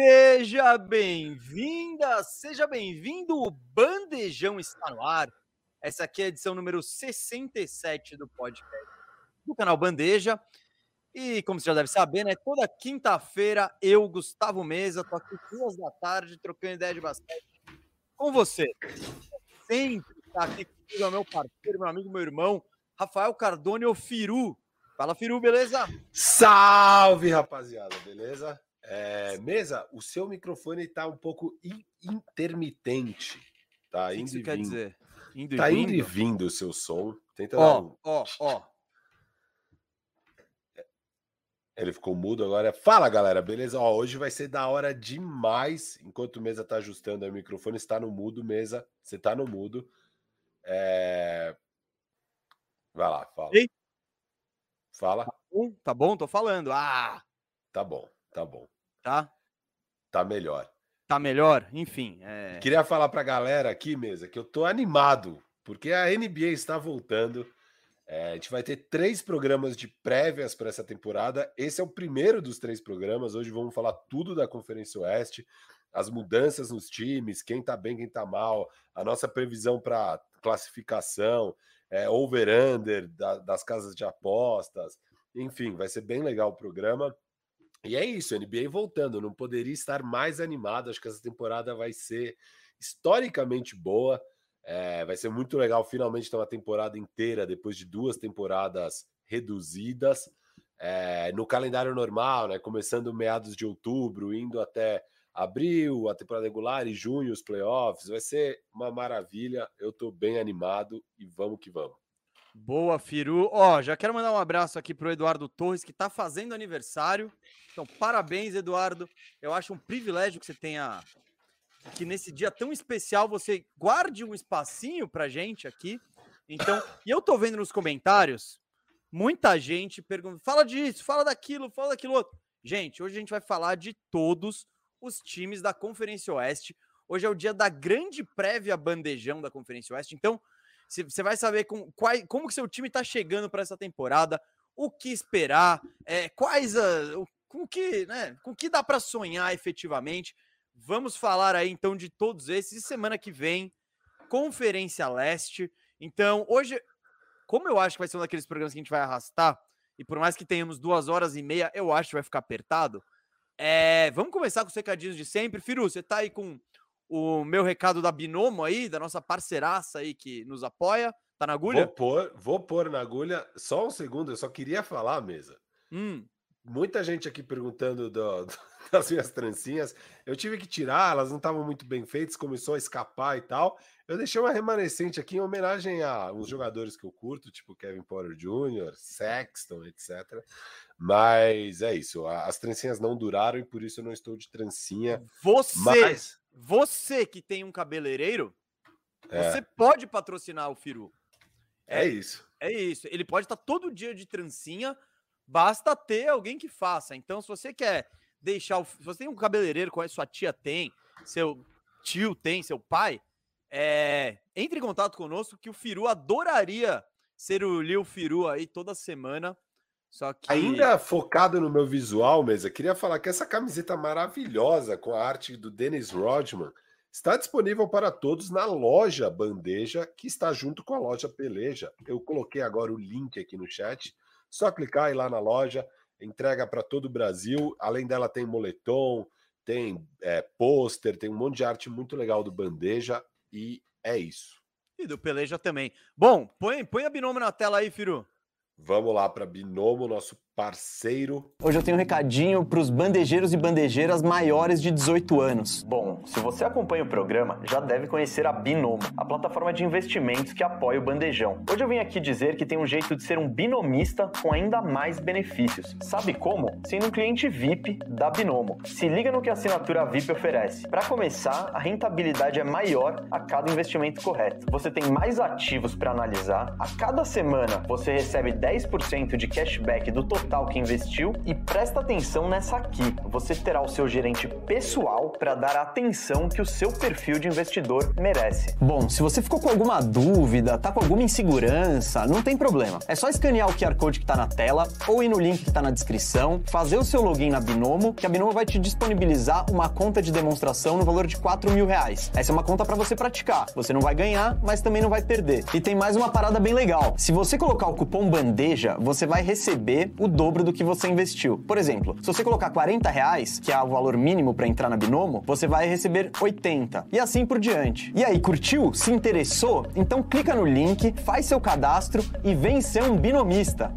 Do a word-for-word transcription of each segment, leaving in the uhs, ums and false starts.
Seja bem-vinda, seja bem-vindo, o Bandejão está no ar. Essa aqui é a edição número sessenta e sete do podcast do canal Bandeja. E como você já deve saber, né, toda quinta-feira eu, Gustavo Mesa, estou aqui duas da tarde trocando ideia de basquete com você. Sempre está aqui comigo, é meu parceiro, meu amigo, meu irmão, Rafael Cardone, o Firu. Fala, Firu, beleza? Salve, rapaziada, beleza? É, Mesa, o seu microfone está um pouco in- intermitente. Tá indo e vindo. O que isso quer dizer? Indo tá indo e vindo o seu som. Tenta ó, um... ó, ó. Ele ficou mudo agora. Fala, galera, beleza? Ó, hoje vai ser da hora demais. Enquanto o Mesa tá ajustando aí, o microfone está no mudo, Mesa. Você tá no mudo. É... Vai lá, fala. Ei? Fala. Tá bom, tá bom, tô falando. Ah! Tá bom, tá bom. Tá? Tá melhor. Tá melhor? Enfim. É... Queria falar pra galera aqui, Mesa, que eu tô animado, porque a N B A está voltando. É, a gente vai ter três programas de prévias para essa temporada. Esse é o primeiro dos três programas. Hoje vamos falar tudo da Conferência Oeste, as mudanças nos times, quem tá bem, quem tá mal, a nossa previsão para classificação, é, over-under da, das casas de apostas. Enfim, vai ser bem legal o programa. E é isso, N B A voltando. Não poderia estar mais animado. Acho que essa temporada vai ser historicamente boa. É, vai ser muito legal finalmente ter uma temporada inteira, depois de duas temporadas reduzidas, é, no calendário normal, né, começando meados de outubro, indo até abril, a temporada regular, e junho, os playoffs. Vai ser uma maravilha, eu tô bem animado e vamos que vamos. Boa, Firu. Ó, já quero mandar um abraço aqui pro Eduardo Torres, que tá fazendo aniversário. Então, parabéns, Eduardo. Eu acho um privilégio que você tenha... que nesse dia tão especial você guarde um espacinho pra gente aqui. Então, e eu tô vendo nos comentários, muita gente pergunta, fala disso, fala daquilo, fala daquilo outro. Gente, hoje a gente vai falar de todos os times da Conferência Oeste. Hoje é o dia da grande prévia bandejão da Conferência Oeste. Então, você vai saber com, qual, como que seu time tá chegando para essa temporada, o que esperar, é, quais a, o, com que, né, com que dá para sonhar efetivamente. Vamos falar aí, então, de todos esses. E semana que vem, Conferência Leste. Então, hoje, como eu acho que vai ser um daqueles programas que a gente vai arrastar, e por mais que tenhamos duas horas e meia, eu acho que vai ficar apertado, é... vamos começar com os recadinhos de sempre. Firu, você tá aí com o meu recado da Binomo aí, da nossa parceiraça aí que nos apoia. Tá na agulha? Vou pôr, vou pôr na agulha. Só um segundo, eu só queria falar, Mesa. Hum... Muita gente aqui perguntando do, do, das minhas trancinhas. Eu tive que tirar, elas não estavam muito bem feitas, começou a escapar e tal. Eu deixei uma remanescente aqui em homenagem a uns jogadores que eu curto, tipo Kevin Porter Júnior, Sexton, etcétera. Mas é isso, as trancinhas não duraram e por isso eu não estou de trancinha. Você, mas... você que tem um cabeleireiro, é. Você pode patrocinar o Firu. É, é isso. É isso, ele pode estar todo dia de trancinha, basta ter alguém que faça. Então, se você quer deixar... O... Se você tem um cabeleireiro, qual é, sua tia tem, seu tio tem, seu pai, é... entre em contato conosco que o Firu adoraria ser o Lil Firu aí toda semana. Só que... Ainda focado no meu visual, Mesa, queria falar que essa camiseta maravilhosa com a arte do Dennis Rodman está disponível para todos na loja Bandeja, que está junto com a loja Peleja. Eu coloquei agora o link aqui no chat. Só clicar e ir lá na loja, entrega para todo o Brasil. Além dela tem moletom, tem é, pôster, tem um monte de arte muito legal do Bandeja e é isso. E do Peleja também. Bom, põe, põe a Binomo na tela aí, Firu. Vamos lá para Binomo, nosso parceiro. Hoje eu tenho um recadinho para os bandejeiros e bandejeiras maiores de dezoito anos. Bom, se você acompanha o programa, já deve conhecer a Binomo, a plataforma de investimentos que apoia o Bandejão. Hoje eu vim aqui dizer que tem um jeito de ser um binomista com ainda mais benefícios. Sabe como? Sendo um cliente V I P da Binomo. Se liga no que a assinatura V I P oferece. Para começar, a rentabilidade é maior a cada investimento correto. Você tem mais ativos para analisar. A cada semana, você recebe dez por cento de cashback do total capital que investiu e presta atenção nessa aqui. Você terá o seu gerente pessoal para dar a atenção que o seu perfil de investidor merece. Bom, se você ficou com alguma dúvida, tá com alguma insegurança, não tem problema. É só escanear o Q R Code que tá na tela ou ir no link que tá na descrição, fazer o seu login na Binomo, que a Binomo vai te disponibilizar uma conta de demonstração no valor de quatro mil reais. Essa é uma conta para você praticar. Você não vai ganhar, mas também não vai perder. E tem mais uma parada bem legal. Se você colocar o cupom Bandeja, você vai receber o dobro do que você investiu. Por exemplo, se você colocar quarenta reais, que é o valor mínimo para entrar na Binomo, você vai receber oitenta e assim por diante. E aí, curtiu? Se interessou? Então clica no link, faz seu cadastro e vem ser um binomista.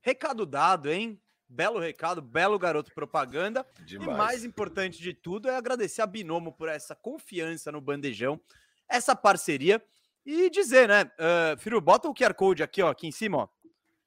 Recado dado, hein? Belo recado, belo garoto propaganda. Demais. E mais importante de tudo é agradecer a Binomo por essa confiança no Bandejão, essa parceria e dizer, né? Uh, Firu, bota o Q R Code aqui, ó, aqui em cima, ó.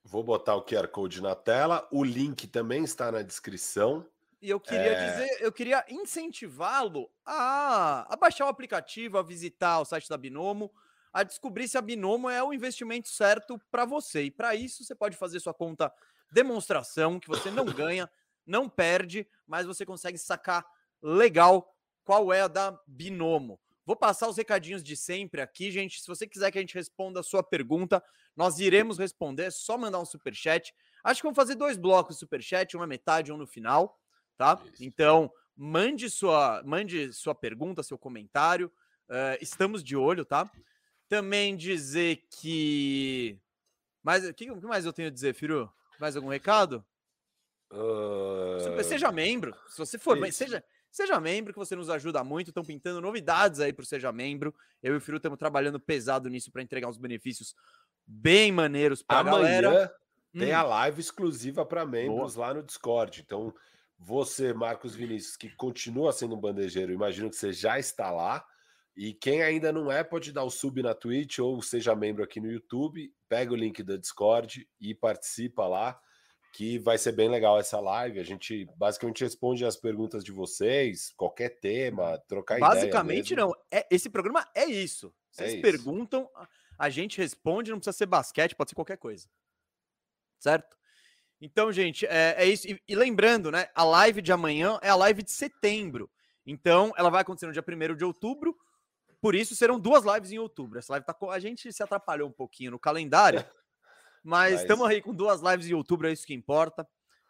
Vou botar o Q R Code na tela, o link também está na descrição. E eu queria é... dizer, eu queria incentivá-lo a, a baixar o aplicativo, a visitar o site da Binomo, a descobrir se a Binomo é o investimento certo para você. E para isso, você pode fazer sua conta demonstração, que você não ganha, não perde, mas você consegue sacar legal qual é a da Binomo. Vou passar os recadinhos de sempre aqui, gente. Se você quiser que a gente responda a sua pergunta, nós iremos responder. É só mandar um superchat. Acho que vamos fazer dois blocos de superchat, um na metade, um no final, tá? Isso. Então, mande sua, mande sua pergunta, seu comentário. Uh, estamos de olho, tá? Também dizer que... Mas o que, que mais eu tenho a dizer, Firu? Mais algum recado? Uh... Seja membro. Se você for... Seja... Seja membro, que você nos ajuda muito. Estão pintando novidades aí para o Seja Membro. Eu e o Firu estamos trabalhando pesado nisso para entregar uns benefícios bem maneiros para a galera. Tem hum. a live exclusiva para membros Boa. Lá no Discord. Então, você, Marcos Vinícius, que continua sendo um bandejeiro, imagino que você já está lá. E quem ainda não é, pode dar o sub na Twitch ou Seja Membro aqui no YouTube. Pega o link da Discord e participa lá, que vai ser bem legal essa live. A gente basicamente responde as perguntas de vocês, qualquer tema, trocar ideia. Basicamente não, é, esse programa é isso. Vocês perguntam, a gente responde, não precisa ser basquete, pode ser qualquer coisa. Certo? Então, gente, é, é isso. E, e lembrando, né, a live de amanhã é a live de setembro. Então, ela vai acontecer no dia primeiro de outubro, por isso serão duas lives em outubro. Essa live tá, a gente se atrapalhou um pouquinho no calendário, mas estamos aí com duas lives em outubro, é isso que importa.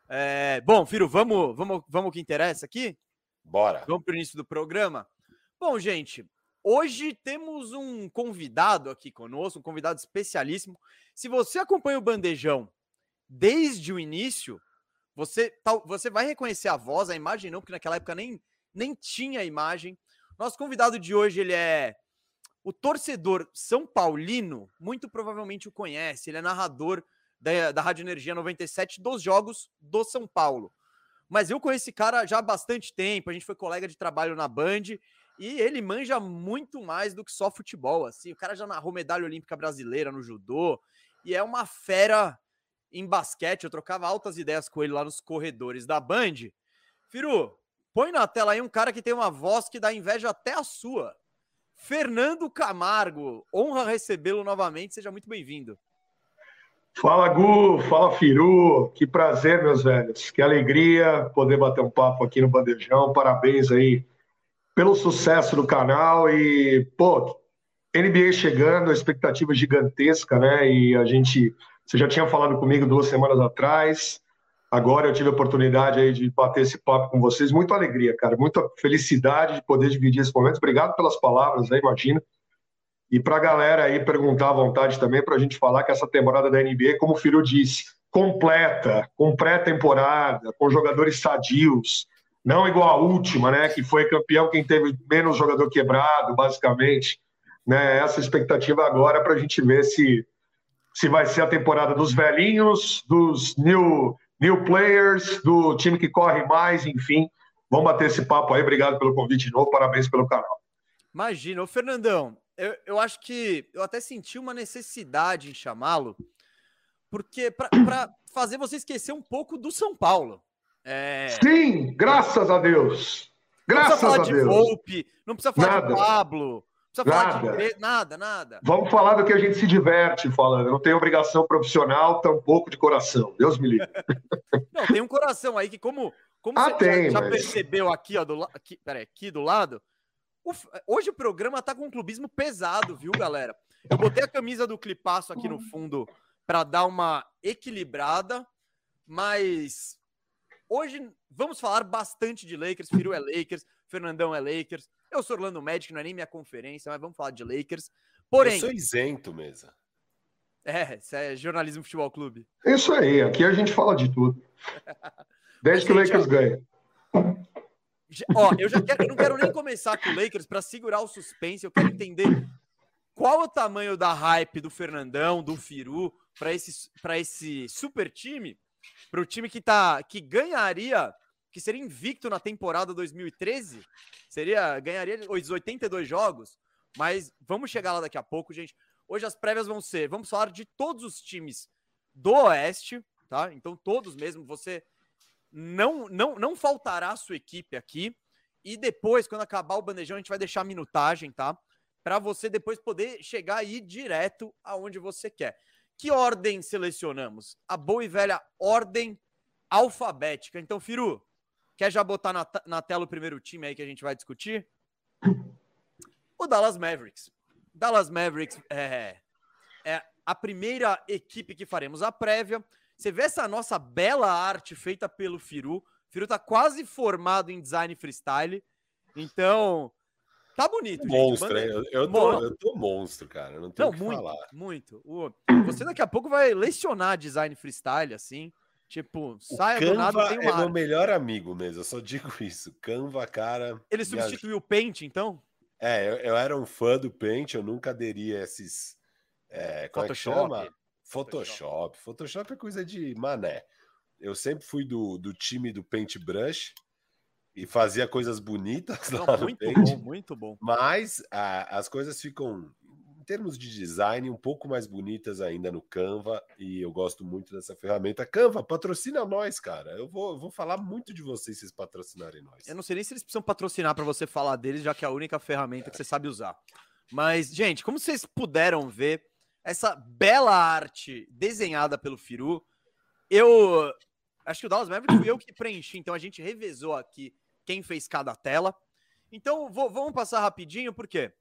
É, bom, Firo, vamos, vamos, vamos ao que interessa aqui? Bora. Vamos para o início do programa? Bom, gente, hoje temos um convidado aqui conosco, um convidado especialíssimo. Se você acompanha o Bandejão desde o início, você, tá, você vai reconhecer a voz, a imagem não, porque naquela época nem, nem tinha a imagem. Nosso convidado de hoje, ele é... O torcedor São Paulino muito provavelmente o conhece. Ele é narrador da, da Rádio Energia noventa e sete dos jogos do São Paulo. Mas eu conheço esse cara já há bastante tempo. A gente foi colega de trabalho na Band. E ele manja muito mais do que só futebol. Assim. O cara já narrou medalha olímpica brasileira no judô. E é uma fera em basquete. Eu trocava altas ideias com ele lá nos corredores da Band. Firu, põe na tela aí um cara que tem uma voz que dá inveja até a sua. Fernando Camargo, honra recebê-lo novamente, seja muito bem-vindo. Fala, Gu, fala, Firu, que prazer, meus velhos, que alegria poder bater um papo aqui no Bandejão, parabéns aí pelo sucesso do canal e, pô, N B A chegando, a expectativa gigantesca, né, e a gente, você já tinha falado comigo duas semanas atrás, agora eu tive a oportunidade aí de bater esse papo com vocês. Muita alegria, cara. Muita felicidade de poder dividir esse momento. Obrigado pelas palavras, né, imagina. E para a galera aí perguntar à vontade também, para a gente falar que essa temporada da N B A, como o Firu disse, completa, com pré-temporada, com jogadores sadios. Não igual a última, né, que foi campeão quem teve menos jogador quebrado, basicamente. Né, essa expectativa agora para a gente ver se, se vai ser a temporada dos velhinhos, dos new... New players, do time que corre mais, enfim. Vamos bater esse papo aí. Obrigado pelo convite de novo, parabéns pelo canal. Imagina, ô Fernandão, eu, eu acho que eu até senti uma necessidade em chamá-lo, porque para fazer você esquecer um pouco do São Paulo. É... Sim, graças a Deus. Graças a Deus. Não precisa falar de Volpi, não precisa falar de Pablo, Precisa falar de inglês, nada, nada. Vamos falar do que a gente se diverte falando. Eu não tenho obrigação profissional, tampouco de coração. Deus me livre. Não, tem um coração aí que, como, como ah, você tem, já, já mas... percebeu aqui, ó, do, aqui, peraí, aqui do lado, o, hoje o programa tá com um clubismo pesado, viu, galera? Eu botei a camisa do Clipaço aqui no fundo para dar uma equilibrada, mas hoje vamos falar bastante de Lakers. Firu é Lakers, Fernandão é Lakers. Eu sou Orlando Magic, não é nem minha conferência, mas vamos falar de Lakers. Porém, eu sou isento, Mesa. É, isso é jornalismo futebol clube. Isso aí, aqui a gente fala de tudo. Desde que o Lakers já... ganhe. Ó, eu já quero, eu não quero nem começar com o Lakers para segurar o suspense. Eu quero entender qual é o tamanho da hype do Fernandão, do Firu, para esse, para esse super time, para o time que tá, que ganharia, que seria invicto na temporada dois mil e treze, seria, ganharia os oitenta e dois jogos, mas vamos chegar lá daqui a pouco, gente. Hoje as prévias vão ser, vamos falar de todos os times do Oeste, tá? Então todos mesmo, você não, não, não faltará a sua equipe aqui, e depois, quando acabar o bandejão, a gente vai deixar a minutagem, tá? Para você depois poder chegar aí direto aonde você quer. Que ordem selecionamos? A boa e velha ordem alfabética. Então, Firu, quer já botar na, na tela o primeiro time aí que a gente vai discutir? O Dallas Mavericks. Dallas Mavericks é, é a primeira equipe que faremos a prévia. Você vê essa nossa bela arte feita pelo Firu. Firu tá quase formado em design freestyle. Então, tá bonito, monstro, gente. Monstro, eu, eu, eu tô monstro, cara. Eu não tenho não, o que muito, falar. Muito, muito. Você daqui a pouco vai lecionar design freestyle, assim. Tipo, saia do nada, tem um ar. É meu melhor amigo mesmo, eu só digo isso. Canva, cara... Ele substituiu o Paint, então? É, eu, eu era um fã do Paint, eu nunca aderi a esses... É, como é que chama? Photoshop. Photoshop é coisa de mané. Eu sempre fui do, do time do Paintbrush e fazia coisas bonitas lá. Não, muito no Paint. Bom, muito bom. Mas a, as coisas ficam... em termos de design, um pouco mais bonitas ainda no Canva, e eu gosto muito dessa ferramenta. Canva, patrocina nós, cara. Eu vou, eu vou falar muito de vocês se eles patrocinarem nós. Eu não sei nem se eles precisam patrocinar para você falar deles, já que é a única ferramenta é. que você sabe usar. Mas, gente, como vocês puderam ver, essa bela arte desenhada pelo Firu, eu acho que o Dallas Mavericks fui eu que preenchi, então a gente revezou aqui quem fez cada tela. Então, vou, vamos passar rapidinho, por quê?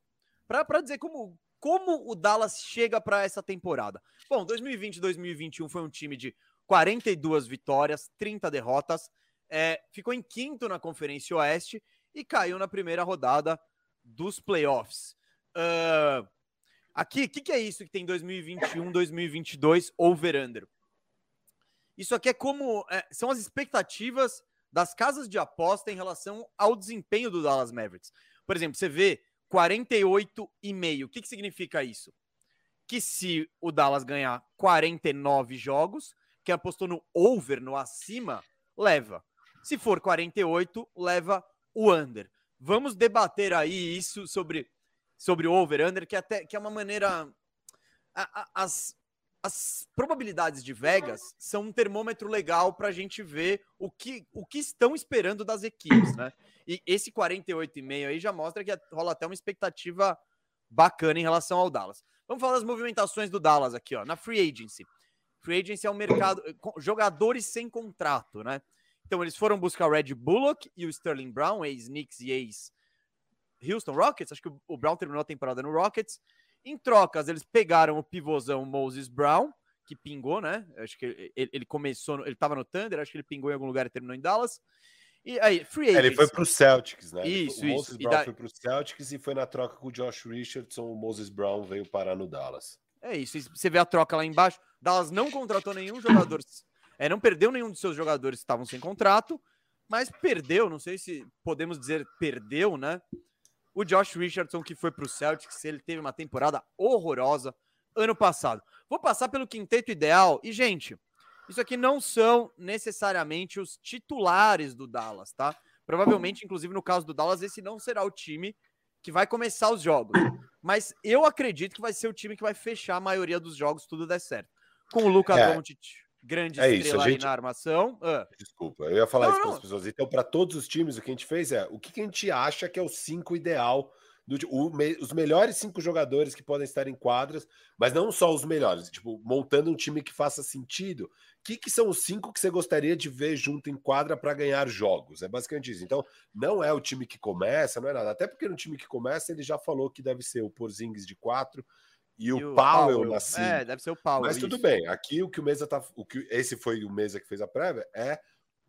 Para dizer como... Como o Dallas chega para essa temporada? Bom, dois mil e vinte e dois mil e vinte e um foi um time de quarenta e duas vitórias, trinta derrotas, é, ficou em quinto na Conferência Oeste e caiu na primeira rodada dos playoffs. Uh, aqui, o que, que é isso que tem dois mil e vinte e um, dois mil e vinte e dois, over-under? Isso aqui é como é, são as expectativas das casas de aposta em relação ao desempenho do Dallas Mavericks. Por exemplo, você vê quarenta e oito vírgula cinco. O que, que significa isso? Que se o Dallas ganhar quarenta e nove jogos, quem apostou no over, no acima, leva. Se for quarenta e oito, leva o under. Vamos debater aí isso sobre, sobre o over-under, que, até, que é uma maneira... A, a, as, as probabilidades de Vegas são um termômetro legal para a gente ver o que, o que estão esperando das equipes, né? E esse quarenta e oito vírgula cinco aí já mostra que rola até uma expectativa bacana em relação ao Dallas. Vamos falar das movimentações do Dallas aqui, ó, na Free Agency. Free Agency é um mercado... Jogadores sem contrato, né? Então, eles foram buscar o Reggie Bullock e o Sterling Brown, ex-Knicks e ex-Houston Rockets. Acho que o Brown terminou a temporada no Rockets. Em trocas, eles pegaram o pivôzão Moses Brown, que pingou, né? Acho que ele começou... Ele tava no Thunder, acho que ele pingou em algum lugar e terminou em Dallas. E aí, free agents. É, ele foi pro Celtics, né? Isso, o Moses isso. Brown e da... foi pro Celtics e foi na troca com o Josh Richardson, o Moses Brown veio parar no Dallas. É isso, você vê a troca lá embaixo. Dallas não contratou nenhum jogador, é, não perdeu nenhum dos seus jogadores que estavam sem contrato, mas perdeu, não sei se podemos dizer perdeu, né? O Josh Richardson, que foi pro Celtics, ele teve uma temporada horrorosa ano passado. Vou passar pelo quinteto ideal e, gente... Isso aqui não são necessariamente os titulares do Dallas, tá? Provavelmente, inclusive no caso do Dallas, esse não será o time que vai começar os jogos. Mas eu acredito que vai ser o time que vai fechar a maioria dos jogos, tudo der certo. Com o Luka é, Doncic, grande é estrela isso, aí gente... na armação. Ah. Desculpa, eu ia falar não, isso para as pessoas. Então, para todos os times, o que a gente fez é o que a gente acha que é o cinco ideal do, o, me, os melhores cinco jogadores que podem estar em quadras, mas não só os melhores, tipo, montando um time que faça sentido. O que, que são os cinco que você gostaria de ver junto em quadra para ganhar jogos? É basicamente isso. Então, não é o time que começa, não é nada. Até porque no time que começa, ele já falou que deve ser o Porzingis de quatro e, e o, o Powell, Powell. na cinco. É, deve ser o Powell. Mas isso. Tudo bem, aqui o que o Mesa tá... O que, esse foi o Mesa que fez a prévia, é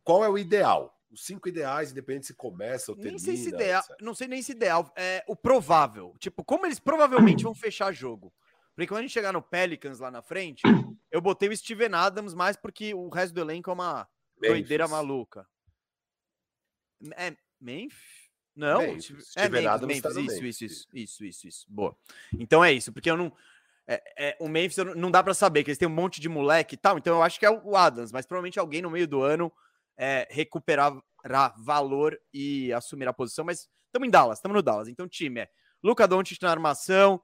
qual é o ideal. Os cinco ideais, independente se começa ou termina. Nem sei se ideal, não sei nem se ideal, é o provável. Tipo, como eles provavelmente vão fechar jogo. Porque quando a gente chegar no Pelicans lá na frente, eu botei o Steven Adams mais porque o resto do elenco é uma Memphis. doideira maluca. É Memphis? Não, Memphis. É Steven Memphis, Adams Memphis. Tá isso, Memphis. Isso, isso, isso, isso, isso. Boa. Então é isso, porque eu não... É, é, o Memphis eu não, não dá pra saber, que eles têm um monte de moleque e tal, então eu acho que é o Adams, mas provavelmente alguém no meio do ano É, recuperar valor e assumir a posição, mas estamos em Dallas, estamos no Dallas, então o time é Luka Doncic na armação,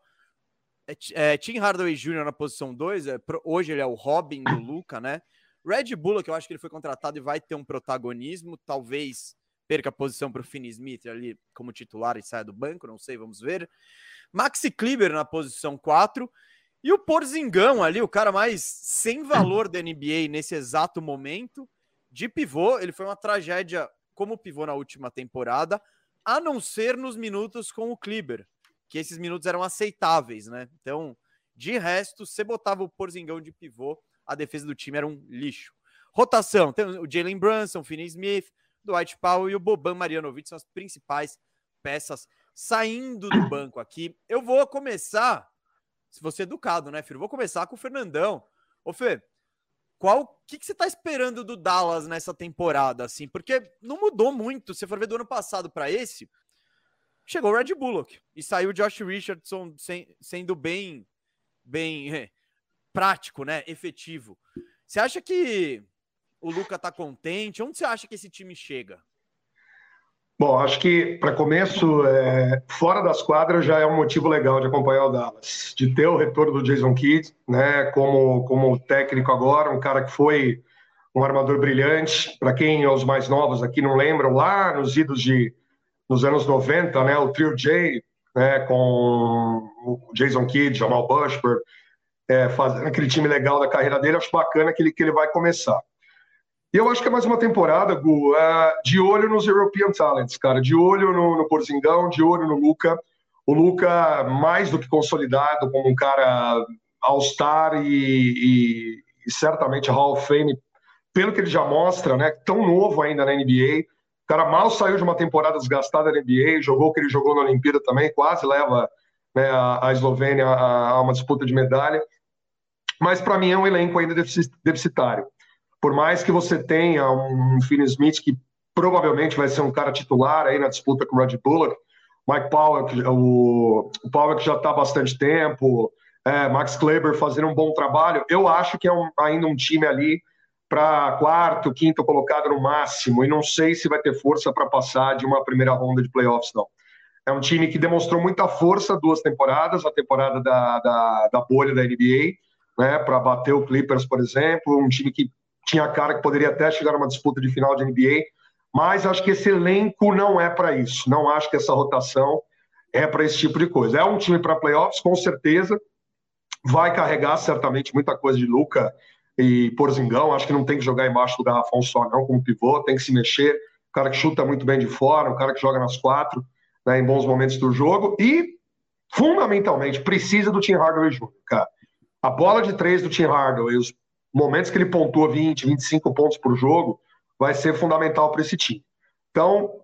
é, é, Tim Hardaway Júnior na posição dois, é, hoje ele é o Robin do Luka, né? Red Bull, que eu acho que ele foi contratado e vai ter um protagonismo, talvez perca a posição para o Finney Smith ali como titular e saia do banco, não sei, vamos ver. Maxi Kleber na posição quatro, e o Porzingão ali, o cara mais sem valor da N B A nesse exato momento. De pivô, ele foi uma tragédia como pivô na última temporada, a não ser nos minutos com o Kleber, que esses minutos eram aceitáveis, né? Então, de resto, você botava o Porzingão de pivô, a defesa do time era um lixo. Rotação, tem o Jalen Brunson, o Finney Smith, Dwight Powell e o Boban Marjanovic, são as principais peças saindo do banco aqui. Eu vou começar, se você é educado, né, filho? Vou começar com o Fernandão. Ô, Fê, Qual, o que, que você tá esperando do Dallas nessa temporada, assim? Porque não mudou muito. Se for ver do ano passado para esse, chegou o Red Bullock e saiu o Josh Richardson sem, sendo bem, bem é, prático, né? Efetivo. Você acha que o Luka tá contente? Onde você acha que esse time chega? Bom, acho que, para começo, é, fora das quadras já é um motivo legal de acompanhar o Dallas, de ter o retorno do Jason Kidd, né, como, como técnico agora, um cara que foi um armador brilhante. Para quem é os mais novos aqui não lembram, lá nos idos de, nos anos noventa, né, o Trio J, né, com o Jason Kidd, Jamal Murray, é, fazendo aquele time legal da carreira dele, acho bacana que ele, que ele vai começar. E eu acho que é mais uma temporada, Gu, uh, de olho nos European Talents, cara. De olho no, no Porzingão, de olho no Luka. O Luka mais do que consolidado como um cara all-star e, e, e certamente Hall of Fame, pelo que ele já mostra, né? Tão novo ainda na N B A. O cara mal saiu de uma temporada desgastada na N B A, jogou o que ele jogou na Olimpíada também, quase leva, né, a, a Eslovênia a, a uma disputa de medalha. Mas para mim é um elenco ainda deficitário. Por mais que você tenha um Finney Smith que provavelmente vai ser um cara titular aí na disputa com o Red Bullock, Mike Powell, o, o Powell que já está há bastante tempo, é, Max Kleber fazendo um bom trabalho, eu acho que é um, ainda um time ali para quarto, quinto colocado no máximo, e não sei se vai ter força para passar de uma primeira ronda de playoffs, não. É um time que demonstrou muita força duas temporadas, a temporada da, da, da bolha da N B A, né, para bater o Clippers, por exemplo, um time que tinha cara que poderia até chegar numa disputa de final de N B A, mas acho que esse elenco não é para isso. Não acho que essa rotação é para esse tipo de coisa. É um time para playoffs, com certeza. Vai carregar certamente muita coisa de Luka e Porzingão. Acho que não tem que jogar embaixo do garrafão só, não, como pivô. Tem que se mexer. O cara que chuta muito bem de fora, o cara que joga nas quatro, né, em bons momentos do jogo. E, fundamentalmente, precisa do Tim Hardaway Júnior, cara. A bola de três do Tim Hardaway, os momentos que ele pontua vinte, vinte e cinco pontos por jogo, vai ser fundamental para esse time. Então,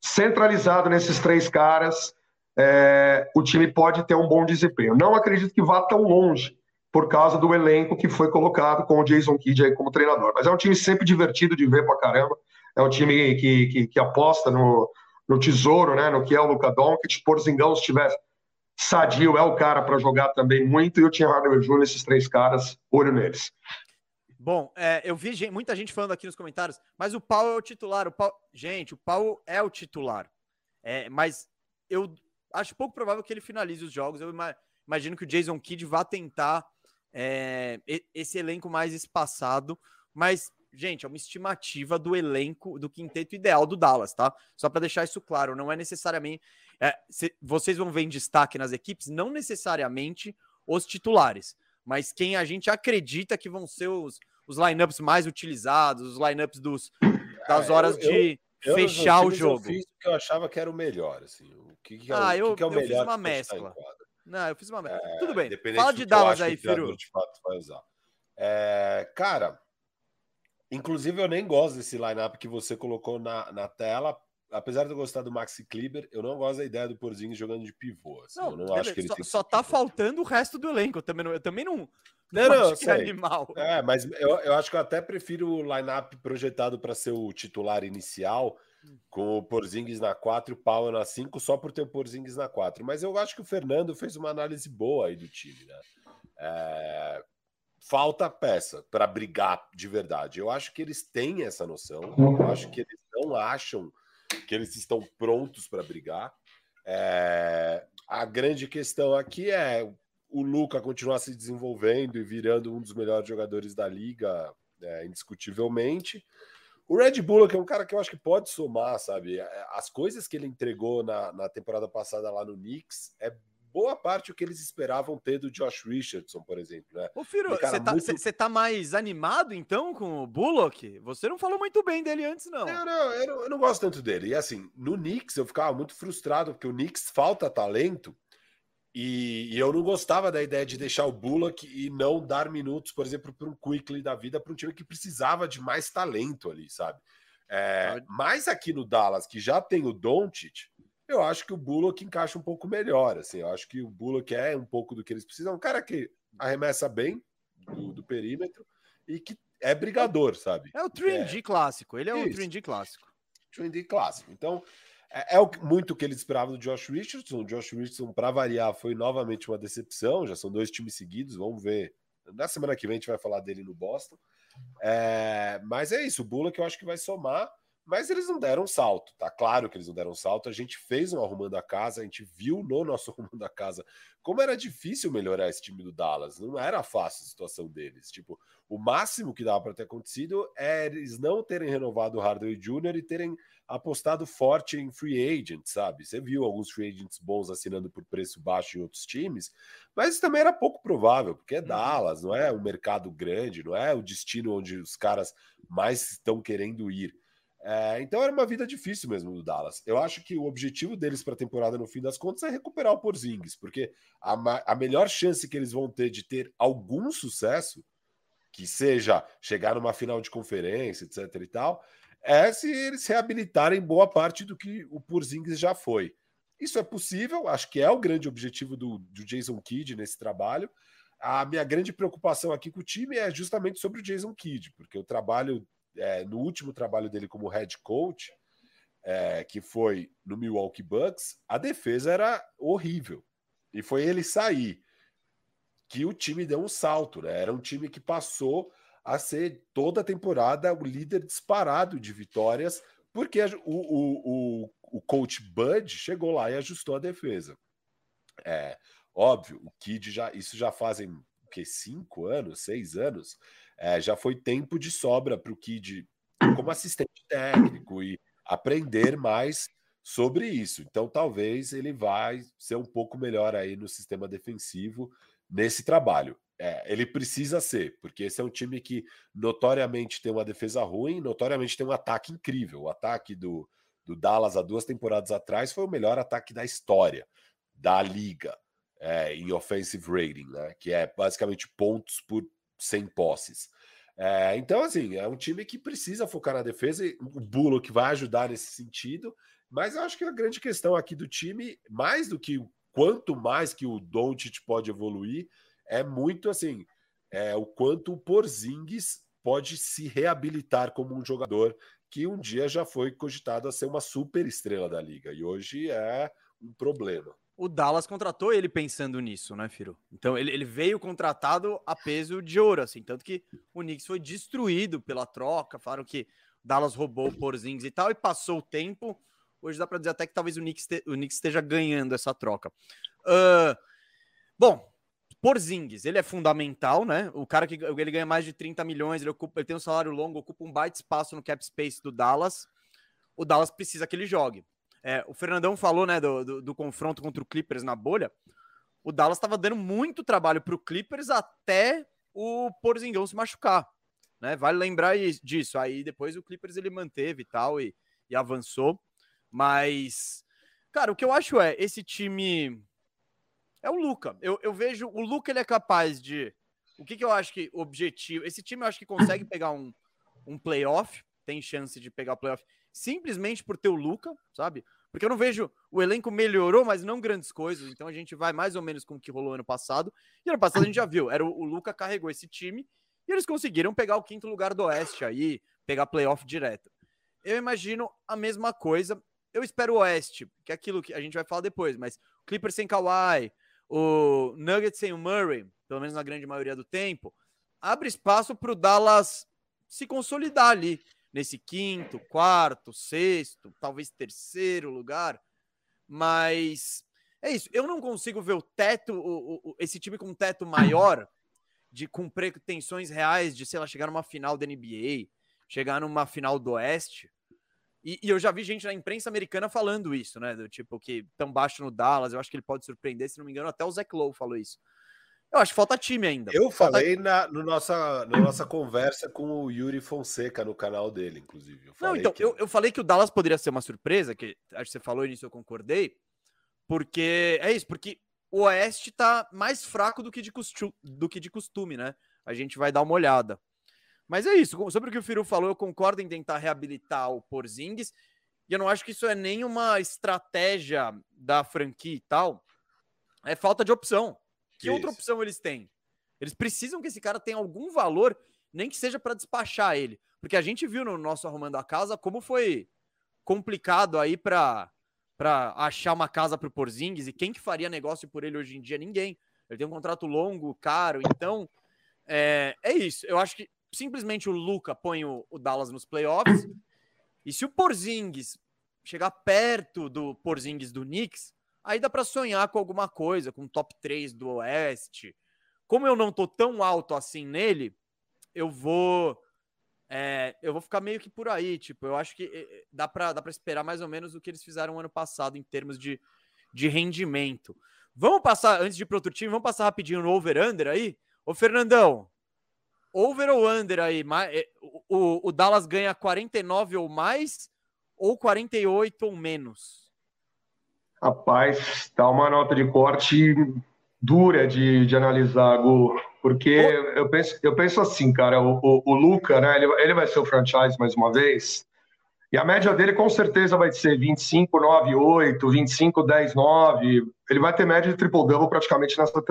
centralizado nesses três caras, é, o time pode ter um bom desempenho. Não acredito que vá tão longe por causa do elenco que foi colocado com o Jason Kidd aí como treinador. Mas é um time sempre divertido de ver pra caramba. É um time que, que, que aposta no, no tesouro, né, no que é o Luka Doncic. Porzingão, se tiver sadio, é o cara para jogar também muito, e eu tinha Hardaway Júnior, esses três caras, olho neles. Bom, é, eu vi gente, muita gente falando aqui nos comentários, mas o Paulo é o titular. O Paulo... Gente, o Paulo é o titular, é, mas eu acho pouco provável que ele finalize os jogos. Eu imagino que o Jason Kidd vá tentar é, esse elenco mais espaçado, mas gente, é uma estimativa do elenco, do quinteto ideal do Dallas, tá? Só para deixar isso claro, não é necessariamente... É, se, vocês vão ver em destaque nas equipes, não necessariamente os titulares, mas quem a gente acredita que vão ser os, os lineups mais utilizados, os lineups dos, das horas ah, eu, de eu, fechar eu, o jogo. Eu fiz o que eu achava que era o melhor, assim. O que, que, é, ah, o, eu, que, que é o melhor? Ah, eu fiz uma mescla. Não, eu fiz uma merda. É, Tudo bem. Fala de Dallas aí, Firu. É, cara, inclusive eu nem gosto desse lineup que você colocou na, na tela. Apesar de eu gostar do Maxi Kleber, eu não gosto da ideia do Porzingis jogando de pivô. Assim, não, eu não Kleber, acho que ele só, tem só tá pivô. Faltando o resto do elenco. Eu também não, eu também não, não, não, não acho que sei. É animal. É, mas eu, eu acho que eu até prefiro o lineup projetado para ser o titular inicial, com o Porzingis na quatro e o Powell na cinco, só por ter o Porzingis na quatro. Mas eu acho que o Fernando fez uma análise boa aí do time, né? É... Falta peça para brigar de verdade. Eu acho que eles têm essa noção. Eu acho que eles não acham que eles estão prontos para brigar. É... A grande questão aqui é o Luka continuar se desenvolvendo e virando um dos melhores jogadores da liga, é, indiscutivelmente. O Red Bull, que é um cara que eu acho que pode somar, sabe? As coisas que ele entregou na, na temporada passada lá no Knicks é boa parte o que eles esperavam ter do Josh Richardson, por exemplo, né? Ô, Firo, você tá, muito... tá mais animado, então, com o Bullock? Você não falou muito bem dele antes, não. Eu não, eu não, eu não gosto tanto dele. E, assim, no Knicks eu ficava muito frustrado, porque o Knicks falta talento, e, e eu não gostava da ideia de deixar o Bullock e não dar minutos, por exemplo, para um Quickley da vida, para um time que precisava de mais talento ali, sabe? É, mas aqui no Dallas, que já tem o Doncic, eu acho que o Bullock encaixa um pouco melhor, assim, eu acho que o Bullock é um pouco do que eles precisam, um cara que arremessa bem do, do perímetro e que é brigador, sabe? É o três D é, clássico, ele é isso. O três D clássico. três D clássico, então... É muito o que eles esperavam do Josh Richardson. O Josh Richardson, para variar, foi novamente uma decepção. Já são dois times seguidos. Vamos ver. Na semana que vem a gente vai falar dele no Boston. É, mas é isso. O Bullock eu acho que vai somar. Mas eles não deram um salto. Tá claro que eles não deram um salto. A gente fez um Arrumando a Casa. A gente viu no nosso Arrumando a Casa como era difícil melhorar esse time do Dallas. Não era fácil a situação deles. Tipo, o máximo que dava para ter acontecido é eles não terem renovado o Hardaway Júnior e terem apostado forte em free agent, sabe? Você viu alguns free agents bons assinando por preço baixo em outros times, mas isso também era pouco provável, porque é Dallas, não é um mercado grande, não é o destino onde os caras mais estão querendo ir. É, então era uma vida difícil mesmo do Dallas. Eu acho que o objetivo deles para a temporada, no fim das contas, é recuperar o Porzingis, porque a, a melhor chance que eles vão ter de ter algum sucesso, que seja chegar numa final de conferência, etc e tal, é se eles reabilitarem boa parte do que o Porzingis já foi. Isso é possível, acho que é o grande objetivo do, do Jason Kidd nesse trabalho. A minha grande preocupação aqui com o time é justamente sobre o Jason Kidd, porque o trabalho, é, no último trabalho dele como head coach, é, que foi no Milwaukee Bucks, a defesa era horrível. E foi ele sair que o time deu um salto, né? Era um time que passou a ser toda a temporada o líder disparado de vitórias, porque o, o, o, o coach Bud chegou lá e ajustou a defesa. É óbvio, o Kidd já, isso já fazem que, cinco anos, seis anos, é, já foi tempo de sobra para o Kidd como assistente técnico e aprender mais sobre isso. Então talvez ele vai ser um pouco melhor aí no sistema defensivo nesse trabalho. É, ele precisa ser, porque esse é um time que notoriamente tem uma defesa ruim, notoriamente tem um ataque incrível. O ataque do, do Dallas há duas temporadas atrás foi o melhor ataque da história, da liga, é, em offensive rating, né, que é basicamente pontos por cem posses. É, então, assim, é um time que precisa focar na defesa, e o Bullock vai ajudar nesse sentido, mas eu acho que a grande questão aqui do time, mais do que quanto mais que o Doncic pode evoluir, é muito assim, é, o quanto o Porzingis pode se reabilitar como um jogador que um dia já foi cogitado a ser uma super estrela da liga, e hoje é um problema. O Dallas contratou ele pensando nisso, né, Firo? Então ele, ele veio contratado a peso de ouro, assim, tanto que o Knicks foi destruído pela troca, falaram que o Dallas roubou o Porzingis e tal, e passou o tempo, hoje dá para dizer até que talvez o Knicks, te, o Knicks esteja ganhando essa troca. Uh, bom... Porzingis, ele é fundamental, né? O cara que ele ganha mais de trinta milhões, ele, ocupa, ele tem um salário longo, ocupa um baita espaço no cap space do Dallas. O Dallas precisa que ele jogue. É, o Fernandão falou, né, do, do, do confronto contra o Clippers na bolha. O Dallas estava dando muito trabalho para o Clippers até o Porzingão se machucar, né? Vale lembrar disso. Aí depois o Clippers ele manteve e tal e, e avançou. Mas, cara, o que eu acho é esse time é o Luka. Eu, eu vejo o Luka, ele é capaz de. O que, que eu acho que objetivo? Esse time eu acho que consegue pegar um, um playoff. Tem chance de pegar o playoff simplesmente por ter o Luka, sabe? Porque eu não vejo... O elenco melhorou, mas não grandes coisas. Então a gente vai mais ou menos com o que rolou ano passado. E ano passado a gente já viu. Era o, o Luka carregou esse time e eles conseguiram pegar o quinto lugar do Oeste aí, pegar playoff direto. Eu imagino a mesma coisa. Eu espero o Oeste, que é aquilo que a gente vai falar depois, mas o Clippers sem Kawhi, o Nuggets sem o Murray, pelo menos na grande maioria do tempo, abre espaço para o Dallas se consolidar ali. Nesse quinto, quarto, sexto, talvez terceiro lugar. Mas é isso. Eu não consigo ver o teto, o, o, esse time com um teto maior, de com pretensões reais de, sei lá, chegar numa final da N B A, chegar numa final do Oeste. E, e eu já vi gente na imprensa americana falando isso, né? Do tipo, que tão baixo no Dallas, eu acho que ele pode surpreender, se não me engano, até o Zach Lowe falou isso. Eu acho que falta time ainda. Eu falta... falei na, no nossa, na nossa conversa com o Yuri Fonseca no canal dele, inclusive. Eu falei Não, então, que... eu, eu falei que o Dallas poderia ser uma surpresa, que acho que você falou e nisso eu concordei, porque é isso, porque o Oeste tá mais fraco do que, de costu... do que de costume, né? A gente vai dar uma olhada. Mas é isso, sobre o que o Firu falou, eu concordo em tentar reabilitar o Porzingis, e eu não acho que isso é nenhuma estratégia da franquia e tal, é falta de opção. Que Isso. outra opção eles têm? Eles precisam que esse cara tenha algum valor, nem que seja para despachar ele. Porque a gente viu no nosso Arrumando a Casa como foi complicado aí para achar uma casa para o Porzingis. E quem que faria negócio por ele hoje em dia? Ninguém. Ele tem um contrato longo, caro. Então, é, é isso. Eu acho que simplesmente o Luka põe o, o Dallas nos playoffs. E se o Porzingis chegar perto do Porzingis do Knicks, aí dá para sonhar com alguma coisa, com o top três do Oeste. Como eu não tô tão alto assim nele, eu vou é, eu vou ficar meio que por aí. Tipo, eu acho que dá para dá para esperar mais ou menos o que eles fizeram ano passado em termos de, de rendimento. Vamos passar, antes de ir para outro time, vamos passar rapidinho no over-under aí? Ô, Fernandão, over ou under aí? O, o, o Dallas ganha quarenta e nove ou mais ou quarenta e oito ou menos? Rapaz, tá uma nota de corte dura de, de analisar, Gu, porque eu penso, eu penso assim, cara, o, o, o Luka, né, ele, ele vai ser o franchise mais uma vez, e a média dele com certeza vai ser vinte e cinco, nove, oito, vinte e cinco, dez, nove, ele vai ter média de triple-double praticamente nessa,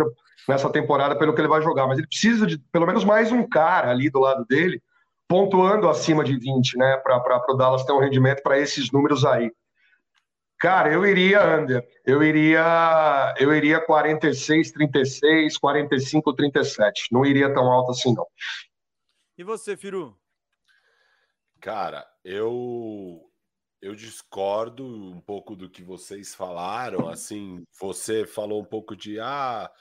nessa temporada pelo que ele vai jogar, mas ele precisa de pelo menos mais um cara ali do lado dele, pontuando acima de vinte, né, para o Dallas ter um rendimento para esses números aí. Cara, eu iria under, eu iria, eu iria quarenta e seis, trinta e seis, quarenta e cinco, trinta e sete, não iria tão alto assim não. E você, Firu? Cara, eu, eu discordo um pouco do que vocês falaram, assim, você falou um pouco de, ah,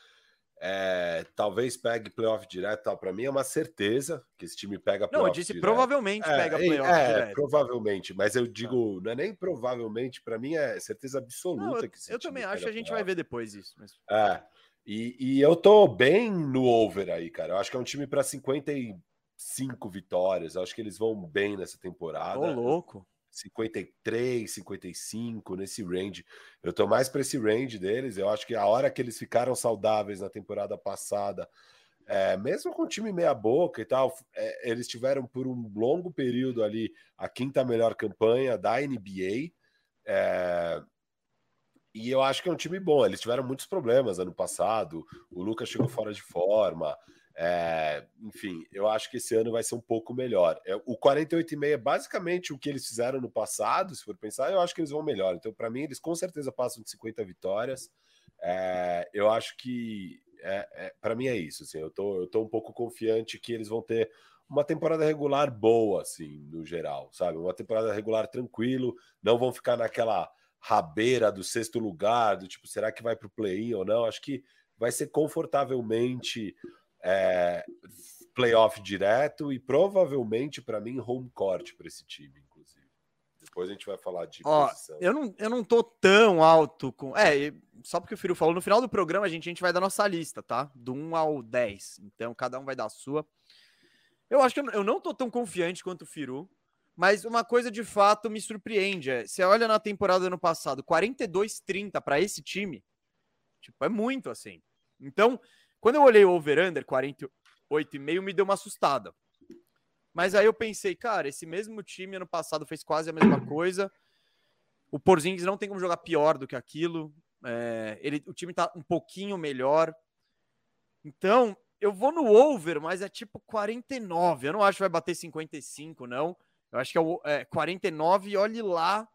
é, talvez pegue playoff direto, tal. Pra mim é uma certeza que esse time pega playoff direto. Não, eu disse direto. Provavelmente é, pega playoff é, direto. É, provavelmente, mas eu digo, não é nem provavelmente, pra mim é certeza absoluta não, que esse eu time também acho, a gente vai ver depois isso. Mas... É, e, e eu tô bem no over aí, cara. Eu acho que é um time pra cinquenta e cinco vitórias, eu acho que eles vão bem nessa temporada. Ô, louco! cinquenta e três, cinquenta e cinco, nesse range. Eu tô mais para esse range deles. Eu acho que a hora que eles ficaram saudáveis na temporada passada, é, mesmo com o time meia boca e tal, é, eles tiveram por um longo período ali a quinta melhor campanha da N B A. É, e eu acho que é um time bom. Eles tiveram muitos problemas ano passado. O Luka chegou fora de forma. É, enfim, eu acho que esse ano vai ser um pouco melhor. O quarenta e oito vírgula cinco é basicamente o que eles fizeram no passado, se for pensar, eu acho que eles vão melhor. Então, para mim, eles com certeza passam de cinquenta vitórias. É, eu acho que, é, é, para mim, é isso. Assim, eu tô, eu tô um pouco confiante que eles vão ter uma temporada regular boa, assim, no geral, sabe? Uma temporada regular tranquilo, não vão ficar naquela rabeira do sexto lugar, do tipo, será que vai pro play-in ou não? Acho que vai ser confortavelmente é, playoff direto e provavelmente, para mim, home court para esse time, inclusive. Depois a gente vai falar de Ó, posição. Eu não, eu não tô tão alto com... É, só porque o Firu falou, no final do programa a gente, a gente vai dar nossa lista, tá? Do um ao dez. Então, cada um vai dar a sua. Eu acho que eu, eu não tô tão confiante quanto o Firu, mas uma coisa de fato me surpreende. É, você olha na temporada do ano passado, quarenta e dois a trinta para esse time, tipo, é muito assim. Então, quando eu olhei o over-under, quarenta e oito e meio, me deu uma assustada. Mas aí eu pensei, cara, esse mesmo time ano passado fez quase a mesma coisa. O Porzingis não tem como jogar pior do que aquilo. É, ele, o time tá um pouquinho melhor. Então, eu vou no over, mas é tipo quarenta e nove. Eu não acho que vai bater cinquenta e cinco, não. Eu acho que é, o, é quarenta e nove, olhe lá.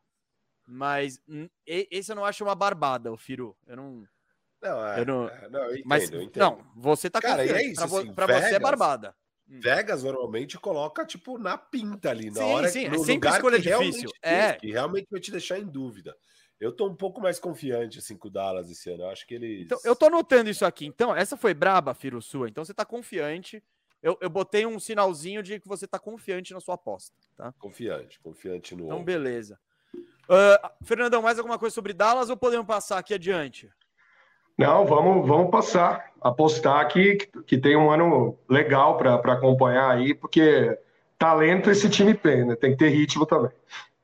Mas hum, esse eu não acho uma barbada, o Firu. Eu não... Não, é, eu não... É, não, eu entendo, mas, eu entendo. Não, você tá cara, confiante. É isso, pra, assim, pra Vegas... você é barbada. Vegas normalmente coloca, tipo, na pinta ali, na sim, hora sim, no é sempre lugar escolha que difícil. Realmente, é. que realmente vai te deixar em dúvida. Eu tô um pouco mais confiante, assim, com o Dallas esse ano. Eu acho que eles... Então, eu tô anotando isso aqui. Então, essa foi braba, Firu, sua. Então, você tá confiante. Eu, eu botei um sinalzinho de que você tá confiante na sua aposta, tá? Confiante, confiante no... Então, ombro. Beleza. Uh, Fernandão, mais alguma coisa sobre Dallas ou podemos passar aqui adiante? Não, vamos, vamos passar, apostar aqui que tem um ano legal para acompanhar aí, porque talento esse time tem, né? Tem que ter ritmo também.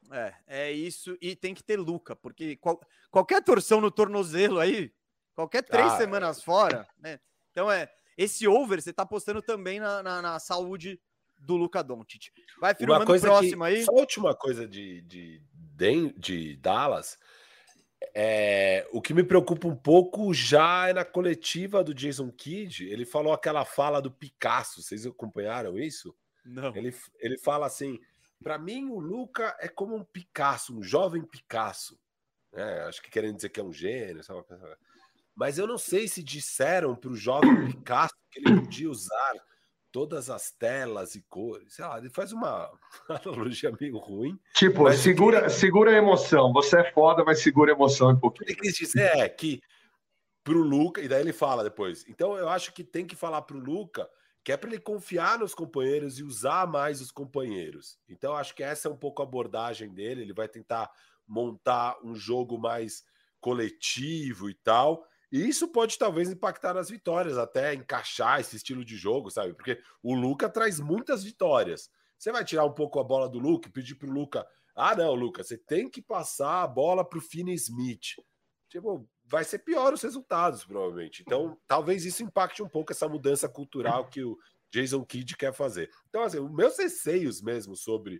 É, é isso, e tem que ter Luka, porque qual, qualquer torção no tornozelo aí, qualquer três ah, semanas é. fora, né? Então é, esse over você tá apostando também na, na, na saúde do Luka Doncic. Vai, Firu, manda o próximo que, aí. Só a última coisa de, de, de, de Dallas... É, o que me preocupa um pouco já é na coletiva do Jason Kidd. Ele falou aquela fala do Picasso. Vocês acompanharam isso? Não. Ele, ele fala assim: para mim, o Luka é como um Picasso, um jovem Picasso. É, acho que querendo dizer que é um gênio. Sabe? Mas eu não sei se disseram para o jovem Picasso que ele podia usar todas as telas e cores. Sei lá, ele faz uma analogia meio ruim. Tipo, segura, que... segura a emoção. Você é foda, mas segura a emoção um pouquinho. O que ele quis dizer é que pro Luka... E daí ele fala depois. Então eu acho que tem que falar pro Luka que é para ele confiar nos companheiros e usar mais os companheiros. Então eu acho que essa é um pouco a abordagem dele. Ele vai tentar montar um jogo mais coletivo e tal... E isso pode talvez impactar nas vitórias, até encaixar esse estilo de jogo, sabe? Porque o Luka traz muitas vitórias. Você vai tirar um pouco a bola do Luka e pedir pro Luka, ah, não, Luka, você tem que passar a bola pro Finney Smith. Tipo, vai ser pior os resultados, provavelmente. Então, talvez isso impacte um pouco essa mudança cultural que o Jason Kidd quer fazer. Então, assim, os meus receios mesmo sobre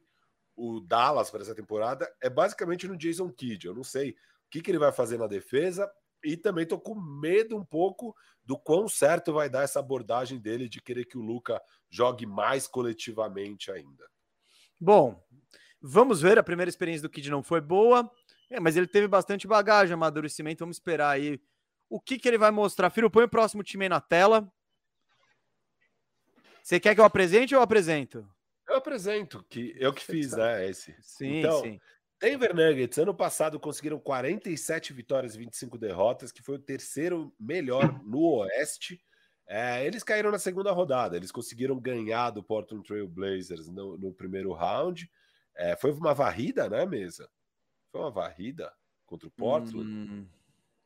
o Dallas para essa temporada é basicamente no Jason Kidd. Eu não sei o que, que ele vai fazer na defesa. E também tô com medo um pouco do quão certo vai dar essa abordagem dele de querer que o Luka jogue mais coletivamente ainda. Bom, vamos ver. A primeira experiência do Kidd não foi boa, é, mas ele teve bastante bagagem, amadurecimento. Vamos esperar aí o que, que ele vai mostrar. Firo, põe o próximo time aí na tela. Você quer que eu apresente ou eu apresento? Eu apresento, que eu que fiz, né, esse. Sim, então, sim. Denver Nuggets, ano passado, conseguiram quarenta e sete vitórias e vinte e cinco derrotas, que foi o terceiro melhor no Oeste. É, eles caíram na segunda rodada, eles conseguiram ganhar do Portland Trail Blazers no, no primeiro round. É, foi uma varrida, né, Mesa? Foi uma varrida contra o Portland? Hum,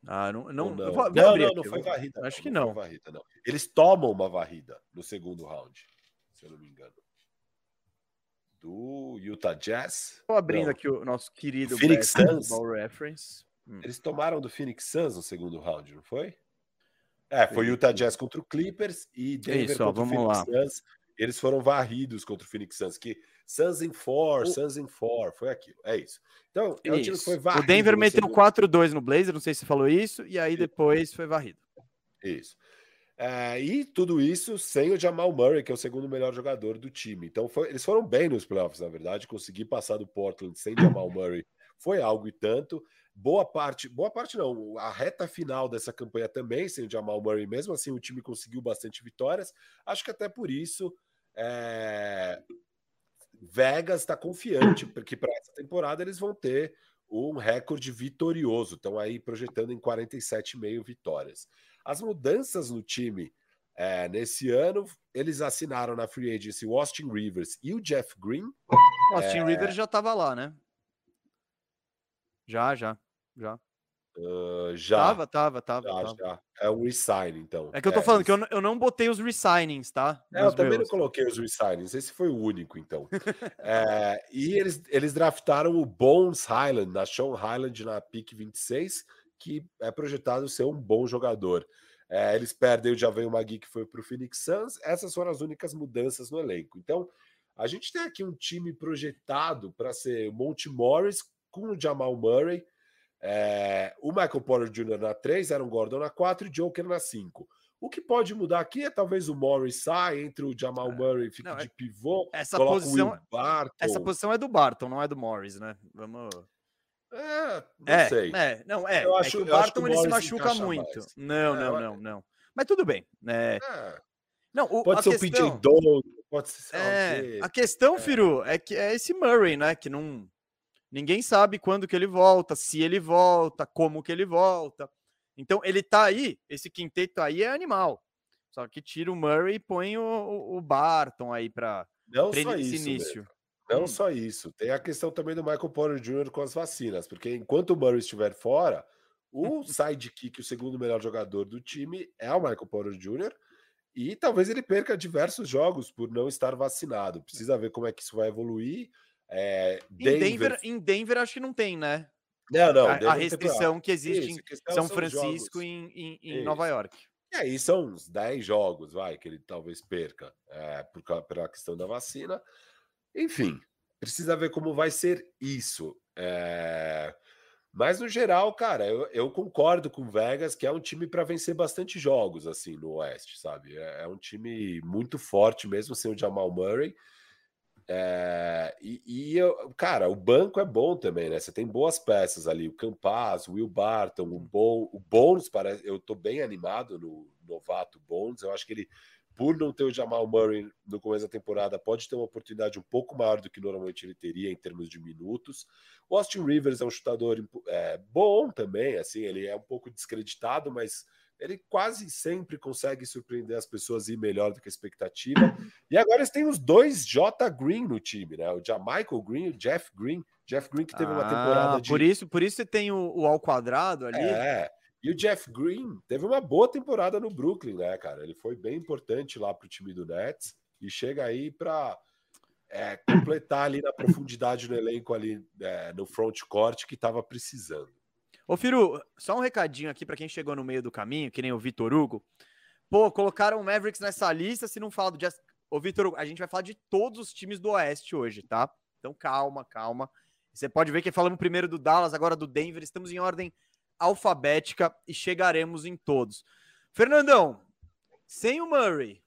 ah, não, não, não? Não, não, não, não foi varrida. Acho não, que não. Não foi varrida, não. Eles tomam uma varrida no segundo round, se eu não me engano. Do Utah Jazz. Estou abrindo não. aqui o nosso querido Phoenix Suns. Reference. Eles tomaram do Phoenix Suns no segundo round, não foi? É, foi Utah Jazz contra o Clippers e Denver Isso, contra ó, o Phoenix lá. Suns. Eles foram varridos contra o Phoenix Suns, que Suns em four, o... Suns em four, foi aquilo, é isso. Então, é isso. O time foi varrido. O Denver meteu segundo... quatro a dois no Blazer, não sei se você falou isso, e aí depois foi varrido. Isso. É, e tudo isso sem o Jamal Murray, que é o segundo melhor jogador do time. Então foi, eles foram bem nos playoffs, na verdade. Conseguir passar do Portland sem Jamal Murray foi algo e tanto. Boa parte, boa parte não, a reta final dessa campanha também sem o Jamal Murray. Mesmo assim o time conseguiu bastante vitórias. Acho que até por isso é, Vegas está confiante que para essa temporada eles vão ter um recorde vitorioso. Estão aí projetando em quarenta e sete e meio vitórias. as mudanças no time. É, nesse ano, eles assinaram na Free Agency o Austin Rivers e o Jeff Green. O Austin é... Rivers já estava lá, né? Já, já, já. Uh, já. Tava, tava, tava. Já, tava. Já. É um resign, então. É que eu tô é, falando que eu não, eu não botei os resignings, tá? É, eu meus. também não coloquei os resignings. Esse foi o único, então. é, e eles, eles draftaram o Bones Highland, na Sean Highland, na pick vinte e seis, que é projetado ser um bom jogador. É, eles perdem o Javel Magui, que foi para o Phoenix Suns. Essas foram as únicas mudanças no elenco. Então, a gente tem aqui um time projetado para ser o Monte Morris com o Jamal Murray, é, o Michael Porter Júnior na três, Aaron Gordon na quatro e Joker na cinco. O que pode mudar aqui é talvez o Morris saia, entre o Jamal é, Murray fica não, de pivô, essa posição, o Barton. Essa posição é do Barton, não é do Morris, né? Vamos... É, não é, sei. É, não, é, eu acho, é que o Barton que o ele se machuca se muito. Mais. Não, é, não, não, não. Mas tudo bem. É... É. Não, o, pode, a ser questão... o P J Doll, pode ser o P J Doll. A questão, é. Firu, é que é esse Murray, né? Que não... Ninguém sabe quando que ele volta, se ele volta, como que ele volta. Então, ele tá aí, esse quinteto aí é animal. Só que tira o Murray e põe o, o Barton aí para esse início. Mesmo. Não hum. só isso, tem a questão também do Michael Porter Júnior com as vacinas, porque enquanto o Murray estiver fora, o sidekick, o segundo melhor jogador do time, é o Michael Porter Júnior, e talvez ele perca diversos jogos por não estar vacinado. Precisa ver como é que isso vai evoluir. É, Denver... Em, Denver, em Denver acho que não tem, né? Não, não. A, a restrição que existe isso, em São, São Francisco e em, em, em Nova York. E aí são uns dez jogos, vai, que ele talvez perca é, por, pela questão da vacina. Enfim, precisa ver como vai ser isso. É... Mas, no geral, cara, eu, eu concordo com o Vegas, que é um time para vencer bastante jogos, assim, no Oeste, sabe? É, é um time muito forte mesmo, sem o Jamal Murray. É... E, e eu, cara, o banco é bom também, né? Você tem boas peças ali, o Campaz, o Will Barton, o, Bo... o Bones, parece... eu tô bem animado no novato Bones, eu acho que ele... Por não ter o Jamal Murray no começo da temporada, pode ter uma oportunidade um pouco maior do que normalmente ele teria em termos de minutos. O Austin Rivers é um chutador é, bom também, assim, ele é um pouco descreditado, mas ele quase sempre consegue surpreender as pessoas e ir melhor do que a expectativa. E agora eles têm os dois J. Green no time, né? O Jamichael Green e o Jeff Green. Jeff Green que teve ah, uma temporada de... Por isso, por isso você tem o, o ao quadrado ali. É. E o Jeff Green teve uma boa temporada no Brooklyn, né, cara? Ele foi bem importante lá para o time do Nets e chega aí para é, completar ali na profundidade do elenco ali é, no frontcourt que estava precisando. Ô, Firu, só um recadinho aqui para quem chegou no meio do caminho, que nem o Vitor Hugo. Pô, colocaram o Mavericks nessa lista, se não fala do Jazz... Ô, Vitor Hugo, a gente vai falar de todos os times do Oeste hoje, tá? Então calma, calma. Você pode ver que falamos primeiro do Dallas, agora do Denver, estamos em ordem... alfabética e chegaremos em todos. Fernandão, sem o Murray,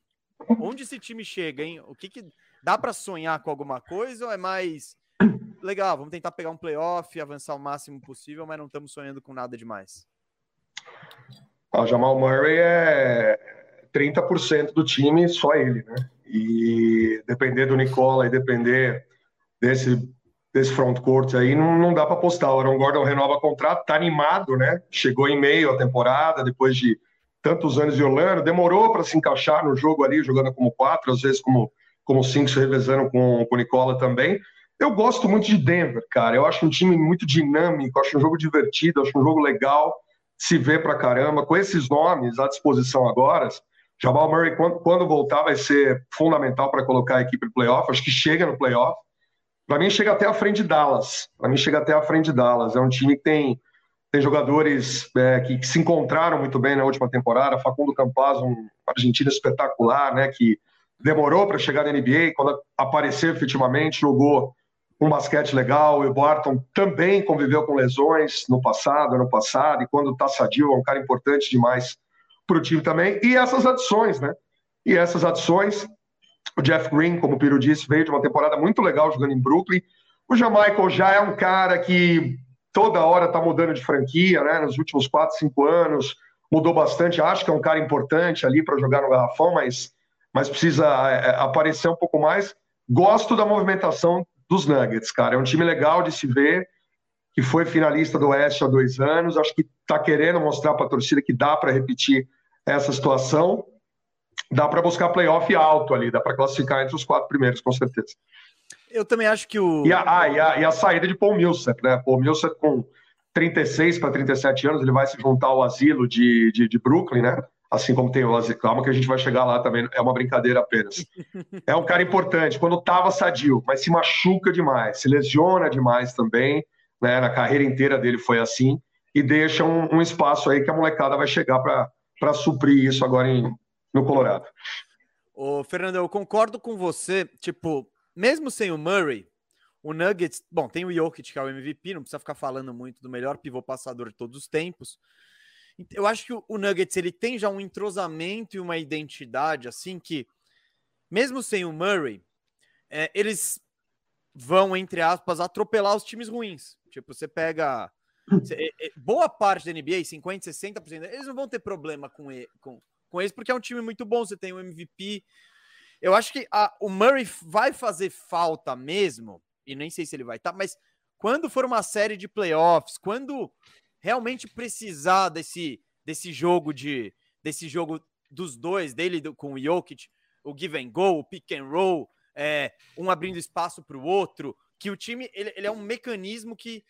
onde esse time chega, hein? O que, que dá para sonhar com alguma coisa ou é mais legal? Vamos tentar pegar um playoff, avançar o máximo possível, mas não estamos sonhando com nada demais. O Jamal Murray é trinta por cento do time, só ele, né? E depender do Nikola e depender desse... desse frontcourt aí, não, não dá para apostar. O Aaron Gordon renova contrato, tá animado, né? Chegou em meio à temporada, depois de tantos anos de Orlando, demorou para se encaixar no jogo ali, jogando como quatro, às vezes como, como cinco, se revezando com, com o Nikola também. Eu gosto muito de Denver, cara. Eu acho um time muito dinâmico, acho um jogo divertido, acho um jogo legal, se vê pra caramba. Com esses nomes à disposição agora, Jamal Murray, quando, quando voltar, vai ser fundamental para colocar a equipe no playoff. Acho que chega no playoff. Para mim, chega até a frente de Dallas. Para mim, chega até a frente de Dallas. É um time que tem, tem jogadores é, que, que se encontraram muito bem na última temporada. Facundo Campaz, um argentino espetacular, né, que demorou para chegar na N B A. Quando apareceu efetivamente, jogou um basquete legal. O Barton também conviveu com lesões no passado, ano passado. E quando está sadio, é um cara importante demais para o time também. E essas adições, né? E essas adições... O Jeff Green, como o Piro disse, veio de uma temporada muito legal jogando em Brooklyn. O Jamichael já é um cara que toda hora está mudando de franquia, né? Nos últimos quatro, cinco anos, mudou bastante. Acho que é um cara importante ali para jogar no garrafão, mas, mas precisa é, aparecer um pouco mais. Gosto da movimentação dos Nuggets, cara. É um time legal de se ver, que foi finalista do Oeste há dois anos. Acho que está querendo mostrar para a torcida que dá para repetir essa situação, dá para buscar playoff alto ali, dá para classificar entre os quatro primeiros, com certeza. Eu também acho que o... E a, ah, e a, e a saída de Paul Millsap, né? Paul Millsap com trinta e seis para trinta e sete anos, ele vai se juntar ao asilo de, de, de Brooklyn, né? Assim como tem o asilo. Calma que a gente vai chegar lá também, é uma brincadeira apenas. É um cara importante, quando tava sadio, mas se machuca demais, se lesiona demais também, né? Na carreira inteira dele foi assim, e deixa um, um espaço aí que a molecada vai chegar para suprir isso agora em, no Colorado. Ô, Fernando, eu concordo com você, tipo... Mesmo sem o Murray, o Nuggets... Bom, tem o Jokic, que é o M V P, não precisa ficar falando muito do melhor pivô passador de todos os tempos. Eu acho que o Nuggets ele tem já um entrosamento e uma identidade, assim, que mesmo sem o Murray, é, eles vão, entre aspas, atropelar os times ruins. Tipo, você pega... Você, é, boa parte da N B A, cinquenta por cento, sessenta por cento, eles não vão ter problema com, ele, com, com eles, porque é um time muito bom, você tem o M V P... Eu acho que a, o Murray vai fazer falta mesmo, e nem sei se ele vai estar, tá, mas quando for uma série de playoffs, quando realmente precisar desse, desse jogo de desse jogo dos dois, dele do, com o Jokic, o give and go, o pick and roll, é, um abrindo espaço para o outro, que o time ele, ele é um mecanismo que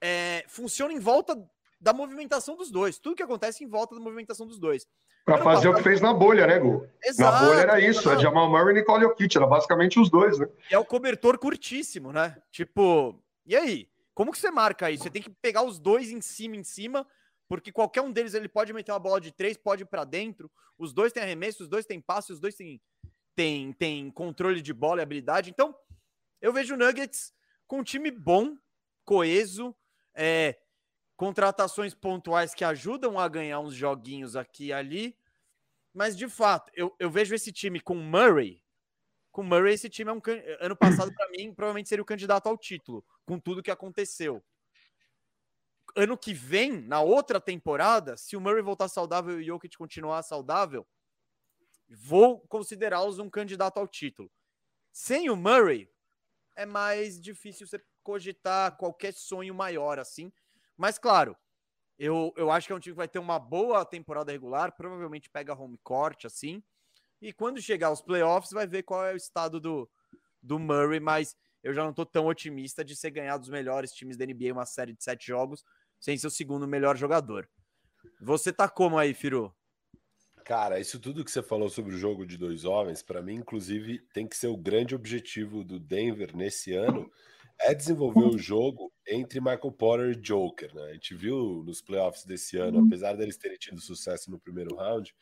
é, funciona em volta da movimentação dos dois. Tudo que acontece em volta da movimentação dos dois. Para fazer o que fez na bolha, né, Gu? Exato. Na bolha era isso, é Jamal Murray e Nikola Jokic, era basicamente os dois, né? É o cobertor curtíssimo, né? Tipo, e aí? Como que você marca isso? Você tem que pegar os dois em cima, em cima, porque qualquer um deles ele pode meter uma bola de três, pode ir para dentro, os dois têm arremesso, os dois têm passe, os dois têm, têm, têm controle de bola e habilidade. Então, eu vejo o Nuggets com um time bom, coeso, é... contratações pontuais que ajudam a ganhar uns joguinhos aqui e ali, mas de fato, eu, eu vejo esse time com Murray, com Murray esse time é um, ano passado para mim provavelmente seria o candidato ao título, com tudo que aconteceu. Ano que vem, na outra temporada, se o Murray voltar saudável e o Jokic continuar saudável, vou considerá-los um candidato ao título. Sem o Murray, é mais difícil você cogitar qualquer sonho maior assim. Mas, claro, eu, eu acho que é um time que vai ter uma boa temporada regular, provavelmente pega home court, assim, e quando chegar aos playoffs vai ver qual é o estado do, do Murray, mas eu já não tô tão otimista de ser ganhar dos melhores times da N B A uma série de sete jogos sem ser o segundo melhor jogador. Você tá como aí, Firu? Cara, isso tudo que você falou sobre o jogo de dois homens, para mim, inclusive, tem que ser o grande objetivo do Denver nesse ano, é desenvolver o jogo entre Michael Porter e Joker, né? A gente viu nos playoffs desse ano, apesar deles terem tido sucesso no primeiro round,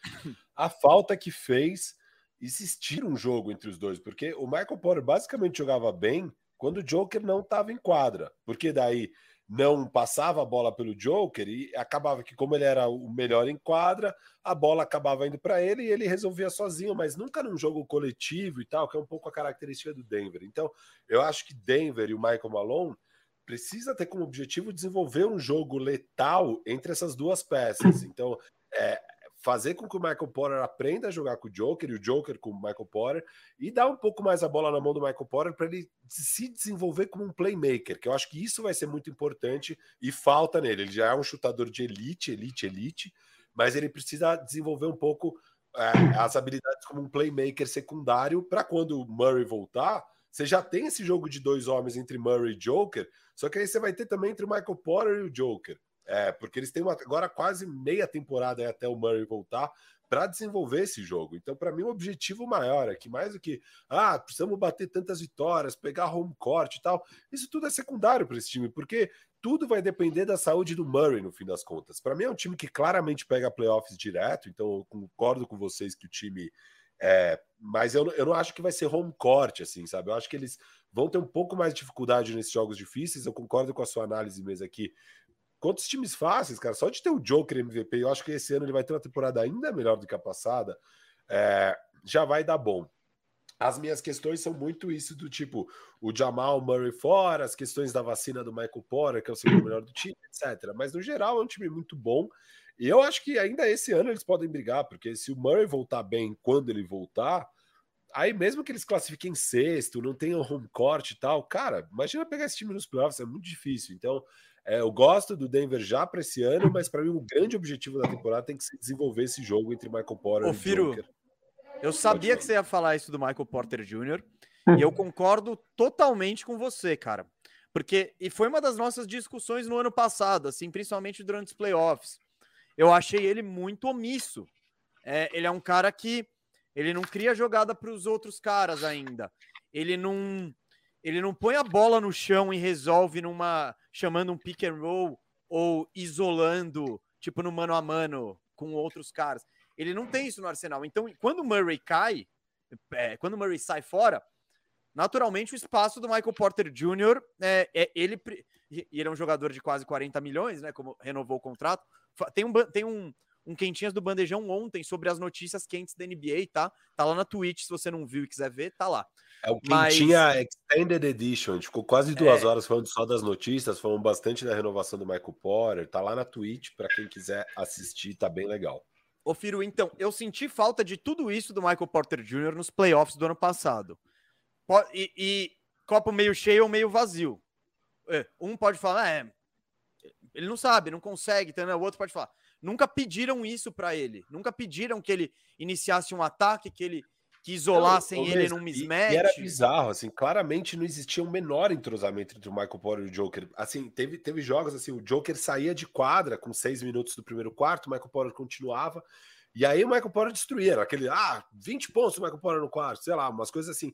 a falta que fez existir um jogo entre os dois, porque o Michael Porter basicamente jogava bem quando o Joker não estava em quadra, porque daí não passava a bola pelo Joker e acabava que, como ele era o melhor em quadra, a bola acabava indo para ele e ele resolvia sozinho, mas nunca num jogo coletivo e tal, que é um pouco a característica do Denver. Então, eu acho que Denver e o Michael Malone precisa ter como objetivo desenvolver um jogo letal entre essas duas peças. Então, é, fazer com que o Michael Porter aprenda a jogar com o Joker e o Joker com o Michael Porter e dar um pouco mais a bola na mão do Michael Porter para ele se desenvolver como um playmaker, que eu acho que isso vai ser muito importante e falta nele. Ele já é um chutador de elite, elite, elite, mas ele precisa desenvolver um pouco é, as habilidades como um playmaker secundário para quando o Murray voltar, você já tem esse jogo de dois homens entre Murray e Joker, só que aí você vai ter também entre o Michael Porter e o Joker. É, porque eles têm uma, agora quase meia temporada aí até o Murray voltar para desenvolver esse jogo. Então, para mim, o objetivo maior é que mais do que ah, precisamos bater tantas vitórias, pegar home court e tal, isso tudo é secundário para esse time, porque tudo vai depender da saúde do Murray, no fim das contas. Para mim, é um time que claramente pega playoffs direto, então eu concordo com vocês que o time... É, mas eu, eu não acho que vai ser home court, assim, sabe? Eu acho que eles vão ter um pouco mais de dificuldade nesses jogos difíceis, eu concordo com a sua análise mesmo aqui. Quantos times fáceis, cara, só de ter o Joker M V P, eu acho que esse ano ele vai ter uma temporada ainda melhor do que a passada, é, já vai dar bom. As minhas questões são muito isso do tipo, o Jamal Murray fora, as questões da vacina do Michael Porter, que é o segundo melhor do time, etcétera. Mas no geral é um time muito bom, e eu acho que ainda esse ano eles podem brigar, porque se o Murray voltar bem quando ele voltar, aí mesmo que eles classifiquem em sexto, não tenham home court e tal, cara, imagina pegar esse time nos playoffs, é muito difícil. Então, É, eu gosto do Denver já para esse ano, mas para mim o um grande objetivo da temporada tem que se desenvolver esse jogo entre Michael Porter Ô, e Firo, Joker. Eu sabia que você ia falar isso do Michael Porter Júnior e eu concordo totalmente com você, cara. Porque, e foi uma das nossas discussões no ano passado, assim, principalmente durante os playoffs. Eu achei ele muito omisso. É, ele é um cara que ele não cria jogada para os outros caras ainda. Ele não... Ele não põe a bola no chão e resolve numa chamando um pick and roll ou isolando, tipo no mano a mano com outros caras. Ele não tem isso no arsenal. Então, quando o Murray cai, é, quando o Murray sai fora, naturalmente o espaço do Michael Porter Júnior é, é ele e ele é um jogador de quase quarenta milhões, né? Como renovou o contrato. Tem um tem um, um quentinhas do Bandejão ontem sobre as notícias quentes da N B A, tá? Tá lá na Twitch, se você não viu e quiser ver, tá lá. É o Quentinha Mas... Extended Edition, a gente ficou quase duas é... horas falando só das notícias, falando bastante da renovação do Michael Porter, tá lá na Twitch, pra quem quiser assistir, tá bem legal. Ô Firo, então, eu senti falta de tudo isso do Michael Porter Júnior nos playoffs do ano passado. E, e copo meio cheio ou meio vazio. Um pode falar, é, ele não sabe, não consegue, então, o outro pode falar, nunca pediram isso para ele. Nunca pediram que ele iniciasse um ataque, que ele que isolassem não, ele num mismatch. E, e era bizarro, assim, claramente não existia um menor entrosamento entre o Michael Porter e o Joker. Assim, teve, teve jogos assim, o Joker saía de quadra com seis minutos do primeiro quarto, o Michael Porter continuava, e aí o Michael Porter destruía. Era aquele, ah, vinte pontos o Michael Porter no quarto, sei lá, umas coisas assim.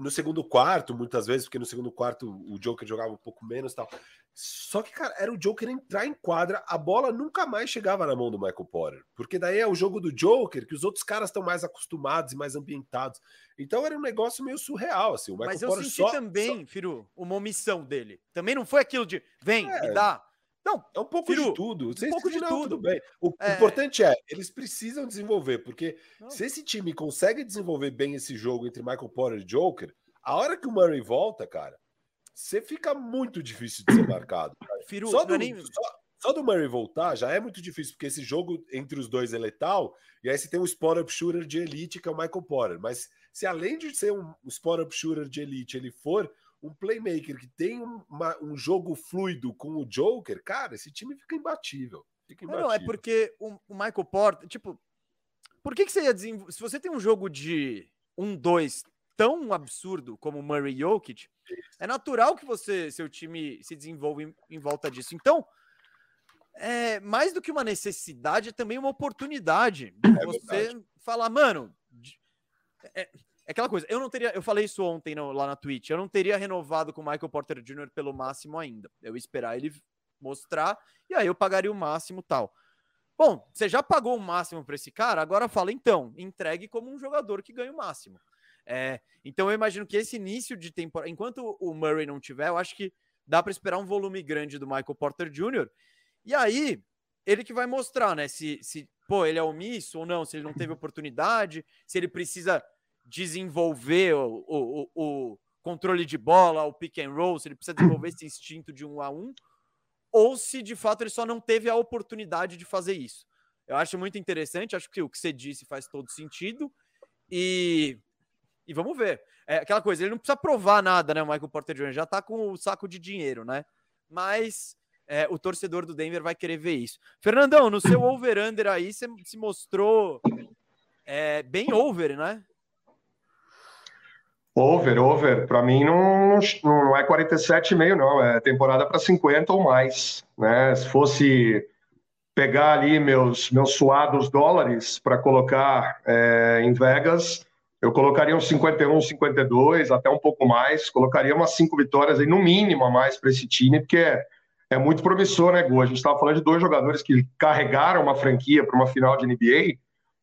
No segundo quarto, muitas vezes, porque no segundo quarto o Joker jogava um pouco menos e tal. Só que, cara, era o Joker entrar em quadra, a bola nunca mais chegava na mão do Michael Porter. Porque daí é o jogo do Joker, que os outros caras estão mais acostumados e mais ambientados. Então era um negócio meio surreal, assim. O Michael Mas eu Porter senti só, também, só... Firu, uma omissão dele. Também não foi aquilo de, vem, é. me dá... Não, é um pouco Firu, de tudo. Um pouco de, de não, tudo. tudo bem. O é... importante é, eles precisam desenvolver, porque não. se esse time consegue desenvolver bem esse jogo entre Michael Porter e Joker, a hora que o Murray volta, cara, você fica muito difícil de ser marcado. Firu, só, do, nem... só, só do Murray voltar já é muito difícil, porque esse jogo entre os dois é letal, e aí você tem um spot-up shooter de elite, que é o Michael Porter. Mas se além de ser um spot-up shooter de elite, ele for... um playmaker que tem uma, um jogo fluido com o Joker, cara, esse time fica imbatível. Fica imbatível. Não, é porque o, o Michael Porter, tipo, por que que você ia desenvolver... Se você tem um jogo de um dois tão absurdo como o Murray Jokic, é natural que você, seu time se desenvolva em, em volta disso. Então, é, mais do que uma necessidade, é também uma oportunidade de é você verdade. falar, mano... É, É aquela coisa, eu não teria, eu falei isso ontem no, lá na Twitch, eu não teria renovado com o Michael Porter Júnior pelo máximo ainda. Eu ia esperar ele mostrar, e aí eu pagaria o máximo e tal. Bom, você já pagou o máximo para esse cara, agora fala então, entregue como um jogador que ganha o máximo. É, então eu imagino que esse início de temporada, enquanto o Murray não tiver, eu acho que dá para esperar um volume grande do Michael Porter Júnior E aí, ele que vai mostrar, né, se, se pô, ele é omisso ou não, se ele não teve oportunidade, se ele precisa... desenvolver o, o, o, o controle de bola, o pick and roll, se ele precisa desenvolver esse instinto de um a um, ou se de fato ele só não teve a oportunidade de fazer isso. Eu acho muito interessante, acho que o que você disse faz todo sentido, e, e vamos ver. É aquela coisa, ele não precisa provar nada, né, o Michael Porter Júnior já tá com o saco de dinheiro, né, mas é, o torcedor do Denver vai querer ver isso. Fernandão, no seu over-under aí, você se mostrou é, bem over, né? Over, over, para mim não, não é quarenta e sete vírgula cinco não, é temporada para cinquenta ou mais, né? Se fosse pegar ali meus, meus suados dólares para colocar é, em Vegas, eu colocaria uns cinquenta e um, cinquenta e dois, até um pouco mais, colocaria umas cinco vitórias aí no mínimo a mais para esse time, porque é, é muito promissor, né, Gu? A gente estava falando de dois jogadores que carregaram uma franquia para uma final de N B A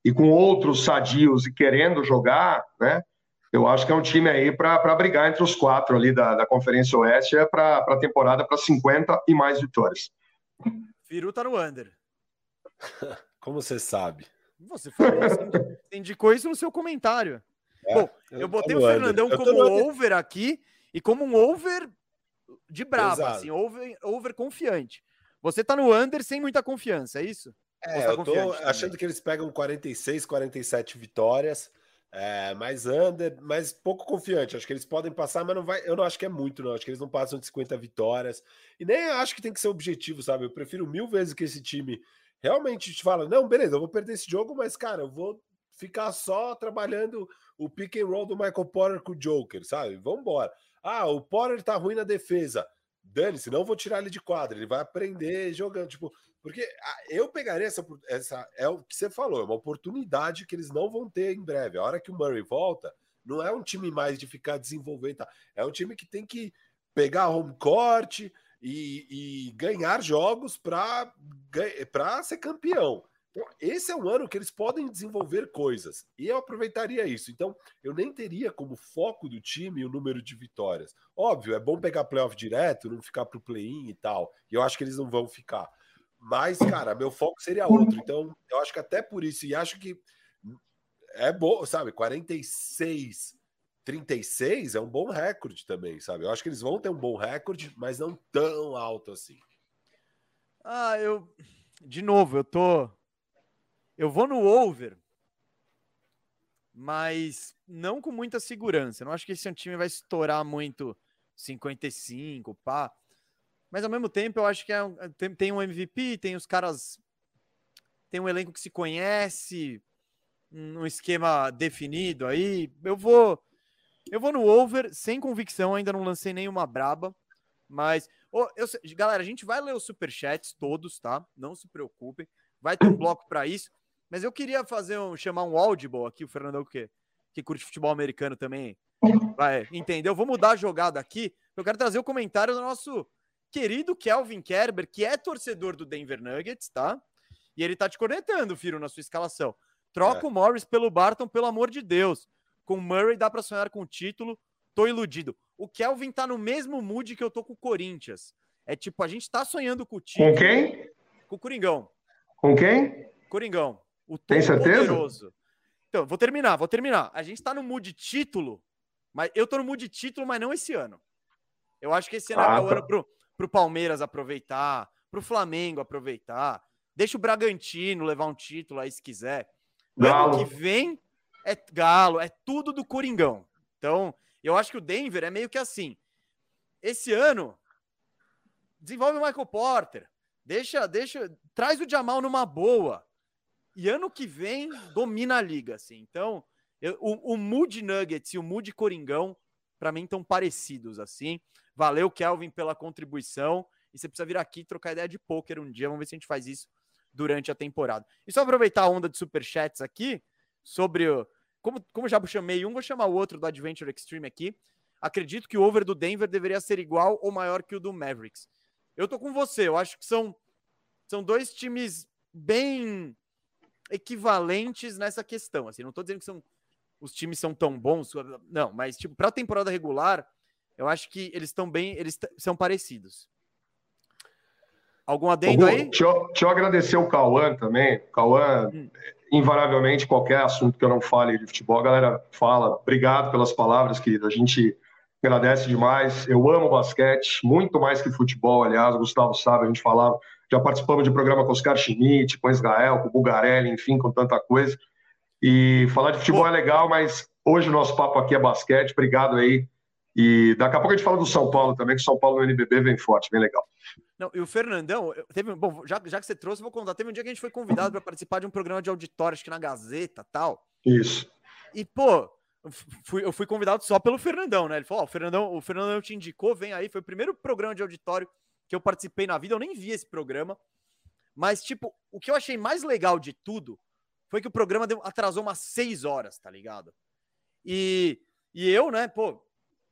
e com outros sadios e querendo jogar, né? Eu acho que é um time aí para brigar entre os quatro ali da, da Conferência Oeste, é para a temporada para cinquenta e mais vitórias. Firu tá no under. Como você sabe? Você falou, você indicou isso no seu comentário. É, Bom, eu, eu botei o Fernandão como over aqui e como um over de brabo, assim, over, over confiante. Você tá no under sem muita confiança, é isso? É, tá eu tô achando também que eles pegam quarenta e seis, quarenta e sete vitórias. É, mais under, mas pouco confiante. Acho que eles podem passar, mas não vai. Eu não acho que é muito, não. Acho que eles não passam de cinquenta vitórias. E nem acho que tem que ser objetivo, sabe? Eu prefiro mil vezes que esse time realmente te fala: não, beleza, eu vou perder esse jogo, mas, cara, eu vou ficar só trabalhando o pick and roll do Michael Porter com o Joker, sabe? Vambora. Ah, o Porter tá ruim na defesa. Dane-se, não vou tirar ele de quadra, ele vai aprender jogando, tipo, porque eu pegaria essa, essa, é o que você falou, é uma oportunidade que eles não vão ter em breve. A hora que o Murray volta, não é um time mais de ficar desenvolvendo, tá? É um time que tem que pegar home court e, e ganhar jogos para para ser campeão. Então, esse é um ano que eles podem desenvolver coisas, e eu aproveitaria isso. Então, eu nem teria como foco do time o número de vitórias. Óbvio, é bom pegar playoff direto, não ficar pro play-in e tal, e eu acho que eles não vão ficar. Mas, cara, meu foco seria outro. Então, eu acho que até por isso, e acho que é bom, sabe, quarenta e seis, trinta e seis é um bom recorde também, sabe? Eu acho que eles vão ter um bom recorde, mas não tão alto assim. Ah, eu... De novo, eu tô... Eu vou no over, mas não com muita segurança. Eu não acho que esse time vai estourar muito cinquenta e cinco, pá. Mas, ao mesmo tempo, eu acho que é um, tem, tem um M V P, tem os caras... Tem um elenco que se conhece, um esquema definido aí. Eu vou, eu vou no over, sem convicção, ainda não lancei nenhuma braba. Mas, oh, eu, galera, a gente vai ler os superchats todos, tá? Não se preocupem. Vai ter um bloco para isso. Mas eu queria fazer um, chamar um audible aqui, o Fernandão que, que curte futebol americano também vai, entendeu? Vou mudar a jogada aqui. Eu quero trazer o comentário do nosso querido Kelvin Kerber, que é torcedor do Denver Nuggets, tá? E ele tá te cornetando, Firo, na sua escalação. Troca é. o Morris pelo Barton, pelo amor de Deus. Com o Murray dá para sonhar com o título. Tô iludido. O Kelvin tá no mesmo mood que eu tô com o Corinthians. É tipo, a gente tá sonhando com o título. Com quem? Com o Coringão. Com quem? Coringão. O Tem certeza? Poderoso. Então, vou terminar, vou terminar. A gente tá no mood de título, mas eu tô no mood de título, mas não esse ano. Eu acho que esse ano ah, é o tá. ano pro, pro Palmeiras aproveitar, pro Flamengo aproveitar. Deixa o Bragantino levar um título aí se quiser. Galo. Ano que vem é Galo, é tudo do Coringão. Então, eu acho que o Denver é meio que assim. Esse ano, desenvolve o Michael Porter. Deixa, deixa, traz o Jamal numa boa. E ano que vem, domina a liga, assim. Então, eu, o, o mood Nuggets e o mood Coringão, pra mim, estão parecidos, assim. Valeu, Kelvin, pela contribuição. E você precisa vir aqui trocar ideia de pôquer um dia. Vamos ver se a gente faz isso durante a temporada. E só aproveitar a onda de superchats aqui, sobre o... Como, como já chamei um, vou chamar o outro do Adventure Extreme aqui. Acredito que o over do Denver deveria ser igual ou maior que o do Mavericks. Eu tô com você. Eu acho que são, são dois times bem... equivalentes nessa questão, assim, não tô dizendo que são, os times são tão bons, não, mas, tipo, pra temporada regular, eu acho que eles estão bem, eles t- são parecidos. Algum adendo Hugo, aí? Deixa eu, deixa eu agradecer o Cauã também, Cauã, hum. invariavelmente, qualquer assunto que eu não fale de futebol, a galera fala, obrigado pelas palavras, querido, a gente agradece demais, eu amo basquete, muito mais que futebol, aliás, o Gustavo sabe, a gente falava, já participamos de programa com Oscar Schmidt, com Israel, com Bugarelli, enfim, com tanta coisa. E falar de futebol é legal, mas hoje o nosso papo aqui é basquete. Obrigado aí. E daqui a pouco a gente fala do São Paulo também, que o São Paulo no N B B vem forte, bem legal. Não, e o Fernandão, teve, bom, já, já que você trouxe, eu vou contar. Teve um dia que a gente foi convidado para participar de um programa de auditório, acho que na Gazeta e tal. Isso. E, pô, fui, eu fui convidado só pelo Fernandão, né? Ele falou, ó, oh, o Fernandão, o Fernandão te indicou, vem aí. Foi o primeiro programa de auditório que eu participei na vida, eu nem vi esse programa, mas, tipo, o que eu achei mais legal de tudo foi que o programa deu, atrasou umas seis horas, tá ligado? E, e eu, né, pô,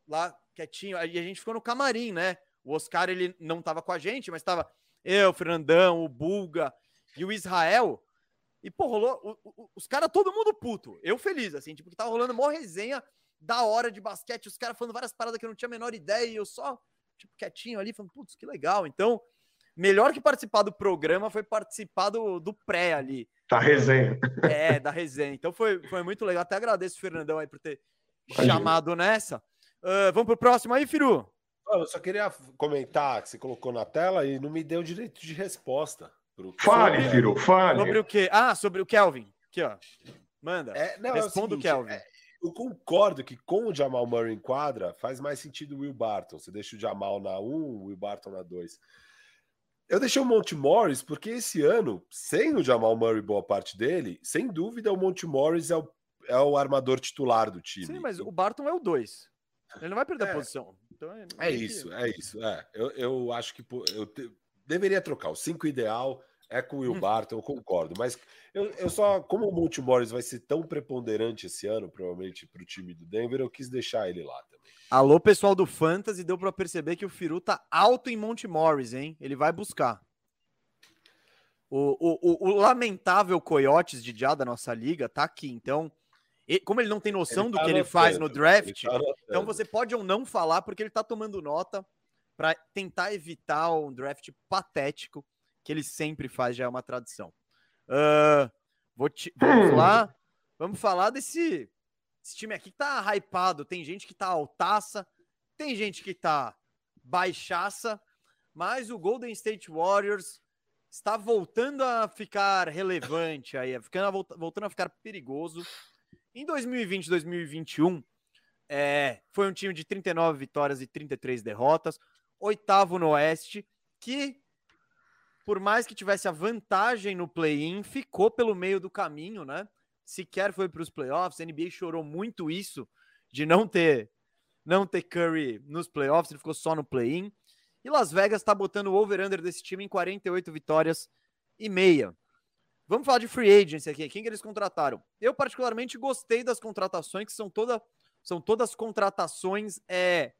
lá quietinho, aí a gente ficou no camarim, né? O Oscar, ele não tava com a gente, mas tava eu, o Fernandão, o Bulga e o Israel, e, pô, rolou, o, o, os caras, todo mundo puto, eu feliz, assim, tipo, que tava rolando mó resenha da hora de basquete, os caras falando várias paradas que eu não tinha a menor ideia, e eu só... tipo, quietinho ali, falando, putz, que legal. Então, melhor que participar do programa foi participar do, do pré ali. Da resenha. É, da resenha. Então, foi, foi muito legal. Até agradeço o Fernandão aí por ter Imagina. chamado nessa. Uh, vamos pro próximo aí, Firu? Eu só queria comentar que você colocou na tela e não me deu direito de resposta. Pro... Fale, Firu, fale. Sobre o quê? Ah, sobre o Kelvin. Aqui, ó. Manda. É, não, responda é o seguinte, Kelvin. É, eu concordo que com o Jamal Murray em quadra faz mais sentido o Will Barton. Você deixa o Jamal na um, o Will Barton na dois. Eu deixei o Monte Morris porque esse ano, sem o Jamal Murray boa parte dele, sem dúvida o Monte Morris é o, é o armador titular do time. Sim, mas o Barton é o dois. Ele não vai perder é, a posição. Então é, é isso, é isso. É. Eu, eu acho que eu te, deveria trocar. O cinco ideal é com o Will Barton, eu concordo. Mas eu, eu só, como o Monte Morris vai ser tão preponderante esse ano, provavelmente, para o time do Denver, eu quis deixar ele lá também. Alô, pessoal do Fantasy, deu para perceber que o Firu tá alto em Monte Morris, hein? Ele vai buscar. O, o, o, o lamentável Coyotes de Já da nossa liga tá aqui, então... E, como ele não tem noção do que ele faz no draft, então você pode ou não falar, porque ele tá tomando nota para tentar evitar um draft patético que ele sempre faz, já é uma tradição. Uh, vou te, vamos lá, vamos falar desse esse time aqui que tá hypado, tem gente que tá altaça, tem gente que tá baixaça, mas o Golden State Warriors está voltando a ficar relevante, aí, ficando, voltando a ficar perigoso. Em dois mil e vinte e dois mil e vinte e um, é, foi um time de trinta e nove vitórias e trinta e três derrotas, oitavo no Oeste, que, por mais que tivesse a vantagem no play-in, ficou pelo meio do caminho, né? Sequer foi para os playoffs, a N B A chorou muito isso, de não ter, não ter Curry nos playoffs, ele ficou só no play-in. E Las Vegas está botando o over-under desse time em quarenta e oito vitórias e meia. Vamos falar de free agency aqui, quem que eles contrataram? Eu particularmente gostei das contratações, que são, toda, são todas contratações é,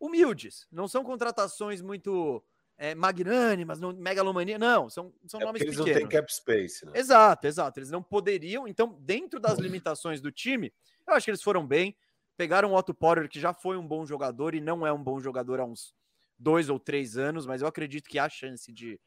humildes, não são contratações muito é, magnânimas, não, megalomania, não, são, são é nomes pequenos. Eles não têm cap space, né? Exato, exato, eles não poderiam, então dentro das limitações do time, eu acho que eles foram bem, pegaram o Otto Porter, que já foi um bom jogador e não é um bom jogador há uns dois ou três anos, mas eu acredito que há chance de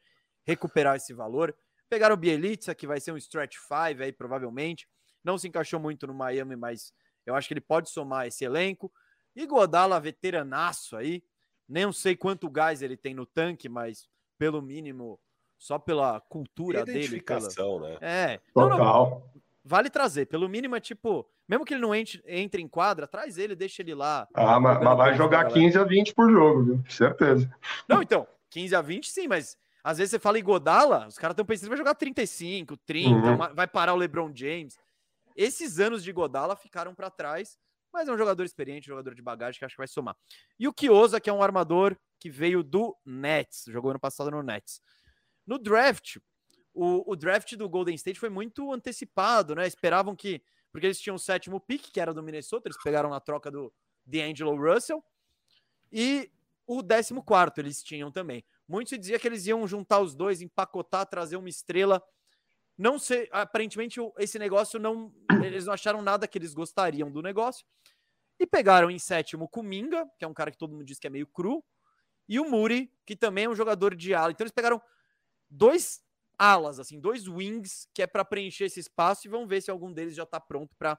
recuperar esse valor. Pegaram o Bielitsa, que vai ser um stretch five aí, provavelmente. Não se encaixou muito no Miami, mas eu acho que ele pode somar esse elenco. E Godala, veteranaço aí. Nem sei quanto gás ele tem no tanque, mas pelo mínimo, só pela cultura dele. Identificação, pela... né? É. Total. Não, não, vale trazer. Pelo mínimo é tipo... Mesmo que ele não entre, entre em quadra, traz ele, deixa ele lá. Ah, mas, mas vai jogar galera. quinze a vinte por jogo, viu? Certeza. Não, então. quinze a vinte sim, mas... Às vezes você fala em Godala, os caras estão pensando que vai jogar trinta e cinco, trinta, uhum. vai parar o LeBron James. Esses anos de Godala ficaram para trás, mas é um jogador experiente, jogador de bagagem que acho que vai somar. E o Kioza, que é um armador que veio do Nets, jogou ano passado no Nets. No draft, o, o draft do Golden State foi muito antecipado, né? Esperavam que, porque eles tinham o sétimo pick, que era do Minnesota, eles pegaram na troca do D'Angelo Russell, e o décimo quarto eles tinham também. Muito se dizia que eles iam juntar os dois, empacotar, trazer uma estrela. Não sei, aparentemente esse negócio não... Eles não acharam nada que eles gostariam do negócio. E pegaram em sétimo o Kuminga, que é um cara que todo mundo diz que é meio cru, e o Muri, que também é um jogador de ala. Então eles pegaram dois alas, assim, dois wings, que é para preencher esse espaço, e vão ver se algum deles já está pronto para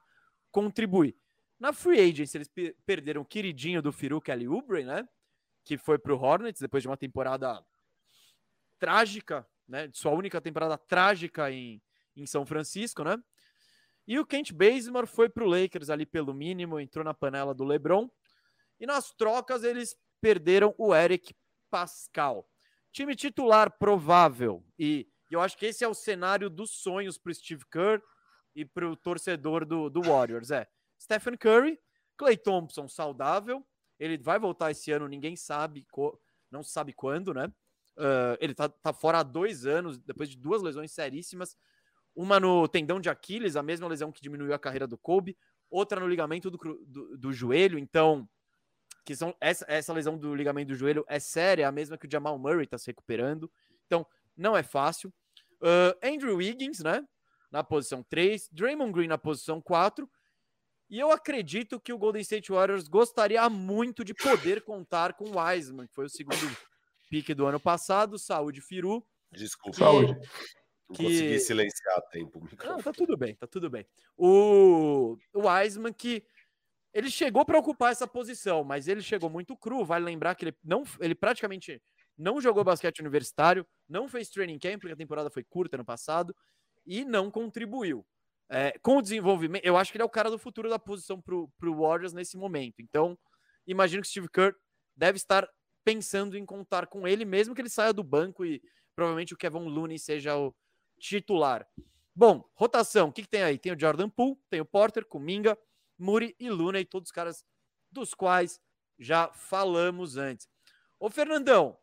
contribuir. Na free agency, eles pe- perderam o queridinho do Firu, que é Kelly Oubre, né? Que foi pro Hornets depois de uma temporada trágica, né? Sua única temporada trágica em, em São Francisco, né? E o Kent Bazemore foi pro Lakers ali pelo mínimo, entrou na panela do LeBron. E nas trocas eles perderam o Eric Pascal. Time titular provável. E, e eu acho que esse é o cenário dos sonhos pro Steve Kerr e pro torcedor do, do Warriors. É Stephen Curry, Klay Thompson saudável. Ele vai voltar esse ano, ninguém sabe, co- não sabe quando, né? Uh, ele tá, tá fora há dois anos, depois de duas lesões seríssimas. Uma no tendão de Aquiles, a mesma lesão que diminuiu a carreira do Kobe. Outra no ligamento do, do, do joelho, então... Que são, essa, essa lesão do ligamento do joelho é séria, a mesma que o Jamal Murray tá se recuperando. Então, não é fácil. Uh, Andrew Wiggins, né? Na posição três. Draymond Green na posição quatro. E eu acredito que o Golden State Warriors gostaria muito de poder contar com o Wiseman, que foi o segundo pick do ano passado. Saúde, Firu. Desculpa, que... saúde. Não que... consegui silenciar a tempo. Não, tá tudo bem, tá tudo bem. O, o Wiseman, que ele chegou para ocupar essa posição, mas ele chegou muito cru. Vale lembrar que ele, não... ele praticamente não jogou basquete universitário, não fez training camp, porque a temporada foi curta ano passado, e não contribuiu. É, com o desenvolvimento, eu acho que ele é o cara do futuro da posição para o Warriors nesse momento. Então, imagino que o Steve Kerr deve estar pensando em contar com ele, mesmo que ele saia do banco e provavelmente o Kevon Looney seja o titular. Bom, rotação, o que, que tem aí? Tem o Jordan Poole, tem o Porter, Kuminga, Murray e Looney, todos os caras dos quais já falamos antes. Ô, Fernandão,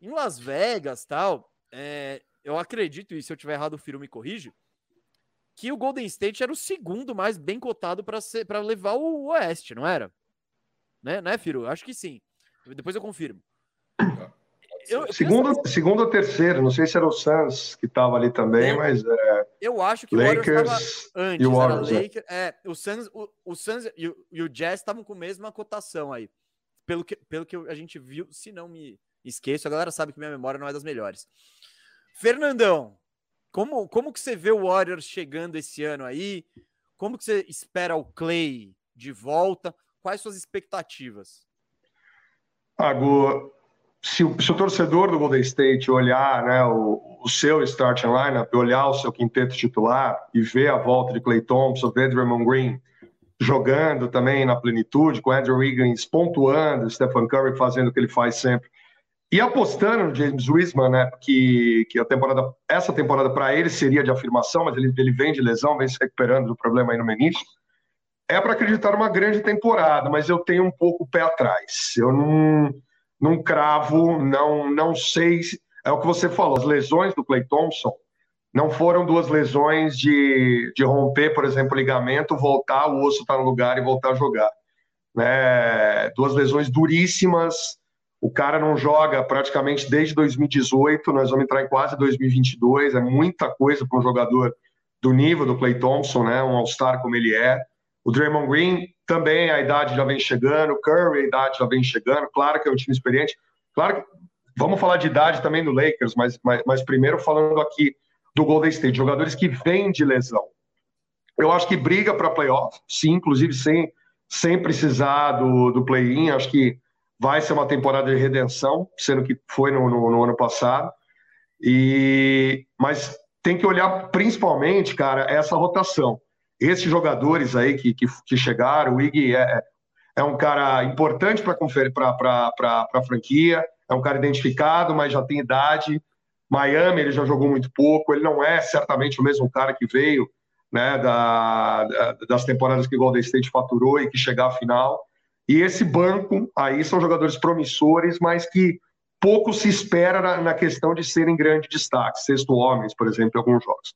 em Las Vegas, tal, é, eu acredito, e se eu tiver errado o Firu me corrige, que o Golden State era o segundo mais bem cotado para levar o Oeste, não era? Né, né Firu? Acho que sim. Depois eu confirmo. Eu, eu segundo, pensava... segundo ou terceiro, não sei se era o Suns que estava ali também, é, mas... É... Eu acho que Lakers, o Warriors estava antes, Warriors, era Lakers, é. É, o Suns, o, o Suns e, o, e o Jazz estavam com a mesma cotação aí, pelo que, pelo que a gente viu, se não me esqueço, a galera sabe que minha memória não é das melhores. Fernandão, Como, como que você vê o Warriors chegando esse ano aí? Como que você espera o Klay de volta? Quais suas expectativas? Agu, se, se o torcedor do Golden State olhar, né, o, o seu starting lineup, olhar o seu quinteto titular e ver a volta de Klay Thompson, ver Draymond Green jogando também na plenitude, com Andrew Wiggins pontuando, Stephen Curry fazendo o que ele faz sempre, e apostando no James Wiseman, né, que, que a temporada, essa temporada para ele seria de afirmação, mas ele, ele vem de lesão, vem se recuperando do problema aí no menisco, é para acreditar numa grande temporada, mas eu tenho um pouco o pé atrás. Eu não, não cravo, não, não sei... Se, é o que você falou, as lesões do Klay Thompson não foram duas lesões de, de romper, por exemplo, o ligamento, voltar, o osso tá no lugar e voltar a jogar. Né? Duas lesões duríssimas. O cara não joga praticamente desde dois mil e dezoito, nós vamos entrar em quase dois mil e vinte e dois, é muita coisa para um jogador do nível do Klay Thompson, né? Um all-star como ele é. O Draymond Green também, a idade já vem chegando, o Curry, a idade já vem chegando, claro que é um time experiente, claro que vamos falar de idade também do Lakers, mas, mas, mas primeiro falando aqui do Golden State, jogadores que vêm de lesão. Eu acho que briga para playoff, sim, inclusive sem, sem precisar do, do play-in, acho que vai ser uma temporada de redenção, sendo que foi no, no, no ano passado. E, mas tem que olhar principalmente, cara, essa rotação. Esses jogadores aí que, que, que chegaram, o Iggy é, é um cara importante para a franquia, é um cara identificado, mas já tem idade. Miami, ele já jogou muito pouco, ele não é certamente o mesmo cara que veio, né, da, das temporadas que o Golden State faturou e que chegar à final. E esse banco aí são jogadores promissores, mas que pouco se espera na, na questão de serem grande destaque, sexto homens, por exemplo, em alguns jogos.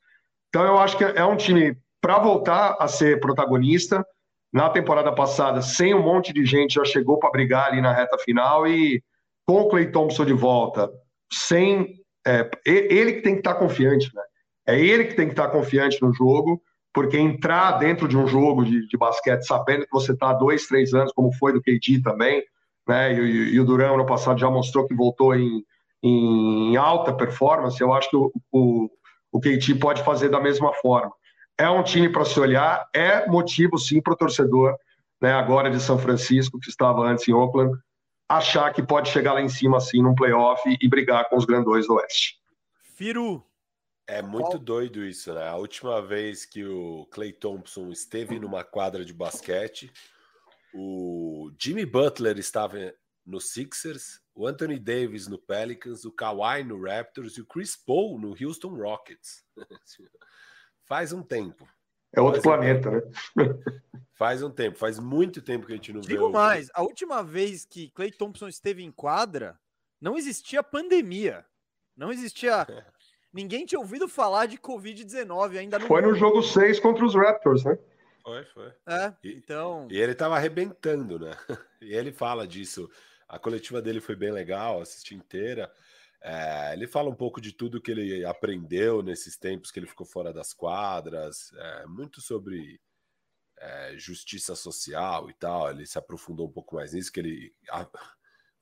Então eu acho que é um time para voltar a ser protagonista. Na temporada passada, sem um monte de gente, já chegou para brigar ali na reta final, e com o Klay Thompson de volta, sem é, ele que tem que estar confiante, né? É ele que tem que estar confiante no jogo, porque entrar dentro de um jogo de, de basquete sabendo que você está há dois, três anos, como foi do K D também, né? e, e, e o Durant ano passado já mostrou que voltou em, em alta performance, eu acho que o, o, o K D pode fazer da mesma forma. É um time para se olhar, é motivo sim para o torcedor, né, agora de São Francisco, que estava antes em Oakland, achar que pode chegar lá em cima assim, num playoff e, e brigar com os grandões do Oeste. Firu! É muito doido isso, né? A última vez que o Klay Thompson esteve numa quadra de basquete, o Jimmy Butler estava no Sixers, o Anthony Davis no Pelicans, o Kawhi no Raptors e o Chris Paul no Houston Rockets. Faz um tempo. É outro faz planeta, um né? Faz um tempo, faz muito tempo que a gente não Digo vê. Digo mais, a última vez que Klay Thompson esteve em quadra, não existia pandemia. Não existia... É. Ninguém tinha ouvido falar de covid dezenove ainda. Não foi no jogo seis contra os Raptors, né? Foi, foi. É, e, então... e ele estava arrebentando, né? E ele fala disso. A coletiva dele foi bem legal, assisti inteira. É, ele fala um pouco de tudo que ele aprendeu nesses tempos que ele ficou fora das quadras. É, muito sobre é, justiça social e tal. Ele se aprofundou um pouco mais nisso, que ele... A...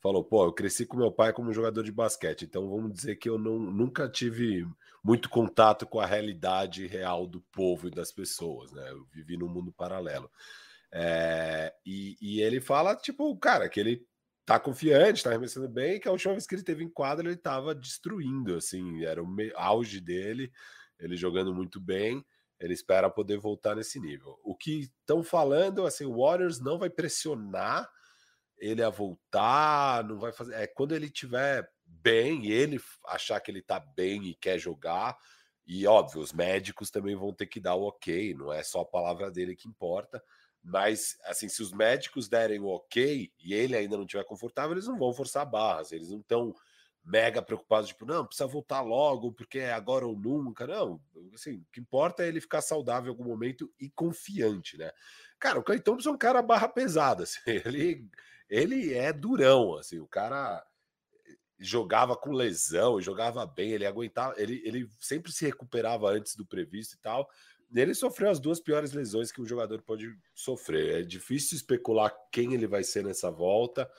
Falou, pô, eu cresci com meu pai como jogador de basquete, então vamos dizer que eu não, nunca tive muito contato com a realidade real do povo e das pessoas, né? Eu vivi num mundo paralelo. É, e, e ele fala, tipo, cara, que ele tá confiante, tá arremessando bem, que a última vez que ele teve em quadra ele tava destruindo, assim, era o auge dele, ele jogando muito bem. Ele espera poder voltar nesse nível. O que estão falando, assim, o Warriors não vai pressionar ele a voltar, não vai fazer... É quando ele tiver bem, ele achar que ele tá bem e quer jogar, e óbvio, os médicos também vão ter que dar o ok, não é só a palavra dele que importa, mas, assim, se os médicos derem o ok e ele ainda não estiver confortável, eles não vão forçar barras, eles não estão mega preocupados, tipo, não, precisa voltar logo, porque é agora ou nunca, não, assim, o que importa é ele ficar saudável em algum momento e confiante, né? Cara, o Klay Thompson é um cara barra pesada, assim, ele, ele é durão, assim, o cara jogava com lesão, jogava bem, ele aguentava, ele, ele sempre se recuperava antes do previsto e tal, e ele sofreu as duas piores lesões que um jogador pode sofrer, é difícil especular quem ele vai ser nessa volta.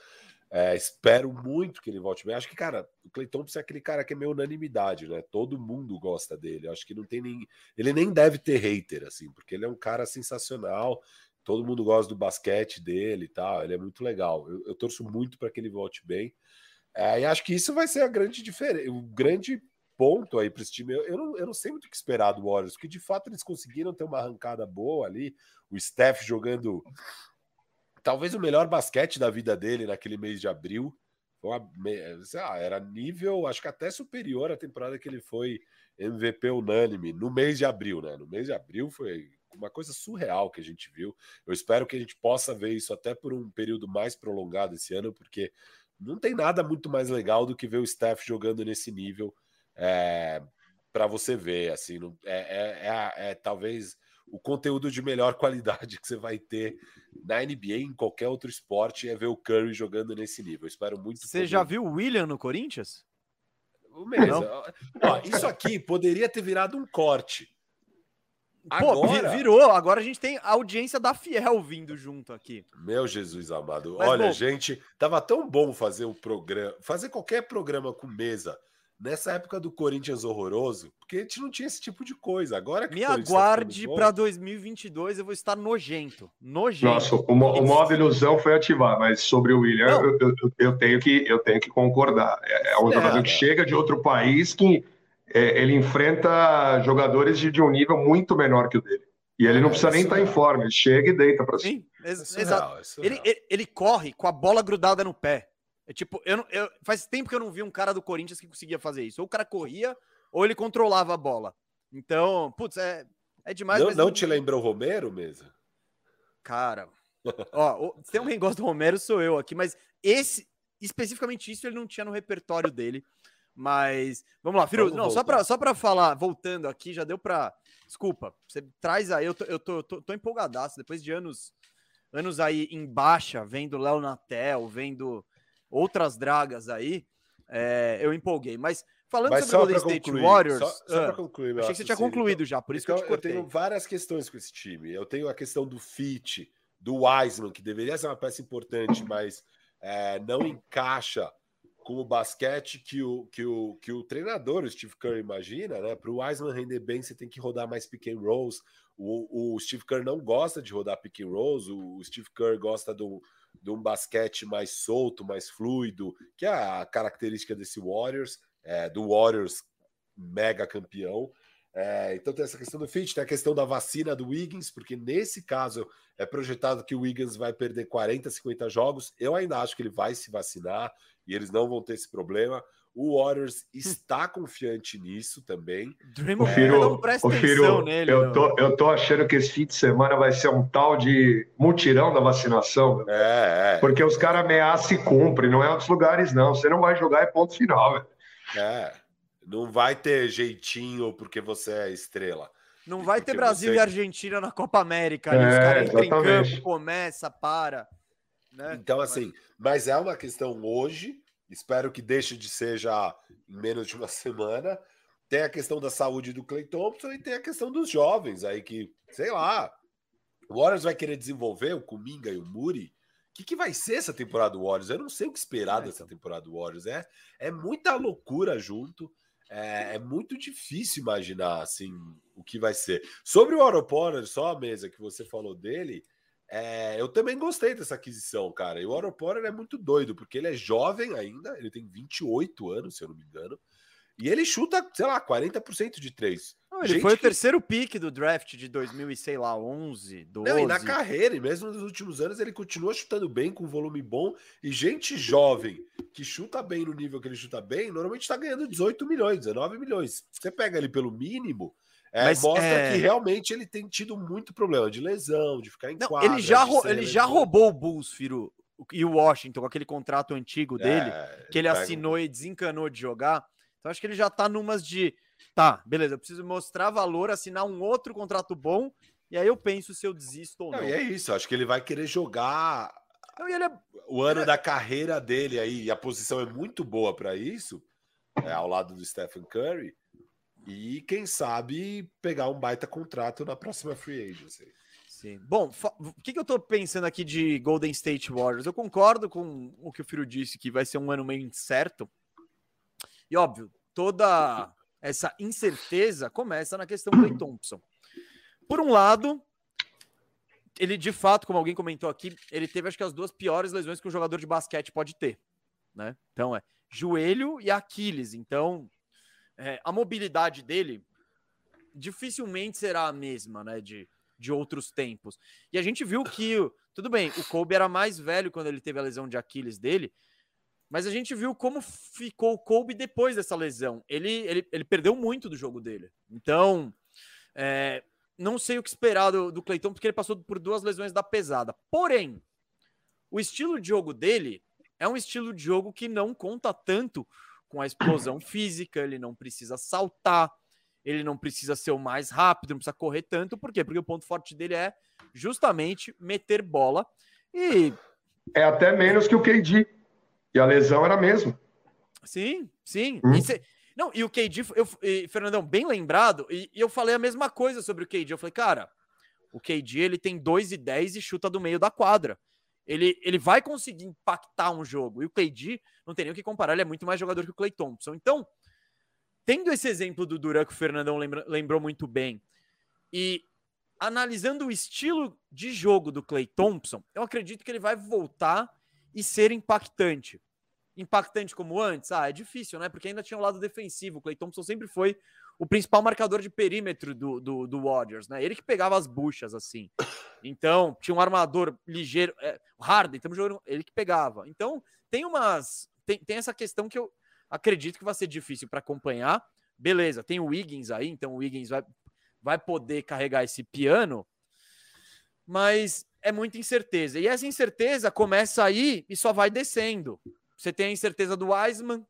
É, espero muito que ele volte bem. Acho que, cara, o Klay Thompson é aquele cara que é meio unanimidade, né? Todo mundo gosta dele. Acho que não tem nem... Ele nem deve ter hater, assim, porque ele é um cara sensacional. Todo mundo gosta do basquete dele e tal. Ele é muito legal. Eu, eu torço muito para que ele volte bem. É, e acho que isso vai ser a grande diferença, o grande ponto aí para esse time. Eu, eu, não, eu não sei muito o que esperar do Warriors, porque de fato eles conseguiram ter uma arrancada boa ali. O Steph jogando... Talvez o melhor basquete da vida dele naquele mês de abril. Uma, sei lá, era nível, acho que até superior à temporada que ele foi M V P unânime no mês de abril, né? No mês de abril foi uma coisa surreal que a gente viu. Eu espero que a gente possa ver isso até por um período mais prolongado esse ano, porque não tem nada muito mais legal do que ver o Steph jogando nesse nível, é, para você ver. Assim, não, é, é, é, é talvez... o conteúdo de melhor qualidade que você vai ter na N B A, em qualquer outro esporte, é ver o Curry jogando nesse nível. Eu espero muito. Você poder... já viu o Willian no Corinthians? O mesmo. Ó, isso aqui poderia ter virado um corte. Agora... Pô, virou. Agora a gente tem a audiência da Fiel vindo junto aqui. Meu Jesus amado. Mas, olha, bom... gente, tava tão bom fazer o programa, fazer qualquer programa com mesa nessa época do Corinthians horroroso, porque a gente não tinha esse tipo de coisa. Agora que me aguarde para dois mil e vinte e dois, eu vou estar nojento. Nojento. Nossa, uma, uma nova ilusão foi ativar, mas sobre o Willian, eu, eu, eu, tenho que, eu tenho que concordar. É, é um é, jogador que é. chega de outro país, que é, ele enfrenta jogadores de, de um nível muito menor que o dele. E ele não precisa é, nem estar tá em forma, ele chega e deita para cima. Sim, é, é surreal, é surreal. Ele, ele, ele corre com a bola grudada no pé. É tipo, eu, não, eu faz tempo que eu não vi um cara do Corinthians que conseguia fazer isso. Ou o cara corria, ou ele controlava a bola. Então, putz, é, é demais. Não, mas não eu... te lembra o Romero mesmo? Cara, ó, se tem alguém que gosta do Romero, sou eu aqui. Mas esse, especificamente isso, ele não tinha no repertório dele. Mas, vamos lá, Firu, não, só pra, só pra falar, voltando aqui, já deu pra... Desculpa, você traz aí, eu tô, eu tô, tô, tô empolgadaço. Depois de anos, anos aí em baixa, vendo Léo Natel, vendo... outras dragas aí, é, eu empolguei. Mas falando Mas sobre o Golden State concluir, Warriors... Só, só ah, para concluir, meu achei que você tinha concluído então, já, por isso então que eu te cortei. Eu tenho várias questões com esse time. Eu tenho a questão do fit, do Wiseman, que deveria ser uma peça importante, mas é, não encaixa com o basquete que o, que o, que o treinador, o Steve Curry, imagina, né? Para o Wiseman render bem, você tem que rodar mais pick and rolls. O, o Steve Curry não gosta de rodar pick and rolls, o, o Steve Curry gosta do... de um basquete mais solto, mais fluido, que é a característica desse Warriors, é, do Warriors mega campeão. É, então tem essa questão do fit, tem a questão da vacina do Wiggins, porque nesse caso é projetado que o Wiggins vai perder quarenta, cinquenta jogos. Eu ainda acho que ele vai se vacinar e eles não vão ter esse problema. O Warriors está confiante nisso também. Dream of é, não presta atenção nele. Eu tô, eu tô achando que esse fim de semana vai ser um tal de mutirão da vacinação. Meu. É, é. Porque os caras ameaçam e cumprem. Não é outros lugares, não. Você não vai jogar e ponto final. Velho. É. Não vai ter jeitinho porque você é estrela. Não vai porque ter Brasil você... e Argentina na Copa América. É, os caras entram em campo, começa, para. Né? Então, assim, mas é uma questão hoje... Espero que deixe de ser já em menos de uma semana. Tem a questão da saúde do Klay Thompson e tem a questão dos jovens aí que, sei lá, o Warriors vai querer desenvolver o Kuminga e o Murray. O que, que vai ser essa temporada do Warriors? Eu não sei o que esperar dessa temporada do Warriors. É, é muita loucura junto. É, é muito difícil imaginar, assim, o que vai ser. Sobre o Otto Porter, só a mesa que você falou dele... É, eu também gostei dessa aquisição, cara. E o Otto Porter é muito doido, porque ele é jovem ainda, ele tem vinte e oito anos, se eu não me engano, e ele chuta, sei lá, quarenta por cento de três. Não, ele gente foi o que... terceiro pick do draft de dois mil e, sei lá, onze, doze. Não, e na carreira, e mesmo nos últimos anos, ele continua chutando bem, com volume bom. E gente jovem que chuta bem no nível que ele chuta bem, normalmente está ganhando dezoito milhões, dezenove milhões. Você pega ele pelo mínimo, é, mostra é... que realmente ele tem tido muito problema de lesão, de ficar em Não, quadra. Ele já, rou... ele já roubou o Bulls, Firu, e o Washington, com aquele contrato antigo dele, é, que ele pega... assinou e desencanou de jogar. Então acho que ele já está numas de... Tá, beleza, eu preciso mostrar valor, assinar um outro contrato bom, e aí eu penso se eu desisto ou não. não. E é isso, acho que ele vai querer jogar não, ele é... o ano ele... da carreira dele aí, e a posição é muito boa para isso, é, ao lado do Stephen Curry, e quem sabe pegar um baita contrato na próxima free agency. Sim. Bom, fa... o que, que eu tô pensando aqui de Golden State Warriors? Eu concordo com o que o Firo disse, que vai ser um ano meio incerto, e óbvio, toda... essa incerteza começa na questão do Klay Thompson. Por um lado, ele de fato, como alguém comentou aqui, ele teve acho que as duas piores lesões que um jogador de basquete pode ter, né? Então é joelho e Aquiles. Então é, a mobilidade dele dificilmente será a mesma, né? De, de outros tempos. E a gente viu que, tudo bem, o Kobe era mais velho quando ele teve a lesão de Aquiles dele, mas a gente viu como ficou o Kobe depois dessa lesão. Ele, ele, ele perdeu muito do jogo dele. Então, é, não sei o que esperar do, do Klay Thompson, porque ele passou por duas lesões da pesada. Porém, o estilo de jogo dele é um estilo de jogo que não conta tanto com a explosão física, ele não precisa saltar, ele não precisa ser o mais rápido, não precisa correr tanto. Por quê? Porque o ponto forte dele é justamente meter bola. E é até menos que o K D. E a lesão era a mesma. Sim, sim. Hum. E cê... Não, e o K D, eu, e, Fernandão, bem lembrado, e, e eu falei a mesma coisa sobre o K D. Eu falei, cara, o K D ele tem dois e dez e chuta do meio da quadra. Ele, ele vai conseguir impactar um jogo. E o K D, não tem nem o que comparar, ele é muito mais jogador que o Klay Thompson. Então, tendo esse exemplo do Duran, que o Fernandão lembra, lembrou muito bem, e analisando o estilo de jogo do Klay Thompson, eu acredito que ele vai voltar e ser impactante. Impactante como antes? Ah, é difícil, né? Porque ainda tinha o lado defensivo. O Klay Thompson sempre foi o principal marcador de perímetro do, do, do Warriors, né? Ele que pegava as buchas, assim. Então, tinha um armador ligeiro. É, Harden, estamos jogando, ele que pegava. Então, tem umas... Tem, tem essa questão que eu acredito que vai ser difícil para acompanhar. Beleza, tem o Wiggins aí, então o Wiggins vai, vai poder carregar esse piano. Mas é muita incerteza. E essa incerteza começa aí e só vai descendo. Você tem a incerteza do Wiseman,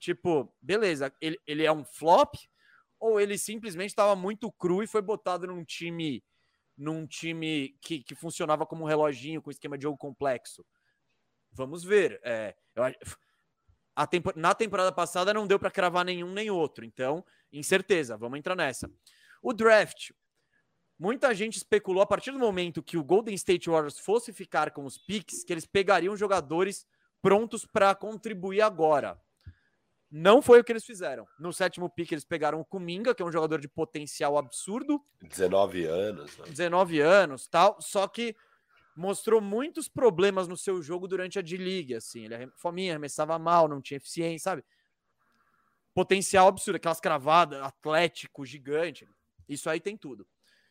tipo, beleza, ele, ele é um flop ou ele simplesmente estava muito cru e foi botado num time num time que, que funcionava como um reloginho, com esquema de jogo complexo? Vamos ver. É, eu, a tempo, na temporada passada não deu para cravar nenhum nem outro, então, incerteza, vamos entrar nessa. O draft, muita gente especulou a partir do momento que o Golden State Warriors fosse ficar com os picks, que eles pegariam jogadores prontos para contribuir agora. Não foi o que eles fizeram. No sétimo pick, eles pegaram o Kuminga, que é um jogador de potencial absurdo. dezenove anos. Né? dezenove anos, tal. Só que mostrou muitos problemas no seu jogo durante a D-League, assim. Ele fominha, arremessava mal, não tinha eficiência, sabe? Potencial absurdo, aquelas cravadas, atlético, gigante. Isso aí tem tudo.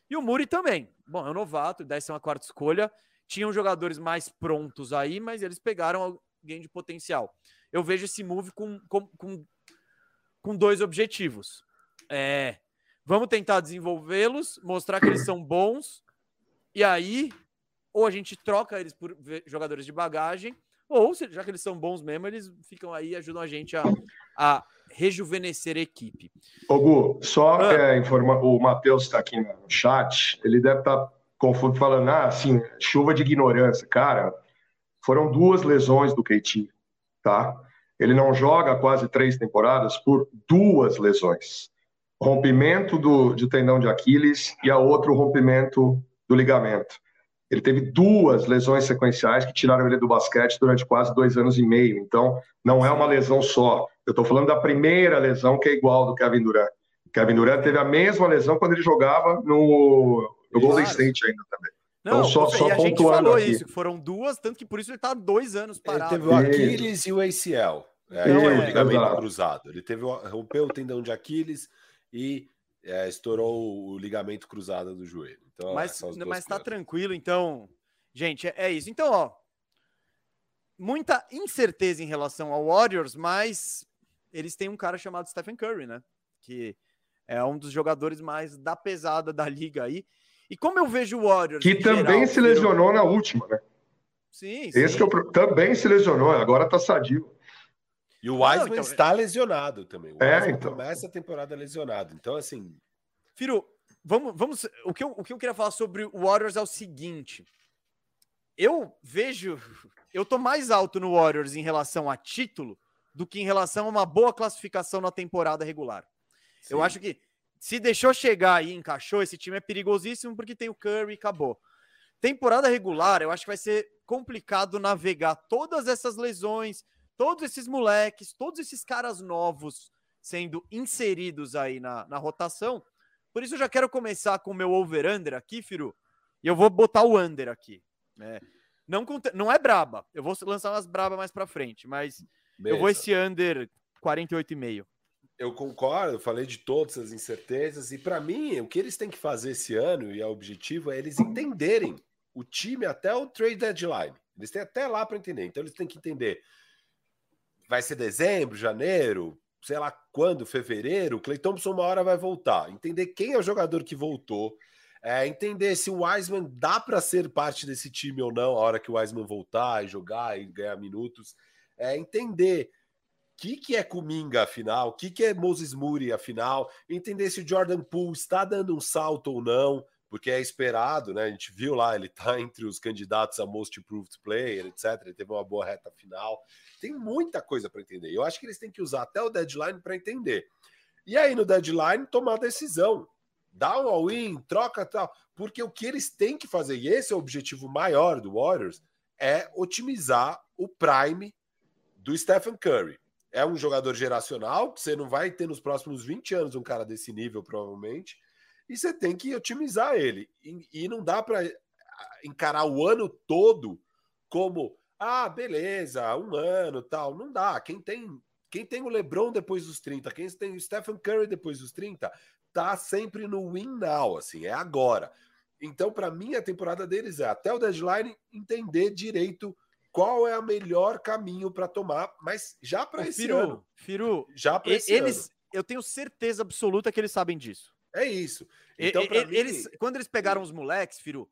E o Murray também. Bom, é um novato, décima quarta escolha. Tinham jogadores mais prontos aí, mas eles pegaram... Game de potencial. Eu vejo esse move com, com, com, com dois objetivos. É, vamos tentar desenvolvê-los, mostrar que eles são bons, e aí ou a gente troca eles por jogadores de bagagem, ou já que eles são bons mesmo, eles ficam aí e ajudam a gente a, a rejuvenescer a equipe. Ô Gu, só ah. é, informa- o Matheus está aqui no chat, ele deve estar tá confuso falando, ah, assim, chuva de ignorância, cara. Foram duas lesões do K T, tá? Ele não joga quase três temporadas por duas lesões. Rompimento do, de tendão de Aquiles e a outro rompimento do ligamento. Ele teve duas lesões sequenciais que tiraram ele do basquete durante quase dois anos e meio. Então, não é uma lesão só. Eu tô falando da primeira lesão, que é igual do Kevin Durant. Kevin Durant teve a mesma lesão quando ele jogava no, no Golden State ainda também. Não, então, só, só a gente falou aqui. Isso, que foram duas, tanto que por isso ele está dois anos parado. Ele teve o Aquiles e o A C L, né? Ele, é, é, é, cruzado. Ele teve, rompeu o tendão de Aquiles e é, estourou o ligamento cruzado do joelho. Então, mas mas tá tranquilo, então... Gente, é, é isso. Então, ó, muita incerteza em relação ao Warriors, mas eles têm um cara chamado Stephen Curry, né? Que é um dos jogadores mais da pesada da liga aí. E como eu vejo o Warriors... Que também geral, se lesionou virou... na última, né? Sim, sim. Esse que eu... também se lesionou, agora tá sadio. E o Wiseman então... está lesionado também. O é, então. Começa a temporada lesionado. Então, assim... Firu, vamos... vamos... O, que eu, o que eu queria falar sobre o Warriors é o seguinte... Eu vejo... Eu tô mais alto no Warriors em relação a título do que em relação a uma boa classificação na temporada regular. Sim. Eu acho que se deixou chegar e encaixou, esse time é perigosíssimo porque tem o Curry e acabou. Temporada regular, eu acho que vai ser complicado navegar todas essas lesões, todos esses moleques, todos esses caras novos sendo inseridos aí na, na rotação. Por isso eu já quero começar com o meu over-under aqui, Firu. E eu vou botar o under aqui. É. Não, não é braba, eu vou lançar umas braba mais pra frente, mas Mesa. Eu vou esse under quarenta e oito vírgula cinco. Eu concordo, eu falei de todas as incertezas e pra mim, o que eles têm que fazer esse ano e o objetivo é eles entenderem o time até o trade deadline. Eles têm até lá pra entender, então eles têm que entender, vai ser dezembro, janeiro, sei lá quando, fevereiro, o Klay Thompson uma hora vai voltar, entender quem é o jogador que voltou. É, entender se o Wiseman dá para ser parte desse time ou não, a hora que o Wiseman voltar e jogar e ganhar minutos. É, entender o que, que é Kuminga, afinal, o que, que é Moses Moody, afinal. Entender se o Jordan Poole está dando um salto ou não, porque é esperado, né? A gente viu lá, ele está entre os candidatos a Most Improved Player, etcétera. Ele teve uma boa reta final. Tem muita coisa para entender. Eu acho que eles têm que usar até o deadline para entender. E aí, no deadline, tomar a decisão. Dá um all-in, troca tal, porque o que eles têm que fazer, e esse é o objetivo maior do Warriors, é otimizar o prime do Stephen Curry. É um jogador geracional, que você não vai ter nos próximos vinte anos um cara desse nível, provavelmente, e você tem que otimizar ele. E, e não dá para encarar o ano todo como, ah, beleza, um ano tal, não dá. Quem tem, quem tem o LeBron depois dos trinta, quem tem o Stephen Curry depois dos trinta... tá sempre no win now, assim, é agora. Então, para mim, a temporada deles é até o deadline entender direito qual é o melhor caminho para tomar, mas já para esse Firu, ano. Firu, já para esse eles, ano. Eu tenho certeza absoluta que eles sabem disso. É isso. Então, para mim... Eles, quando eles pegaram os moleques, Firu,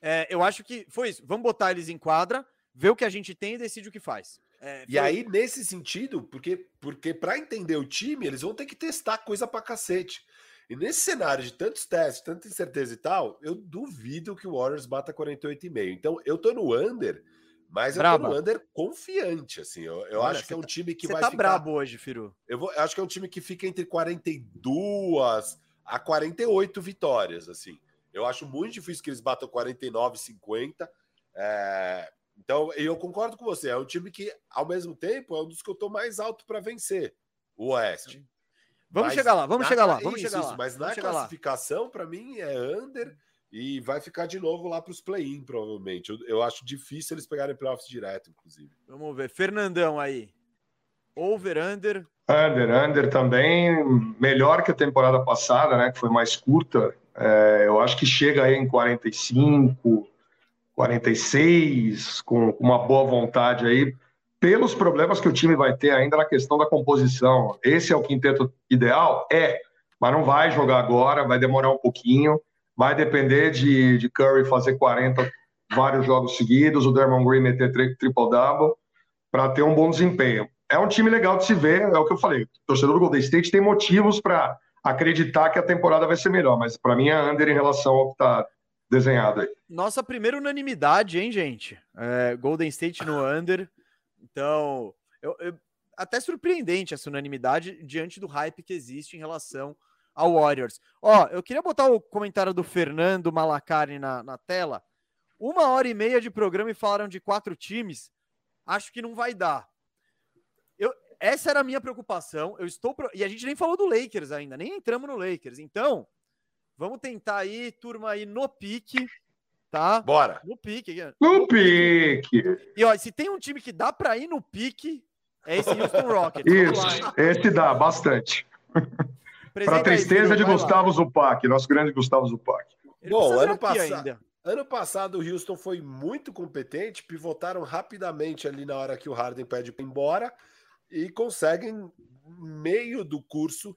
é, eu acho que foi isso. Vamos botar eles em quadra, ver o que a gente tem e decide o que faz. É, e foi... aí, nesse sentido, porque, porque para entender o time, eles vão ter que testar coisa pra cacete. E nesse cenário de tantos testes, tanta incerteza e tal, eu duvido que o Warriors bata quarenta e oito vírgula cinco. Então, eu tô no under, mas braba. Eu tô no under confiante, assim. Eu, eu Olha, acho que é um tá, time que vai tá ficar... Você tá brabo hoje, Firu. Eu, vou, eu acho que é um time que fica entre quarenta e duas a quarenta e oito vitórias, assim. Eu acho muito difícil que eles batam quarenta e nove, cinquenta. É... Então, eu concordo com você, é um time que, ao mesmo tempo, é um dos que eu tô mais alto para vencer, o Oeste. Vamos mas chegar lá, vamos na... chegar lá, vamos isso, chegar isso, lá. Mas na classificação, para mim, é under e vai ficar de novo lá para os play-in, provavelmente. Eu, eu acho difícil eles pegarem playoffs direto, inclusive. Vamos ver, Fernandão aí, over, under? Under, under também, melhor que a temporada passada, né, que foi mais curta, é, eu acho que chega aí em quarenta e cinco, quarenta e seis, com uma boa vontade aí, pelos problemas que o time vai ter ainda na questão da composição. Esse é o quinteto ideal? É, mas não vai jogar agora, vai demorar um pouquinho, vai depender de, de Curry fazer quarenta, vários jogos seguidos, o Draymond Green meter triple-double, para ter um bom desempenho. É um time legal de se ver, é o que eu falei, o torcedor do Golden State tem motivos para acreditar que a temporada vai ser melhor, mas para mim é under em relação ao que está desenhado aí. Nossa primeira unanimidade, hein, gente? É, Golden State no under. Então, eu, eu, até surpreendente essa unanimidade diante do hype que existe em relação ao Warriors. Ó, eu queria botar o comentário do Fernando Malacari na, na tela. Uma hora e meia de programa e falaram de quatro times. Acho que não vai dar. Eu, essa era a minha preocupação. Eu estou pro... E a gente nem falou do Lakers ainda. Nem entramos no Lakers. Então... Vamos tentar aí, turma, aí no pique, tá? Bora. No pique. No, no pique. pique. E, ó, se tem um time que dá pra ir no pique, é esse Houston Rockets. Isso, lá, esse dá bastante. Para tristeza aí, de Gustavo Zupac, nosso grande Gustavo Zupac. Bom, ano passado, ano passado o Houston foi muito competente, pivotaram rapidamente ali na hora que o Harden pede para ir embora e conseguem, meio do curso,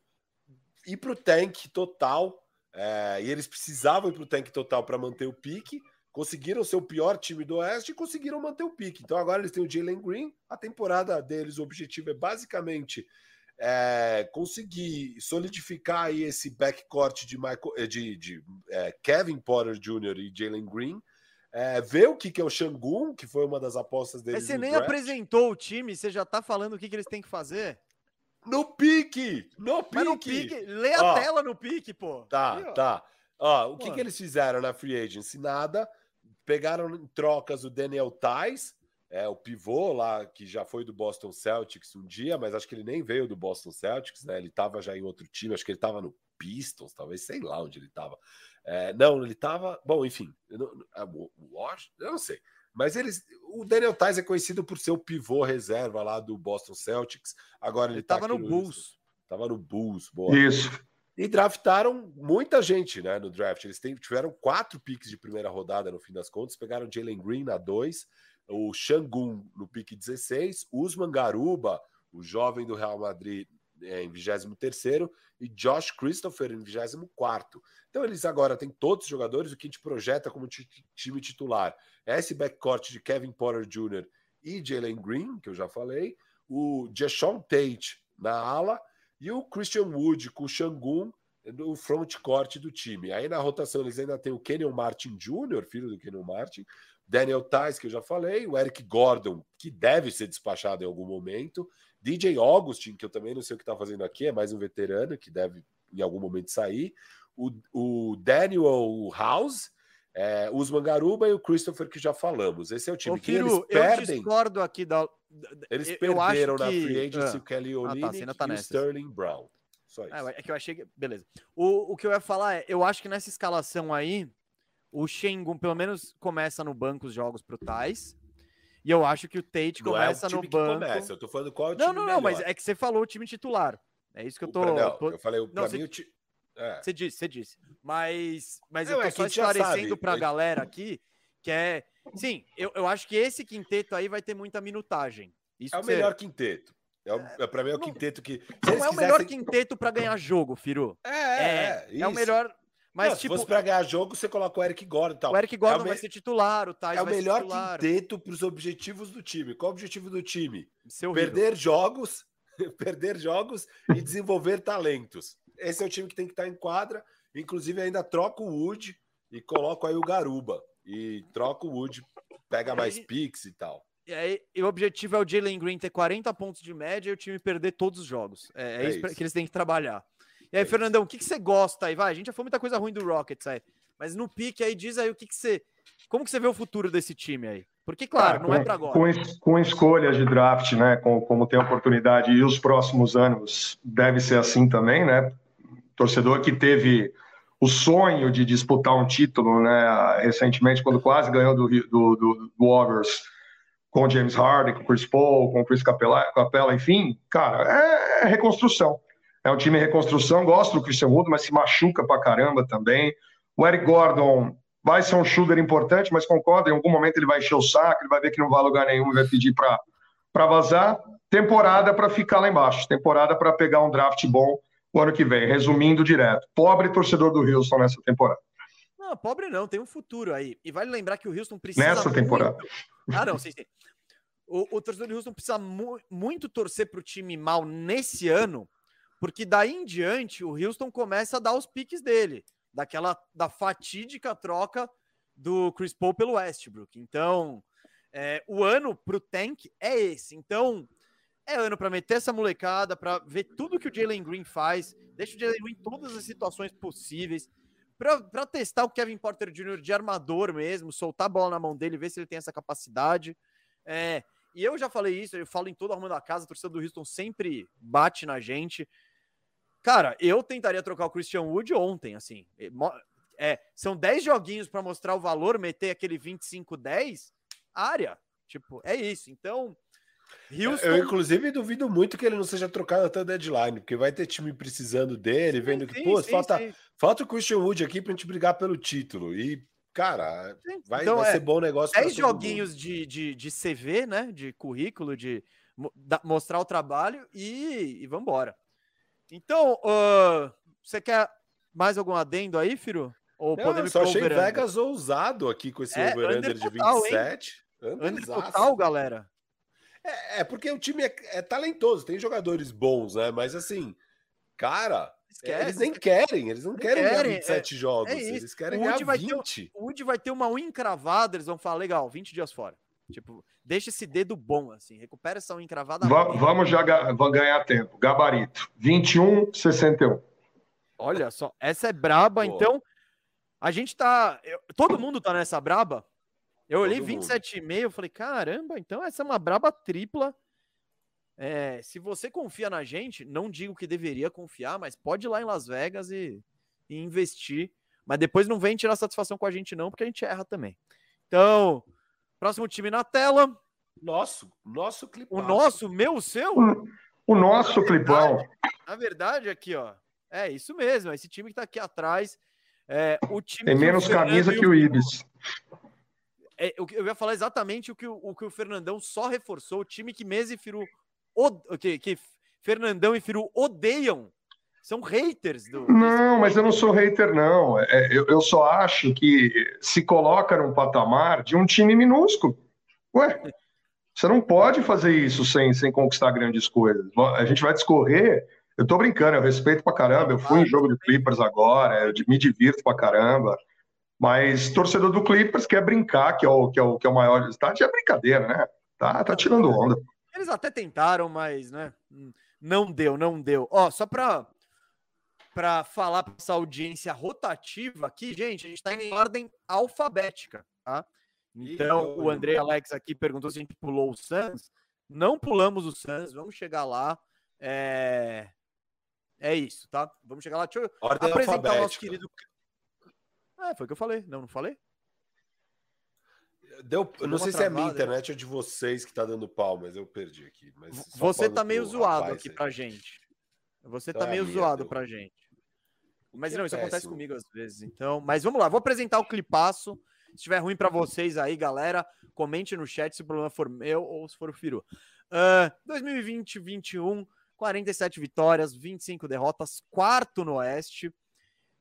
ir para o tank total. É, e eles precisavam ir para o tank total para manter o pique. Conseguiram ser o pior time do Oeste e conseguiram manter o pique. Então agora eles têm o Jalen Green. A temporada deles, o objetivo é basicamente é, conseguir solidificar aí esse backcourt de, Michael, de, de é, Kevin Porter Júnior e Jalen Green. É, ver o que, que é o Şangun, que foi uma das apostas deles. Mas você nem draft. Apresentou o time, você já tá falando o que, que eles têm que fazer? No pique! No pique! Mas no pique. Lê a ó, tela no pique, pô! Tá, e, ó. tá. Ó, o que, que eles fizeram na free agency? Nada. Pegaram em trocas o Daniel Theis, é, o pivô lá, que já foi do Boston Celtics um dia, mas acho que ele nem veio do Boston Celtics, né? Ele tava já em outro time, acho que ele tava no Pistons, talvez, sei lá onde ele tava. É, não, ele tava... Bom, enfim, eu não, eu não sei. Mas eles, o Daniel Theis é conhecido por ser o pivô reserva lá do Boston Celtics. Agora ele, ele tá tava no Bulls. No, tava no Bulls, boa. Isso. E draftaram muita gente, né, no draft. Eles tem, tiveram quatro piques de primeira rodada, no fim das contas. Pegaram Jalen Green na dois, o Şangun no pique dezesseis, Usman Garuba, o jovem do Real Madrid, é, em vigésimo terceiro, e Josh Christopher em vigésimo quarto. Então eles agora têm todos os jogadores, o que a gente projeta como t- time titular. Esse backcourt de Kevin Porter Júnior e Jalen Green, que eu já falei, o Jason Tate na ala, e o Christian Wood com o Şangun no frontcourt do time. Aí na rotação eles ainda tem o Kenyon Martin Júnior, filho do Kenyon Martin, Daniel Theis, que eu já falei, o Eric Gordon, que deve ser despachado em algum momento, D J Augustin, que eu também não sei o que está fazendo aqui, é mais um veterano, que deve em algum momento sair, o, o Daniel House, é, Usman Garuba e o Christopher, que já falamos. Esse é o time. Ô, filho, que eles perdem... Eu discordo aqui da... Eles eu, perderam eu na que... free agency ah, o Kelly Olynyk ah, tá, tá e o Sterling Brown. Só isso. Ah, é que eu achei que... Beleza. O, o que eu ia falar é, eu acho que nessa escalação aí, o Şangun pelo menos começa no banco os jogos pro Theis. E eu acho que o Tate não começa é o time no banco. Que começa. Eu tô falando qual é o time. Não, não, melhor. Não, mas é que você falou o time titular. É isso que eu tô. Não, eu, tô... eu falei, pra não, mim, você... o time. É. Você disse, você disse. Mas, mas não, eu tô é só esclarecendo pra é... galera aqui que é. Sim, eu, eu acho que esse quinteto aí vai ter muita minutagem. Isso é o melhor você... quinteto. É o, é, pra mim é o quinteto que. Não, não é o melhor quisessem... quinteto pra ganhar jogo, Firu. É, é. É, é o melhor. Mas, não, tipo, se fosse pra ganhar jogo, você coloca o Eric Gordon e tal. O Eric Gordon é vai me... ser titular, o Theis é vai ser titular. É o melhor quinteto pros objetivos do time. Qual é o objetivo do time? Seu perder rico. jogos, perder jogos e desenvolver talentos. Esse é o time que tem que estar em quadra. Inclusive, ainda troca o Wood e coloca aí o Garuba. E troca o Wood, pega mais e... picks e tal. E aí, e o objetivo é o Jalen Green ter quarenta pontos de média e o time perder todos os jogos. É, é, é isso, isso que eles têm que trabalhar. E aí, Fernandão, o que, que você gosta aí? Vai, a gente já foi muita coisa ruim do Rockets aí. Mas no pique aí, diz aí o que, que você... Como que você vê o futuro desse time aí? Porque, claro, ah, com, não é para agora. Com, es, com escolhas de draft, né? Com, como tem oportunidade. E os próximos anos deve ser assim também, né? Torcedor que teve o sonho de disputar um título, né? Recentemente, quando quase ganhou do, do, do, do Warriors, com James Harden, com Chris Paul, com Chris Capela, Capela enfim. Cara, é, é reconstrução. É um time em reconstrução, gosto do Christian Wood, mas se machuca pra caramba também. O Eric Gordon vai ser um shooter importante, mas concordo, em algum momento ele vai encher o saco, ele vai ver que não vai a lugar nenhum e vai pedir pra, pra vazar. Temporada pra ficar lá embaixo, temporada pra pegar um draft bom o ano que vem, resumindo direto. Pobre torcedor do Houston nessa temporada. Não, pobre não, tem um futuro aí. E vale lembrar que o Houston precisa... Nessa temporada. Muito... Ah, não, sim, sim. O, o torcedor do Houston precisa mu- muito torcer pro time mal nesse ano, porque daí em diante o Houston começa a dar os piques dele, daquela da fatídica troca do Chris Paul pelo Westbrook. Então, é, o ano pro tank é esse. Então, é ano para meter essa molecada, para ver tudo que o Jalen Green faz, deixa o Jalen Green em todas as situações possíveis, para testar o Kevin Porter Júnior de armador mesmo, soltar a bola na mão dele, ver se ele tem essa capacidade. É, e eu já falei isso, eu falo em todo arrumando a casa, a torcida do Houston sempre bate na gente. Cara, eu tentaria trocar o Christian Wood ontem, assim. É, são dez joguinhos para mostrar o valor, meter aquele vinte e cinco a dez, área. Tipo, é isso. Então, Houston... Eu, inclusive, duvido muito que ele não seja trocado até a deadline, porque vai ter time precisando dele, sim, vendo que, sim, pô, sim, falta, sim. falta o Christian Wood aqui pra gente brigar pelo título. E, cara, sim. vai, então, vai é, ser bom negócio pra todo mundo. dez joguinhos de, de, de C V, né, de currículo, de da, mostrar o trabalho e, e vambora. Então, uh, você quer mais algum adendo aí, Firo? Ou não, podemos só achei Vegas ousado aqui com esse é, over-under de vinte e sete. Hein? Under total, galera. É, é porque o time é, é talentoso, tem jogadores bons, né? Mas assim, cara, esquece. eles nem querem, eles não eles querem, querem ganhar vinte e sete é, jogos, é eles querem ganhar vinte. O Wood vai ter uma unha encravada, eles vão falar, legal, vinte dias fora. Tipo, deixa esse dedo bom, assim, recupera essa unha encravada. Va- vamos já ga- ganhar tempo, gabarito, vinte e um, sessenta e um. Olha só, essa é braba, Pô. então... A gente tá... Eu, todo mundo tá nessa braba. Eu olhei vinte e sete e meio, eu falei, caramba, então essa é uma braba tripla. É, se você confia na gente, não digo que deveria confiar, mas pode ir lá em Las Vegas e, e investir. Mas depois não vem tirar satisfação com a gente não, porque a gente erra também. Então, próximo time na tela. Nosso, nosso clipão. O nosso, meu, seu? O, o nosso clipão. Na verdade, aqui, ó. É isso mesmo, esse time que tá aqui atrás... É, o time tem menos o camisa que o Ibis. É, eu, eu ia falar exatamente o que o, o que o Fernandão só reforçou. O time que Mesa e Firu od... que, que Fernandão e Firu odeiam. São haters. Do... Não, mas eu não sou hater, não. É, eu, eu só acho que se coloca num patamar de um time minúsculo. Ué, você não pode fazer isso sem, sem conquistar grandes coisas. A gente vai discorrer... Eu tô brincando, eu respeito pra caramba, eu fui em jogo do Clippers agora, eu me divirto pra caramba, mas torcedor do Clippers quer brincar, que é o, que é o, que é o maior destaque, é brincadeira, né? Tá, tá tirando onda. Eles até tentaram, mas, né, não deu, não deu. Ó, só pra, pra falar pra essa audiência rotativa aqui, gente, a gente tá em ordem alfabética, tá? Então, o André Alex aqui perguntou se a gente pulou o Suns. Não pulamos o Suns, vamos chegar lá. É... É isso, tá? Vamos chegar lá. Deixa eu Ordem apresentar alfabética. O nosso querido... É, foi o que eu falei. Não, não falei? Deu... Não sei se é a minha internet ou de vocês que tá dando pau, mas eu perdi aqui. Mas você tá meio zoado aqui aí. pra gente. Você então tá é meio minha, zoado deu... pra gente. Mas não, isso péssimo. acontece comigo às vezes. Então, mas vamos lá. Vou apresentar o clipaço. Se estiver ruim pra vocês aí, galera, comente no chat se o problema for meu ou se for o Firu. Uh, dois mil e vinte, vinte e um... quarenta e sete vitórias, vinte e cinco derrotas, quarto no Oeste.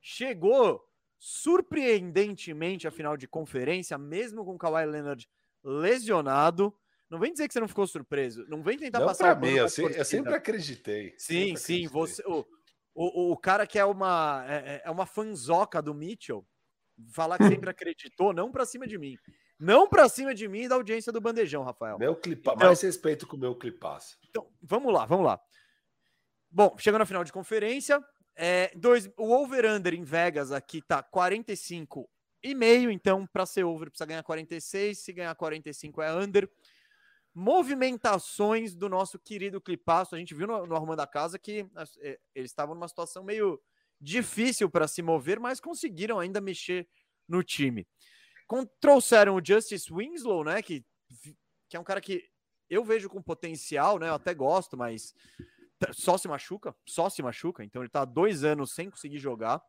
Chegou surpreendentemente à final de conferência, mesmo com o Kawhi Leonard lesionado. Não vem dizer que você não ficou surpreso. Não vem tentar não passar... Não, pra mim, eu, se, eu sempre acreditei. Sim, sempre sim. Acreditei. Você, o, o, o cara que é uma, é, é uma fanzoca do Mitchell, falar que sempre acreditou, não pra cima de mim. Não pra cima de mim e da audiência do Bandejão, Rafael. Meu clipa... então... Mais respeito com o meu clipaço. Então, vamos lá, vamos lá. Bom, chegando à final de conferência, é, dois... o over-under em Vegas aqui tá quarenta e cinco vírgula cinco, então pra ser over precisa ganhar quarenta e seis, se ganhar quarenta e cinco é under. Movimentações do nosso querido clipaço, a gente viu no, no Arrumando a Casa que é, eles estavam numa situação meio difícil pra se mover, mas conseguiram ainda mexer no time. Trouxeram o Justice Winslow, né, que, que é um cara que eu vejo com potencial, né, eu até gosto, mas só se machuca, só se machuca, então ele tá há dois anos sem conseguir jogar.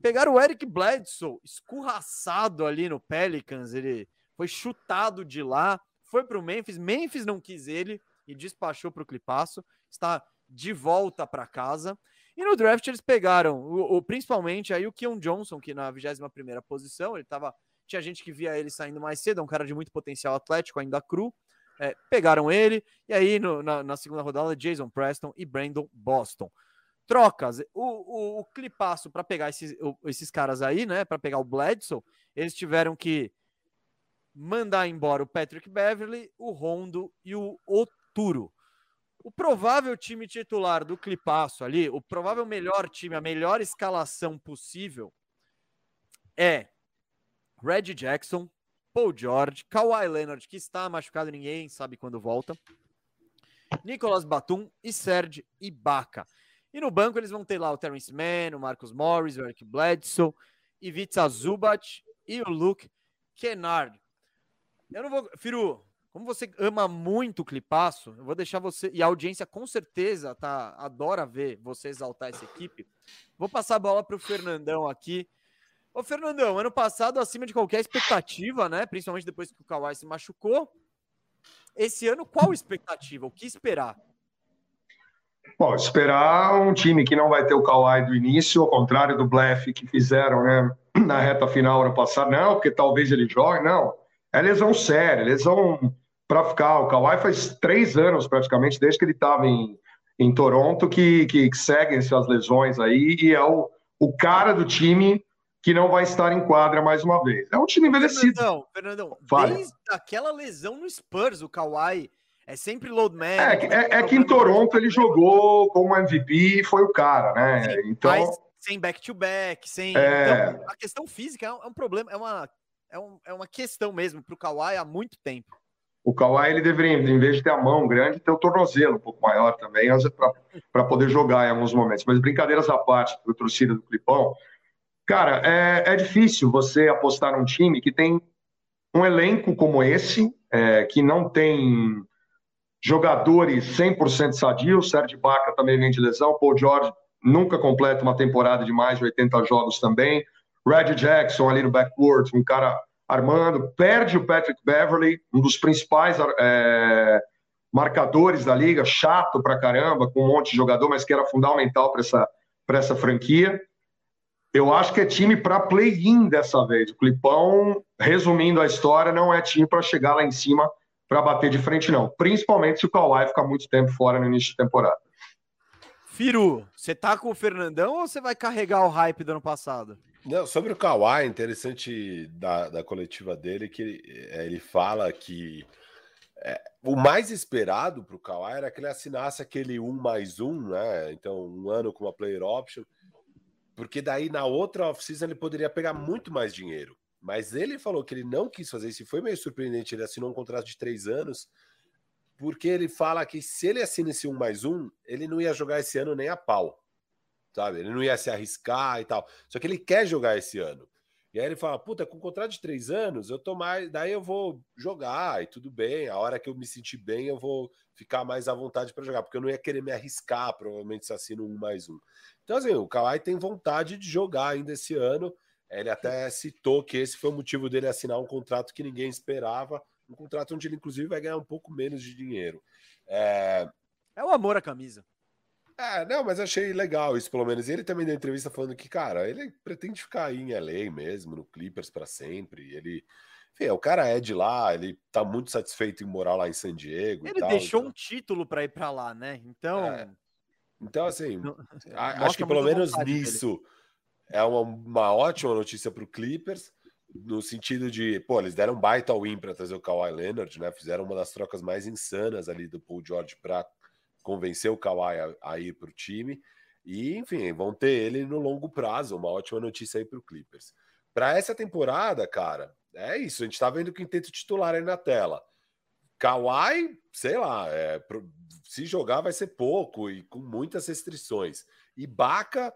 Pegaram o Eric Bledsoe, escorraçado ali no Pelicans, ele foi chutado de lá, foi pro Memphis, Memphis não quis ele e despachou pro Clipaço, está de volta para casa. E no draft eles pegaram, o, o, principalmente aí o Keon Johnson, que na vigésima primeira posição, ele tava... Tinha gente que via ele saindo mais cedo, é um cara de muito potencial atlético, ainda cru. É, pegaram ele, e aí no, na, na segunda rodada, Jason Preston e Brandon Boston. Trocas, o, o, o clipaço para pegar esses, o, esses caras aí, né? Para pegar o Bledsoe, eles tiveram que mandar embora o Patrick Beverly, o Rondo e o Oturo. O provável time titular do clipaço ali, o provável melhor time, a melhor escalação possível é... Reggie Jackson, Paul George, Kawhi Leonard, que está machucado, ninguém sabe quando volta, Nicolas Batum e Serge Ibaka. E no banco eles vão ter lá o Terrence Mann, o Marcus Morris, o Eric Bledsoe, Ivica Zubac e o Luke Kennard. Eu não vou... Firu, Como você ama muito o Clipaço, eu vou deixar você... E a audiência, com certeza, tá, adora ver você exaltar essa equipe. Vou passar a bola para o Fernandão aqui. Ô, Fernandão, ano passado, acima de qualquer expectativa, né? Principalmente depois que o Kawhi se machucou. Esse ano, qual expectativa? O que esperar? Bom, esperar um time que não vai ter o Kawhi do início, ao contrário do blefe que fizeram, né, na reta final ano passado. Não, porque talvez ele jogue, não. É lesão séria, lesão... Para ficar, o Kawhi faz três anos praticamente, desde que ele estava em, em Toronto, que, que, que seguem-se as lesões aí, e é o, o cara do time que não vai estar em quadra mais uma vez. É um time envelhecido. Fernandão, Fernandão, vale. Desde aquela lesão no Spurs, o Kawhi é sempre load man. É, é, é, é que em Toronto ele jogou como M V P e foi o cara, né? Sim, então, mas sem back-to-back, sem... É... Então, a questão física é um problema, é uma, é um, é uma questão mesmo para o Kawhi há muito tempo. O Kawhi, ele deveria, em vez de ter a mão grande, ter o tornozelo um pouco maior também, para poder jogar em alguns momentos. Mas brincadeiras à parte, para a torcida do Clipão, cara, é, é difícil você apostar num time que tem um elenco como esse, é, que não tem jogadores cem por cento sadios. Serge Ibaka também vem de lesão, Paul George nunca completa uma temporada de mais de oitenta jogos também, Reggie Jackson ali no backcourt, um cara... armando, perde o Patrick Beverley, um dos principais é, marcadores da liga, chato pra caramba, com um monte de jogador, mas que era fundamental para essa, pra essa franquia. Eu acho que é time para play-in dessa vez. O Clipão, resumindo a história, não é time para chegar lá em cima para bater de frente, não. Principalmente se o Kawhi ficar muito tempo fora no início de temporada. Firu, você tá com o Fernandão ou você vai carregar o hype do ano passado? Não, sobre o Kawhi, interessante da, da coletiva dele, que ele, ele fala que é, o mais esperado para o Kawhi era que ele assinasse aquele um mais um, né? Então, um ano com uma player option, porque daí na outra off-season ele poderia pegar muito mais dinheiro. Mas ele falou que ele não quis fazer isso, e foi meio surpreendente, ele assinou um contrato de três anos, porque ele fala que se ele assina esse um mais um, ele não ia jogar esse ano nem a pau. Sabe? Ele não ia se arriscar e tal. Só que ele quer jogar esse ano. E aí ele fala, puta, com o contrato de três anos, eu tô mais... daí eu vou jogar e tudo bem. A hora que eu me sentir bem, eu vou ficar mais à vontade para jogar, porque eu não ia querer me arriscar, provavelmente, se assino um mais um. Então, assim, o Kawhi tem vontade de jogar ainda esse ano. Ele até citou que esse foi o motivo dele assinar um contrato que ninguém esperava, um contrato onde ele, inclusive, vai ganhar um pouco menos de dinheiro. É, é o amor à camisa. É, não, mas achei legal isso, pelo menos. E ele também deu entrevista falando que, cara, ele pretende ficar aí em L A mesmo, no Clippers pra sempre. Ele, enfim, o cara é de lá, ele tá muito satisfeito em morar lá em San Diego. Ele e tal, deixou então... um título pra ir pra lá, né? Então, é. Então assim, não... a, acho que pelo menos nisso dele. É uma, uma ótima notícia pro Clippers, no sentido de, pô, eles deram um baita win pra trazer o Kawhi Leonard, né? Fizeram uma das trocas mais insanas ali do Paul George pra convenceu o Kawhi a, a ir para o time, e enfim, vão ter ele no longo prazo, uma ótima notícia aí para o Clippers. Para essa temporada, cara, é isso, a gente tá vendo o quinteto titular aí na tela. Kawhi, sei lá, é, pro, se jogar vai ser pouco e com muitas restrições. Ibaka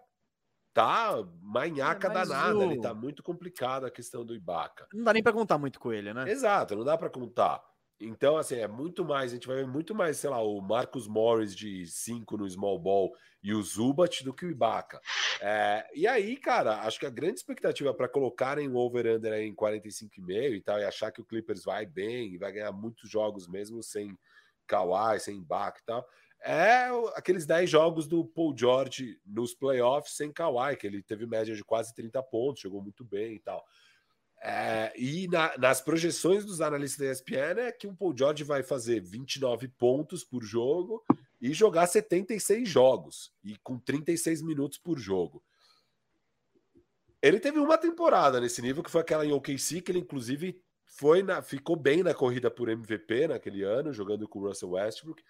tá manhaca é danada, um. Ele tá muito complicado a questão do Ibaka. Não dá nem para contar muito com ele, né? Exato, não dá para contar. Então, assim, é muito mais, a gente vai ver muito mais, sei lá, o Marcus Morris de cinco no small ball e o Zubat do que o Ibaka. É, e aí, cara, acho que a grande expectativa para colocarem o over-under aí em quarenta e cinco vírgula cinco e tal, e achar que o Clippers vai bem e vai ganhar muitos jogos mesmo sem Kawhi, sem Ibaka e tal, é aqueles dez jogos do Paul George nos playoffs sem Kawhi, que ele teve média de quase trinta pontos, jogou muito bem e tal. É, e na, nas projeções dos analistas da E S P N é que o Paul George vai fazer vinte e nove pontos por jogo e jogar setenta e seis jogos e com trinta e seis minutos por jogo. Ele teve uma temporada nesse nível que foi aquela em O K C, que ele inclusive foi na, ficou bem na corrida por M V P naquele ano, jogando com o Russell Westbrook.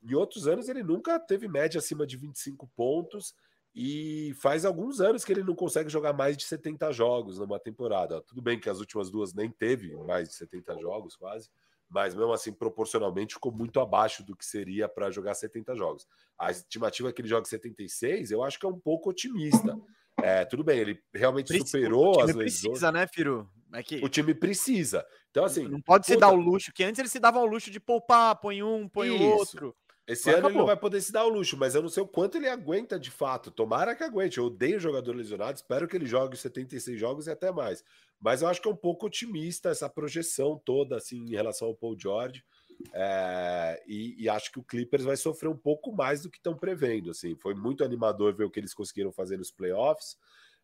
Em outros anos ele nunca teve média acima de vinte e cinco pontos. E faz alguns anos que ele não consegue jogar mais de setenta jogos numa temporada. Tudo bem que as últimas duas nem teve mais de setenta jogos, quase. Mas mesmo assim, proporcionalmente, ficou muito abaixo do que seria para jogar setenta jogos. A estimativa é que ele jogue setenta e seis, eu acho que é um pouco otimista. É, tudo bem, ele realmente precisa, superou as lesões. Precisa, né, Firu? Mas que... o time precisa. Então, assim, não pode se dar o luxo, que antes eles se davam o luxo de poupar, põe um, põe o outro. Esse ano ele não vai poder se dar o luxo, mas eu não sei o quanto ele aguenta de fato. Tomara que aguente. Eu odeio jogador lesionado, espero que ele jogue setenta e seis jogos e até mais. Mas eu acho que é um pouco otimista essa projeção toda assim, em relação ao Paul George. É, e, e acho que o Clippers vai sofrer um pouco mais do que estão prevendo. Assim. Foi muito animador ver o que eles conseguiram fazer nos playoffs.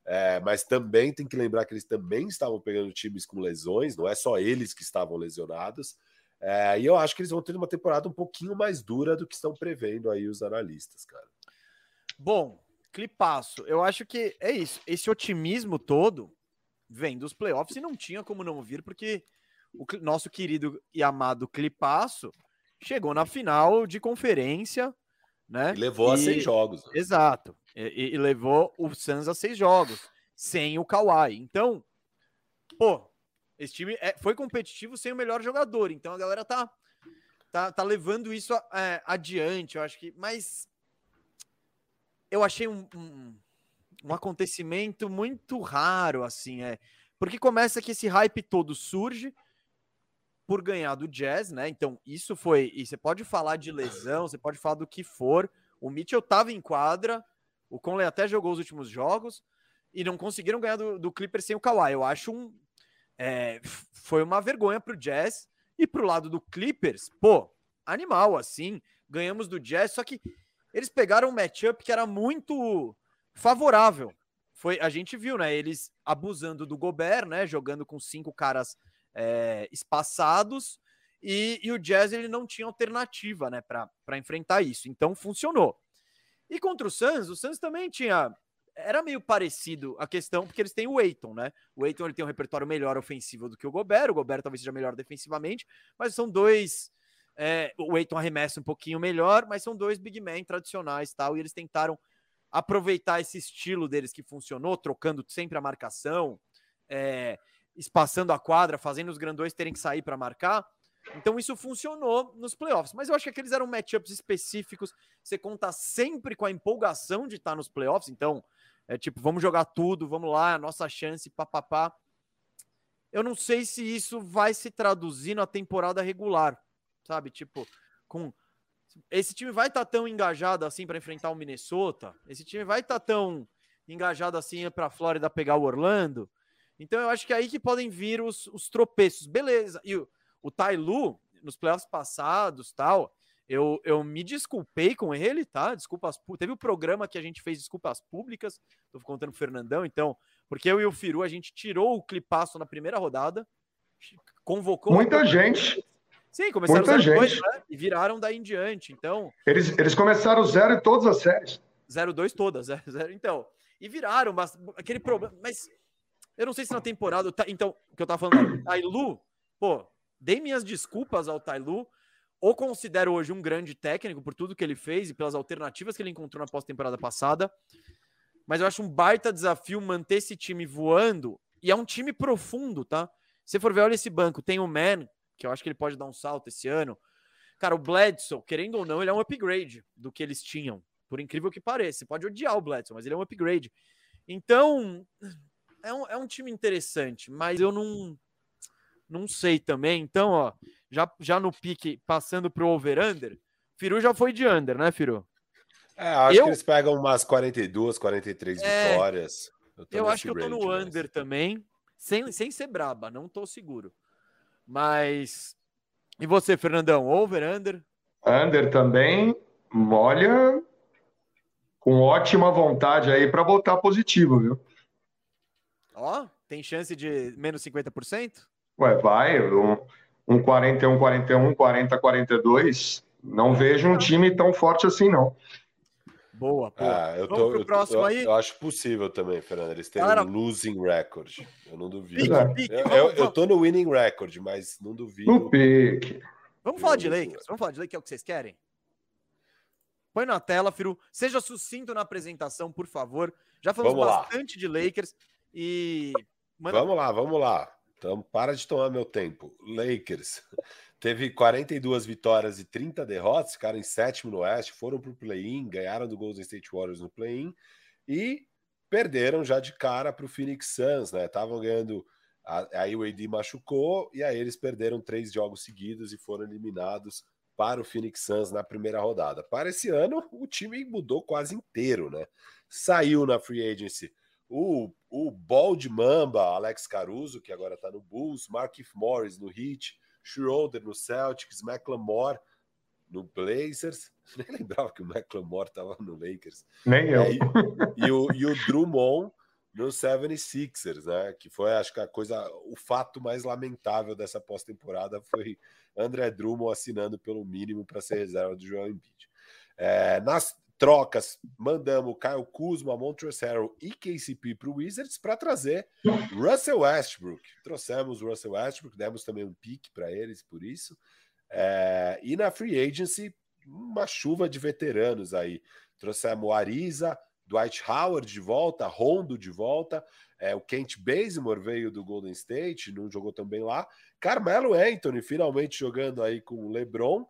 É, mas também tem que lembrar que eles também estavam pegando times com lesões, não é só eles que estavam lesionados. É, e eu acho que eles vão ter uma temporada um pouquinho mais dura do que estão prevendo aí os analistas, cara. Bom, clipaço. Eu acho que é isso. Esse otimismo todo vem dos playoffs e não tinha como não vir, porque o nosso querido e amado clipaço chegou na final de conferência, né? E levou e... a seis jogos. Né? Exato. E, e levou o Suns a seis jogos, sem o Kawhi. Então, pô... Esse time é, foi competitivo sem o melhor jogador, então a galera tá, tá, tá levando isso a, é, adiante, eu acho que... Mas eu achei um, um, um acontecimento muito raro, assim, é, porque começa que esse hype todo surge por ganhar do Jazz, né? Então isso foi... E você pode falar de lesão, você pode falar do que for, o Mitchell tava em quadra, o Conley até jogou os últimos jogos, e não conseguiram ganhar do, do Clippers sem o Kawhi, eu acho um... É, foi uma vergonha pro Jazz e pro lado do Clippers, pô, animal, assim, ganhamos do Jazz, só que eles pegaram um matchup que era muito favorável, foi, a gente viu, né, eles abusando do Gobert, né, jogando com cinco caras é, espaçados, e, e o Jazz ele não tinha alternativa, né, pra, pra enfrentar isso, então funcionou. E contra o Suns, o Suns também tinha... Era meio parecido a questão, porque eles têm o Ayton, né? O Ayton ele tem um repertório melhor ofensivo do que o Gobert, o Gobert talvez seja melhor defensivamente, mas são dois... É, o Ayton arremessa um pouquinho melhor, mas são dois big men tradicionais, tal, e eles tentaram aproveitar esse estilo deles que funcionou, trocando sempre a marcação, é, espaçando a quadra, fazendo os grandões terem que sair para marcar. Então isso funcionou nos playoffs, mas eu acho que aqueles eram matchups específicos, você conta sempre com a empolgação de estar nos playoffs, então... É tipo, vamos jogar tudo, vamos lá, nossa chance, papapá. Eu não sei se isso vai se traduzir na temporada regular, sabe? Tipo, com... esse time vai estar tá tão engajado assim para enfrentar o Minnesota? Esse time vai estar tá tão engajado assim para a Flórida pegar o Orlando? Então eu acho que é aí que podem vir os, os tropeços. Beleza, e o, o Ty Lue, nos playoffs passados tal, eu, eu me desculpei com ele, tá? Desculpas públicas. Teve um programa que a gente fez desculpas públicas, tô contando o Fernandão, então, porque eu e o Firu, a gente tirou o clipaço na primeira rodada, convocou... Muita gente. Sim, começaram zero dois, né? E viraram daí em diante, então... Eles, eles começaram zero em todas as séries. zero dois todas, zero, zero, então. E viraram, mas aquele problema... Mas eu não sei se na temporada... Tá, então, o que eu tava falando, o Ty Lue, pô, dei minhas desculpas ao Ty Lue, ou considero hoje um grande técnico por tudo que ele fez e pelas alternativas que ele encontrou na pós-temporada passada, mas eu acho um baita desafio manter esse time voando, e é um time profundo, tá? Se você for ver, olha esse banco, tem o Mann, que eu acho que ele pode dar um salto esse ano, cara, o Bledsoe, querendo ou não, ele é um upgrade do que eles tinham, por incrível que pareça, você pode odiar o Bledsoe, mas ele é um upgrade, então é um, é um time interessante, mas eu não... Não sei também, então, ó, já, já no pique, passando pro over-under, Firu já foi de under, né, Firu? É, acho eu... que eles pegam umas quarenta e duas, quarenta e três é... vitórias. Eu, eu acho que eu tô no mas... under também, sem, sem ser braba, não tô seguro. Mas, e você, Fernandão, over-under? Under também, olha, com ótima vontade aí pra voltar positivo, viu? Ó, tem chance de menos cinquenta por cento? Ué, vai, um quarenta e um, quarenta e um, quarenta, quarenta e dois, não vejo um time tão forte assim, não. Boa, pô. Ah, eu Vamos tô, pro próximo eu, aí? Eu acho possível também, Fernando, eles têm Galera... um losing record, eu não duvido. Pique, né? pique, eu, vamos, eu, vamos. eu tô no winning record, mas não duvido. No pique. Vamos falar de Lakers, vamos falar de Lakers, que é o que vocês querem? Põe na tela, Firu, seja sucinto na apresentação, por favor. Já falamos vamos bastante lá. de Lakers e... Manda... Vamos lá, vamos lá. Então, para de tomar meu tempo. Lakers teve quarenta e duas vitórias e trinta derrotas, ficaram em sétimo no Oeste, foram para o play-in, ganharam do Golden State Warriors no play-in e perderam já de cara para o Phoenix Suns, né? Estavam ganhando Aí o A D machucou e aí eles perderam três jogos seguidos e foram eliminados para o Phoenix Suns na primeira rodada. Para esse ano, o time mudou quase inteiro, né? Saiu na free agency o, o Bald Mamba, Alex Caruso, que agora está no Bulls, Markieff Morris no Heat, Schroeder no Celtics, McLemore no Blazers, nem lembrava que o McLemore estava no Lakers. Nem eu. É, e, e, o, e o Drummond no seventy-sixers, né, que foi, acho que a coisa, o fato mais lamentável dessa pós-temporada foi André Drummond assinando pelo mínimo para ser reserva do Joel Embiid. É, nas trocas, mandamos Kyle Kuzma, Montrezl Harrell e K C P para o Wizards para trazer Russell Westbrook. Trouxemos Russell Westbrook, demos também um pique para eles por isso. É, e na free agency, uma chuva de veteranos aí. Trouxemos Ariza, Dwight Howard de volta, Rondo de volta, é, o Kent Bazemore veio do Golden State, não jogou também lá, Carmelo Anthony finalmente jogando aí com o LeBron,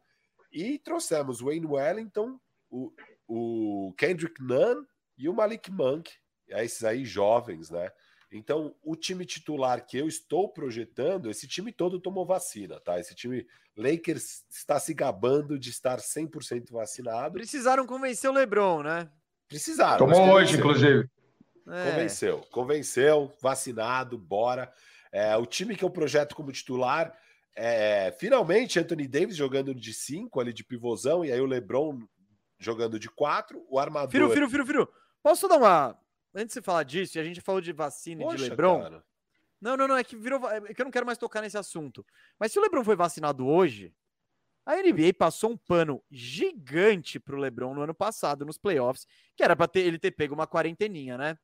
e trouxemos Wayne Wellington, o, o Kendrick Nunn e o Malik Monk, esses aí jovens, né? Então, o time titular que eu estou projetando, esse time todo tomou vacina, tá? Esse time Lakers está se gabando de estar cem por cento vacinado. Precisaram convencer o LeBron, né? Precisaram. Tomou hoje, inclusive. É. Convenceu, convenceu, vacinado, bora. É, o time que eu projeto como titular, é, finalmente, Anthony Davis jogando de cinco ali de pivôzão, e aí o LeBron jogando de quatro, o armador... Firo, Firo, Firo, Firo, posso dar uma... Antes de você falar disso, e a gente falou de vacina e de LeBron... Cara. Não, não, não, é que virou... É que eu não quero mais tocar nesse assunto. Mas se o LeBron foi vacinado hoje... A N B A passou um pano gigante pro LeBron no ano passado, nos playoffs, que era para ter, ele ter pego uma quarenteninha, né?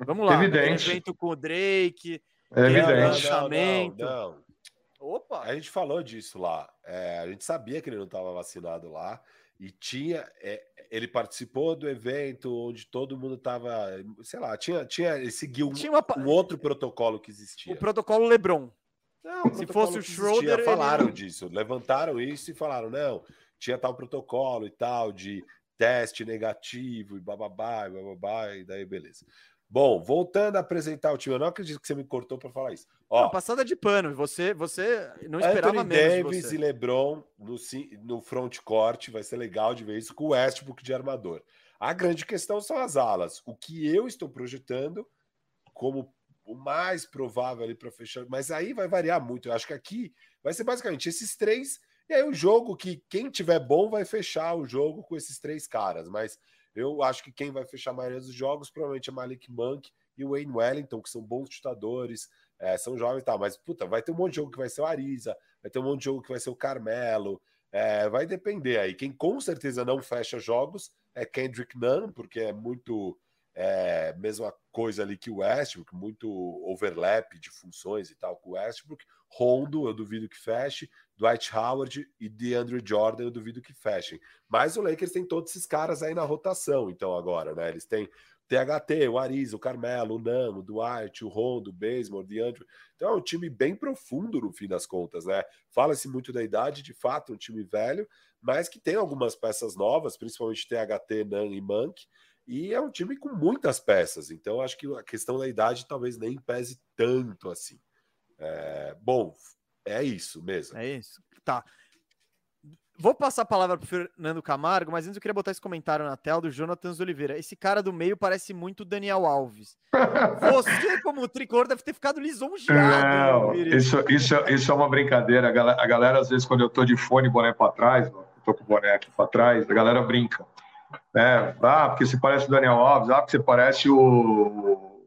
Vamos lá. Evidente. Um evento com o Drake. Evidente. Não, não, não. Opa! A gente falou disso lá. É, a gente sabia que ele não estava vacinado lá. E tinha... É, ele participou do evento onde todo mundo estava... Sei lá, tinha, tinha, ele seguiu tinha uma... um outro protocolo que existia. O protocolo LeBron. Não, se fosse o Schroeder... Falaram ele... disso, levantaram isso e falaram, não, tinha tal protocolo e tal, de teste negativo e bababá, e bababá, e daí beleza. Bom, voltando a apresentar o time, eu não acredito que você me cortou para falar isso. Ó, não, passada de pano, você, você não esperava Anthony menos Davis de você. E LeBron no, no frontcourt, vai ser legal de ver isso, com o Westbrook de armador. A grande questão são as alas. O que eu estou projetando como o mais provável ali para fechar, mas aí vai variar muito. Eu acho que aqui vai ser basicamente esses três, e aí o jogo que quem tiver bom vai fechar o jogo com esses três caras, mas eu acho que quem vai fechar a maioria dos jogos provavelmente é Malik Monk e Wayne Wellington, que são bons chutadores, é, são jovens e tal, mas puta, vai ter um monte de jogo que vai ser o Ariza, vai ter um monte de jogo que vai ser o Carmelo, é, vai depender aí. Quem com certeza não fecha jogos é Kendrick Nunn, porque é muito... É, mesma coisa ali que o Westbrook, muito overlap de funções e tal com o Westbrook. Rondo, eu duvido que feche. Dwight Howard e DeAndre Jordan, eu duvido que fechem. Mas o Lakers tem todos esses caras aí na rotação, então agora, né? Eles têm o T H T, o Ariza, o Carmelo, o Namo, o Dwight, o Rondo, o Bazemore, o DeAndre. Então é um time bem profundo no fim das contas, né? Fala-se muito da idade, de fato, um time velho, mas que tem algumas peças novas, principalmente T H T, Nan e Monk. E é um time com muitas peças, então acho que a questão da idade talvez nem pese tanto assim. É, bom, é isso mesmo. É isso, tá. Vou passar a palavra para o Fernando Camargo, mas antes eu queria botar esse comentário na tela do Jonathan Oliveira. Esse cara do meio parece muito Daniel Alves. Você, como tricolor, deve ter ficado lisonjeado. Não, isso, isso, isso é uma brincadeira. A galera, a galera, às vezes, quando eu tô de fone e boné para trás, eu tô com o boné aqui para trás, a galera brinca. É, ah, porque você parece o Daniel Alves, ah, porque você parece o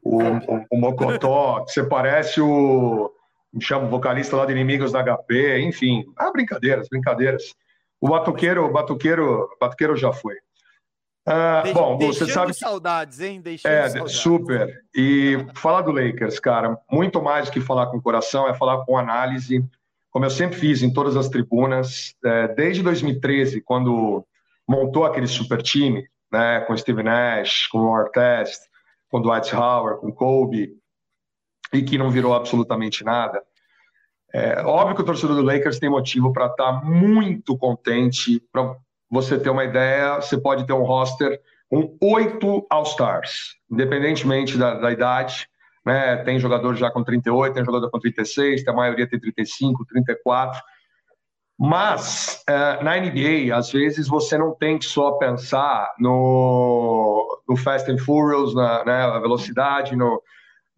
o, o, o Mocotó, que você parece o, me chama, o vocalista lá de Inimigos da H P, enfim, ah, brincadeiras, brincadeiras. O batuqueiro, batuqueiro, batuqueiro já foi. Ah, Deixe, bom, você sabe que... saudades, hein? Deixando é, saudades. Super. E falar do Lakers, cara, muito mais do que falar com o coração, é falar com análise, como eu sempre fiz em todas as tribunas, é, desde dois mil e treze, quando montou aquele super time, né, com Steve Nash, com o Artest, com o Dwight Howard, com o Kobe, e que não virou absolutamente nada. É, óbvio que o torcedor do Lakers tem motivo para estar tá muito contente. Para você ter uma ideia, você pode ter um roster com oito All-Stars, independentemente da, da idade, né? Tem jogador já com trinta e oito, tem jogador com trinta e seis, a maioria tem trinta e cinco, trinta e quatro. Mas uh, na N B A, às vezes você não tem que só pensar no, no Fast and Furious, na, na velocidade, no,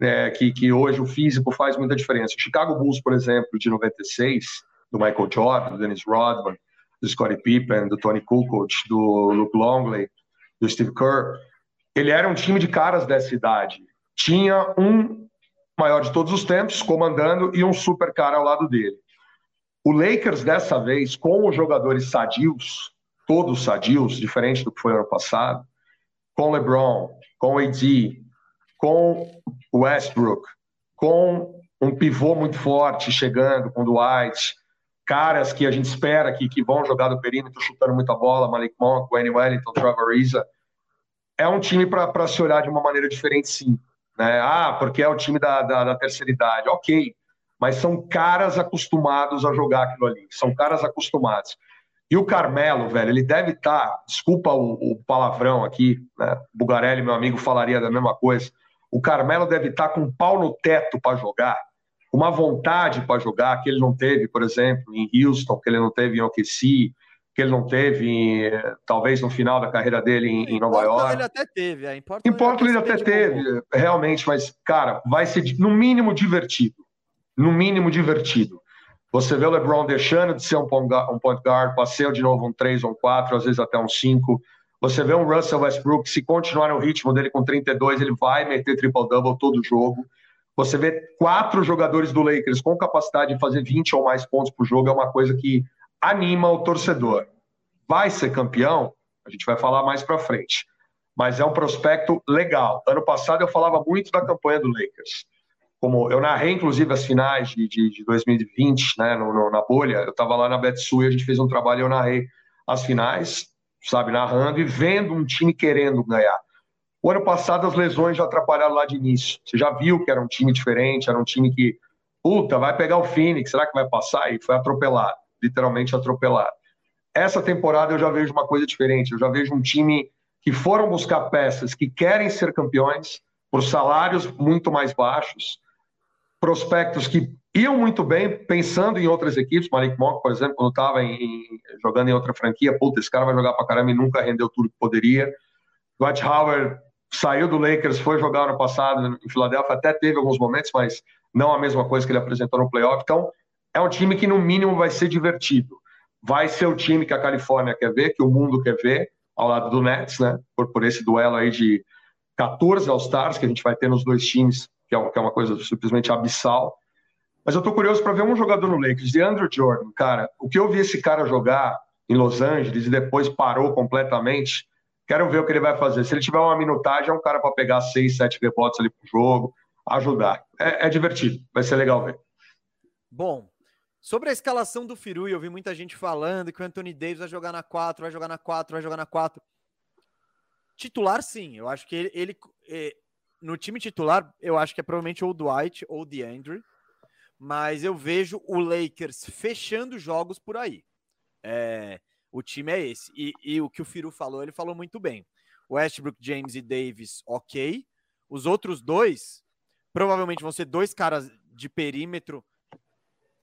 é, que, que hoje o físico faz muita diferença. O Chicago Bulls, por exemplo, de noventa e seis, do Michael Jordan, do Dennis Rodman, do Scottie Pippen, do Tony Kukoc, do Luke Longley, do Steve Kerr, ele era um time de caras dessa idade. Tinha um maior de todos os tempos comandando e um super cara ao lado dele. O Lakers, dessa vez, com os jogadores sadios, todos sadios, diferente do que foi ano passado, com LeBron, com A D, com Westbrook, com um pivô muito forte chegando, com Dwight, caras que a gente espera que, que vão jogar do perímetro, chutando muita bola, Malik Monk, Wayne Wellington, Trevor Ariza, é um time para se olhar de uma maneira diferente, sim. Né? Ah, porque é o time da, da, da terceira idade, ok. Mas são caras acostumados a jogar aquilo ali, são caras acostumados. E o Carmelo, velho, ele deve estar, desculpa o, o palavrão aqui, né? Bugarelli, meu amigo, falaria da mesma coisa, o Carmelo deve estar com um pau no teto para jogar, uma vontade para jogar, que ele não teve, por exemplo, em Houston, que ele não teve em O K C, que ele não teve, em, talvez no final da carreira dele em, em, em Nova York. Ele até teve, é. Em Portland, em Portland ele até teve, bom. Realmente, mas, cara, vai ser no mínimo divertido. no mínimo divertido. Você vê o LeBron deixando de ser um point guard, passeio de novo um três, um quatro, às vezes até um cinco. Você vê um Russell Westbrook, se continuar no ritmo dele com trinta e dois, ele vai meter triple-double todo jogo. Você vê quatro jogadores do Lakers com capacidade de fazer vinte ou mais pontos por jogo, é uma coisa que anima o torcedor. Vai ser campeão? A gente vai falar mais para frente. Mas é um prospecto legal. Ano passado eu falava muito da campanha do Lakers. Como eu narrei, inclusive, as finais de, de, de dois mil e vinte, né, no, no, na bolha, eu estava lá na Betsu e a gente fez um trabalho e eu narrei as finais, sabe, narrando e vendo um time querendo ganhar. O ano passado as lesões já atrapalharam lá de início. Você já viu que era um time diferente, era um time que, puta, vai pegar o Phoenix, será que vai passar? E foi atropelado, literalmente atropelado. Essa temporada eu já vejo uma coisa diferente, eu já vejo um time que foram buscar peças que querem ser campeões por salários muito mais baixos, prospectos que iam muito bem pensando em outras equipes. Malik Monk, por exemplo, quando estava jogando em outra franquia, puta, esse cara vai jogar pra caramba e nunca rendeu tudo que poderia. Dwight Howard saiu do Lakers, foi jogar ano passado em Filadélfia, até teve alguns momentos, mas não a mesma coisa que ele apresentou no playoff. Então, é um time que no mínimo vai ser divertido. Vai ser o time que a Califórnia quer ver, que o mundo quer ver, ao lado do Nets, né? Por, por esse duelo aí de quatorze All-Stars que a gente vai ter nos dois times, que é uma coisa simplesmente abissal. Mas eu tô curioso para ver um jogador no Lakers, DeAndre Jordan, cara. O que eu vi esse cara jogar em Los Angeles e depois parou completamente, quero ver o que ele vai fazer. Se ele tiver uma minutagem, é um cara para pegar seis, sete rebotes ali pro jogo, ajudar. É, é divertido, vai ser legal ver. Bom, sobre a escalação do Firui, eu vi muita gente falando que o Anthony Davis vai jogar na quatro, vai jogar na quatro, vai jogar na quatro. Titular, sim. Eu acho que ele... ele é... No time titular, eu acho que é provavelmente ou o Dwight ou o DeAndre, mas eu vejo o Lakers fechando jogos por aí. É, o time é esse. E, e o que o Firu falou, ele falou muito bem. Westbrook, James e Davis, ok. Os outros dois, provavelmente vão ser dois caras de perímetro,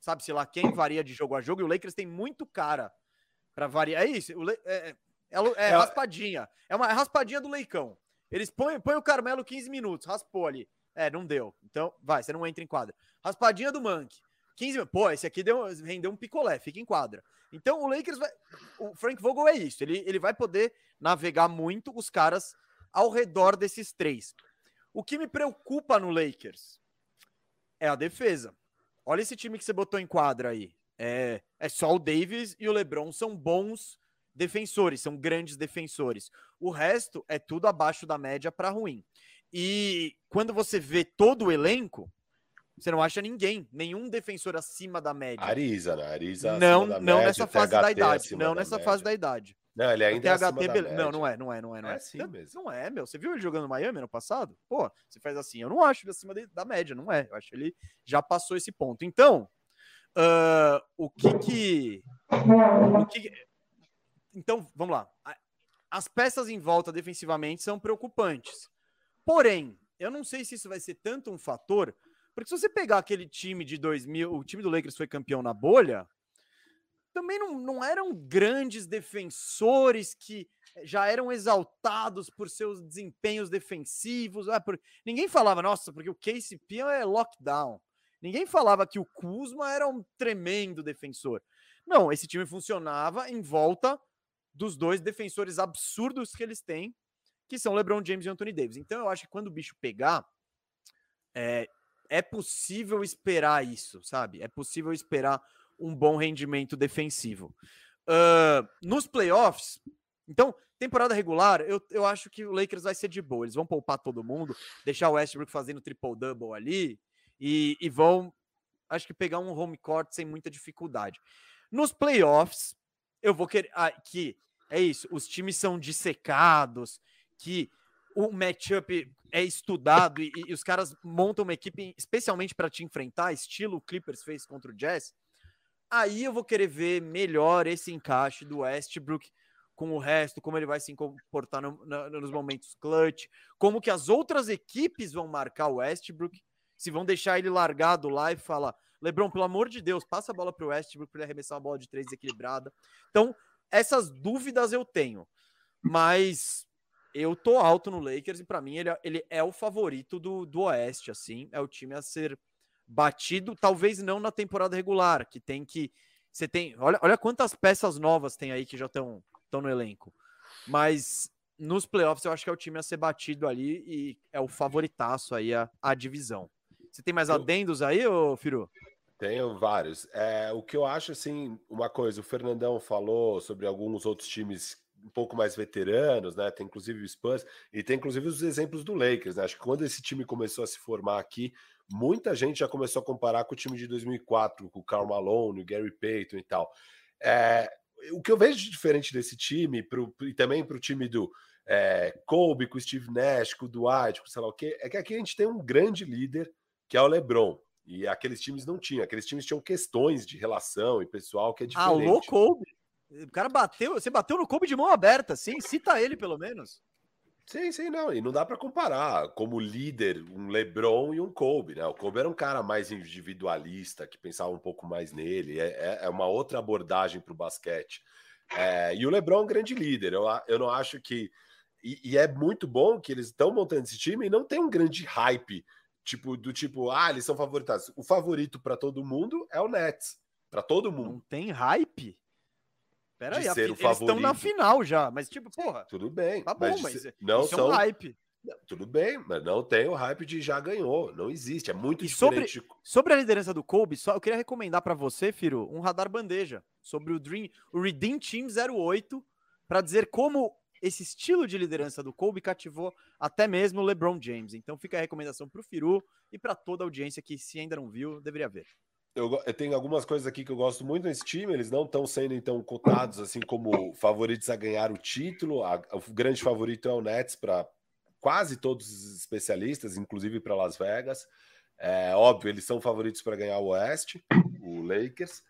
sabe-se lá quem, varia de jogo a jogo, e o Lakers tem muito cara para variar. É isso, o, é, é, é raspadinha. É uma é raspadinha do Leicão. Eles põem, põem o Carmelo quinze minutos, raspou ali. É, não deu. Então, vai, você não entra em quadra. Raspadinha do Monk. quinze minutos. Pô, esse aqui deu, rendeu um picolé, fica em quadra. Então, o Lakers vai... O Frank Vogel é isso. Ele, ele vai poder navegar muito os caras ao redor desses três. O que me preocupa no Lakers é a defesa. Olha esse time que você botou em quadra aí. É, é só o Davis e o LeBron são bons defensores, são grandes defensores. O resto é tudo abaixo da média para ruim. E quando você vê todo o elenco, você não acha ninguém, nenhum defensor acima da média. Ariza, né? Ariza não, acima da não média, nessa fase da idade, não da nessa média. Fase da idade. Não, ele ainda é acima da média. Não, não é, não é, não é, não é. É assim mesmo. Não é, meu. Você viu ele jogando no Miami ano passado? Pô, você faz assim, eu não acho ele acima de, da média, não é. Eu acho que ele já passou esse ponto. Então, uh, o que que o que Então, vamos lá. As peças em volta defensivamente são preocupantes. Porém, eu não sei se isso vai ser tanto um fator, porque se você pegar aquele time de dois mil, o time do Lakers foi campeão na bolha, também não, não eram grandes defensores que já eram exaltados por seus desempenhos defensivos. Ah, por... Ninguém falava, nossa, porque o K C P é lockdown. Ninguém falava que o Kuzma era um tremendo defensor. Não, esse time funcionava em volta dos dois defensores absurdos que eles têm, que são LeBron James e Anthony Davis. Então eu acho que quando o bicho pegar, é, é possível esperar isso, sabe? É possível esperar um bom rendimento defensivo. Uh, nos playoffs, então, temporada regular, eu, eu acho que o Lakers vai ser de boa. Eles vão poupar todo mundo, deixar o Westbrook fazendo triple-double ali e, e vão, acho que, pegar um home court sem muita dificuldade. Nos playoffs, eu vou querer... Ah, que é isso, os times são dissecados, que o matchup é estudado e, e os caras montam uma equipe especialmente para te enfrentar, estilo o Clippers fez contra o Jazz. Aí eu vou querer ver melhor esse encaixe do Westbrook com o resto, como ele vai se comportar no, no, nos momentos clutch, como que as outras equipes vão marcar o Westbrook, se vão deixar ele largado lá e falar, LeBron, pelo amor de Deus, passa a bola para o Westbrook para ele arremessar uma bola de três desequilibrada. Então, essas dúvidas eu tenho, mas eu tô alto no Lakers e para mim ele, ele é o favorito do, do Oeste, assim, é o time a ser batido, talvez não na temporada regular, que tem que... Você tem, olha, olha quantas peças novas tem aí que já estão no elenco. Mas nos playoffs eu acho que é o time a ser batido ali e é o favoritaço aí a, a divisão. Você tem mais eu... adendos aí, ô Firu? Tenho vários. É, o que eu acho, assim, uma coisa, o Fernandão falou sobre alguns outros times um pouco mais veteranos, né? Tem inclusive o Spurs e tem inclusive os exemplos do Lakers, né? Acho que quando esse time começou a se formar aqui, muita gente já começou a comparar com o time de dois mil e quatro, com o Karl Malone, o Gary Payton e tal. É, o que eu vejo de diferente desse time, pro, e também para o time do é, Kobe, com o Steve Nash, com o Dwight, com sei lá o quê, é que aqui a gente tem um grande líder, que é o LeBron. E aqueles times não tinham. Aqueles times tinham questões de relação e pessoal que é diferente. Alô, Kobe! O cara bateu, você bateu no Kobe de mão aberta, sim? Cita ele, pelo menos. Sim, sim, não. E não dá para comparar como líder um LeBron e um Kobe, né? O Kobe era um cara mais individualista, que pensava um pouco mais nele. É, é uma outra abordagem para o basquete. É, e o LeBron é um grande líder. Eu, eu não acho que... E, e é muito bom que eles estão montando esse time e não tem um grande hype, tipo do tipo, ah, eles são favoritados. O favorito para todo mundo é o Nets. Para todo mundo. Não tem hype? Pera aí, eles estão na final já, mas tipo, porra... Tudo bem. Tá bom, mas, mas ser, não isso são, é um hype. Não, tudo bem, mas não tem o hype de já ganhou, não existe, é muito e diferente. Sobre, sobre a liderança do Kobe, só eu queria recomendar para você, Firu, um radar bandeja sobre o Dream, o Redeem Team zero oito, para dizer como esse estilo de liderança do Kobe cativou até mesmo o LeBron James. Então fica a recomendação pro Firu e para toda a audiência que, se ainda não viu, deveria ver. Eu, eu tenho algumas coisas aqui que eu gosto muito nesse time, eles não estão sendo, então, cotados assim como favoritos a ganhar o título, a, o grande favorito é o Nets para quase todos os especialistas, inclusive para Las Vegas, é óbvio, eles são favoritos para ganhar o Oeste, o Lakers,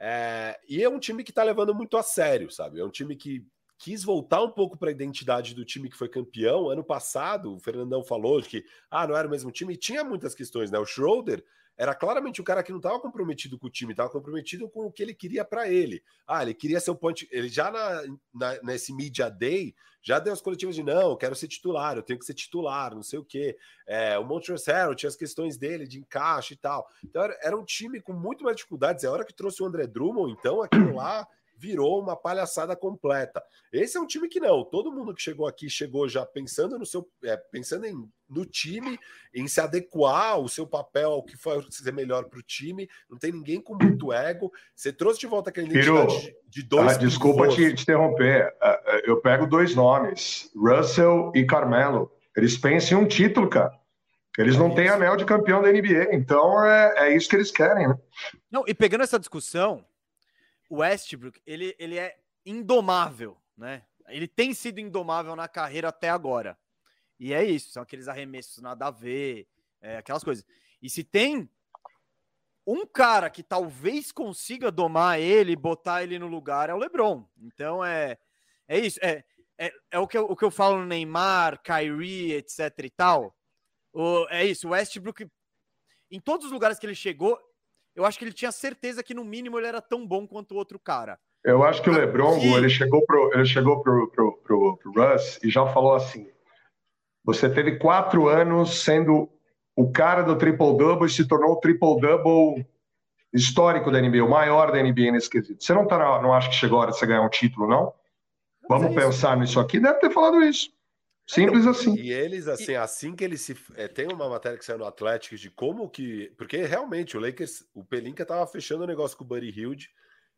é, e é um time que está levando muito a sério, sabe, é um time que quis voltar um pouco para a identidade do time que foi campeão. Ano passado, o Fernandão falou que ah, não era o mesmo time, e tinha muitas questões, né? O Schroeder era claramente o cara que não estava comprometido com o time, estava comprometido com o que ele queria para ele. Ah, ele queria ser o point... Ele já na, na, nesse Media Day, já deu as coletivas de não, eu quero ser titular, eu tenho que ser titular, não sei o quê. É, o Montrezl tinha as questões dele de encaixe e tal. Então era, era um time com muito mais dificuldades. É a hora que trouxe o André Drummond, então aquilo lá... virou uma palhaçada completa. Esse é um time que não, todo mundo que chegou aqui chegou já pensando no seu, é, pensando em, no time, em se adequar ao seu papel, ao que for ser melhor para o time, não tem ninguém com muito ego. Você trouxe de volta aquela identidade Firu, de, de dois... Ah, desculpa te, te interromper, eu pego dois nomes, Russell e Carmelo, eles pensam em um título, cara. Eles não é têm anel de campeão da N B A, então é, é isso que eles querem, né? Não, e pegando essa discussão, o Westbrook, ele, ele é indomável, né? Ele tem sido indomável na carreira até agora. E é isso, são aqueles arremessos nada a ver, é, aquelas coisas. E se tem um cara que talvez consiga domar ele, botar ele no lugar, é o LeBron. Então é, é isso, é, é, é o, que eu, o que eu falo no Neymar, Kyrie, etc e tal. O, é isso, o Westbrook, em todos os lugares que ele chegou, eu acho que ele tinha certeza que no mínimo ele era tão bom quanto o outro cara. Eu acho que o LeBron, e... ele chegou pro, ele chegou pro, pro, pro, pro Russ e já falou assim, você teve quatro anos sendo o cara do triple-double e se tornou o triple-double histórico da N B A, o maior da N B A nesse quesito. Você não, tá na, não acha que chegou a hora de você ganhar um título, não? Mas vamos é pensar nisso aqui. Deve ter falado isso. Simples então, assim. E eles, assim, e... assim que eles se... É, tem uma matéria que saiu no Atlético de como que... Porque, realmente, o Lakers... O Pelinka tava fechando o negócio com o Buddy Hield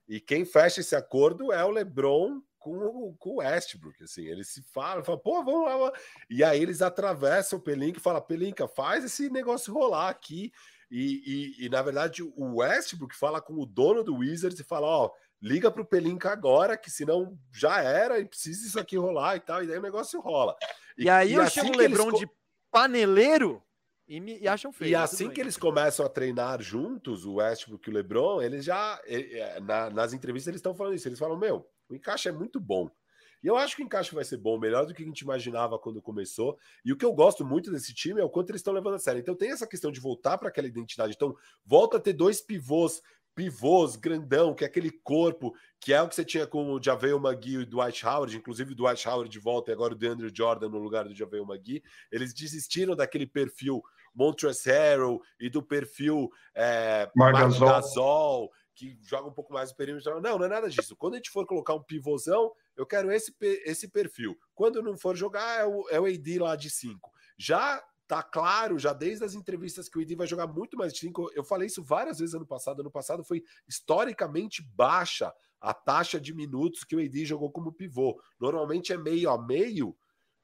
e quem fecha esse acordo é o LeBron com, com o Westbrook, assim. Eles se falam, falam, pô, vamos lá. E aí eles atravessam o Pelinka e falam, Pelinka, faz esse negócio rolar aqui. E, e, e, na verdade, o Westbrook fala com o dono do Wizards e fala, ó, liga pro Pelinka agora, que senão já era e precisa isso aqui rolar e tal, e daí o negócio rola. E, e aí e eu assim chamo o LeBron eles... de paneleiro e, me, e acham feio. E assim que eles começam a treinar juntos, o Westbrook e o LeBron, eles já, na, nas entrevistas eles estão falando isso, eles falam, meu, o encaixe é muito bom. E eu acho que o encaixe vai ser bom, melhor do que a gente imaginava quando começou. E o que eu gosto muito desse time é o quanto eles estão levando a sério. Então tem essa questão de voltar para aquela identidade. Então volta a ter dois pivôs, pivôs grandão, que é aquele corpo, que é o que você tinha com o JaVale McGee e o Dwight Howard, inclusive o Dwight Howard de volta e agora o DeAndre Jordan no lugar do JaVale McGee. Eles desistiram daquele perfil Montrezl Harrell e do perfil é, Marc Gasol, que joga um pouco mais o perímetro. Não, não é nada disso. Quando a gente for colocar um pivôzão, eu quero esse, esse perfil. Quando não for jogar, é o, é o A D lá de cinco. Já tá claro, já desde as entrevistas, que o A D vai jogar muito mais de cinco. Eu falei isso várias vezes ano passado. Ano passado foi historicamente baixa a taxa de minutos que o A D jogou como pivô. Normalmente é meio a meio.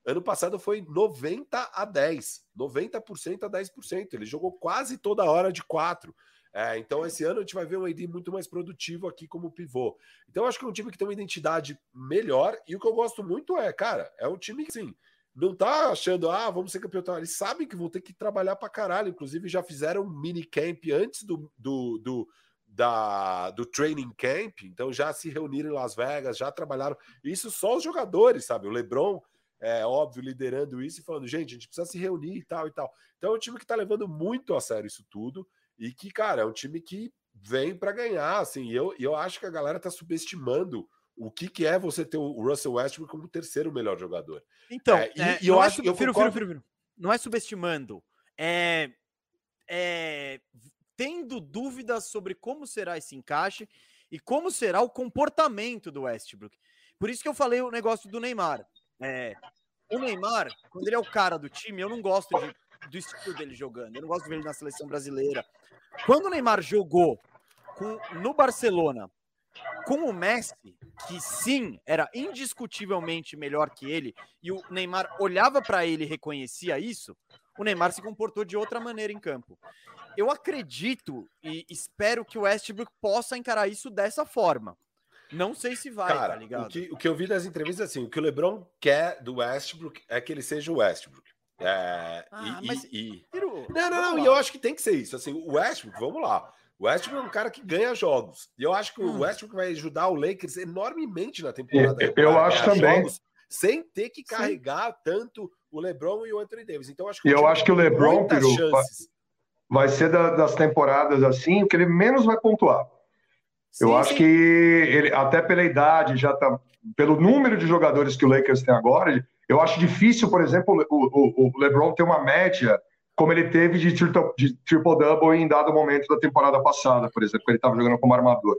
Ano passado foi noventa a dez. noventa por cento a dez por cento. Ele jogou quase toda hora de quatro. É, então esse ano a gente vai ver um A D muito mais produtivo aqui como pivô. Então eu acho que é um time que tem uma identidade melhor, e o que eu gosto muito é, cara, é um time que assim, não tá achando, ah, vamos ser campeão, eles sabem que vão ter que trabalhar pra caralho, inclusive já fizeram um minicamp antes do, do, do, da, do training camp, então já se reuniram em Las Vegas, já trabalharam, isso só os jogadores, sabe, o LeBron... É óbvio, liderando isso e falando, gente, a gente precisa se reunir e tal e tal. Então é um time que tá levando muito a sério isso tudo e que, cara, é um time que vem para ganhar, assim. E eu, eu acho que a galera tá subestimando o que que é você ter o Russell Westbrook como terceiro melhor jogador. Então, é, e, é, e eu acho... É, eu firo, concordo... firo, firo, firo. Não é subestimando, é, é tendo dúvidas sobre como será esse encaixe e como será o comportamento do Westbrook. Por isso que eu falei o negócio do Neymar. É, o Neymar, quando ele é o cara do time, eu não gosto de, do estilo dele jogando, eu não gosto de ver ele na seleção brasileira. Quando o Neymar jogou com, no Barcelona com o Messi, que sim, era indiscutivelmente melhor que ele, e o Neymar olhava para ele e reconhecia isso, o Neymar se comportou de outra maneira em campo. Eu acredito e espero que o Westbrook possa encarar isso dessa forma. Não sei se vai, cara, tá ligado? O que, o que eu vi nas entrevistas, assim, o que o LeBron quer do Westbrook é que ele seja o Westbrook. É, ah, e, mas... E, e... Não, não, não, e eu acho que tem que ser isso. Assim, o Westbrook, vamos lá. O Westbrook é um cara que ganha jogos. E eu acho que hum. o Westbrook vai ajudar o Lakers enormemente na temporada. Eu, eu acho também. Sem ter que carregar Sim. tanto o LeBron e o Anthony Davis. Então, eu acho que, eu acho que o LeBron, Piru, chances. vai ser da, das temporadas assim, que ele menos vai pontuar. Eu sim, acho sim. que ele, até pela idade, já tá, pelo número de jogadores que o Lakers tem agora, eu acho difícil, por exemplo, o, o, o LeBron ter uma média como ele teve de, de triple-double em dado momento da temporada passada, por exemplo, que ele estava jogando como armador.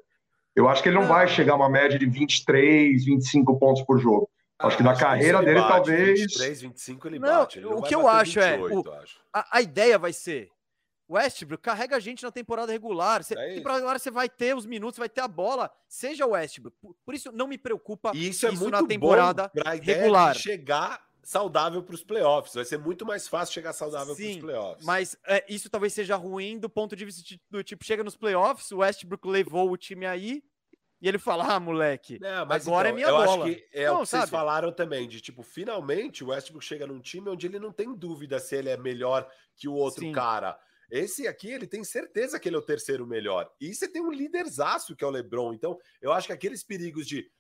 Eu acho que ele não ah. vai chegar a uma média de vinte e três, vinte e cinco pontos por jogo. Ah, acho que da acho carreira que dele, bate, talvez... vinte e três, vinte e cinco ele não, bate. Ele não o que eu acho vinte e oito, é... O, acho. A, a ideia vai ser... Westbrook, carrega a gente na temporada regular. Cê, é temporada regular você vai ter os minutos, vai ter a bola. Seja o Westbrook. Por, por isso não me preocupa e isso, é isso muito na temporada bom pra ideia regular. De chegar saudável para os playoffs. Vai ser muito mais fácil chegar saudável para os playoffs. Mas é, isso talvez seja ruim do ponto de vista do tipo, chega nos playoffs, o Westbrook levou o time aí e ele fala, ah, moleque, não, mas agora então, é minha eu bola. Acho que é não, o que sabe? Vocês falaram também, de tipo, finalmente o Westbrook chega num time onde ele não tem dúvida se ele é melhor que o outro Sim. cara. Esse aqui, ele tem certeza que ele é o terceiro melhor. E você tem um líderzaço que é o LeBron. Então, eu acho que aqueles perigos de,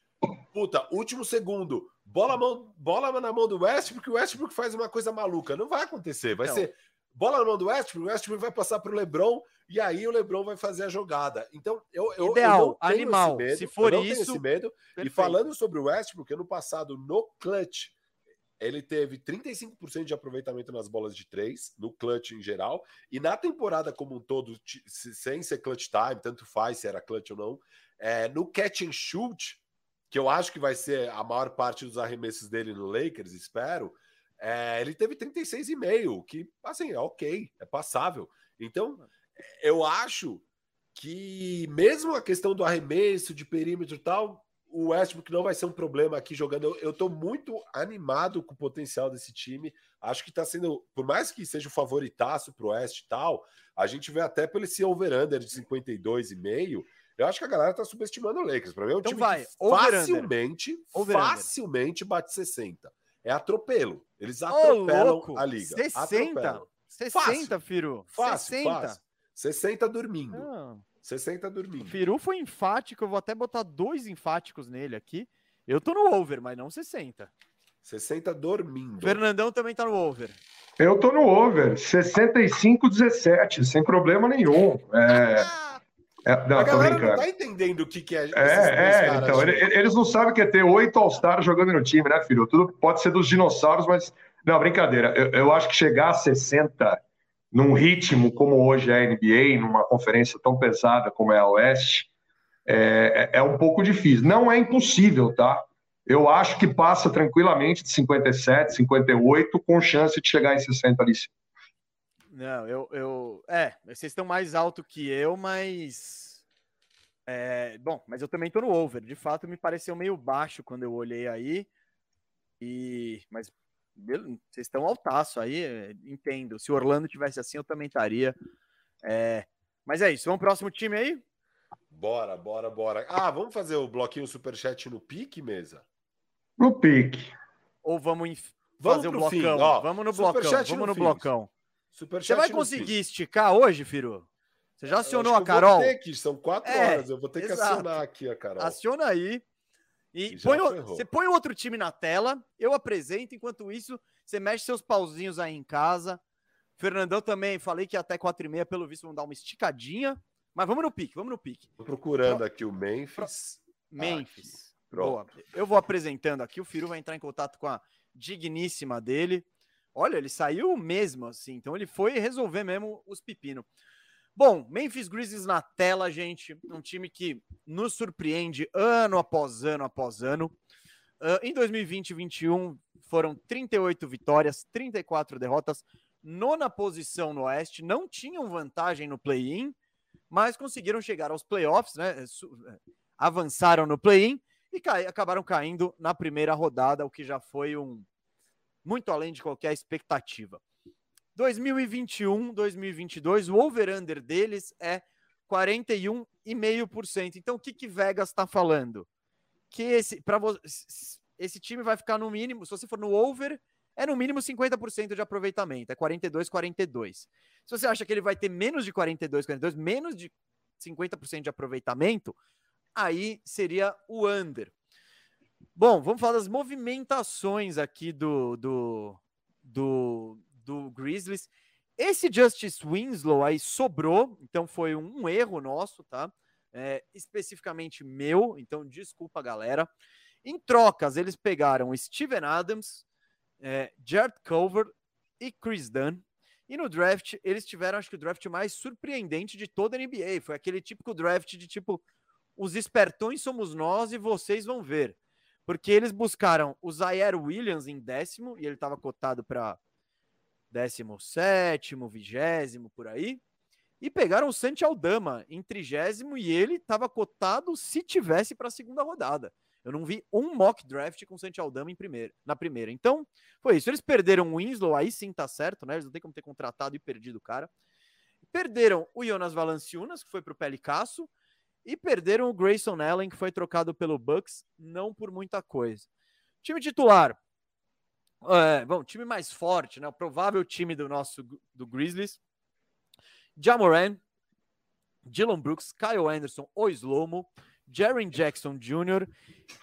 puta, último segundo, bola, mão, bola na mão do Westbrook, porque o Westbrook faz uma coisa maluca. Não vai acontecer. Vai não. ser bola na mão do Westbrook, o Westbrook vai passar para o LeBron e aí o LeBron vai fazer a jogada. Então, eu, eu, Ideal, eu não tenho animal, esse medo. Se for eu não isso, tenho esse medo. E falando sobre o Westbrook, ano passado, no clutch, ele teve trinta e cinco por cento de aproveitamento nas bolas de três, no clutch em geral, e na temporada como um todo, sem ser clutch time, tanto faz se era clutch ou não, é, no catch and shoot, que eu acho que vai ser a maior parte dos arremessos dele no Lakers, espero, é, ele teve trinta e seis vírgula cinco, que, assim, é ok, é passável. Então, eu acho que mesmo a questão do arremesso, de perímetro e tal, o Westbrook não vai ser um problema aqui jogando. Eu, eu tô muito animado com o potencial desse time. Acho que tá sendo, por mais que seja o favoritaço pro Oeste e tal, a gente vê até pelo esse over-under de cinquenta e dois vírgula cinco, eu acho que a galera tá subestimando o Lakers. Pra mim é um então time vai, que facilmente, over facilmente bate sessenta. É atropelo. Eles atropelam oh, a liga. sessenta? sessenta, Firu. Fácil, sessenta. Fácil. sessenta dormindo. Ah. sessenta dormindo. O Firu foi enfático. Eu vou até botar dois enfáticos nele aqui. Eu tô no over, mas não sessenta. sessenta dormindo. O Fernandão também tá no over. Eu tô no over. sessenta e cinco a dezessete. Sem problema nenhum. É... É, não, a galera não tá entendendo o que, que é. É, é então, de... eles não sabem o que é ter oito All-Stars jogando no time, né, filho? Tudo pode ser dos dinossauros, mas... Não, brincadeira. Eu, eu acho que chegar a sessenta num ritmo como hoje é a N B A, numa conferência tão pesada como é a Oeste, é, é um pouco difícil. Não é impossível, tá? Eu acho que passa tranquilamente de cinquenta e sete, cinquenta e oito, com chance de chegar em sessenta ali. Não, eu, eu... É, vocês estão mais alto que eu, mas... É, bom, mas eu também tô no over. De fato, me pareceu meio baixo quando eu olhei aí. E... Mas vocês estão altaço aí, entendo. Se o Orlando tivesse assim, eu também estaria. É, mas é isso. Vamos pro próximo time aí? Bora, bora, bora. Ah, vamos fazer o bloquinho superchat no pique, Mesa? No pique. Ou vamos em... fazer o blocão? Ó, vamos no blocão, vamos no blocão. Super Você vai conseguir esticar hoje, Firu? Você já acionou a Carol? Eu vou ter que, são quatro é, horas, eu vou ter exato. que acionar aqui a Carol. Aciona aí. E põe o, você põe o outro time na tela, eu apresento, enquanto isso, você mexe seus pauzinhos aí em casa. Fernandão também, falei que até quatro e meia, pelo visto, vão dar uma esticadinha. Mas vamos no pique, vamos no pique. Tô procurando Pro... aqui o Memphis. Memphis. Boa. Eu vou apresentando aqui, o Firu vai entrar em contato com a digníssima dele. Olha, ele saiu mesmo, assim. Então ele foi resolver mesmo os pepinos. Bom, Memphis Grizzlies na tela, gente. Um time que nos surpreende ano após ano após ano. Uh, em dois mil e vinte e vinte e um, foram trinta e oito vitórias, trinta e quatro derrotas. Nona posição no Oeste. Não tinham vantagem no play-in, mas conseguiram chegar aos playoffs, né? Avançaram no play-in e cai- acabaram caindo na primeira rodada, o que já foi um... muito além de qualquer expectativa. dois mil e vinte e um, dois mil e vinte e dois, o over-under deles é quarenta e um vírgula cinco por cento. Então, o que que Vegas está falando? Que esse, pra vo- esse time vai ficar no mínimo, se você for no over, é no mínimo cinquenta por cento de aproveitamento, é quarenta e dois, quarenta e dois. Se você acha que ele vai ter menos de quarenta e dois, quarenta e dois, menos de cinquenta por cento de aproveitamento, aí seria o under. Bom, vamos falar das movimentações aqui do, do, do, do Grizzlies. Esse Justice Winslow aí sobrou, então foi um, um erro nosso, tá? É, especificamente meu, então desculpa, galera. Em trocas, eles pegaram Steven Adams, é, Jared Culver e Chris Dunn. E no draft, eles tiveram, acho que o draft mais surpreendente de toda a N B A. Foi aquele típico draft de tipo, os espertões somos nós e vocês vão ver. Porque eles buscaram o Zion Williamson em décimo, e ele estava cotado para décimo sétimo, vigésimo, por aí. E pegaram o Santi Aldama em trigésimo, e ele estava cotado se tivesse para a segunda rodada. Eu não vi um mock draft com o Santi Aldama em primeira, na primeira. Então, foi isso. Eles perderam o Winslow, aí sim tá certo, né? Eles não tem como ter contratado e perdido o cara. Perderam o Jonas Valanciunas, que foi para o Pelicasso. E perderam o Grayson Allen, que foi trocado pelo Bucks, não por muita coisa. Time titular. É, bom, time mais forte, né? O provável time do nosso do Grizzlies. Ja Morant, Dillon Brooks, Kyle Anderson, o Slomo, Jaren Jackson Júnior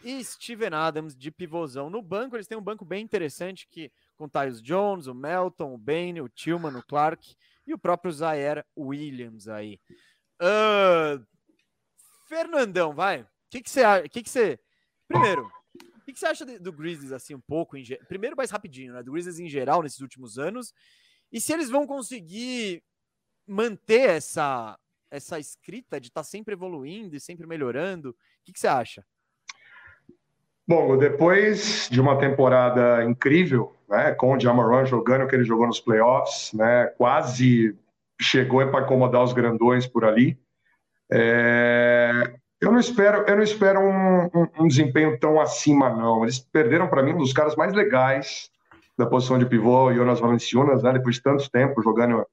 e Steven Adams de pivôzão. No banco, eles têm um banco bem interessante que com o Tyus Jones, o Melton, o Bane, o Tillman, o Clark e o próprio Zaire Williams aí. Uh, Fernandão, vai. O que você acha? Que que você... Primeiro, o que você acha do Grizzlies assim um pouco? Em... Primeiro, mais rapidinho, né? Do Grizzlies em geral nesses últimos anos. E se eles vão conseguir manter essa... essa escrita de estar sempre evoluindo e sempre melhorando, o que você acha? Bom, depois de uma temporada incrível, né, com o Ja Morant jogando o que ele jogou nos playoffs, né, quase chegou para acomodar os grandões por ali, é... eu não espero, eu não espero um, um, um desempenho tão acima, não. Eles perderam, para mim, um dos caras mais legais da posição de pivô, Jonas Valanciunas, né, depois de tanto tempo jogando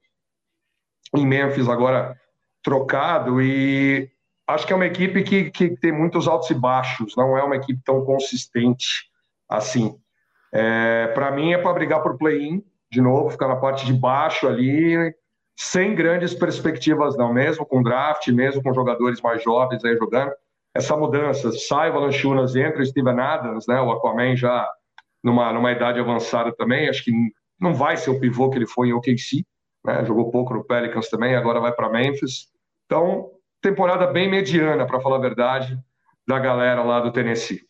em Memphis, agora trocado, e acho que é uma equipe que, que tem muitos altos e baixos, não é uma equipe tão consistente assim. É, para mim é para brigar por play-in, de novo, ficar na parte de baixo ali, sem grandes perspectivas não, mesmo com draft, mesmo com jogadores mais jovens aí jogando, essa mudança, sai o Valanciunas, entra o Steven Adams, né, o Aquaman já numa, numa idade avançada também, acho que não vai ser o pivô que ele foi em O K C, né, jogou pouco no Pelicans também, agora vai para Memphis. Então, temporada bem mediana, para falar a verdade, da galera lá do Tennessee.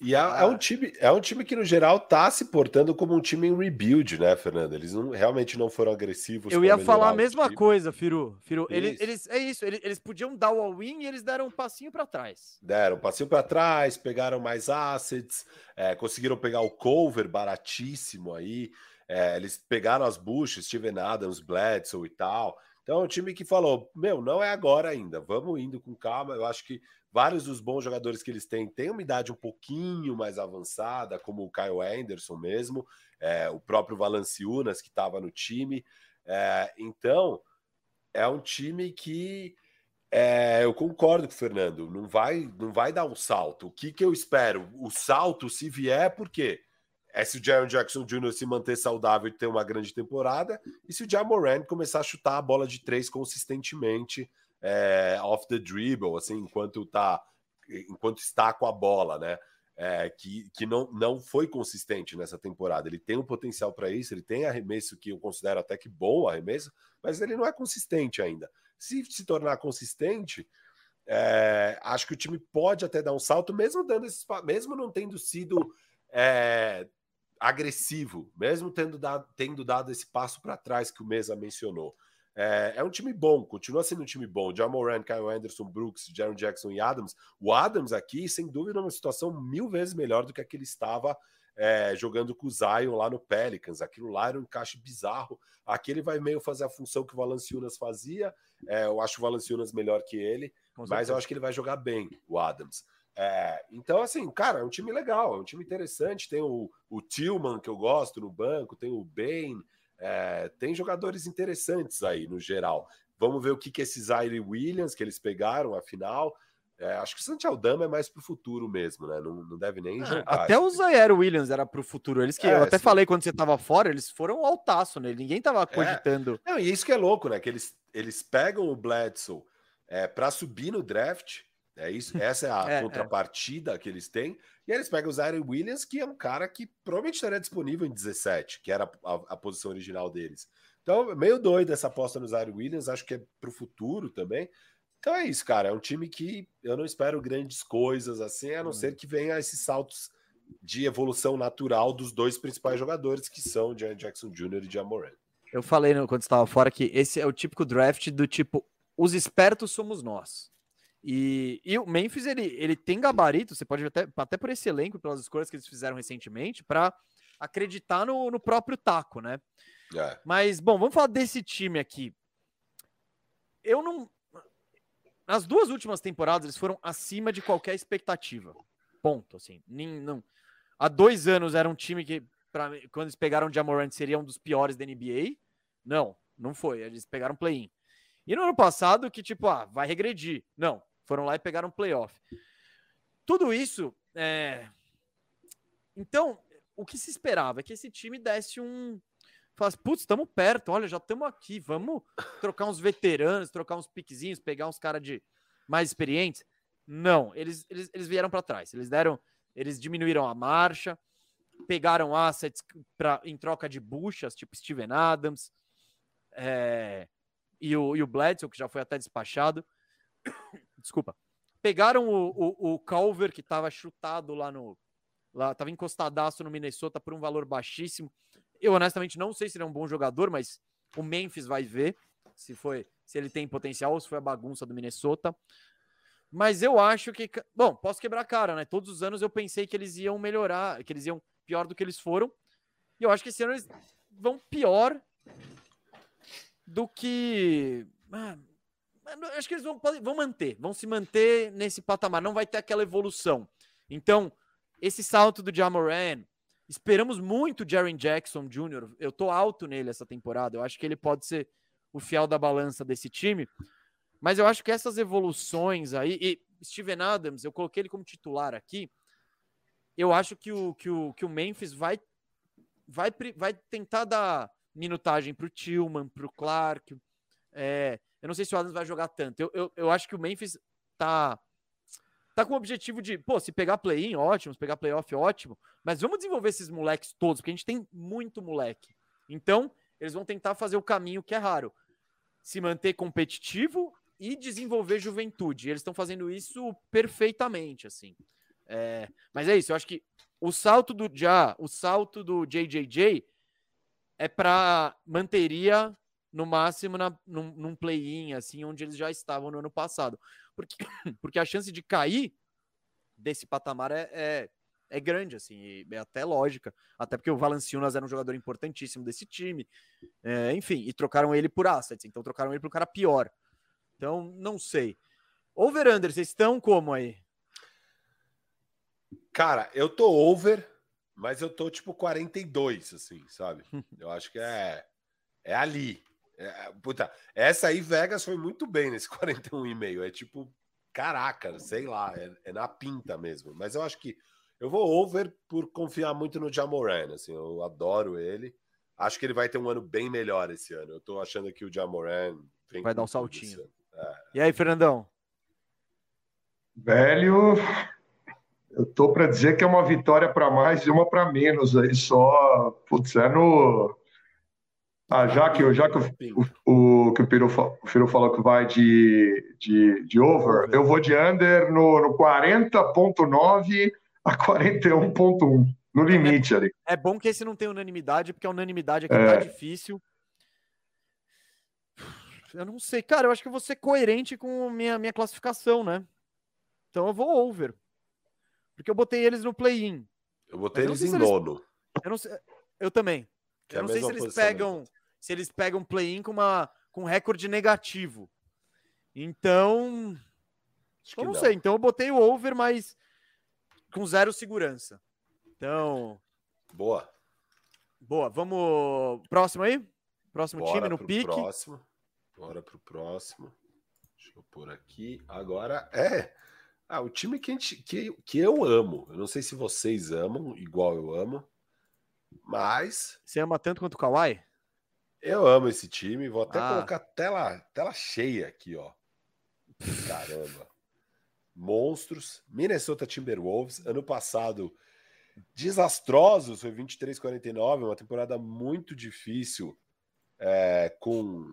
E é, é, um time, é um time que, no geral, tá se portando como um time em rebuild, né, Fernando? Eles não, realmente não foram agressivos. Eu ia falar a mesma time. coisa, Firu. Firu eles, eles, é isso, eles, eles podiam dar o all-in e eles deram um passinho para trás. Deram um passinho para trás, pegaram mais assets, é, conseguiram pegar o cover baratíssimo aí, é, eles pegaram as buchas, Steven Adams, Bledsoe e tal... Então, é um time que falou, meu, não é agora ainda, vamos indo com calma. Eu acho que vários dos bons jogadores que eles têm têm uma idade um pouquinho mais avançada, como o Kyle Anderson mesmo, é, o próprio Valanciunas, que estava no time. É, então, é um time que, é, eu concordo com o Fernando, não vai, não vai dar um salto. O que, que eu espero? O salto, se vier, por quê? É se o Jaren Jackson Júnior se manter saudável e ter uma grande temporada, e se o Ja Morant começar a chutar a bola de três consistentemente, é, off the dribble, assim, enquanto, tá, enquanto está com a bola, né? É, que que não, não foi consistente nessa temporada. Ele tem um potencial para isso, ele tem arremesso que eu considero até que bom arremesso, mas ele não é consistente ainda. Se se tornar consistente... É, acho que o time pode até dar um salto, mesmo, dando esse, mesmo não tendo sido... É, agressivo, mesmo tendo dado, tendo dado esse passo para trás que o Mesa mencionou. É, é um time bom, continua sendo um time bom. Ja Morant, Kyle Anderson, Brooks, Jaren Jackson e Adams. O Adams aqui, sem dúvida, é uma situação mil vezes melhor do que a que ele estava é, jogando com o Zion lá no Pelicans. Aquilo lá era um encaixe bizarro. Aqui ele vai meio fazer a função que o Valanciunas fazia. É, eu acho o Valanciunas melhor que ele, com mas certeza. Eu acho que ele vai jogar bem, o Adams. É, então, assim, cara, é um time legal, é um time interessante, tem o, o Tillman, que eu gosto, no banco, tem o Bane, é, tem jogadores interessantes aí, no geral. Vamos ver o que que é esse Zaire Williams, que eles pegaram, afinal, é, acho que o Santi Aldama é mais pro futuro mesmo, né, não, não deve nem jogar. Até o Zaire Williams era pro futuro, eles que é, eu até sim. falei quando você tava fora, eles foram ao taço nele, ninguém tava cogitando. É. Não, e isso que é louco, né, que eles, eles pegam o Bledsoe é, pra subir no draft. É isso, essa é a é, contrapartida é. que eles têm. E eles pegam o Zion Williams, que é um cara que provavelmente estaria disponível em dezessete, que era a, a posição original deles. Então, meio doido essa aposta no Zion Williams, acho que é pro futuro também. Então é isso, cara, é um time que eu não espero grandes coisas assim, a não hum. ser que venha esses saltos de evolução natural dos dois principais jogadores, que são o Jaren Jackson Júnior e o Ja Morant. Eu falei quando estava fora que esse é o típico draft do tipo, os espertos somos nós. E, e o Memphis, ele, ele tem gabarito, você pode ver até, até por esse elenco, pelas escolhas que eles fizeram recentemente, para acreditar no, no próprio taco, né? É. Mas, bom, vamos falar desse time aqui. Eu não... Nas duas últimas temporadas, eles foram acima de qualquer expectativa. Ponto, assim. Nem, não. Há dois anos era um time que, pra, quando eles pegaram o Ja Morant, seria um dos piores da N B A. Não, não foi. Eles pegaram play-in. E no ano passado, que tipo, ah, vai regredir. Não. Foram lá e pegaram um playoff. Tudo isso, é... Então, o que se esperava é que esse time desse um... Falasse, putz, estamos perto, olha, já estamos aqui, vamos trocar uns veteranos, trocar uns piquezinhos, pegar uns caras de mais experientes? Não, eles, eles, eles vieram para trás, eles deram, eles diminuíram a marcha, pegaram assets pra, em troca de buchas, tipo Steven Adams é, e, o, e o Bledsoe, que já foi até despachado. Desculpa. Pegaram o, o, o Culver, que estava chutado lá no... lá, estava encostadaço no Minnesota por um valor baixíssimo. Eu, honestamente, não sei se ele é um bom jogador, mas o Memphis vai ver se, foi, se ele tem potencial ou se foi a bagunça do Minnesota. Mas eu acho que... Bom, posso quebrar a cara, né? Todos os anos eu pensei que eles iam melhorar, que eles iam pior do que eles foram. E eu acho que esse ano eles vão pior do que... Ah, acho que eles vão, vão manter, vão se manter nesse patamar. Não vai ter aquela evolução. Então, esse salto do Ja Morant, esperamos muito o Jaren Jackson Júnior Eu tô alto nele essa temporada. Eu acho que ele pode ser o fiel da balança desse time. Mas eu acho que essas evoluções aí... E Steven Adams, eu coloquei ele como titular aqui. Eu acho que o, que o, que o Memphis vai, vai, vai tentar dar minutagem pro Tillman, pro Clark. É, eu não sei se o Adams vai jogar tanto. Eu, eu, eu acho que o Memphis tá, tá com o objetivo de... Pô, se pegar play-in, ótimo. Se pegar play-off, ótimo. Mas vamos desenvolver esses moleques todos, porque a gente tem muito moleque. Então, eles vão tentar fazer o caminho que é raro. Se manter competitivo... e desenvolver juventude. Eles estão fazendo isso perfeitamente, assim. É, mas é isso, eu acho que o salto do Ja, o salto do J J J é para manteria no máximo na, num, num play-in, assim, onde eles já estavam no ano passado. Porque, porque a chance de cair desse patamar é, é, é grande, assim, é até lógica. Até porque o Valanciunas era um jogador importantíssimo desse time. É, enfim, e trocaram ele por assets, então trocaram ele para um cara pior. Então, não sei. Over, under, vocês estão como aí? Cara, eu tô over, mas eu tô tipo quarenta e dois, assim, sabe? Eu acho que é, é ali. É, puta, essa aí, Vegas, foi muito bem nesse quarenta e um vírgula cinco. É tipo, caraca, sei lá, é, é na pinta mesmo. Mas eu acho que eu vou over por confiar muito no Ja Morant, assim, eu adoro ele. Acho que ele vai ter um ano bem melhor esse ano. Eu tô achando que o Ja Morant vai dar um saltinho. E aí, Fernandão? Velho, eu tô para dizer que é uma vitória para mais e uma para menos aí, só, putz, é no... Ah, já que, já que o, o, o, que o Peru falou que vai de, de, de over, eu vou de under no, no quarenta vírgula nove a quarenta e um vírgula um, no limite ali. É, é bom que esse não tem unanimidade, porque a unanimidade aqui é. Tá difícil. Eu não sei, cara, eu acho que eu vou ser coerente com a minha, minha classificação, né? Então eu vou over. Porque eu botei eles no play-in. Eu botei eles em nono. Eu, eu também. Que eu é não sei se eles pegam se eles pegam play-in com, com um recorde negativo. Então, eu não, não sei. Então eu botei o over, mas com zero segurança. Então... Boa. Boa. Vamos... Próximo aí? Próximo Bora time no pique. Próximo. Bora pro próximo. Deixa eu pôr aqui. Agora é ah, o time que, a gente, que, que eu amo. Eu não sei se vocês amam igual eu amo, mas... Você ama tanto quanto o Kawhi? Eu amo esse time. Vou até ah. colocar tela, tela cheia aqui, ó. Caramba. Monstros. Minnesota Timberwolves. Ano passado, desastrosos. Foi vinte e três a quarenta e nove. Uma temporada muito difícil. É, com...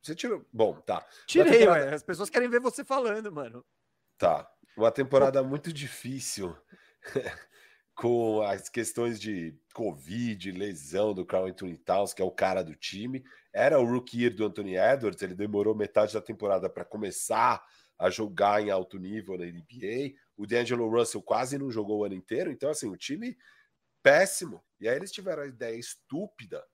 Você tirou... Bom, tá. Tirei, temporada... ué, as pessoas querem ver você falando, mano. Tá. Uma temporada muito difícil com as questões de Covid, lesão do Karl Anthony Towns, que é o cara do time. Era o rookie year do Anthony Edwards, ele demorou metade da temporada para começar a jogar em alto nível na N B A. O D'Angelo Russell quase não jogou o ano inteiro, então, assim, o time péssimo. E aí eles tiveram a ideia estúpida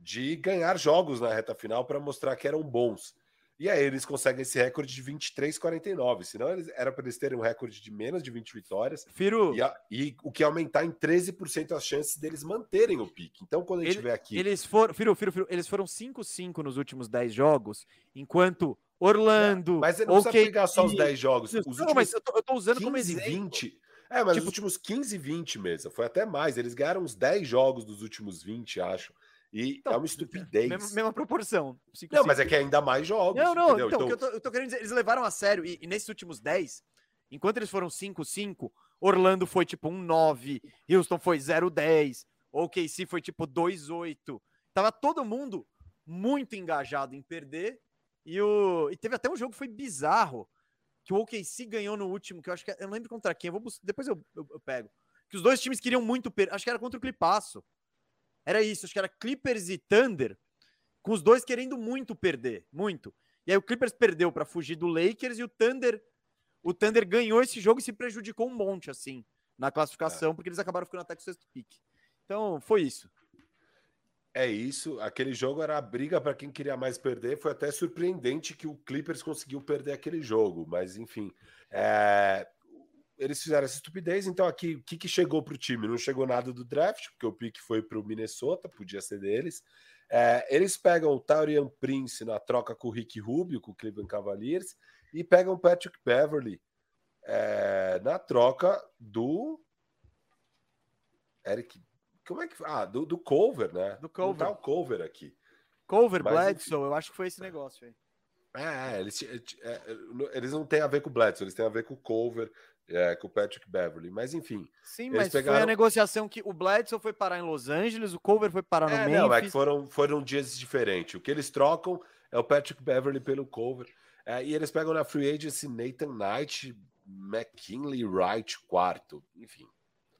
de ganhar jogos na reta final para mostrar que eram bons. E aí eles conseguem esse recorde de vinte e três a quarenta e nove. Senão eles, era para eles terem um recorde de menos de vinte vitórias. Firu, e, a, e o que aumentar em treze por cento as chances deles manterem o pique. Então, quando a gente ele, vê aqui... Eles foram, Firu, Firu, Firu, eles foram cinco a cinco nos últimos dez jogos, enquanto Orlando... É, mas ele não precisa pegar só os dez jogos. Os não, mas eu tô, eu tô usando como exemplo. É, mas tipo, os últimos quinze, vinte mesmo. Foi até mais. Eles ganharam uns dez jogos dos últimos vinte, acho. E então, é uma estupidez. Mesma, mesma proporção. cinco, não, cinco, mas é que é ainda mais jogos. Não, não, então, então... O que eu, tô, eu tô querendo dizer, eles levaram a sério, e, e nesses últimos dez, enquanto eles foram cinco cinco, Orlando foi tipo um nove, Houston foi zero dez, O K C foi tipo dois oito. Tava todo mundo muito engajado em perder, e, o, e teve até um jogo que foi bizarro, que o O K C ganhou no último, que eu acho que... Eu não lembro contra quem, eu vou buscar, depois eu, eu, eu pego. Que os dois times queriam muito perder, acho que era contra o Clipasso. Era isso, acho que era Clippers e Thunder, com os dois querendo muito perder, muito. E aí o Clippers perdeu para fugir do Lakers e o Thunder, o Thunder ganhou esse jogo e se prejudicou um monte, assim, na classificação, é. porque eles acabaram ficando até com o sexto pick. Então, foi isso. É isso, aquele jogo era a briga para quem queria mais perder, foi até surpreendente que o Clippers conseguiu perder aquele jogo, mas enfim, é... eles fizeram essa estupidez. Então aqui, o que, que chegou para o time? Não chegou nada do draft, porque o pick foi para o Minnesota, podia ser deles. É, eles pegam o Taurean Prince na troca com o Rick Rubio, com o Cleveland Cavaliers, e pegam o Patrick Beverley é, na troca do Eric, como é que ah, do, do Culver, né? Do Culver. Não tá o Culver aqui. Culver, mas, Bledsoe, eu acho que foi esse negócio aí. É, eles, é, eles não têm a ver com o Bledsoe, eles têm a ver com o Culver, é, com o Patrick Beverley, mas enfim. Sim, mas pegaram... foi a negociação que o Bledsoe foi parar em Los Angeles, o Culver foi parar no é, Memphis. Não, é que foram, foram dias diferentes. O que eles trocam é o Patrick Beverley pelo Culver. É, e eles pegam na free agency Nathan Knight, McKinley Wright, quarto. Enfim,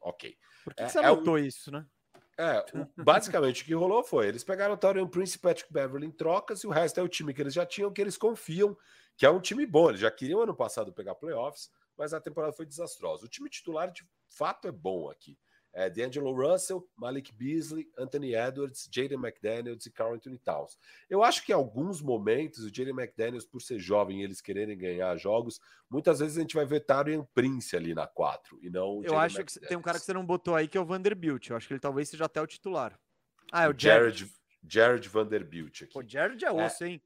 ok. Por que, é, que você é anotou o... isso, né? É, o, basicamente o que rolou foi, eles pegaram o Taurean Prince e Patrick Beverley em trocas, e o resto é o time que eles já tinham, que eles confiam, que é um time bom. Eles já queriam ano passado pegar playoffs, mas a temporada foi desastrosa. O time titular, de fato, é bom aqui. É D'Angelo Russell, Malik Beasley, Anthony Edwards, Jaden McDaniels e Karl Anthony Towns. Eu acho que em alguns momentos, o Jaden McDaniels, por ser jovem e eles quererem ganhar jogos, muitas vezes a gente vai ver Taurean Prince ali na quatro, e não o Jaden Eu acho McDaniels. Que tem um cara que você não botou aí, que é o Vanderbilt. Eu acho que ele talvez seja até o titular. Ah, é o Jared. Jared, Jared Vanderbilt aqui. Pô, Jared é osso, é. hein?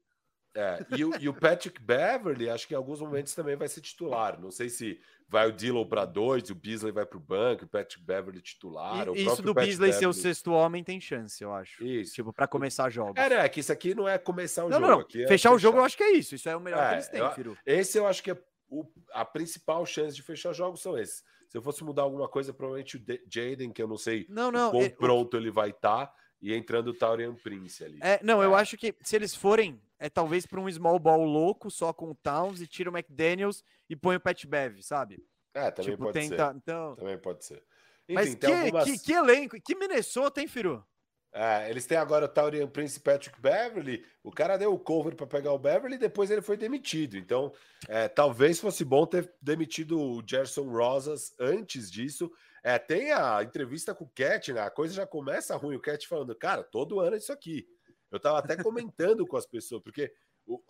É, e, o, e o Patrick Beverley, acho que em alguns momentos também vai ser titular. Não sei se vai o Dillon para dois, o Beasley vai para o banco, o Patrick Beverley titular. E, o isso do Pat Beasley Beverley... ser o sexto homem tem chance, eu acho. Isso. Tipo, para começar jogos. É, né? Que isso aqui não é começar o não, jogo. Não, não. Aqui é fechar o fechar. jogo eu acho que é isso. Isso é o melhor é, que eles têm, eu, Firu. Esse eu acho que é o, a principal chance de fechar jogos são esses. Se eu fosse mudar alguma coisa, provavelmente o Jaden, que eu não sei não, não, o quão ele, pronto ele vai estar, tá, e entrando o Taurean Prince ali. É, não, é. eu acho que se eles forem... é talvez para um small ball louco, só com o Towns, e tira o McDaniels e põe o Pat Bev, sabe? É, também tipo, pode tenta... ser. Então... Também pode ser. Enfim, mas que, algumas... que, que elenco, que Minnesota, hein, Firu? É, eles têm agora o Taurean Prince e Patrick Beverley, o cara deu o cover para pegar o Beverley e depois ele foi demitido. Então, é, talvez fosse bom ter demitido o Gerson Rosas antes disso. É, tem a entrevista com o Cat, né? A coisa já começa ruim, o Cat falando, cara, todo ano é isso aqui. Eu tava até comentando com as pessoas, porque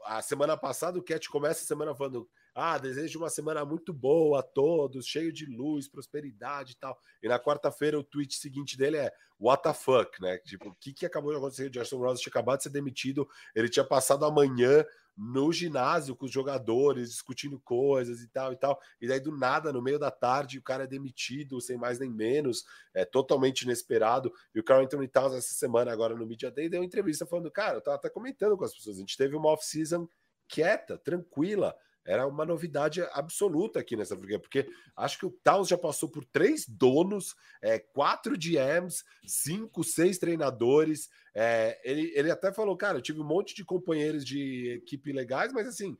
a semana passada o Cat começa a semana falando, ah, desejo uma semana muito boa a todos, cheio de luz, prosperidade e tal. E na quarta-feira o tweet seguinte dele é, what the fuck, né? Tipo, o que, que acabou de acontecer? O Gerson Rosas tinha acabado de ser demitido, ele tinha passado a manhã no ginásio com os jogadores, discutindo coisas e tal e tal. E daí do nada, no meio da tarde, o cara é demitido, sem mais nem menos, é totalmente inesperado. E o Karl Anthony Towns essa semana agora no Media Day deu uma entrevista falando, cara, eu tava até comentando com as pessoas, a gente teve uma off-season quieta, tranquila, era uma novidade absoluta aqui nessa franquia, porque acho que o Towns já passou por três donos, é, quatro G Ms, cinco, seis treinadores, é, ele, ele até falou, cara, eu tive um monte de companheiros de equipe legais, mas assim,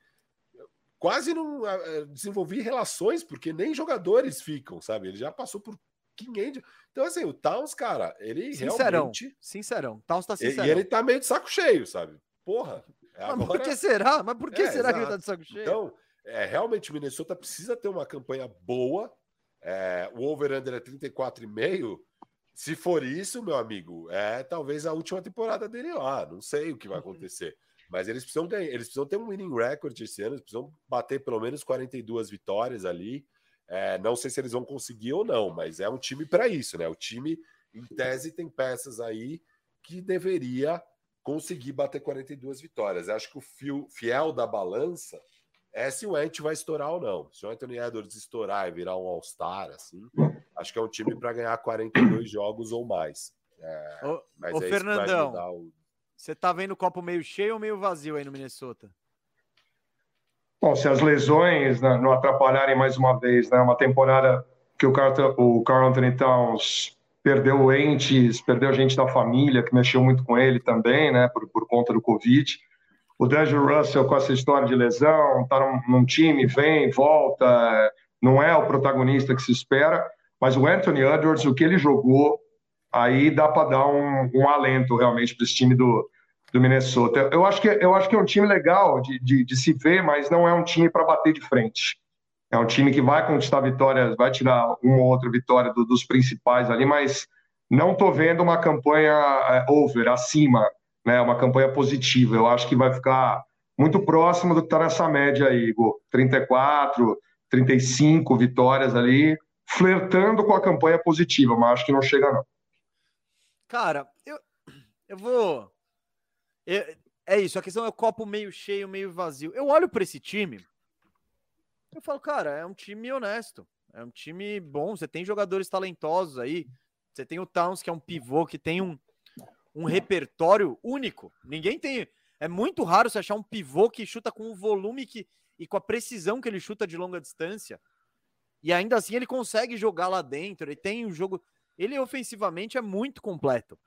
quase não é, desenvolvi relações, porque nem jogadores ficam, sabe? Ele já passou por quinhentos... Então assim, o Towns, cara, ele sincerão, realmente... Sincerão, Towns tá sincerão. E ele tá meio de saco cheio, sabe? Porra... É, agora... Mas por que será? Mas por que é, será exato. que ele tá de saco cheio? Então, é, realmente o Minnesota precisa ter uma campanha boa. É, o over-under é trinta e quatro vírgula cinco. Se for isso, meu amigo, é talvez a última temporada dele lá. Não sei o que vai acontecer. Mas eles precisam ter, eles precisam ter um winning record esse ano. Eles precisam bater pelo menos quarenta e duas vitórias ali. É, não sei se eles vão conseguir ou não, mas é um time para isso, né? O time, em tese, tem peças aí que deveria... conseguir bater quarenta e duas vitórias. Eu acho que o fio, fiel da balança é se o Ant vai estourar ou não. Se o Anthony Edwards estourar e virar um All-Star, assim, acho que é um time para ganhar quarenta e dois jogos ou mais. É, ô, mas ô é Fernandão, o... você tá vendo o copo meio cheio ou meio vazio aí no Minnesota? Bom, se as lesões, né, não atrapalharem mais uma vez, né, uma temporada que o Carl, o Karl Anthony Towns perdeu entes, perdeu gente da família, que mexeu muito com ele também, né, por, por conta do Covid. O D'Angelo Russell com essa história de lesão, tá num, num time, vem, volta, não é o protagonista que se espera, mas o Anthony Edwards, o que ele jogou, aí dá para dar um, um alento realmente para esse time do, do Minnesota. Eu acho, que, eu acho que é um time legal de, de, de se ver, mas não é um time para bater de frente. É um time que vai conquistar vitórias, vai tirar uma ou outra vitória do, dos principais ali, mas não estou vendo uma campanha over, acima, né? Uma campanha positiva. Eu acho que vai ficar muito próximo do que está nessa média aí, Igor. trinta e quatro, trinta e cinco vitórias ali, flertando com a campanha positiva, mas acho que não chega não. Cara, eu, eu vou... Eu, é isso, a questão é o copo meio cheio, meio vazio. Eu olho para esse time... Eu falo, cara, é um time honesto, é um time bom, você tem jogadores talentosos aí, você tem o Towns, que é um pivô, que tem um, um repertório único, ninguém tem, é muito raro você achar um pivô que chuta com o volume que, e com a precisão que ele chuta de longa distância, e ainda assim ele consegue jogar lá dentro, ele tem um jogo, ele ofensivamente é muito completo,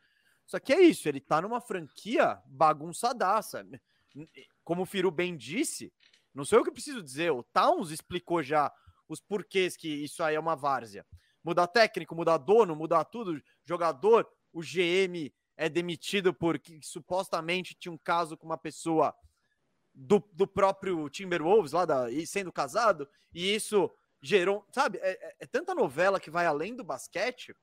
só que é isso, ele tá numa franquia bagunçadaça, como o Firu bem disse. Não sei o que eu preciso dizer, o Towns explicou já os porquês que isso aí é uma várzea. Mudar técnico, mudar dono, mudar tudo, jogador, o G M é demitido porque supostamente tinha um caso com uma pessoa do, do próprio Timberwolves, lá da, sendo casado, e isso gerou... Sabe, é, é tanta novela que vai além do basquete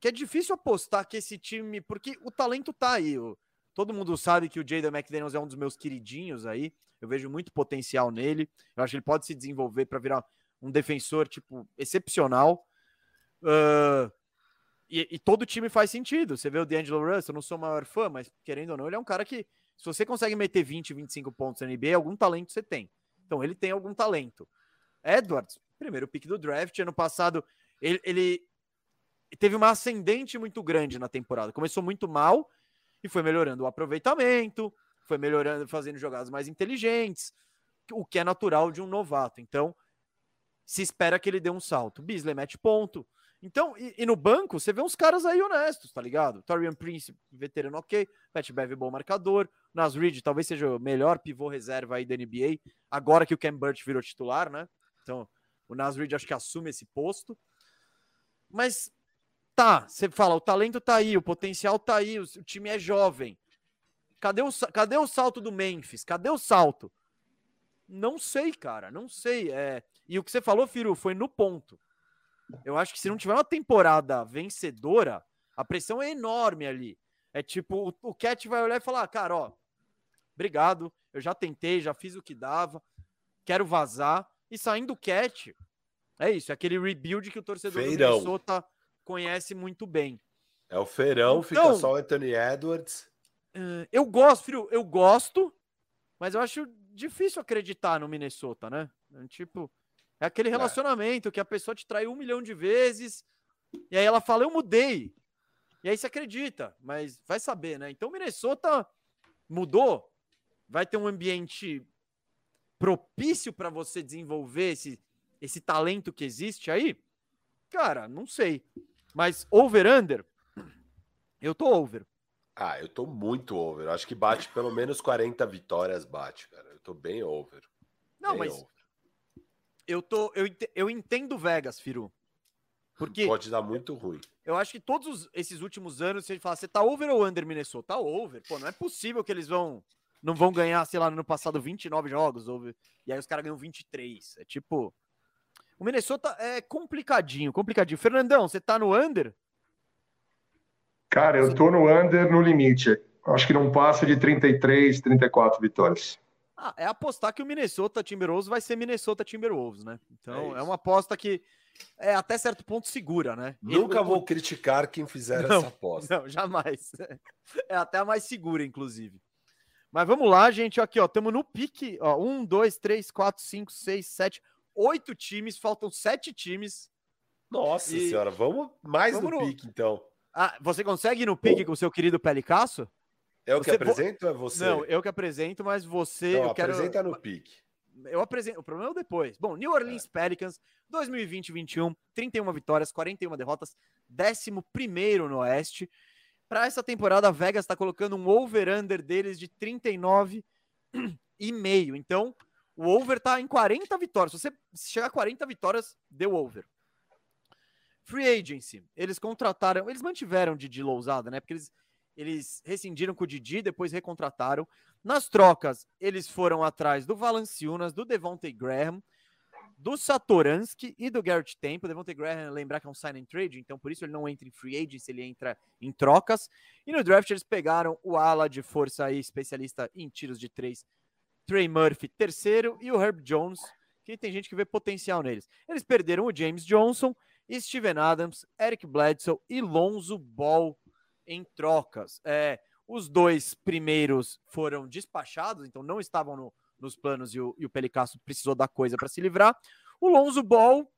que é difícil apostar que esse time... Porque o talento tá aí, o, todo mundo sabe que o Jaden McDaniels é um dos meus queridinhos aí. Eu vejo muito potencial nele. Eu acho que ele pode se desenvolver para virar um defensor, tipo, excepcional. Uh, e, e todo time faz sentido. Você vê o D'Angelo Russell, eu não sou o maior fã, mas querendo ou não, ele é um cara que, se você consegue meter vinte, vinte e cinco pontos na N B A, algum talento você tem. Então, ele tem algum talento. Edwards, primeiro pick do draft. Ano passado, ele, ele teve uma ascendente muito grande na temporada. Começou muito mal e foi melhorando o aproveitamento, foi melhorando, fazendo jogadas mais inteligentes, o que é natural de um novato. Então, se espera que ele dê um salto. Beasley mete ponto. Então, e, e no banco, você vê uns caras aí honestos, tá ligado? Taurean Prince, veterano ok, Pat Bev, bom marcador, Naz Reid, talvez seja o melhor pivô reserva aí da N B A, agora que o Cam Birch virou titular, né? Então, o Naz Reid acho que assume esse posto. Mas, tá, você fala, o talento tá aí, o potencial tá aí, o, o time é jovem. Cadê o, cadê o salto do Memphis? Cadê o salto? Não sei, cara. Não sei. É... E o que você falou, Firu, foi no ponto. Eu acho que se não tiver uma temporada vencedora, a pressão é enorme ali. É tipo, o, o Cat vai olhar e falar, cara, ó, obrigado, eu já tentei, já fiz o que dava, quero vazar. E saindo o Cat, é isso, é aquele rebuild que o torcedor feirão do Minnesota conhece muito bem. É o feirão, então, fica só o Anthony Edwards... Eu gosto, filho, eu gosto, mas eu acho difícil acreditar no Minnesota, né? Tipo, é aquele relacionamento que a pessoa te traiu um milhão de vezes e aí ela fala, eu mudei. E aí você acredita, mas vai saber, né? Então o Minnesota mudou, vai ter um ambiente propício para você desenvolver esse, esse talento que existe aí? Cara, não sei. Mas over-under, eu tô over. Ah, eu tô muito over. Acho que bate pelo menos quarenta vitórias, bate, cara. Eu tô bem over. Não, bem mas... Over. Eu tô... Eu, eu entendo Vegas, Firu. Porque... Pode dar muito ruim. Eu acho que todos os, esses últimos anos, você fala, você tá over ou under, Minnesota? Tá over. Pô, não é possível que eles vão... Não vão ganhar, sei lá, no ano passado, vinte e nove jogos. Over, e aí os caras ganham vinte e três. É tipo... O Minnesota é complicadinho, complicadinho. Fernandão, você tá no under? Cara, eu tô no under no limite. Acho que não passa de trinta e três, trinta e quatro vitórias. Ah, é apostar que o Minnesota Timberwolves vai ser Minnesota Timberwolves, né? Então é, é uma aposta que é até certo ponto segura, né? Nunca eu... vou criticar quem fizer não, essa aposta. Não, jamais. É até a mais segura, inclusive. Mas vamos lá, gente. Aqui, ó, estamos no pique. Ó, um, dois, três, quatro, cinco, seis, sete, oito times. Faltam sete times. Nossa e... senhora, vamos mais vamos no, no pique, então. Ah, você consegue ir no pique com o seu querido Pelicasso? Eu você, que apresento vo... é você? Não, eu que apresento, mas você... Não, eu apresenta quero... no pique. Eu apresento, o problema é depois. Bom, New Orleans é. Pelicans, dois mil e vinte, vinte e um, trinta e uma vitórias, quarenta e uma derrotas, décimo primeiro no Oeste. Para essa temporada, a Vegas está colocando um over-under deles de trinta e nove e meio. Então, o over está em quarenta vitórias. Se você chegar a quarenta vitórias, deu over. Free Agency, eles contrataram, eles mantiveram o Didi Lousada, né? Porque eles, eles rescindiram com o Didi, depois recontrataram. Nas trocas, eles foram atrás do Valanciunas, do Devontae Graham, do Satoransky e do Garrett Temple. O Devontae Graham, lembrar que é um sign and trade, então por isso ele não entra em free agency, ele entra em trocas. E no draft eles pegaram o ala de força aí, especialista em tiros de três, Trey Murphy, terceiro, e o Herb Jones, que tem gente que vê potencial neles. Eles perderam o James Johnson, Steven Adams, Eric Bledsoe e Lonzo Ball em trocas. É, os dois primeiros foram despachados, então não estavam no, nos planos e o, e o Pelicasso precisou da coisa para se livrar. O Lonzo Ball,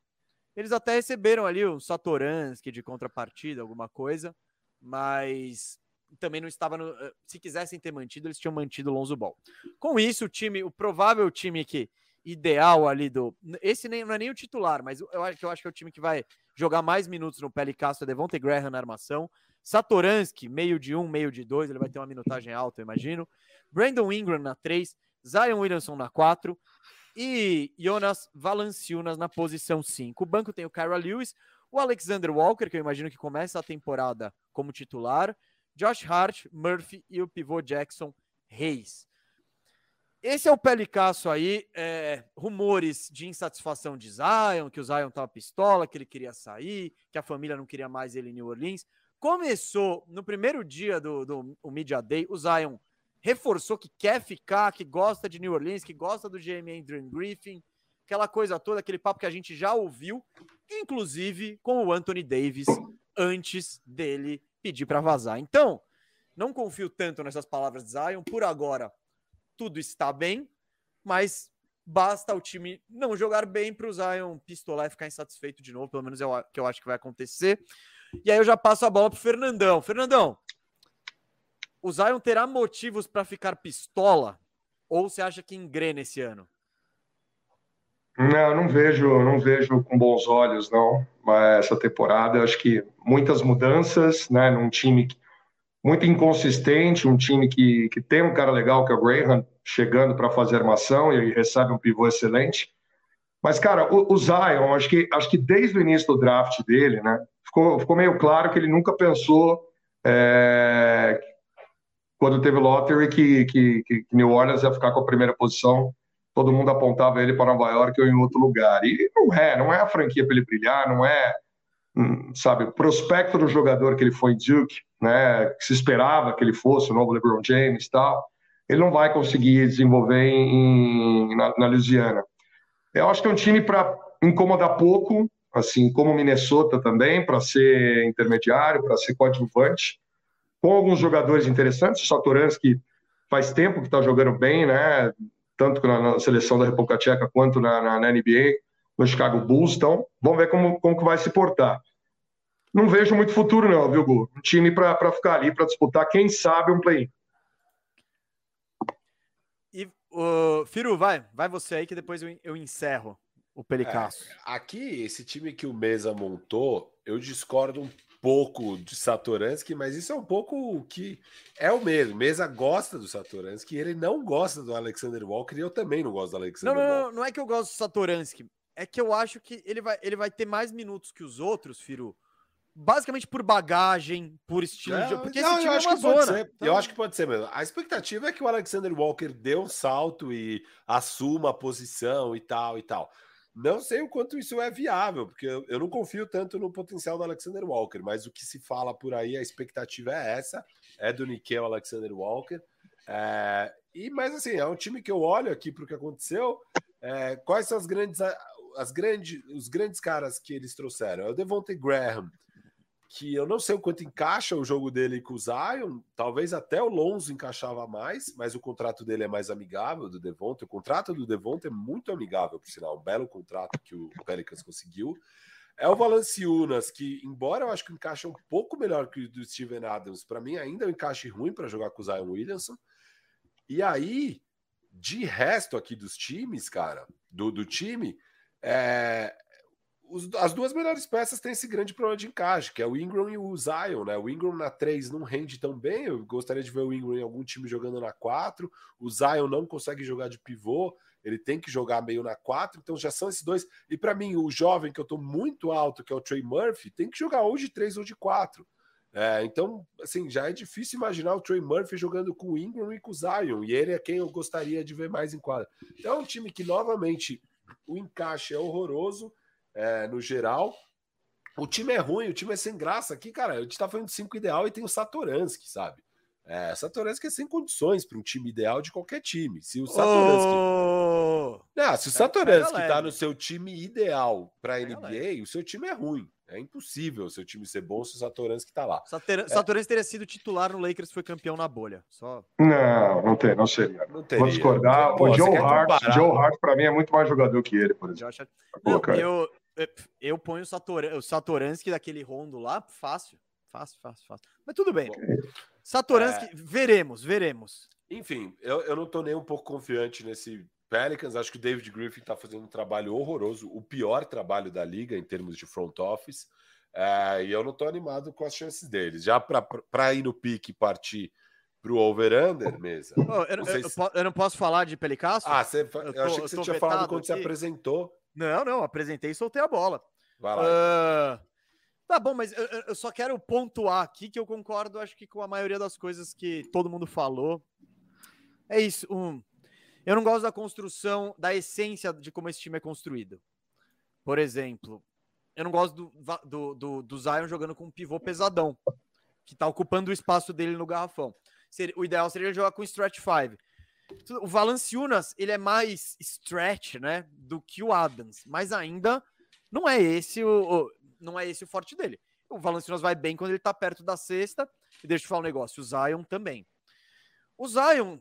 eles até receberam ali o Satoransky de contrapartida, alguma coisa, mas também não estava no... Se quisessem ter mantido, eles tinham mantido o Lonzo Ball. Com isso, o time, o provável time que... ideal ali do... Esse nem, não é nem o titular, mas eu acho, eu acho que é o time que vai jogar mais minutos no Pelicasso, é Devontae Graham na armação, Satoransky, meio de um, meio de dois, ele vai ter uma minutagem alta, eu imagino, Brandon Ingram na três, Zion Williamson na quatro e Jonas Valanciunas na posição cinco. O banco tem o Kyra Lewis, o Alexander Walker, que eu imagino que começa a temporada como titular, Josh Hart, Murphy e o pivô Jackson Hayes. Esse é o Pelicasso aí, é, rumores de insatisfação de Zion, que o Zion tava pistola, que ele queria sair, que a família não queria mais ele em New Orleans. Começou no primeiro dia do, do o Media Day, o Zion reforçou que quer ficar, que gosta de New Orleans, que gosta do G M Adrian Griffin, aquela coisa toda, aquele papo que a gente já ouviu, inclusive com o Anthony Davis, antes dele pedir para vazar. Então, não confio tanto nessas palavras de Zion, por agora... Tudo está bem, mas basta o time não jogar bem para o Zion pistolar e ficar insatisfeito de novo, pelo menos é o que eu acho que vai acontecer. E aí eu já passo a bola para o Fernandão. Fernandão, o Zion terá motivos para ficar pistola ou você acha que engrena esse ano? Não, não vejo, não vejo com bons olhos, não. Mas essa temporada, eu acho que muitas mudanças, né, num time que muito inconsistente, um time que, que tem um cara legal, que é o Graham, chegando para fazer armação e recebe um pivô excelente. Mas, cara, o, o Zion, acho que, acho que desde o início do draft dele, né, ficou, ficou meio claro que ele nunca pensou, é, quando teve o lottery, que, que, que New Orleans ia ficar com a primeira posição, todo mundo apontava ele para Nova York ou em outro lugar. E não é, não é a franquia para ele brilhar, não é... sabe, o prospecto do jogador que ele foi em Duke, né, que se esperava que ele fosse o novo LeBron James e tal, ele não vai conseguir desenvolver em, na, na Louisiana. Eu acho que é um time para incomodar pouco, assim como Minnesota também, para ser intermediário, para ser coadjuvante, com alguns jogadores interessantes, o Satoransky faz tempo que está jogando bem, né, tanto na, na seleção da República Tcheca quanto na, na, na N B A, no Chicago Bulls, então vamos ver como, como que vai se portar. Não vejo muito futuro não, viu, Gu? Um time para ficar ali, para disputar, quem sabe, um play-in. E, uh, Firu, vai, vai você aí que depois eu, eu encerro o Pelicasso. É, aqui, esse time que o Mesa montou, eu discordo um pouco de Satoransky, mas isso é um pouco o que é o mesmo. Mesa gosta do Satoransky, ele não gosta do Alexander Walker e eu também não gosto do Alexander não, Walker. Não, não, não é que eu gosto do Satoransky. É que eu acho que ele vai, ele vai ter mais minutos que os outros, Firu. Basicamente por bagagem, por estilo de jogo. Porque não, esse time eu acho é uma que zona. Pode ser. Então... Eu acho que pode ser mesmo. A expectativa é que o Alexander Walker dê um salto e assuma a posição e tal e tal. Não sei o quanto isso é viável, porque eu, eu não confio tanto no potencial do Alexander Walker, mas o que se fala por aí, a expectativa é essa, é do Nickel Alexander Walker. É, e, mas assim, é um time que eu olho aqui para o que aconteceu. É, quais são as grandes... As grande, os grandes caras que eles trouxeram é o Devontae Graham, que eu não sei o quanto encaixa o jogo dele com o Zion, talvez até o Lonzo encaixava mais, mas o contrato dele é mais amigável do Devontae, o contrato do Devontae é muito amigável, por sinal, um belo contrato que o Pelicans conseguiu. É o Valanciunas, que embora eu acho que encaixa um pouco melhor que o do Steven Adams, para mim ainda é um encaixe ruim para jogar com o Zion Williamson. E aí, de resto aqui dos times, cara, do, do time, é, os, as duas melhores peças têm esse grande problema de encaixe, que é o Ingram e o Zion, né? O Ingram na três não rende tão bem, eu gostaria de ver o Ingram em algum time jogando na quatro, o Zion não consegue jogar de pivô, ele tem que jogar meio na quatro, então já são esses dois. E para mim, o jovem que eu tô muito alto, que é o Trey Murphy, tem que jogar ou de três ou de quatro. É, então, assim, já é difícil imaginar o Trey Murphy jogando com o Ingram e com o Zion, e ele é quem eu gostaria de ver mais em quadra. Então é um time que, novamente, o encaixe é horroroso, é, no geral. O time é ruim, o time é sem graça. Aqui, cara, a gente tá falando de cinco ideal e tem o Satoransky, sabe? É, Satoransky é sem condições para um time ideal de qualquer time. Se o Satoransky... Oh! Não, se o Satoransky está no seu time ideal para a N B A, o seu time é ruim. É impossível o seu time ser bom se o Satoransky está lá. Sator... Satoransky teria sido titular no Lakers, foi campeão na bolha. Só... Não, não tem, não seria. Não teria, Vou discordar. Não tem... Pô, o Joe Hart, Joe Hart para mim é muito mais jogador que ele, por exemplo. Acho... Não, Pô, eu, eu, eu ponho o, Sator... o Satoransky daquele rondo lá, fácil. Fácil, fácil, fácil. Mas tudo bem. Satoransky, é... veremos, veremos. Enfim, eu, eu não tô nem um pouco confiante nesse Pelicans. Acho que o David Griffin tá fazendo um trabalho horroroso, o pior trabalho da liga em termos de front office. É, e eu não tô animado com as chances deles. Já pra, pra ir no pique e partir pro over-under, Mesa. Oh, eu, não eu, eu, se... eu não posso falar de Pelicastro? Ah, você, eu, tô, eu achei que eu você tinha falado quando aqui. Você apresentou. Não, não, apresentei e soltei a bola. Vai lá. Uh... Tá bom, mas eu, eu só quero pontuar aqui que eu concordo, acho que com a maioria das coisas que todo mundo falou. É isso. Um, eu não gosto da construção, da essência de como esse time é construído. Por exemplo, eu não gosto do, do, do, do Zion jogando com um pivô pesadão, que tá ocupando o espaço dele no garrafão. O ideal seria jogar com stretch five. O Valanciunas, ele é mais stretch, né, do que o Adams, mas ainda não é esse o... o Não é esse o forte dele. O Valanciunas vai bem quando ele tá perto da cesta. E deixa eu falar um negócio, o Zion também. O Zion,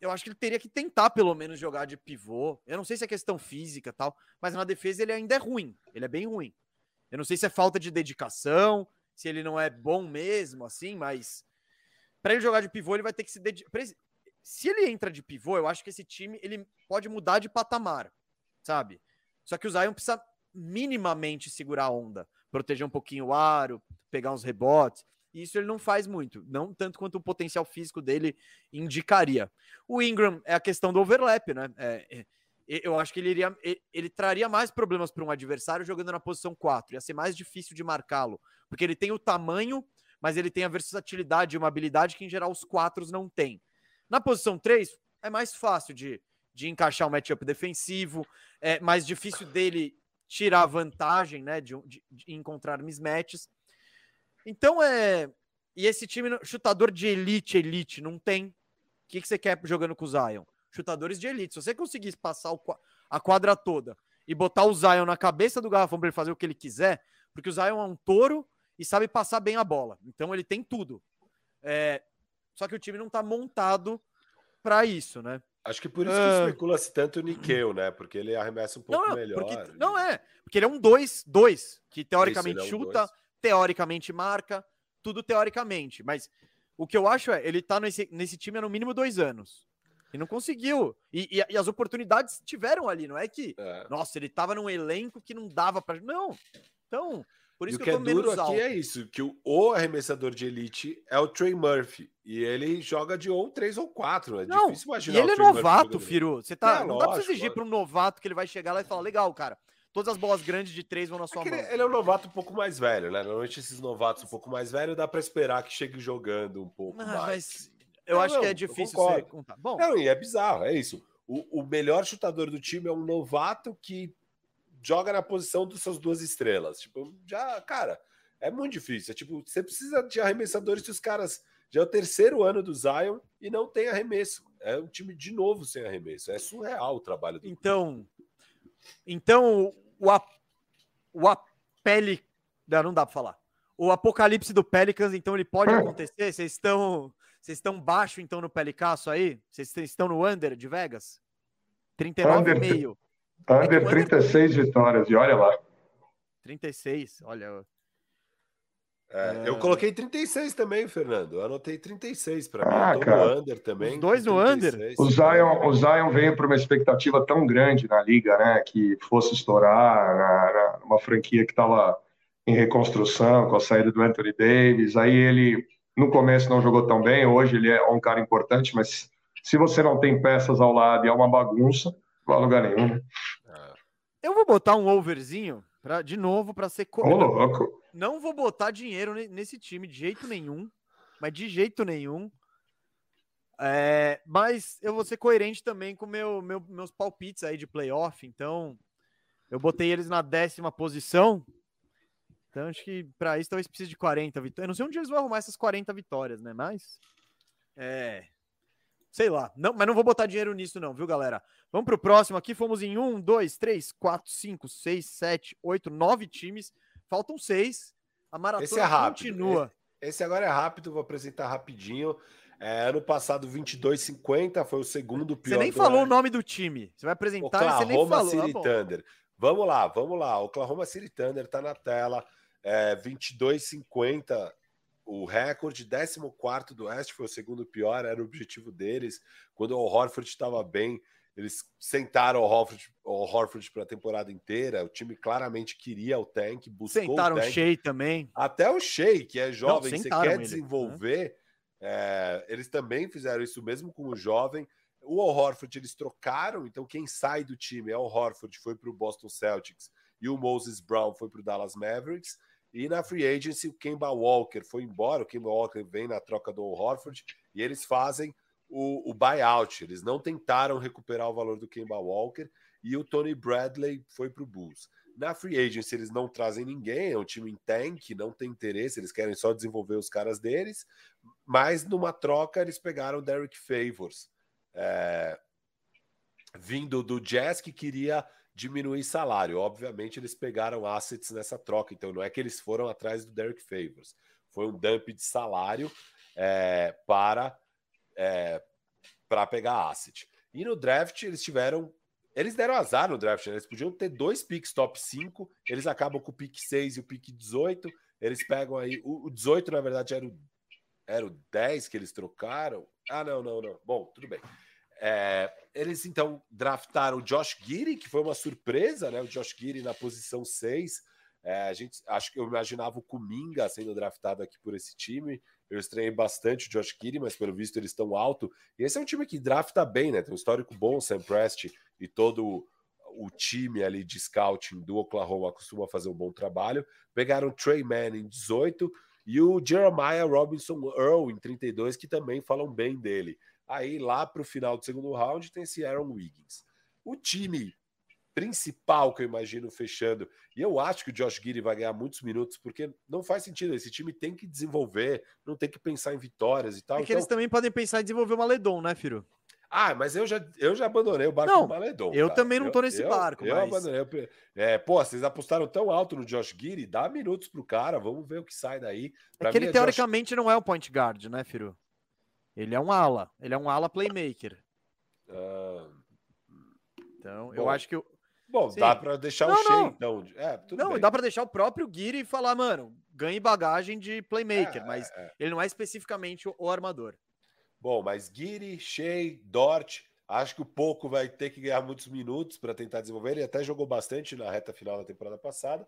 eu acho que ele teria que tentar pelo menos jogar de pivô. Eu não sei se é questão física e tal, mas na defesa ele ainda é ruim. Ele é bem ruim. Eu não sei se é falta de dedicação, se ele não é bom mesmo, assim, mas pra ele jogar de pivô, ele vai ter que se dedicar. Se ele entra de pivô, eu acho que esse time, ele pode mudar de patamar, sabe? Só que o Zion precisa minimamente segurar a onda, proteger um pouquinho o aro, pegar uns rebotes. Isso ele não faz muito, não tanto quanto o potencial físico dele indicaria. O Ingram é a questão do overlap, né? É, eu acho que ele iria, ele, ele traria mais problemas para um adversário jogando na posição quatro. Ia ser mais difícil de marcá-lo, porque ele tem o tamanho, mas ele tem a versatilidade e uma habilidade que em geral os quatro não têm. Na posição três é mais fácil de, de encaixar o um matchup defensivo, é mais difícil dele tirar vantagem, né, de, de, de encontrar mismatches. Então, é... E esse time, chutador de elite, elite, não tem. O que, que você quer jogando com o Zion? Chutadores de elite. Se você conseguisse passar o, a quadra toda e botar o Zion na cabeça do garrafão para ele fazer o que ele quiser, porque o Zion é um touro e sabe passar bem a bola. Então, ele tem tudo. É... Só que o time não tá montado para isso, né? Acho que por isso que uh... especula-se tanto o Nikhil, né? Porque ele arremessa um pouco não, melhor. Porque, não é, porque ele é um dois dois, que teoricamente isso, chuta, é um teoricamente marca, tudo teoricamente. Mas o que eu acho é, ele tá nesse, nesse time há no mínimo dois anos. E não conseguiu. E, e, e as oportunidades tiveram ali, não é que... É. Nossa, ele tava num elenco que não dava pra... Não, então... Por isso e que, que eu tô é duro menos aqui alto. É isso, que o, o arremessador de elite é o Trey Murphy, e ele joga de ou três ou quatro, é não, difícil imaginar. E ele o é novato, Firu, você tá, não, não lógico, dá pra você exigir para um novato que ele vai chegar lá e falar, legal, cara, todas as bolas grandes de três vão na sua é mão. Ele, ele é um novato um pouco mais velho, né, normalmente esses novatos um pouco mais velho dá para esperar que chegue jogando um pouco ah, mais. Mas eu não, acho não, que é difícil você contar. Bom, não, e é bizarro, é isso, o, o melhor chutador do time é um novato que joga na posição dos seus duas estrelas. Tipo, já, cara, é muito difícil. É, tipo, você precisa de arremessadores que os caras... Já é o terceiro ano do Zion e não tem arremesso. É um time de novo sem arremesso. É surreal o trabalho do Então, então o, a, o a Pelic... Não, não dá pra falar. O apocalipse do Pelicans, então, ele pode acontecer? Vocês estão vocês estão baixo, então, no Pelicasso aí? Vocês estão no under de Vegas? trinta e nove vírgula cinco. Under é trinta e seis vitórias, e olha lá. trinta e seis, olha... É, é... Eu coloquei trinta e seis também, Fernando. Eu anotei trinta e seis para ah, mim. Eu tô no under também. Os dois no under. O Zion, o Zion veio para uma expectativa tão grande na liga, né? Que fosse estourar na, na, uma franquia que estava em reconstrução com a saída do Anthony Davis. Aí ele, no começo, não jogou tão bem. Hoje ele é um cara importante, mas se você não tem peças ao lado e é uma bagunça, não vai a lugar nenhum. Eu vou botar um overzinho pra, de novo para ser co... oh, louco. Não vou botar dinheiro nesse time de jeito nenhum, mas de jeito nenhum. É, mas eu vou ser coerente também com meu, meu, meus palpites aí de playoff, então eu botei eles na décima posição, então acho que para isso talvez precise de quarenta vitórias. Eu não sei onde eles vão arrumar essas quarenta vitórias, né, mas é, sei lá, não, mas não vou botar dinheiro nisso não, viu, galera? Vamos pro próximo aqui, fomos em um, dois, três, quatro, cinco, seis, sete, oito, nove times. Faltam seis, a maratona é continua. Esse agora é rápido, vou apresentar rapidinho. É, ano passado, vinte e dois cinquenta, foi o segundo pior. Você nem falou o nome do time. Você vai apresentar Oklahoma, e você nem falou. Oklahoma City ah, Thunder. Vamos lá, vamos lá. Oklahoma City Thunder tá na tela. É, vinte e dois cinquenta, o recorde. décimo quarto do Oeste foi o segundo pior, era o objetivo deles. Quando o Horford estava bem, eles sentaram o Horford, Horford para a temporada inteira. O time claramente queria o tank, buscou sentaram o tank. Shea também. Até o Shea, que é jovem, não, você quer ele, desenvolver. Né? É, eles também fizeram isso mesmo com o jovem. O Horford eles trocaram, então quem sai do time é o Horford, foi para o Boston Celtics. E o Moses Brown foi para o Dallas Mavericks. E na free agency o Kemba Walker foi embora. O Kemba Walker vem na troca do Horford. E eles fazem... O, o buyout, eles não tentaram recuperar o valor do Kemba Walker e o Tony Bradley foi para o Bulls. Na free agency eles não trazem ninguém, é um time em tank, não tem interesse, eles querem só desenvolver os caras deles, mas numa troca eles pegaram o Derek Favors, é, vindo do Jazz, que queria diminuir salário. Obviamente eles pegaram assets nessa troca, então não é que eles foram atrás do Derek Favors, foi um dump de salário é, para... É, para pegar asset. E no draft eles tiveram, eles deram azar no draft, né? Eles podiam ter dois picks top cinco, eles acabam com o pick seis e o pick dezoito, eles pegam aí o, o dezoito na verdade era o, era o dez que eles trocaram, ah não, não, não, bom, tudo bem. É, eles então draftaram o Josh Giddey, que foi uma surpresa, né? O Josh Giddey na posição seis, é, a gente, acho que eu imaginava o Kuminga sendo draftado aqui por esse time. Eu estranhei bastante o Josh Giddey, mas pelo visto eles estão alto. E esse é um time que drafta bem, né? Tem um histórico bom, o Sam Presti e todo o time ali de scouting do Oklahoma costuma fazer um bom trabalho. Pegaram o Trey Mann em dezoito e o Jeremiah Robinson Earl em trinta e dois, que também falam bem dele. Aí lá para o final do segundo round tem esse Aaron Wiggins. O time principal que eu imagino fechando, e eu acho que o Josh Giddey vai ganhar muitos minutos, porque não faz sentido, esse time tem que desenvolver, não tem que pensar em vitórias e tal. É que então... eles também podem pensar em desenvolver o Maledon, né, Firo? Ah, mas eu já, eu já abandonei o barco não, do Maledon. Eu cara. também não tô eu, nesse eu, barco, eu, mas... Eu abandonei. Eu, é, pô, vocês apostaram tão alto no Josh Giddey, dá minutos pro cara, vamos ver o que sai daí. Pra é que ele é teoricamente Josh... não é o point guard, né, Firo? Ele é um ala, ele é um ala playmaker. Ah... Então, bom, eu acho que... Eu... Bom, sim, dá para deixar não, o Shea, então. É, tudo não, bem. Dá para deixar o próprio Giddey e falar, mano, ganhe bagagem de playmaker, é, mas é. ele não é especificamente o, o armador. Bom, mas Giddey, Shea, Dort, acho que o Poco vai ter que ganhar muitos minutos para tentar desenvolver. Ele até jogou bastante na reta final da temporada passada.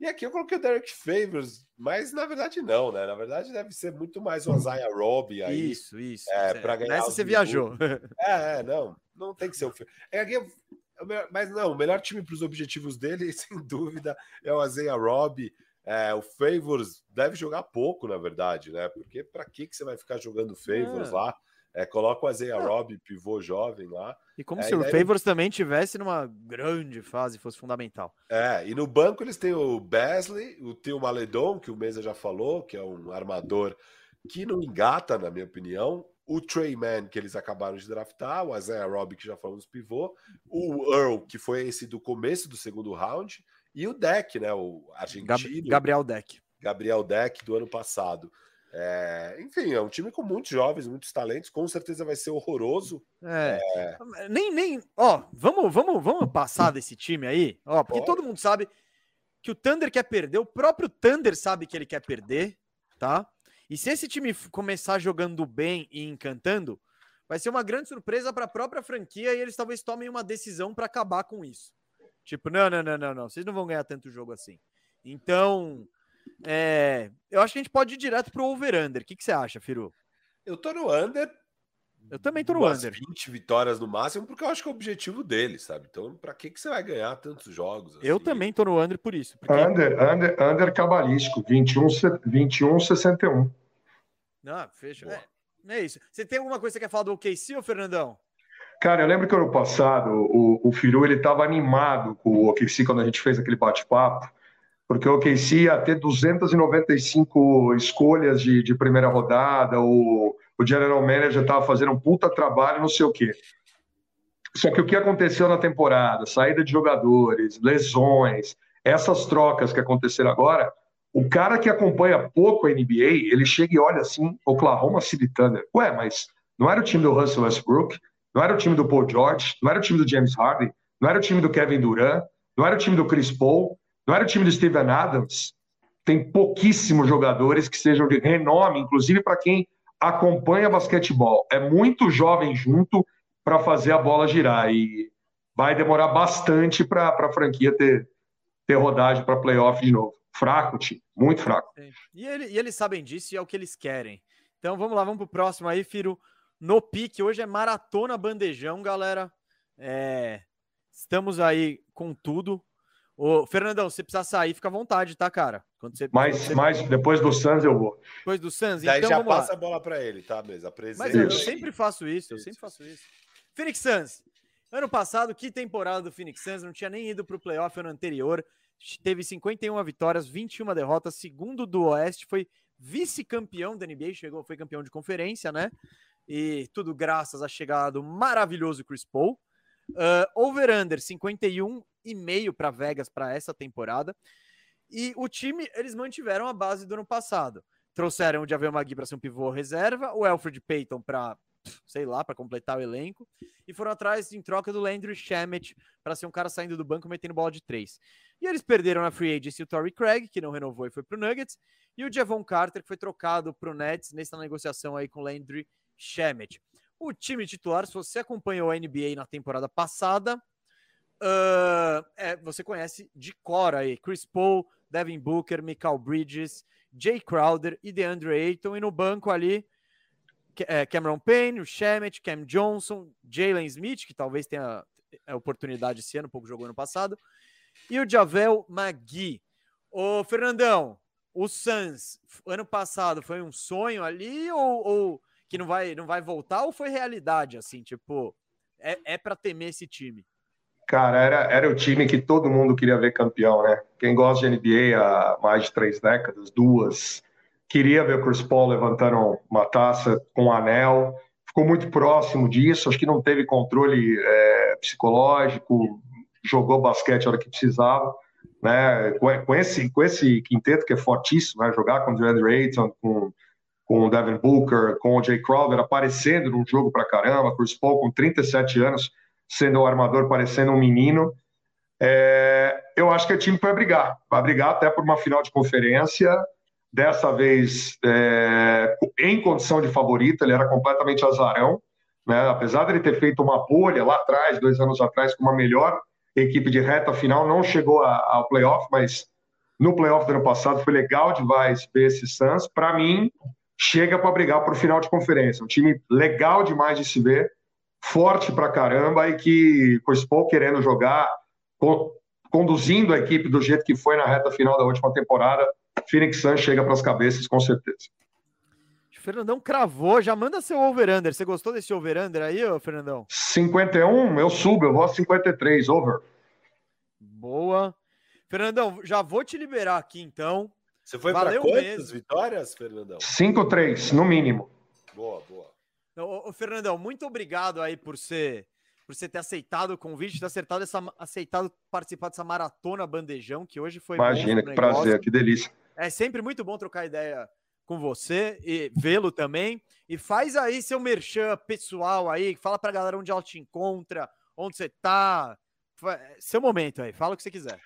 E aqui eu coloquei o Derek Favors, mas na verdade não, né? Na verdade deve ser muito mais o Isaiah Roby aí. Isso, isso. É, pra ganhar nessa você viajou. É, é, não. Não tem que ser o... É, aqui eu... Mas não, o melhor time para os objetivos dele, sem dúvida, é o Isaiah Roby. É, o Favors deve jogar pouco, na verdade, né? Porque para que, que você vai ficar jogando Favors é. lá? É, coloca o Isaiah é. Roby, pivô jovem lá. E como é, se o daí... Favors também tivesse numa grande fase, fosse fundamental. É, e no banco eles têm o Beasley, o Theo Maledon, que o Mesa já falou, que é um armador que não engata, na minha opinião. O Trey Mann, que eles acabaram de draftar, o Isaiah Roby, que já falamos pivô, o Earl, que foi esse do começo do segundo round, e o Deck, né, o argentino. Gabriel Deck. Gabriel Deck, do ano passado. É, enfim, é um time com muitos jovens, muitos talentos, com certeza vai ser horroroso. É, é... Nem, nem, ó, vamos, vamos, vamos passar desse time aí, ó, porque Bora. todo mundo sabe, que o Thunder quer perder, o próprio Thunder sabe que ele quer perder, tá? E se esse time começar jogando bem e encantando, vai ser uma grande surpresa para a própria franquia e eles talvez tomem uma decisão para acabar com isso. Tipo, não, não, não, não, não, vocês não vão ganhar tanto jogo assim. Então, é, eu acho que a gente pode ir direto pro over-under. O que, que você acha, Firu? Eu tô no under. Eu também tô no under. vinte vitórias no máximo, porque eu acho que é o objetivo deles, sabe? Então, pra que, que você vai ganhar tantos jogos? Assim? Eu também tô no under por isso. Porque... Under, under, under cabalístico. vinte e um, sessenta e um. Não, fecha. É, é isso. Você tem alguma coisa que você quer falar do O K C, ô Fernandão? Cara, eu lembro que ano passado o, o Firu, ele tava animado com o O K C quando a gente fez aquele bate-papo. Porque o O K C ia ter duzentas e noventa e cinco escolhas de, de primeira rodada, o, o General Manager estava fazendo um puta trabalho, não sei o quê. Só que o que aconteceu na temporada, saída de jogadores, lesões, essas trocas que aconteceram agora, o cara que acompanha pouco a N B A, ele chega e olha assim, Oklahoma City Thunder. Ué, mas não era o time do Russell Westbrook, não era o time do Paul George, não era o time do James Harden, não era o time do Kevin Durant, não era o time do Chris Paul, não era o time do Steven Adams. Tem pouquíssimos jogadores que sejam de renome, inclusive para quem acompanha basquetebol. É muito jovem junto para fazer a bola girar e vai demorar bastante para a franquia ter, ter rodagem para playoff de novo. Fraco, time, muito fraco. E, ele, e eles sabem disso e é o que eles querem. Então vamos lá, vamos para o próximo aí, Firo. No pique, hoje é maratona bandejão, galera. É, estamos aí com tudo. Ô, Fernandão, se você precisar sair, fica à vontade, tá, cara? Quando você, mas, quando você... mas depois do Suns eu vou. Depois do Suns, então daí já vamos passa lá. A bola pra ele, tá, beleza? Mas eu, eu sempre faço isso, eu sempre faço isso. Phoenix Suns. Ano passado, que temporada do Phoenix Suns, não tinha nem ido pro playoff ano anterior. Teve cinquenta e uma vitórias, vinte e uma derrotas, segundo do Oeste, foi vice-campeão da N B A, chegou, foi campeão de conferência, né? E tudo graças à chegada do maravilhoso Chris Paul. Uh, over-under, cinquenta e um e meio para Vegas para essa temporada. E o time, eles mantiveram a base do ano passado. Trouxeram o Javel Magui para ser um pivô reserva, o Elfrid Payton para, sei lá, para completar o elenco, e foram atrás em troca do Landry Shamet para ser um cara saindo do banco metendo bola de três. E eles perderam na free agency o Torrey Craig, que não renovou e foi pro Nuggets, e o Javon Carter, que foi trocado pro Nets nessa negociação aí com o Landry Shamet. O time titular, se você acompanhou a N B A na temporada passada, Uh, é, você conhece de cor aí, Chris Paul, Devin Booker, Mikal Bridges, Jay Crowder e DeAndre Ayton, e no banco ali Cameron Payne, o Shamet, Cam Johnson, Jalen Smith, que talvez tenha a oportunidade esse ano, pouco jogou ano passado, e o Javel Magui. Ô Fernandão, o Suns ano passado foi um sonho ali, ou, ou que não vai, não vai voltar, ou foi realidade assim, tipo, é, é pra temer esse time? Cara, era, era o time que todo mundo queria ver campeão, né? Quem gosta de N B A há mais de três décadas, duas, queria ver o Chris Paul levantando uma taça com um anel, ficou muito próximo disso, acho que não teve controle é, psicológico, jogou basquete a hora que precisava, né? Com esse, com esse quinteto que é fortíssimo, né? Jogar com o DeAndre Ayton, com, com o Devin Booker, com o Jay Crowder aparecendo num jogo pra caramba, Chris Paul com trinta e sete anos, sendo o armador, parecendo um menino, é, eu acho que o time vai brigar, vai brigar até por uma final de conferência, dessa vez é, em condição de favorito, ele era completamente azarão, né? Apesar de ele ter feito uma bolha lá atrás, dois anos atrás, com uma melhor equipe de reta final, não chegou ao playoff, mas no playoff do ano passado foi legal demais ver esse Suns, para mim, chega para brigar para o final de conferência, um time legal demais de se ver, forte pra caramba, e que Chris Paul querendo jogar, co- conduzindo a equipe do jeito que foi na reta final da última temporada, Phoenix Suns chega pras cabeças, com certeza. O Fernandão cravou, já manda seu over-under. Você gostou desse over-under aí, ô Fernandão? cinquenta e um, eu subo, eu vou a cinquenta e três, over. Boa. Fernandão, já vou te liberar aqui, então. Você foi Valeu pra quantas mesmo. Vitórias, Fernandão? cinco a três, no mínimo. Boa, boa. Ô, Fernandão, muito obrigado aí por você, por você ter aceitado o convite, ter acertado essa, aceitado participar dessa maratona bandejão, que hoje foi... Imagina, que prazer, que delícia. É sempre muito bom trocar ideia com você e vê-lo também. E faz aí seu merchan pessoal aí, fala pra galera onde ela te encontra, onde você tá, seu momento aí, fala o que você quiser.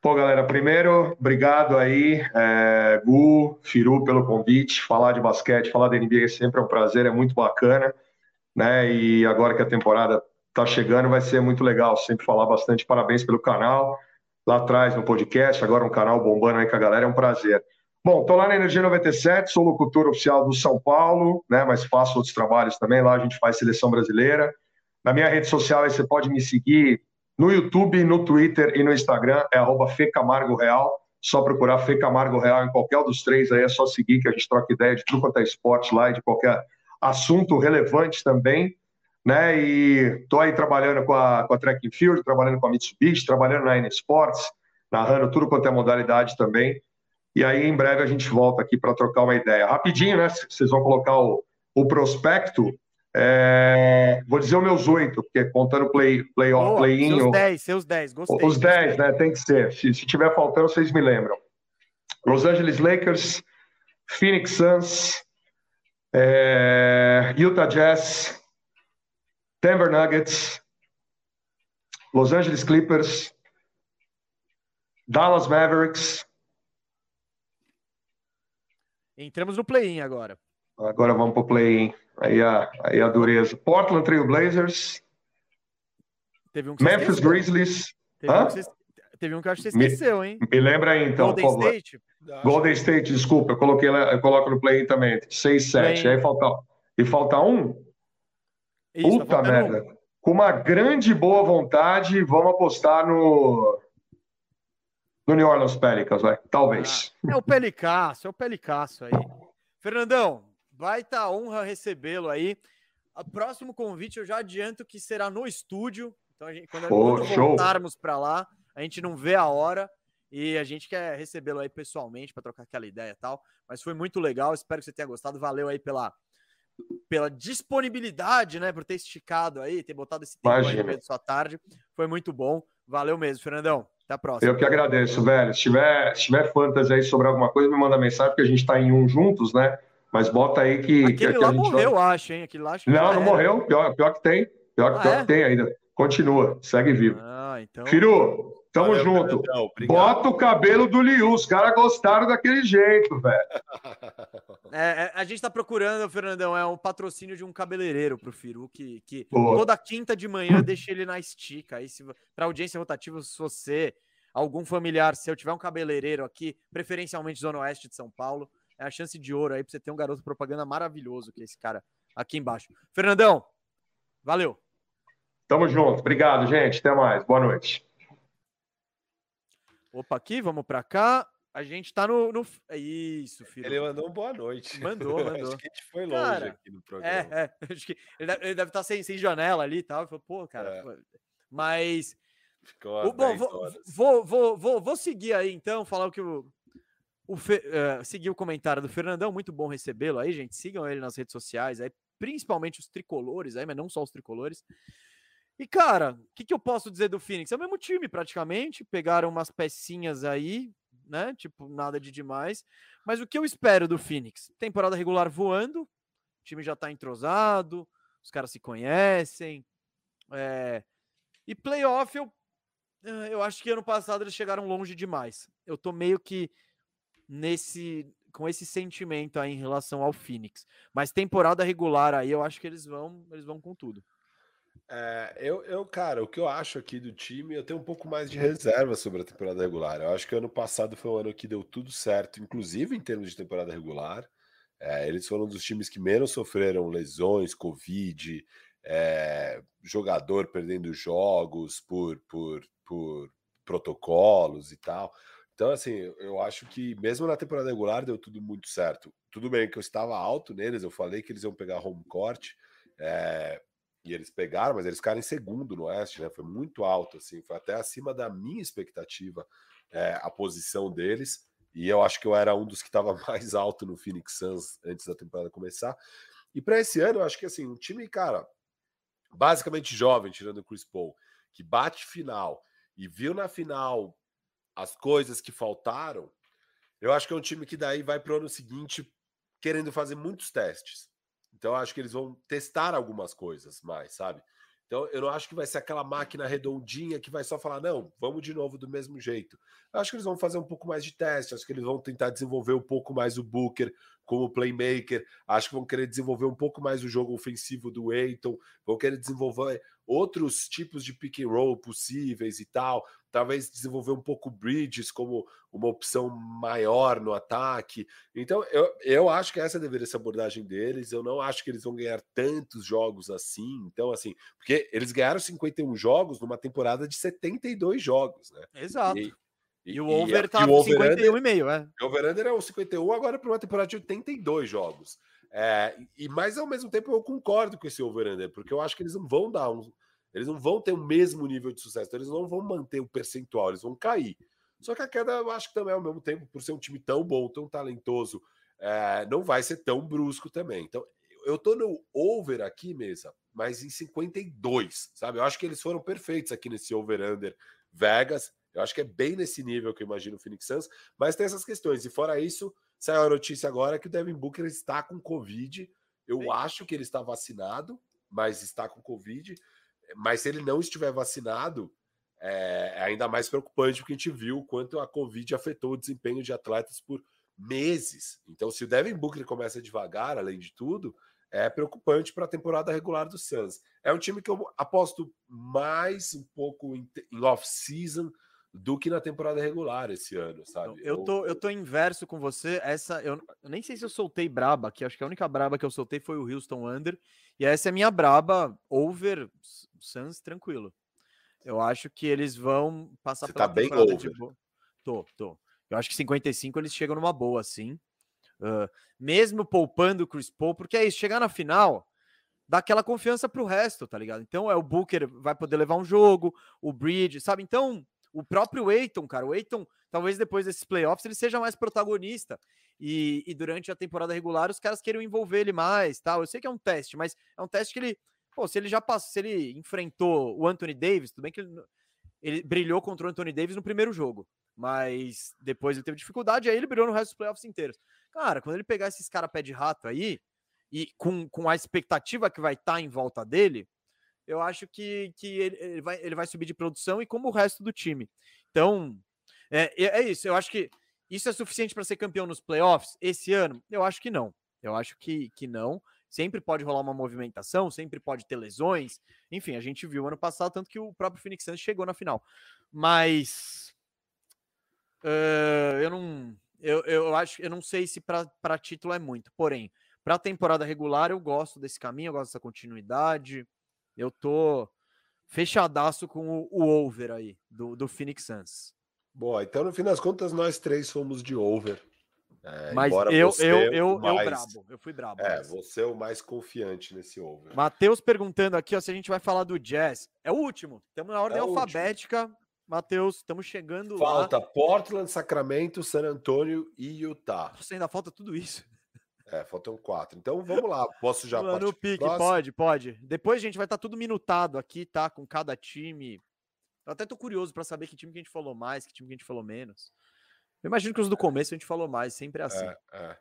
Bom, galera, primeiro, obrigado aí, é, Gu, Firu, pelo convite. Falar de basquete, falar da N B A sempre é um prazer, é muito bacana, né? E agora que a temporada tá chegando, vai ser muito legal sempre falar bastante. Parabéns pelo canal, lá atrás no podcast, agora um canal bombando aí com a galera, é um prazer. Bom, tô lá na Energia noventa e sete, sou locutor oficial do São Paulo, né? Mas faço outros trabalhos também, lá a gente faz seleção brasileira. Na minha rede social aí você pode me seguir no YouTube, no Twitter e no Instagram, é arroba fecamargoreal. Só procurar Fê Camargo Real em qualquer dos três, aí é só seguir que a gente troca ideia de tudo quanto é esporte lá e de qualquer assunto relevante também, né? E tô aí trabalhando com a, com a Track and Field, trabalhando com a Mitsubishi, trabalhando na N-Sports, narrando tudo quanto é modalidade também. E aí em breve a gente volta aqui para trocar uma ideia. Rapidinho, né? Vocês vão colocar o, o prospecto. É, vou dizer os meus oito, porque contando play, playoff, boa, play-in... Seus dez, seus dez, gostei. Os dez, né, tem que ser. Se, se tiver faltando, vocês me lembram. Los Angeles Lakers, Phoenix Suns, é, Utah Jazz, Denver Nuggets, Los Angeles Clippers, Dallas Mavericks. Entramos no play-in agora. Agora vamos para o play-in. Aí a, aí a dureza. Portland Trail Blazers. Teve um que Memphis esqueceu. Grizzlies. Teve um, você, teve um que eu acho que você esqueceu, hein? Me, me lembra aí, então. Golden State? Golden State, desculpa. Eu, coloquei, eu coloco no play-in também. seis, sete. Aí falta, e falta um? Isso, puta tá merda. Um. Com uma grande boa vontade, vamos apostar no... no New Orleans Pelicans, vai. Talvez. Ah, é o Pelicaço, é o Pelicaço aí. Fernandão, vai estar tá honra recebê-lo aí. O próximo convite eu já adianto que será no estúdio. Então, a gente, quando, oh, quando voltarmos para lá, a gente não vê a hora e a gente quer recebê-lo aí pessoalmente para trocar aquela ideia e tal. Mas foi muito legal, espero que você tenha gostado. Valeu aí pela, pela disponibilidade, né? Por ter esticado aí, ter botado esse tempo aí no meio da sua tarde. Foi muito bom. Valeu mesmo, Fernandão. Até a próxima. Eu que agradeço, velho. Se tiver, se tiver fantasy aí sobre alguma coisa, me manda mensagem, porque a gente está em um juntos, né? Mas bota aí que... Aquele que, que lá a gente morreu, vai... acho, hein? Aquele lá acho que não, não era. Morreu. Pior, pior que tem. Pior, ah, pior é? que tem ainda. Continua. Segue vivo. Ah, então... Firu, tamo valeu, junto. Valeu, bota o cabelo do Liu. Os caras gostaram daquele jeito, velho. É, a gente tá procurando, Fernandão, é um patrocínio de um cabeleireiro pro Firu, que, que toda quinta de manhã deixa ele na estica. Aí, se, pra audiência rotativa, se você, algum familiar, se eu tiver um cabeleireiro aqui, preferencialmente Zona Oeste de São Paulo, é a chance de ouro aí pra você ter um garoto propaganda maravilhoso que é esse cara aqui embaixo. Fernandão, valeu. Tamo junto. Obrigado, gente. Até mais. Boa noite. Opa, aqui, vamos pra cá. A gente tá no... no... É isso, filho. Ele mandou boa noite. Mandou, mandou. Acho que a gente foi longe, cara, aqui no programa. É, é. Acho que ele deve estar sem, sem janela ali e tal. Falei, pô, cara. É. Mas... Ficou bom, vou, vou, vou, vou, vou seguir aí, então, falar o que o... O Fe, uh, seguir o comentário do Fernandão, muito bom recebê-lo aí, gente, sigam ele nas redes sociais, aí, principalmente os tricolores, aí, mas não só os tricolores. E, cara, o que, que eu posso dizer do Phoenix? É o mesmo time, praticamente, pegaram umas pecinhas aí, né, tipo, nada de demais, mas o que eu espero do Phoenix? Temporada regular voando, o time já tá entrosado, os caras se conhecem, é... e playoff, eu... eu acho que ano passado eles chegaram longe demais, eu tô meio que nesse, com esse sentimento aí em relação ao Phoenix. Mas temporada regular aí, eu acho que eles vão, eles vão com tudo. É, eu, eu, cara, o que eu acho aqui do time, eu tenho um pouco mais de reserva sobre a temporada regular. Eu acho que ano passado foi um ano que deu tudo certo, inclusive em termos de temporada regular. É, eles foram um dos times que menos sofreram lesões, Covid, é, jogador perdendo jogos por, por, por protocolos e tal. Então, assim, eu acho que mesmo na temporada regular deu tudo muito certo. Tudo bem que eu estava alto neles, eu falei que eles iam pegar home court, é, e eles pegaram, mas eles ficaram em segundo no Oeste, né? Foi muito alto, assim, foi até acima da minha expectativa, é, a posição deles, e eu acho que eu era um dos que estava mais alto no Phoenix Suns antes da temporada começar. E para esse ano, eu acho que, assim, um time, cara, basicamente jovem, tirando o Chris Paul, que bate final e viu na final as coisas que faltaram, eu acho que é um time que daí vai para o ano seguinte querendo fazer muitos testes. Então, eu acho que eles vão testar algumas coisas mais, sabe? Então, eu não acho que vai ser aquela máquina redondinha que vai só falar, não, vamos de novo do mesmo jeito. Eu acho que eles vão fazer um pouco mais de teste, acho que eles vão tentar desenvolver um pouco mais o Booker como playmaker, acho que vão querer desenvolver um pouco mais o jogo ofensivo do Ayton, vão querer desenvolver outros tipos de pick and roll possíveis e tal, talvez desenvolver um pouco o Bridges como uma opção maior no ataque. Então eu, eu acho que essa deveria ser a abordagem deles, eu não acho que eles vão ganhar tantos jogos assim, então assim, porque eles ganharam cinquenta e um jogos numa temporada de setenta e dois jogos, né? Exato. E, E, e o over tá cinquenta e um e meio, é. O over-under é o cinquenta e um, agora para uma temporada de oitenta e dois jogos. É, e, mas, ao mesmo tempo, eu concordo com esse over-under, porque eu acho que eles não vão dar um... Eles não vão ter o mesmo nível de sucesso, então eles não vão manter o percentual, eles vão cair. Só que a queda, eu acho que também, ao mesmo tempo, por ser um time tão bom, tão talentoso, é, não vai ser tão brusco também. Então, eu tô no over aqui, Mesa, mas em cinquenta e dois, sabe? Eu acho que eles foram perfeitos aqui nesse over-under Vegas. Eu acho que é bem nesse nível que eu imagino o Phoenix Suns, mas tem essas questões. E fora isso, saiu a notícia agora que o Devin Booker está com Covid. Eu Sim. acho que ele está vacinado, mas está com Covid. Mas se ele não estiver vacinado, é ainda mais preocupante, porque a gente viu o quanto a Covid afetou o desempenho de atletas por meses. Então, se o Devin Booker começa devagar, além de tudo, é preocupante para a temporada regular do Suns. É um time que eu aposto mais um pouco em off-season do que na temporada regular esse ano, sabe? Eu tô, eu tô inverso com você. Essa, eu, eu nem sei se eu soltei braba aqui, acho que a única braba que eu soltei foi o Houston Under, e essa é a minha braba, over Suns, tranquilo. Eu acho que eles vão passar você pela tá temporada bem over. De boa. Tô, tô. Eu acho que cinquenta e cinco eles chegam numa boa, sim. Uh, mesmo poupando o Chris Paul, porque é isso, chegar na final... dá aquela confiança pro resto, tá ligado? Então é o Booker vai poder levar um jogo, o Bridge, sabe? Então, o próprio Ayton, cara, o Ayton, talvez depois desses playoffs ele seja mais protagonista e, e durante a temporada regular os caras queiram envolver ele mais, tal. Eu sei que é um teste, mas é um teste que ele, pô, se ele já passou, se ele enfrentou o Anthony Davis, tudo bem que ele, ele brilhou contra o Anthony Davis no primeiro jogo, mas depois ele teve dificuldade, aí ele brilhou no resto dos playoffs inteiros. Cara, quando ele pegar esses caras pé de rato aí, e com, com a expectativa que vai estar em volta dele, eu acho que, que ele, ele, vai, ele vai subir de produção e como o resto do time. Então, é, é isso. Eu acho que isso é suficiente para ser campeão nos playoffs esse ano? Eu acho que não. Eu acho que, que não. Sempre pode rolar uma movimentação, sempre pode ter lesões. Enfim, a gente viu ano passado, tanto que o próprio Phoenix Suns chegou na final. Mas uh, eu não eu, eu acho, eu não sei se para título é muito, porém para a temporada regular, eu gosto desse caminho, eu gosto dessa continuidade. Eu tô fechadaço com o, o over aí, do, do Phoenix Suns. Boa, então no fim das contas, nós três fomos de over. É, mas eu, você, eu, eu, mais... eu brabo, eu fui brabo. É, mas... você é o mais confiante nesse over. Matheus perguntando aqui ó, se a gente vai falar do Jazz. É o último, estamos na ordem é alfabética. Matheus, estamos chegando falta lá. Falta Portland, Sacramento, San Antônio e Utah. Nossa, ainda falta tudo isso. É, faltam quatro. Então, vamos lá. Posso já partir? No pique, pode, pode. Depois, gente, vai estar tudo minutado aqui, tá? Com cada time. Eu até tô curioso para saber que time que a gente falou mais, que time que a gente falou menos. Eu imagino que os do começo a gente falou mais, sempre é assim. É, é.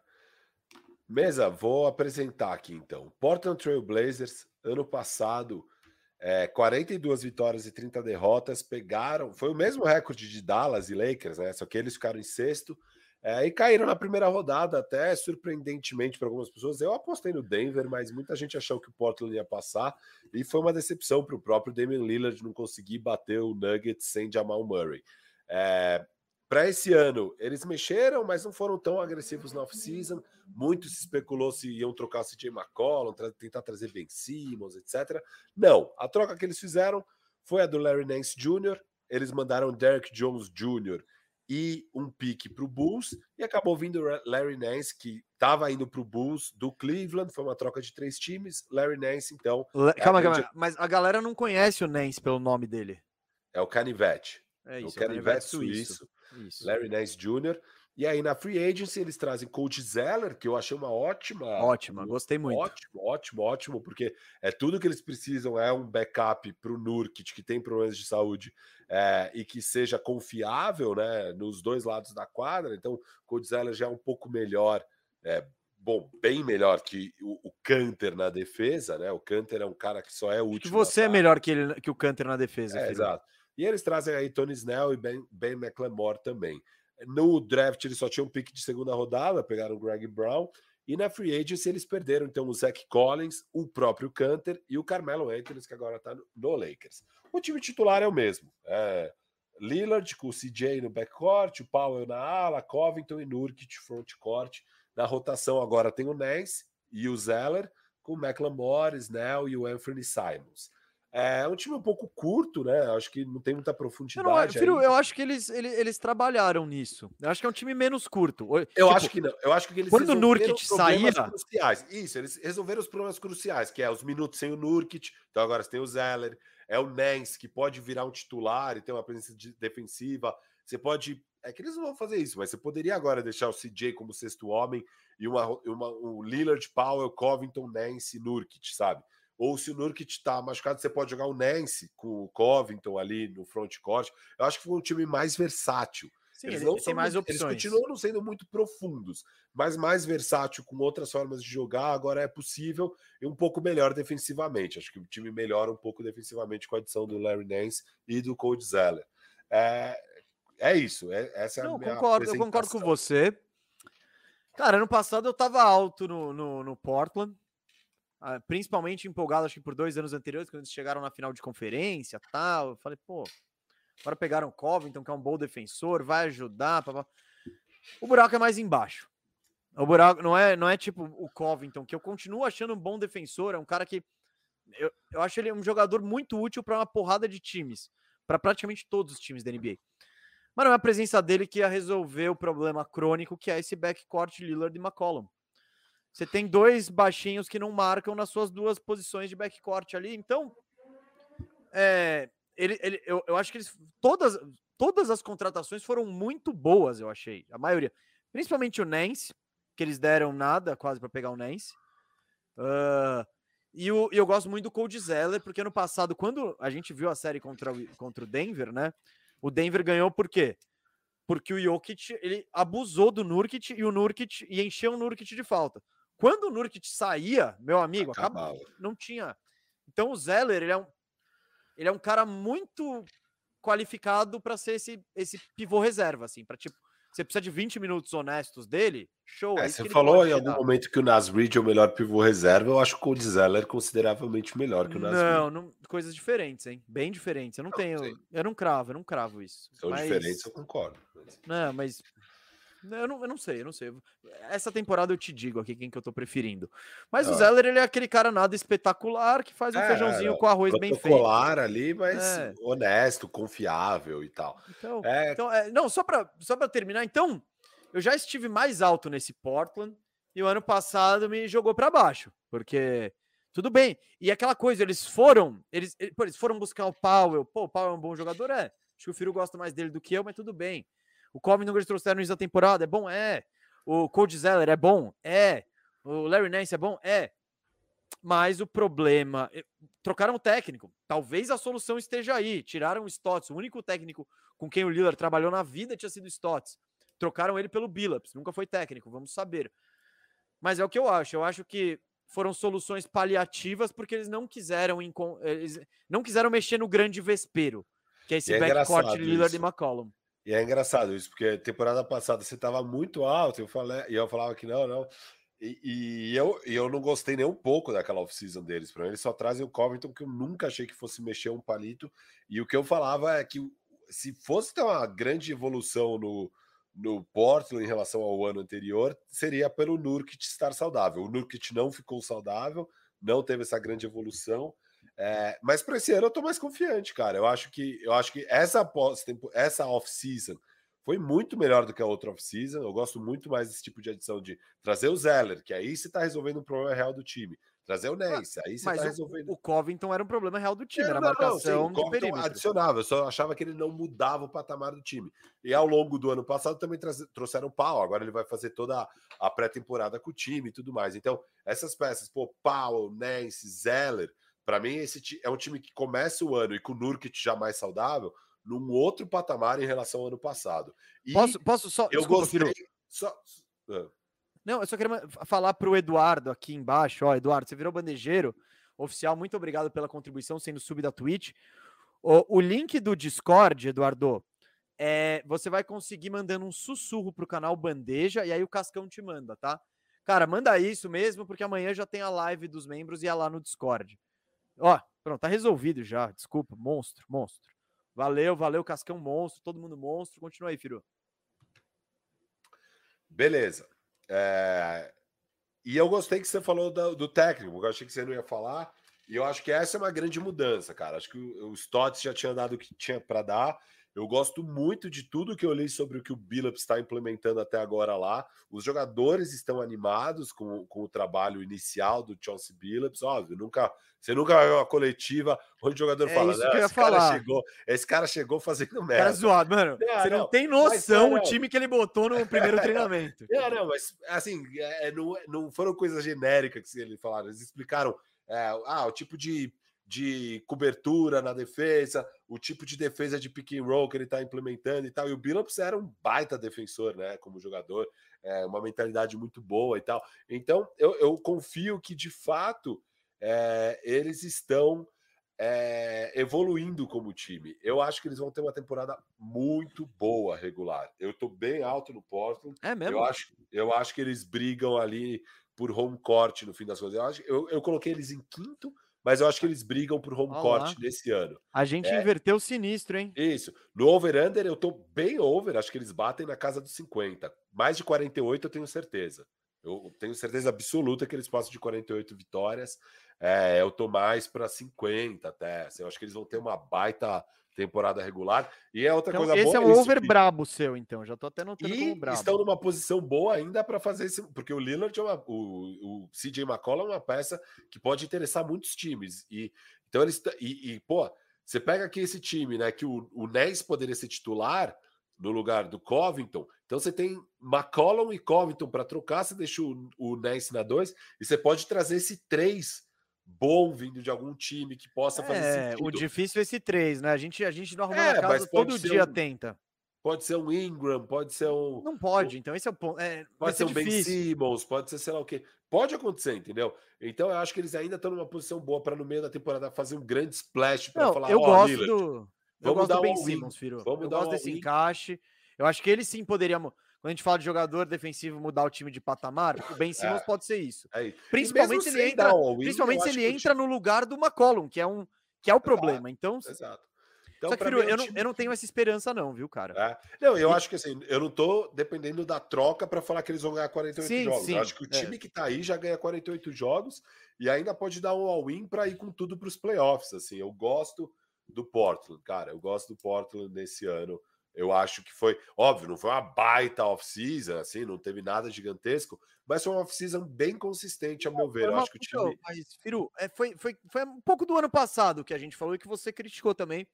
Mesa, vou apresentar aqui, então. Portland Trail Blazers, ano passado, é, quarenta e duas vitórias e trinta derrotas, pegaram... Foi o mesmo recorde de Dallas e Lakers, né? Só que eles ficaram em sexto. É, e caíram na primeira rodada, até surpreendentemente para algumas pessoas. Eu apostei no Denver, mas muita gente achou que o Portland ia passar e foi uma decepção para o próprio Damian Lillard não conseguir bater o Nuggets sem Jamal Murray. É, para esse ano, eles mexeram, mas não foram tão agressivos na off-season. Muito se especulou se iam trocar o C J McCollum, tra- tentar trazer Ben Simmons, etcétera. Não, a troca que eles fizeram foi a do Larry Nance Júnior Eles mandaram Derrick Jones Júnior e um pique para o Bulls, e acabou vindo Larry Nance, que estava indo para o Bulls do Cleveland, foi uma troca de três times, Larry Nance, então... Le... Calma, é... calma, mas a galera não conhece o Nance pelo nome dele. É o Canivete. É isso, o Canivete, Canivete suíço. Isso. Larry Nance Júnior E aí, na Free Agency, eles trazem Coach Zeller, que eu achei uma ótima... Ótima, um, gostei muito. Ótimo, ótimo, ótimo, porque é tudo que eles precisam, é um backup para o Nurkic, que tem problemas de saúde, é, e que seja confiável, né, nos dois lados da quadra. Então, Coach Zeller já é um pouco melhor, é, bom, bem melhor que o, o Kanter na defesa, né? O Kanter é um cara que só é útil. Que você é melhor que, ele, que o Kanter na defesa. É, exato. E eles trazem aí Tony Snell e Ben, Ben McLemore também. No draft eles só tinham um pick de segunda rodada, pegaram o Greg Brown, e na free agency eles perderam então o Zach Collins, o próprio Kanter e o Carmelo Anthony, que agora tá no Lakers. O time titular é o mesmo, é Lillard com o C J no backcourt, o Powell na ala, Covington e Nurkic frontcourt. Na rotação agora tem o Nance e o Zeller, com o McLemore, Snell e o Anthony Simons. É um time um pouco curto, né? Acho que não tem muita profundidade. Eu, não, filho, eu acho que eles, eles, eles trabalharam nisso. Eu acho que é um time menos curto. Eu tipo, acho que não. Eu acho que eles quando o Nurkic saía, cruciais. Isso, eles resolveram os problemas cruciais, que é os minutos sem o Nurkic. Então agora você tem o Zeller, é o Nance, que pode virar um titular e ter uma presença de, defensiva. Você pode... É que eles não vão fazer isso, mas você poderia agora deixar o C J como sexto homem e uma, uma, o Lillard, Powell, Covington, Nance e Nurkic, sabe? Ou se o Nurkic tá machucado, você pode jogar o Nance com o Covington ali no frontcourt. Eu acho que foi um time mais versátil. Sim, eles não tem são mais muito, opções. Eles continuam não sendo muito profundos, mas mais versátil, com outras formas de jogar, agora é possível, e um pouco melhor defensivamente. Acho que o time melhora um pouco defensivamente com a adição do Larry Nance e do Cody Zeller. É, é isso. É, essa é não, a minha concordo, eu concordo com você. Cara, ano passado eu tava alto no, no, no Portland. Ah, principalmente empolgado, acho que por dois anos anteriores, quando eles chegaram na final de conferência e tal, eu falei, pô, agora pegaram o Covington, que é um bom defensor, vai ajudar, pá, pá. O buraco é mais embaixo. O buraco não é, não é tipo o Covington, que eu continuo achando um bom defensor, é um cara que eu, eu acho ele um jogador muito útil para uma porrada de times, para praticamente todos os times da N B A. Mas não é a presença dele que ia resolver o problema crônico que é esse backcourt Lillard e McCollum. Você tem dois baixinhos que não marcam nas suas duas posições de backcourt ali. Então, é, ele, ele, eu, eu acho que eles, todas, todas as contratações foram muito boas, eu achei. A maioria. Principalmente o Nance, que eles deram nada quase para pegar o Nance. Uh, e, o, e eu gosto muito do Cody Zeller, porque ano passado, quando a gente viu a série contra o, contra o Denver, né? O Denver ganhou por quê? Porque o Jokic ele abusou do Nurkic e o Nurkic e encheu o Nurkic de falta. Quando o Nurkic saía, meu amigo, acabava. Acabava. Não tinha. Então o Zeller, ele é um, ele é um cara muito qualificado para ser esse, esse pivô reserva, assim, para tipo, você precisa de vinte minutos honestos dele, show. É, é você falou em algum momento que o Nasrid é o melhor pivô reserva, eu acho que o Cody Zeller é consideravelmente melhor que o Nasrid. Não, não, coisas diferentes, hein? Bem diferentes. Eu não, não tenho, sei. eu não cravo, eu não cravo isso. São mas... diferentes, eu concordo. Mas... Não, mas... Eu não, eu não sei, eu não sei. Essa temporada eu te digo aqui quem que eu tô preferindo. Mas não. O Zeller, ele é aquele cara nada espetacular que faz um é, feijãozinho não, com arroz bem feito. Protocolar ali, mas é. honesto, confiável e tal. Então, é... então é, não, só pra, só pra terminar, então, eu já estive mais alto nesse Portland e o ano passado me jogou pra baixo, porque tudo bem. E aquela coisa, eles foram, eles, eles foram buscar o Powell. Pô, o Powell é um bom jogador, é. Acho que o Firu gosta mais dele do que eu, mas tudo bem. O Covington que eles trouxeram no início da temporada é bom? É. O Cody Zeller é bom? É. O Larry Nance é bom? É. Mas o problema... Trocaram o técnico. Talvez a solução esteja aí. Tiraram o Stotts. O único técnico com quem o Lillard trabalhou na vida tinha sido o Stotts. Trocaram ele pelo Billups. Nunca foi técnico. Vamos saber. Mas é o que eu acho. Eu acho que foram soluções paliativas porque eles não quiseram, inco... eles não quiseram mexer no grande vespeiro, que é esse é backcourt Lillard e McCollum. E é engraçado isso, porque temporada passada você estava muito alto, eu falei, e eu falava que não, não. E, e, eu, e eu não gostei nem um pouco daquela off-season deles. Para mim, eles só trazem o Covington, que eu nunca achei que fosse mexer um palito. E o que eu falava é que se fosse ter uma grande evolução no, no Portland em relação ao ano anterior, seria pelo Nurkic estar saudável. O Nurkic não ficou saudável, não teve essa grande evolução. É, mas para esse ano eu tô mais confiante, cara. Eu acho que, eu acho que essa, pós, essa off-season foi muito melhor do que a outra off-season. Eu gosto muito mais desse tipo de adição de trazer o Zeller, que aí você tá resolvendo um problema real do time. Trazer o Nance, aí você mas tá o, resolvendo... o Covington era um problema real do time, era, era não, a marcação do perímetro. Adicionava, eu só achava que ele não mudava o patamar do time. E ao longo do ano passado também trouxeram o Powell, agora ele vai fazer toda a pré-temporada com o time e tudo mais. Então, essas peças, pô, Powell, Nance, Zeller... Para mim, esse é um time que começa o ano e com o Nurkic já mais saudável, num outro patamar em relação ao ano passado. E posso, posso só... Eu desculpa, gostei... Só... Ah. Não, eu só queria falar para o Eduardo aqui embaixo. Ó, Eduardo, você virou bandejeiro oficial. Muito obrigado pela contribuição, sendo sub da Twitch. O, o link do Discord, Eduardo, é, você vai conseguir mandando um sussurro para o canal Bandeja e aí o Cascão te manda, tá? Cara, manda isso mesmo, porque amanhã já tem a live dos membros e é lá no Discord. Ó, pronto, tá resolvido já. Desculpa, monstro, monstro. Valeu, valeu, Cascão monstro, todo mundo monstro. Continua aí, Firu. Beleza. É... E eu gostei que você falou do, do técnico, porque eu achei que você não ia falar. E eu acho que essa é uma grande mudança, cara. Acho que o, o Stotts já tinha dado o que tinha para dar. Eu gosto muito de tudo que eu li sobre o que o Billups está implementando até agora lá. Os jogadores estão animados com, com o trabalho inicial do Chauncey Billups. Óbvio, nunca, você nunca vai ver uma coletiva onde o jogador é fala, isso que eu ia esse, falar. Cara chegou, esse cara chegou fazendo merda. Cara zoado, mano. É, você não, não tem noção mas, o time que ele botou no primeiro treinamento. É, não, mas assim, é, não, não foram coisas genéricas que eles falaram. Eles explicaram é, ah, o tipo de... de cobertura na defesa, o tipo de defesa de pick and roll que ele está implementando e tal. E o Billups era um baita defensor, né? Como jogador, é, uma mentalidade muito boa e tal. Então, eu, eu confio que, de fato, é, eles estão é, evoluindo como time. Eu acho que eles vão ter uma temporada muito boa, regular. Eu estou bem alto no Portland. É mesmo? Eu acho, eu acho que eles brigam ali por home court, no fim das coisas. Eu, acho, eu, eu coloquei eles em quinto, mas eu acho que eles brigam por home court nesse ano. A gente é, inverteu o sinistro, hein? Isso. No over-under, eu tô bem over. Acho que eles batem na casa dos cinquenta. Mais de quarenta e oito, eu tenho certeza. Eu tenho certeza absoluta que eles passam de quarenta e oito vitórias. É, eu tô mais para cinquenta até. Eu acho que eles vão ter uma baita temporada regular. E é outra então, coisa esse boa... Esse é um over subiram. Brabo seu, então. Já tô até notando e como brabo. Estão numa posição boa ainda para fazer esse... Porque o Lillard, é uma... o, o C J McCollum é uma peça que pode interessar muitos times. E, então eles... e, e pô, você pega aqui esse time, né? Que o, o Ness poderia ser titular... no lugar do Covington, então você tem McCollum e Covington para trocar, você deixa o, o Nance na dois, e você pode trazer esse três bom vindo de algum time que possa é, fazer sentido. O difícil é esse três, né? A gente, a gente não arruma é, na casa, todo dia um, tenta. Pode ser um Ingram, pode ser um... Não pode, um, então esse é o ponto. É, pode ser um difícil. Ben Simmons, pode ser sei lá o quê. Pode acontecer, entendeu? Então eu acho que eles ainda estão numa posição boa para no meio da temporada fazer um grande splash para falar... Eu oh, gosto Lillard. do... Eu Vamos gosto dar do Ben Simmons, Firo. Vamos eu gosto desse encaixe. Eu acho que ele sim poderia... Quando a gente fala de jogador defensivo mudar o time de patamar, o Ben Simmons é. pode ser isso. É isso. Principalmente se ele entra, principalmente se ele entra time... no lugar do McCollum, que é, um, que é o problema. Então, exato. Então, só que, Firo, mim, eu, não, time... eu não tenho essa esperança não, viu, cara? É. Não, eu e... acho que assim, eu não tô dependendo da troca para falar que eles vão ganhar quarenta e oito sim, jogos. Sim. Eu acho que o time é. que tá aí já ganha quarenta e oito jogos e ainda pode dar um all-in para ir com tudo para os playoffs. Assim. Eu gosto... do Portland, cara, eu gosto do Portland nesse ano, eu acho que foi óbvio, não foi uma baita off-season assim, não teve nada gigantesco, mas foi uma off-season bem consistente, a meu ver. Eu acho que o time... Mas, Firu, é, foi, foi, foi um pouco do ano passado que a gente falou e que você criticou também.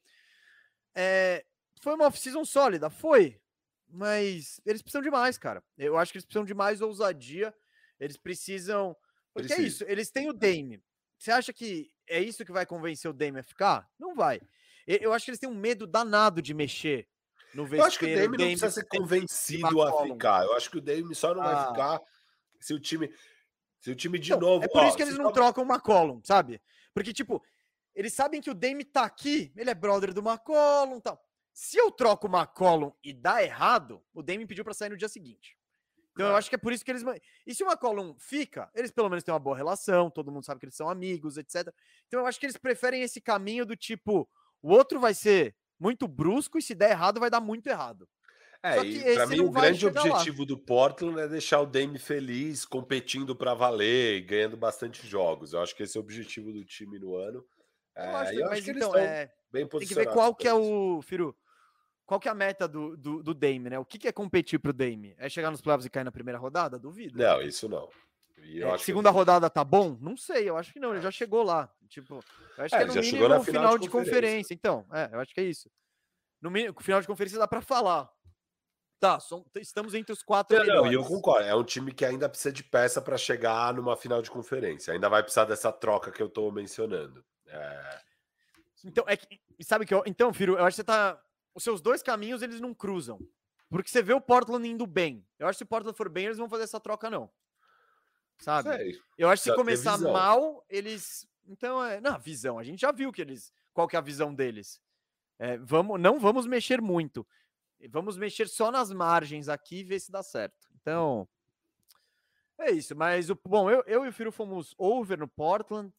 É, foi uma off-season sólida, foi, mas eles precisam de mais, cara. Eu acho que eles precisam de mais ousadia, eles precisam... Porque Precisa. é isso, eles têm o Dame. Você acha que é isso que vai convencer o Dame a ficar? Não vai. Eu acho que eles têm um medo danado de mexer no vestiário. Eu acho que o Dame, o Dame não precisa ser convencido a ficar. Eu acho que o Dame só não ah. vai ficar se o time se o time de então, novo... É por ó, isso que eles não sabe... trocam o McCollum, sabe? Porque, tipo, eles sabem que o Dame tá aqui, ele é brother do McCollum e tal. Se eu troco o McCollum e dá errado, o Dame pediu pra sair no dia seguinte. Então eu acho que é por isso que eles... E se o McCollum fica, eles pelo menos têm uma boa relação, todo mundo sabe que eles são amigos, etcétera. Então eu acho que eles preferem esse caminho do tipo, o outro vai ser muito brusco e se der errado vai dar muito errado. É, Só que e pra mim o grande objetivo lá. do Portland é deixar o Dame feliz, competindo pra valer, ganhando bastante jogos. Eu acho que esse é o objetivo do time no ano. Eu é, acho, eu mas acho que então, eles estão é... bem posicionados. Tem que ver qual que é o... Firu. Qual que é a meta do, do, do Dame, né? O que, que é competir pro Dame? É chegar nos playoffs e cair na primeira rodada? Duvido. Não, isso não. Eu é, acho segunda que... rodada tá bom? Não sei, eu acho que não. Ele já chegou lá. Tipo, eu acho é, que é no já mínimo no final, final de, de conferência. conferência. Então, é, eu acho que é isso. No mínimo, final de conferência dá pra falar. Tá, são, estamos entre os quatro não, melhores. Não, eu concordo. É um time que ainda precisa de peça pra chegar numa final de conferência. Ainda vai precisar dessa troca que eu tô mencionando. É... Então, é que... Sabe que eu... Então, Firu, eu acho que você tá... Os seus dois caminhos, eles não cruzam. Porque você vê o Portland indo bem. Eu acho que se o Portland for bem, eles vão fazer essa troca, não. Sabe? Sei, eu acho que se começar mal, eles... Então, é... não, visão. A gente já viu que eles... qual que é a visão deles. É, vamos... Não vamos mexer muito. Vamos mexer só nas margens aqui e ver se dá certo. Então... É isso, mas o bom, eu, eu e o Firu fomos over no Portland.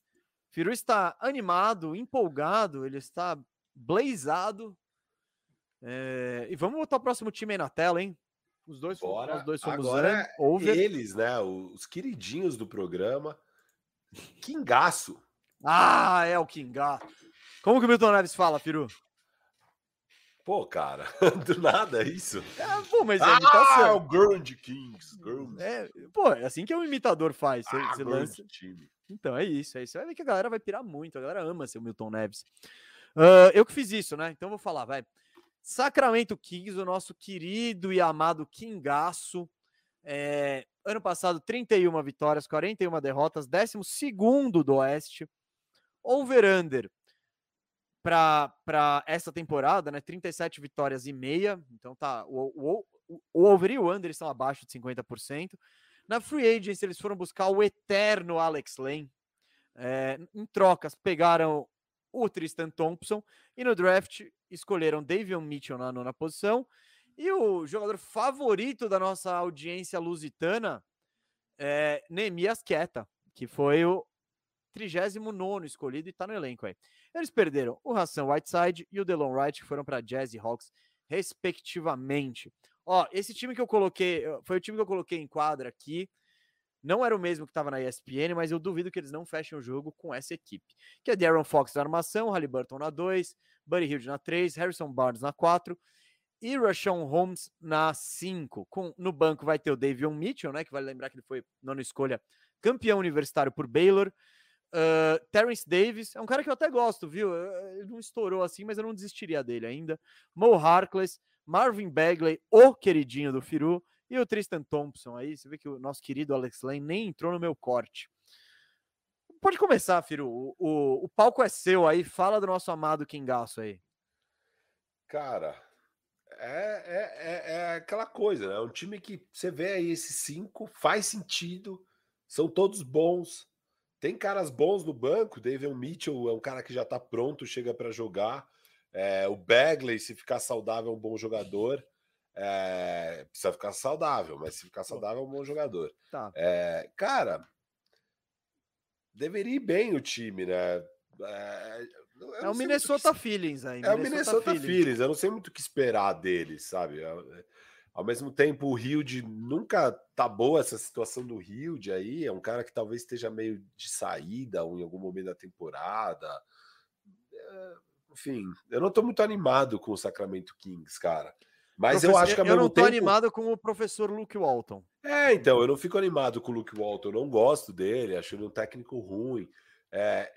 Firu está animado, empolgado, ele está blazado. É, e vamos botar o próximo time aí na tela, hein? Os dois, Bora, fomos, os dois fomos agora over. Eles, né? Os queridinhos do programa. Kingaço. Ah, é o Kinga. Como que o Milton Neves fala, Firu? Pô, cara, do nada é isso? É, pô, mas é ah, imitação. Ah, o Grand Kings. Grand. É, pô, é assim que um imitador faz. Você, ah, você lança. Time. Então, é isso, é isso. Vai ver que a galera vai pirar muito. A galera ama ser o Milton Neves. Uh, eu que fiz isso, né? Então, vou falar, vai. Sacramento Kings, o nosso querido e amado Kingaço. É, ano passado, trinta e uma vitórias, quarenta e uma derrotas, décimo segundo do Oeste. Over-under. Para essa temporada, né? trinta e sete vitórias e meia. Então tá. O, o, o over e o under estão abaixo de cinquenta por cento. Na Free Agency, eles foram buscar o eterno Alex Len. É, em trocas, pegaram o Tristan Thompson. E no draft, escolheram Davion Mitchell na nona posição. E o jogador favorito da nossa audiência lusitana é Neemias Queta, que foi o trigésimo nono escolhido e tá no elenco aí. Eles perderam o Hassan Whiteside e o Delon Wright, que foram para Jazz e Hawks, respectivamente. Ó, esse time que eu coloquei, foi o time que eu coloquei em quadra aqui, não era o mesmo que estava na E S P N, mas eu duvido que eles não fechem o jogo com essa equipe, que é De'Aaron Fox na armação, Haliburton na dois, Buddy Hield na três, Harrison Barnes na quatro e Rashawn Holmes na cinco. Com, no banco vai ter o Davion Mitchell, né, que vale lembrar que ele foi nona escolha campeão universitário por Baylor. Uh, Terence Davis, é um cara que eu até gosto, viu? Ele não estourou assim, mas eu não desistiria dele ainda. Mo Harkless, Marvin Bagley, o queridinho do Firu, e o Tristan Thompson aí. Você vê que o nosso querido Alex Len nem entrou no meu corte. Pode começar, Firu. O, o, o palco é seu aí. Fala do nosso amado Kingaço aí. Cara, é, é, é, é aquela coisa, né? Um time que você vê aí esses cinco, faz sentido, são todos bons. Tem caras bons no banco, Davion Mitchell é um cara que já tá pronto, chega para jogar. É, o Bagley, se ficar saudável, é um bom jogador. É, precisa ficar saudável, mas se ficar saudável, é um bom jogador. Tá. É, cara, deveria ir bem o time, né? É, é o Minnesota que... Feelings aí. É o Minnesota, Minnesota Feelings. Feelings, eu não sei muito o que esperar deles, sabe? Ao mesmo tempo, o Hield nunca tá boa essa situação do Hield aí. É um cara que talvez esteja meio de saída ou em algum momento da temporada. É, enfim, eu não tô muito animado com o Sacramento Kings, cara. Mas Professor, eu acho que ao eu mesmo não tô tempo... animado com o professor Luke Walton. É, então, eu não fico animado com o Luke Walton. Eu não gosto dele, acho ele um técnico ruim. É,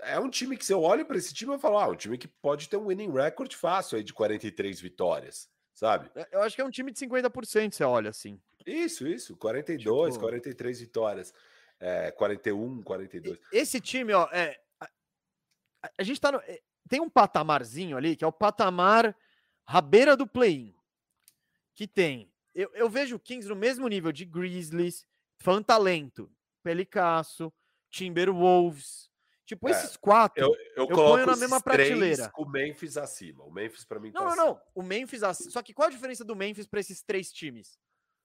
é um time que, se eu olho para esse time, eu falo, ah, um time que pode ter um winning record fácil aí de quarenta e três vitórias. Sabe? Eu acho que é um time de cinquenta por cento, você olha assim. Isso, isso. quarenta e dois, tipo... quarenta e três vitórias. É, quarenta e um, quarenta e dois. Esse time, ó, é... A, a gente tá no... É, tem um patamarzinho ali, que é o patamar rabeira do play-in. Que tem... Eu, eu vejo o Kings no mesmo nível de Grizzlies, Fantalento, Pelicasso, Timberwolves. Tipo, é, esses quatro, eu, eu, eu ponho na mesma prateleira. O Memphis acima. O Memphis pra mim tá Não, não, não. O Memphis acima. Só que qual a diferença do Memphis pra esses três times?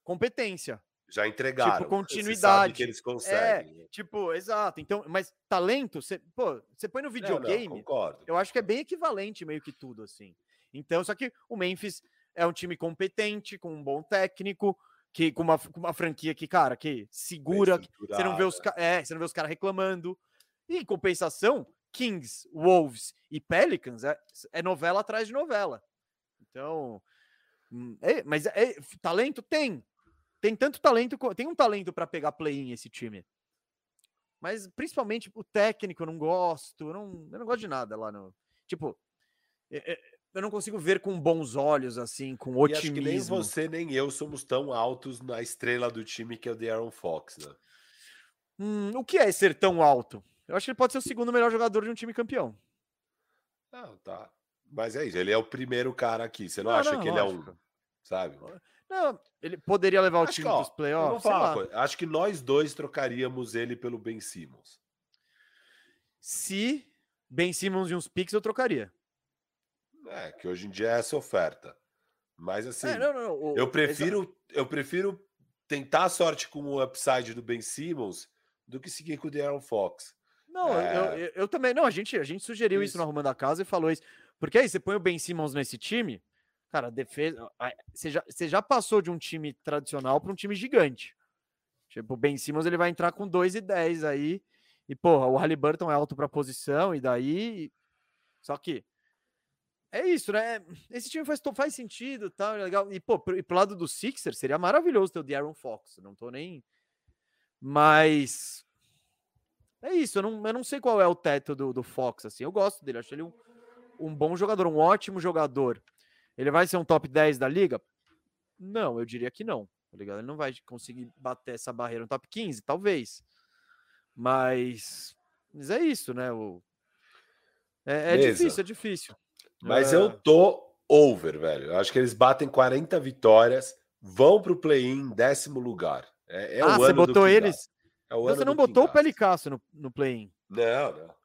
Competência. Já entregaram. Tipo, continuidade. Você sabe que eles conseguem. É, tipo, exato. Então, mas talento, você, pô, você põe no videogame. Não, não, concordo. Eu acho que é bem equivalente meio que tudo, assim. Então, só que o Memphis é um time competente, com um bom técnico, que, com, uma, com uma franquia que, cara, que segura. Que você não vê os, é, você não vê os caras reclamando. E, em compensação, Kings, Wolves e Pelicans é, é novela atrás de novela. Então, é, mas é, talento tem. Tem tanto talento, tem um talento para pegar play-in esse time. Mas, principalmente, o técnico eu não gosto, eu não, eu não gosto de nada lá. No, tipo, eu, eu não consigo ver com bons olhos, assim, com otimismo. E acho que nem você nem eu somos tão altos na estrela do time que é o De'Aaron Fox, né? Hum, o que é ser tão alto? Eu acho que ele pode ser o segundo melhor jogador de um time campeão. Não, tá. Mas é isso, ele é o primeiro cara aqui. Você não, não acha não, que ele lógico. é um sabe? Não, ele poderia levar o acho time que, ó, dos playoffs. Acho que nós dois trocaríamos ele pelo Ben Simmons. Se Ben Simmons e uns picks, eu trocaria. É, que hoje em dia é essa oferta. Mas assim, é, não, não, não, o, eu, prefiro, eu prefiro tentar a sorte com o upside do Ben Simmons do que seguir com o De'Aaron Fox. Não, é... eu, eu, eu também. Não, a gente, a gente sugeriu isso. isso no Arrumando a Casa e falou isso. Porque aí você põe o Ben Simmons nesse time, cara, defesa. Você já, você já passou de um time tradicional para um time gigante. Tipo, o Ben Simmons ele vai entrar com dois e dez aí. E, porra, o Haliburton é alto para a posição, e daí. Só que. É isso, né? Esse time faz, faz sentido, tá? Legal. E, pô, pro, e pro lado do Sixers, seria maravilhoso ter o De'Aaron Fox. Não tô nem... Mas... É isso, eu não, eu não sei qual é o teto do, do Fox, assim. Eu gosto dele, acho ele um, um bom jogador, um ótimo jogador. Ele vai ser um top dez da liga? Não, eu diria que não, tá ligado? Ele não vai conseguir bater essa barreira no top quinze, talvez. Mas... Mas é isso, né? O... É, é difícil, é difícil. Mas é. eu tô over, velho. Eu acho que eles batem quarenta vitórias, vão pro play-in em décimo lugar. É, é ah, o você ano botou do eles? É o então ano você não botou pingaço. O Pelicasso no, no play-in? Não, não.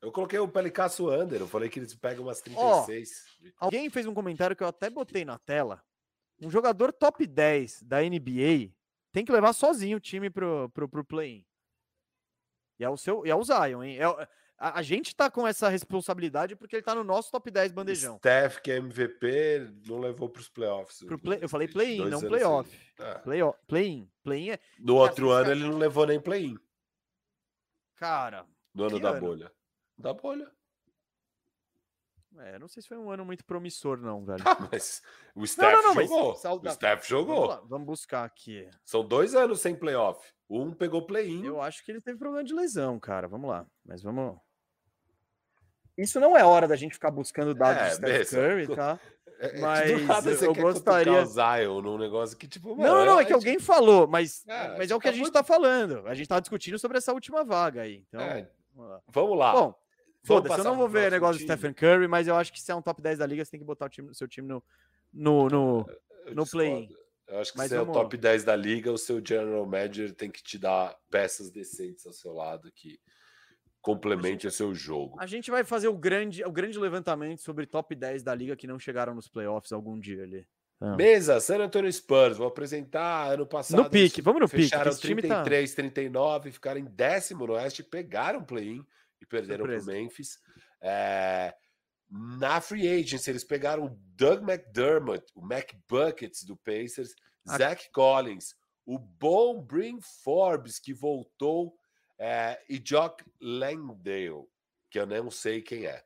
Eu coloquei o Pelicasso under. Eu falei que eles pegam umas trinta e seis. Oh, alguém fez um comentário que eu até botei na tela. Um jogador top dez da N B A tem que levar sozinho o time pro, pro, pro play-in. E é o seu, e é o Zion, hein? É o... A gente tá com essa responsabilidade porque ele tá no nosso top dez bandejão. Steph, que é M V P, não levou pros playoffs. Pro play, eu falei play-in, não playoff. Ah. Play-in. Play play é... No outro é, ano ele não levou nem play-in. Cara. No ano da ano? bolha. Da bolha. É, não sei se foi um ano muito promissor, não, velho. Ah, mas o Steph não, não, não, jogou. Mas... O Steph jogou. Vamos, lá, vamos buscar aqui. São dois anos sem playoff. Um pegou play-in. Eu acho que ele teve problema de lesão, cara. Vamos lá. Mas vamos... Isso não é hora da gente ficar buscando dados é, de Steph mesmo. Curry, tá? É, mas nada, eu, eu gostaria... Zion num negócio que, tipo, mano, não, não, é que alguém gente... falou, mas é, mas é o que tá a gente muito... tá falando. A gente tá discutindo sobre essa última vaga aí. Então, é, vamos lá. Vamos lá. Bom, foda-se, eu não vou ver negócio do Stephen Curry, mas eu acho que se é um top dez da liga, você tem que botar o time, seu time no, no, no, no play-in. Eu acho que mas se é o top dez da liga, o seu general manager tem que te dar peças decentes ao seu lado que complemente o seu jogo. A gente vai fazer o grande, o grande levantamento sobre top dez da liga que não chegaram nos playoffs algum dia ali. Ah. Mesa, San Antonio Spurs, vou apresentar ano passado. No pique, vamos no pique. Fecharam trinta e três, trinta e nove, ficaram em décimo no Oeste, pegaram o play-in. E perderam para o Memphis. É, na Free Agency, eles pegaram o Doug McDermott, o McBuckets do Pacers, ah, Zach Collins, o bom Bryn Forbes, que voltou, é, e Jock Landale, que eu não sei quem é.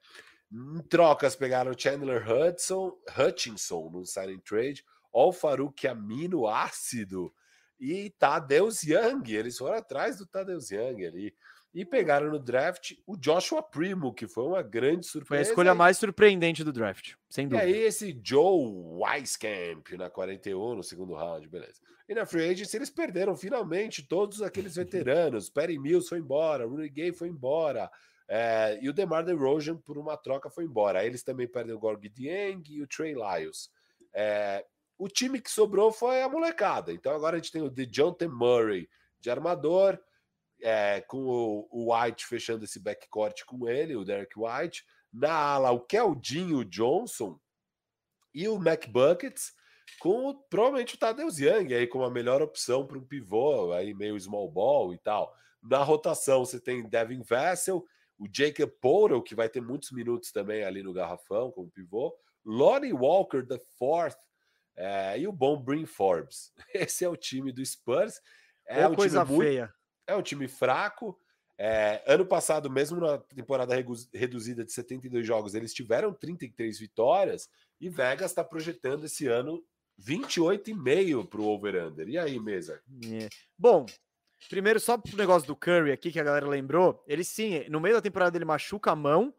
Em trocas, pegaram Chandler Hudson, Hutchinson no signing trade, Al-Farouq Amino ácido e Tadeusz Young. Eles foram atrás do Tadeusz Young ali. E pegaram no draft o Joshua Primo, que foi uma grande surpresa. Foi a escolha mais surpreendente do draft, sem dúvida. E aí esse Joe Weiskamp na quarenta e um, no segundo round, beleza. E na Free Agents eles perderam finalmente todos aqueles veteranos. Perry Mills foi embora, Rudy Gay foi embora, é, e o DeMar DeRozan por uma troca foi embora. Aí eles também perderam o Gorgui Dieng e o Trey Lyles. É, o time que sobrou foi a molecada. Então agora a gente tem o DeJounte Murray de armador, É, com o, o White fechando esse backcourt com ele, o Derek White. Na ala, o Keldinho Johnson e o McBuckets, com o, provavelmente o Tadeusz Young aí como a melhor opção para um pivô, aí meio small ball e tal. Na rotação, você tem Devin Vassell, o Jacob Poeltl, que vai ter muitos minutos também ali no garrafão como pivô, Lonnie Walker, the fourth, é, e o bom Bryn Forbes. Esse é o time do Spurs. É, é um coisa time muito... feia. É um time fraco. É, ano passado, mesmo na temporada reduzida de setenta e dois jogos, eles tiveram trinta e três vitórias e Vegas está projetando esse ano vinte e oito vírgula cinco para o over-under. E aí, Mesa? É. Bom, primeiro só pro negócio do Curry aqui, que a galera lembrou. Ele sim, no meio da temporada ele machuca a mão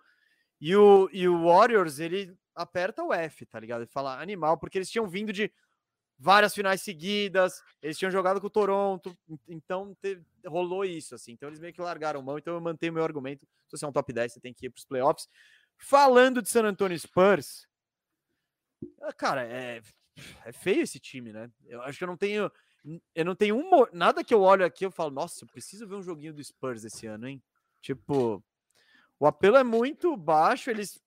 e o, e o Warriors, ele aperta o F, tá ligado? Ele fala animal, porque eles tinham vindo de... várias finais seguidas, eles tinham jogado com o Toronto, então teve, rolou isso, assim, então eles meio que largaram mão, então eu mantenho o meu argumento, se você é um top dez, você tem que ir para os playoffs. Falando de San Antonio Spurs, cara, é, é feio esse time, né? Eu acho que eu não tenho... Eu não tenho um, nada que eu olho aqui eu falo, nossa, eu preciso ver um joguinho do Spurs esse ano, hein? Tipo, o apelo é muito baixo, eles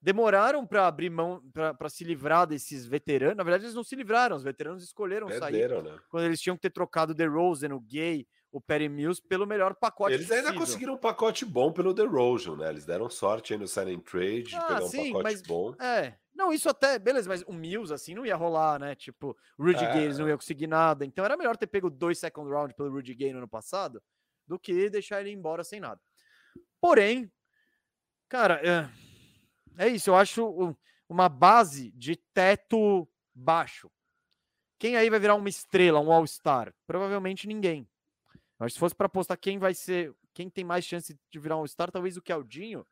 demoraram para abrir mão, para se livrar desses veteranos. Na verdade, eles não se livraram, os veteranos escolheram Perderam, sair, né? Quando eles tinham que ter trocado o DeRozan, o Gay, o Perry Mills pelo melhor pacote. Eles ainda conseguiram um pacote bom pelo DeRozan, né? Eles deram sorte aí no sign and trade de ah, pegar um sim, pacote mas, bom. É. Não, isso até, beleza, mas o Mills, assim, não ia rolar, né? Tipo, o Rudy é. Gay, eles não iam conseguir nada. Então era melhor ter pego dois second round pelo Rudy Gay no ano passado do que deixar ele embora sem nada. Porém, cara, é, é isso. Eu acho uma base de teto baixo. Quem aí vai virar uma estrela, um all-star? Provavelmente ninguém. Mas se fosse para apostar quem vai ser, quem tem mais chance de virar um all-star, talvez o Caldinho.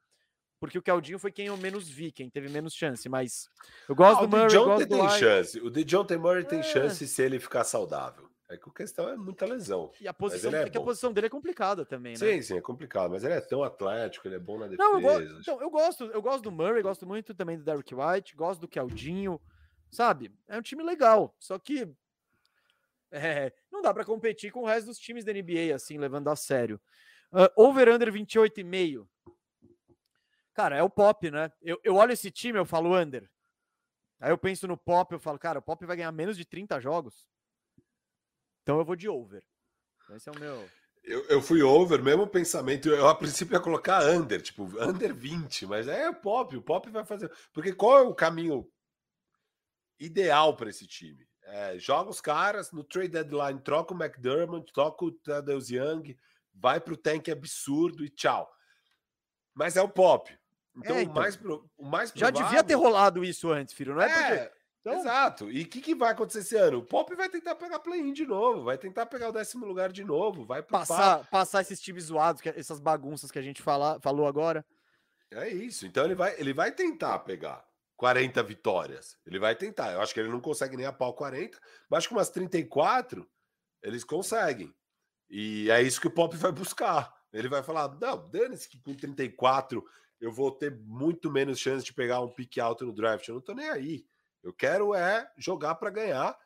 Porque o Caldinho foi quem eu menos vi, quem teve menos chance, mas eu gosto ah, do Murray, eu gosto do Live. Chance. O DeJounte Murray é. tem chance se ele ficar saudável. É que a questão é muita lesão. E a posição, é é que a posição dele é complicada também, né? Sim, sim, é complicado, mas ele é tão atlético, ele é bom na defesa. Não, eu gosto, então, eu gosto, eu gosto do Murray, gosto muito também do Derrick White, gosto do Caldinho, sabe? É um time legal, só que é, não dá para competir com o resto dos times da N B A, assim, levando a sério. Uh, Over-under vinte e oito e meio. Cara, é o Pop, né? Eu, eu olho esse time, eu falo under. Aí eu penso no Pop, eu falo, cara, o Pop vai ganhar menos de trinta jogos. Então eu vou de over. Esse é o meu... Eu, eu fui over, mesmo pensamento. Eu a princípio ia colocar under, tipo, under vinte. Mas é o Pop, o Pop vai fazer... Porque qual é o caminho ideal para esse time? É, joga os caras, no trade deadline troca o McDermott, troca o Tadeusz Young, vai pro tank absurdo e tchau. Mas é o Pop. Então, é, então, o mais, pro, o mais provável... Já devia ter rolado isso antes, filho, não é? é porque... então... Exato. E o que, que vai acontecer esse ano? O Pop vai tentar pegar play-in de novo, vai tentar pegar o décimo lugar de novo, vai pro passar par. Passar esses times zoados, essas bagunças que a gente fala, falou agora. É isso. Então ele vai, ele vai tentar pegar quarenta vitórias. Ele vai tentar. Eu acho que ele não consegue nem a pau quarenta, mas acho que umas trinta e quatro eles conseguem. E é isso que o Pop vai buscar. Ele vai falar, não, dane-se que com trinta e quatro... eu vou ter muito menos chance de pegar um pique alto no draft. Eu não tô nem aí. Eu quero é jogar para ganhar.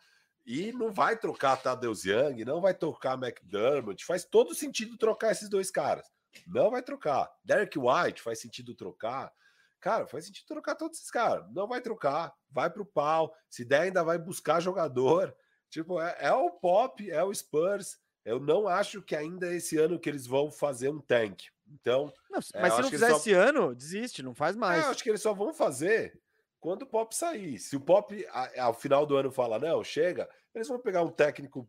E não vai trocar Tadeusz Young, não vai trocar McDermott. Faz todo sentido trocar esses dois caras. Não vai trocar. Derrick White faz sentido trocar. Cara, faz sentido trocar todos esses caras. Não vai trocar. Vai pro pau. Se der, ainda vai buscar jogador. Tipo, é, é o Pop, é o Spurs. Eu não acho que ainda é esse ano que eles vão fazer um tank. Então, não, mas é, se não fizer só... esse ano, desiste, não faz mais. É, eu acho que eles só vão fazer quando o Pop sair. Se o Pop a, ao final do ano falar, não, chega, eles vão pegar um técnico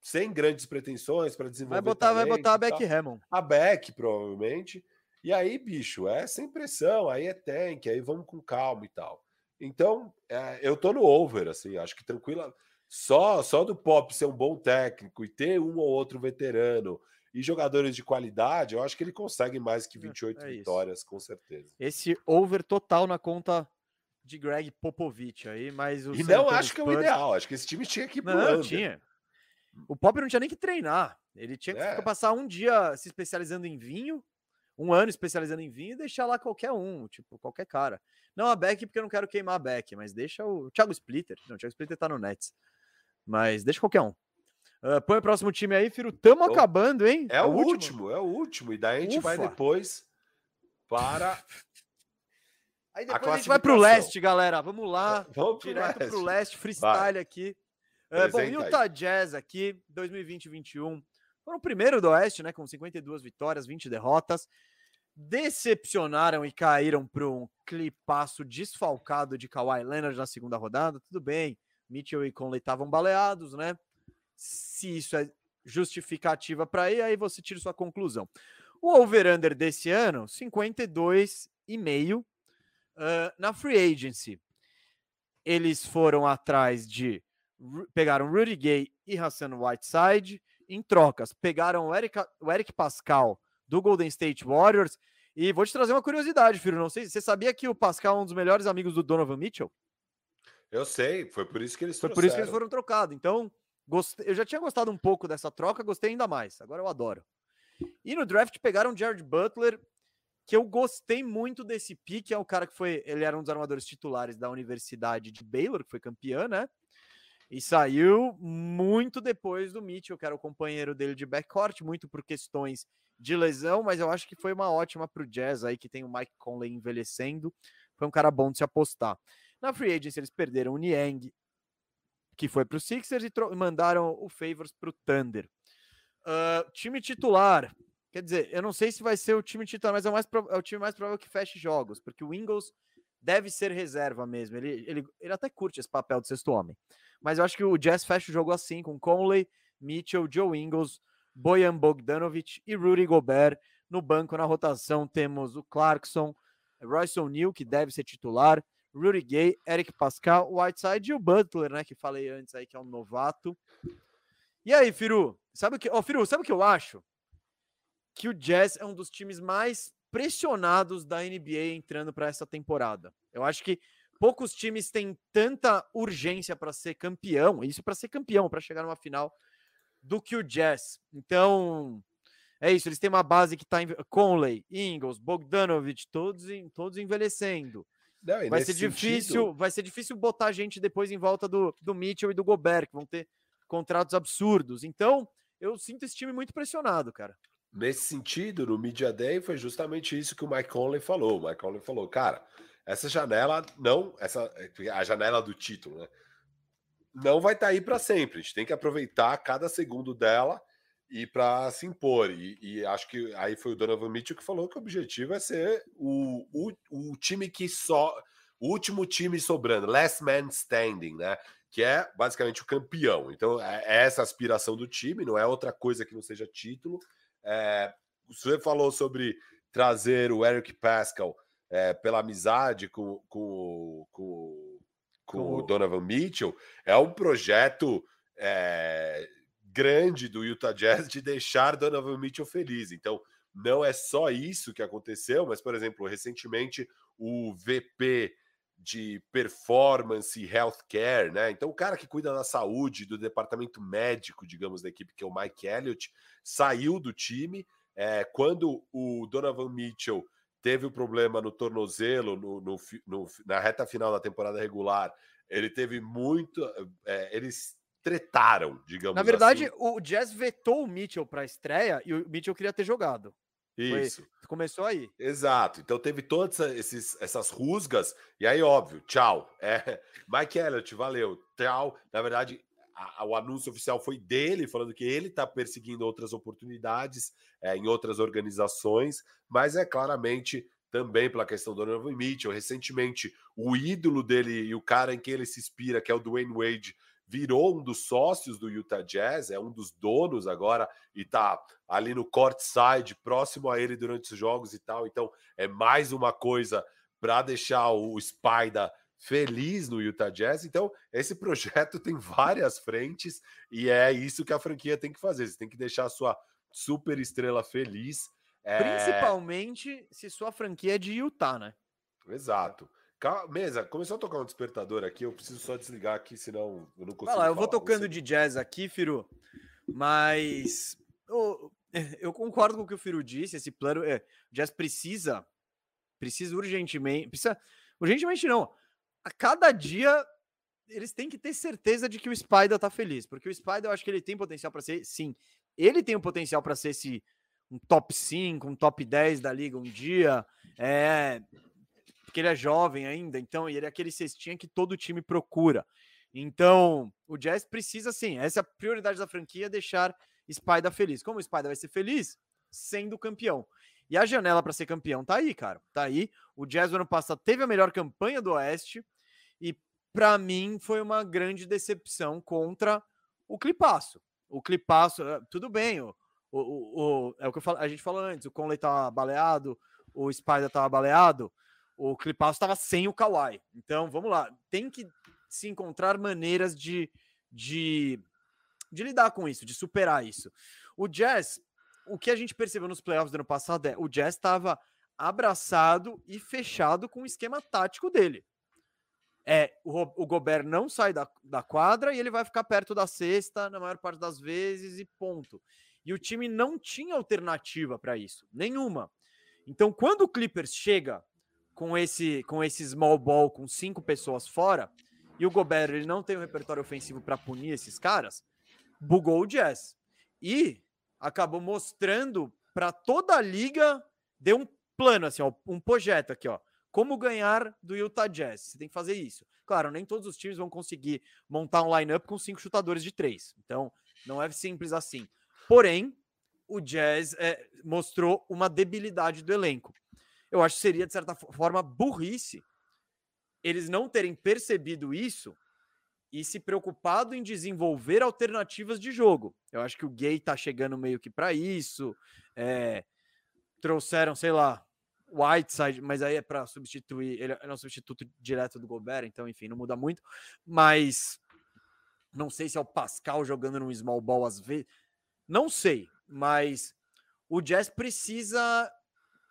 sem grandes pretensões para desenvolver. Vai botar, vai botar a Beck Hammond. A Beck, provavelmente. E aí, bicho, é sem pressão, aí é tank, aí vamos com calma e tal. Então, é, eu tô no over, assim, acho que tranquila. Só, só do Pop ser um bom técnico e ter um ou outro veterano e jogadores de qualidade, eu acho que ele consegue mais que vinte e oito é vitórias, com certeza. Esse over total na conta de Greg Popovich aí, mas... O e não acho que Spurs... é o ideal, acho que esse time tinha que ir pro Não, não tinha. O Pop não tinha nem que treinar, ele tinha que é. ficar, passar um dia se especializando em vinho, um ano especializando em vinho e deixar lá qualquer um, tipo, qualquer cara. Não a Beck, porque eu não quero queimar a Beck, mas deixa o... o Thiago Splitter, não, o Thiago Splitter tá no Nets, mas deixa qualquer um. Uh, põe o próximo time aí, Firo. Tamo oh, acabando, hein? É, é o último. último, é o último. E daí a gente Ufa. vai depois para aí depois a, a gente vai pro leste, galera. Vamos lá. Vamos pro direto leste. pro leste, freestyle vai. aqui. Uh, bom, Utah Jazz aqui, dois mil e vinte e um. Foram o primeiro do Oeste, né? Com cinquenta e duas vitórias, vinte derrotas. Decepcionaram e caíram para um clipaço desfalcado de Kawhi Leonard na segunda rodada. Tudo bem. Mitchell e Conley estavam baleados, né? Se isso é justificativa para ir, aí você tira sua conclusão. O over-under desse ano, cinquenta e dois e meio. Uh, na free agency, eles foram atrás de... Pegaram Rudy Gay e Hassan Whiteside. Em trocas, pegaram o Eric, o Eric Pascal do Golden State Warriors. E vou te trazer uma curiosidade, filho. Não sei, você sabia que o Pascal é um dos melhores amigos do Donovan Mitchell? Eu sei, foi por isso que eles foi trouxeram. Por isso que eles foram trocados. Então... Eu já tinha gostado um pouco dessa troca, gostei ainda mais. Agora eu adoro. E no draft pegaram Jared Butler, que eu gostei muito desse pick, é o cara que foi, ele era um dos armadores titulares da Universidade de Baylor, que foi campeã, né? E saiu muito depois do Mitchell, que era o companheiro dele de backcourt, muito por questões de lesão, mas eu acho que foi uma ótima para o Jazz aí, que tem o Mike Conley envelhecendo. Foi um cara bom de se apostar. Na free agency eles perderam o Niang, que foi para o Sixers, e tro- mandaram o Favors para o Thunder. Uh, time titular, quer dizer, eu não sei se vai ser o time titular, mas é o, mais pro- é o time mais provável que feche jogos, porque o Ingles deve ser reserva mesmo. Ele, ele, ele até curte esse papel de sexto homem. Mas eu acho que o Jazz fecha o jogo assim, com Conley, Mitchell, Joe Ingles, Bojan Bogdanovic e Rudy Gobert. No banco, na rotação, temos o Clarkson, Royce O'Neal, que deve ser titular, Rudy Gay, Eric Pascal, Whiteside e o Butler, né, que falei antes aí, que é um novato. E aí, Firu, sabe o que, oh, Firu, sabe o que eu acho? Que o Jazz é um dos times mais pressionados da N B A entrando para essa temporada. Eu acho que poucos times têm tanta urgência para ser campeão, isso para ser campeão, para chegar numa final, do que o Jazz. Então, é isso, eles têm uma base que está em Conley, Ingles, Bogdanovic, todos, todos envelhecendo. Não, vai, ser difícil, sentido... vai ser difícil botar gente depois em volta do, do Mitchell e do Gobert, que vão ter contratos absurdos. Então, eu sinto esse time muito pressionado, cara. Nesse sentido, no Media Day foi justamente isso que o Mike Conley falou. O Mike Conley falou, cara, essa janela não, essa, a janela do título, né, não vai estar tá aí para sempre. A gente tem que aproveitar cada segundo dela e para se impor. E, e acho que aí foi o Donovan Mitchell que falou que o objetivo é ser o, o, o time que só, o último time sobrando, last man standing, né? Que é basicamente o campeão. Então é essa aspiração do time, não é outra coisa que não seja título. É, você falou sobre trazer o Eric Pascal é, pela amizade com, com, com, com o... o Donovan Mitchell. É um projeto é, grande do Utah Jazz de deixar Donovan Mitchell feliz. Então não é só isso que aconteceu, mas, por exemplo, recentemente o V P de performance e healthcare, né? Então, o cara que cuida da saúde, do departamento médico, digamos, da equipe, que é o Mike Elliott, saiu do time. É, quando o Donovan Mitchell teve o problema no tornozelo, no, no, no, na reta final da temporada regular, ele teve muito. É, eles tretaram, digamos assim. Na verdade, assim. O Jazz vetou o Mitchell para a estreia e o Mitchell queria ter jogado. Isso. Foi, começou aí. Exato. Então teve todas esses, essas rusgas, e aí, óbvio, tchau. É, Mike Elliott, valeu, tchau. Na verdade, a, a, o anúncio oficial foi dele, falando que ele está perseguindo outras oportunidades é, em outras organizações, mas é claramente também pela questão do Donovan Mitchell. Recentemente, o ídolo dele e o cara em que ele se inspira, que é o Dwayne Wade, virou um dos sócios do Utah Jazz, é um dos donos agora, e tá ali no courtside, próximo a ele durante os jogos e tal. Então, é mais uma coisa para deixar o Spider feliz no Utah Jazz. Então, esse projeto tem várias frentes e é isso que a franquia tem que fazer. Você tem que deixar a sua super estrela feliz. Principalmente é... se sua franquia é de Utah, né? Exato. Mesa, começou a tocar um despertador aqui, eu preciso só desligar aqui, senão eu não consigo. Vai lá, eu vou tocando de jazz aqui, Firu, mas eu, eu concordo com o que o Firu disse, esse plano, é, o Jazz precisa, precisa urgentemente, precisa, urgentemente não, a cada dia eles têm que ter certeza de que o Spider tá feliz, porque o Spider eu acho que ele tem potencial para ser, sim, ele tem o potencial para ser esse, um top cinco, um top dez da liga um dia, é... porque ele é jovem ainda, então, e ele é aquele cestinha que todo time procura. Então, o Jazz precisa, sim, essa é a prioridade da franquia, deixar Spider feliz. Como o Spider vai ser feliz? Sendo campeão. E a janela para ser campeão tá aí, cara, tá aí. O Jazz, no ano passado, teve a melhor campanha do Oeste, e para mim foi uma grande decepção contra o Clipasso. O Clipasso, tudo bem, o, o, o, é o que eu falo, a gente falou antes, o Conley tava baleado, o Spider tava baleado, o Clipasso estava sem o Kawhi. Então, vamos lá. Tem que se encontrar maneiras de, de, de lidar com isso, de superar isso. O Jazz, o que a gente percebeu nos playoffs do ano passado é o Jazz estava abraçado e fechado com o esquema tático dele. É, o, o Gobert não sai da, da quadra e ele vai ficar perto da cesta na maior parte das vezes e ponto. E o time não tinha alternativa para isso. Nenhuma. Então, quando o Clippers chega com esse, com esse small ball, com cinco pessoas fora, e o Gobert ele não tem um repertório ofensivo para punir esses caras, bugou o Jazz. E acabou mostrando para toda a liga, deu um plano, assim, ó, um projeto aqui, ó. Como ganhar do Utah Jazz? Você tem que fazer isso. Claro, nem todos os times vão conseguir montar um line-up com cinco chutadores de três. Então, não é simples assim. Porém, o Jazz é, mostrou uma debilidade do elenco. Eu acho que seria, de certa forma, burrice eles não terem percebido isso e se preocupado em desenvolver alternativas de jogo. Eu acho que o Gay tá chegando meio que para isso. É, trouxeram, sei lá, Whiteside, mas aí é para substituir, ele é um substituto direto do Gobert, então, enfim, não muda muito, mas não sei se é o Pascal jogando num small ball às vezes, não sei, mas o Jazz precisa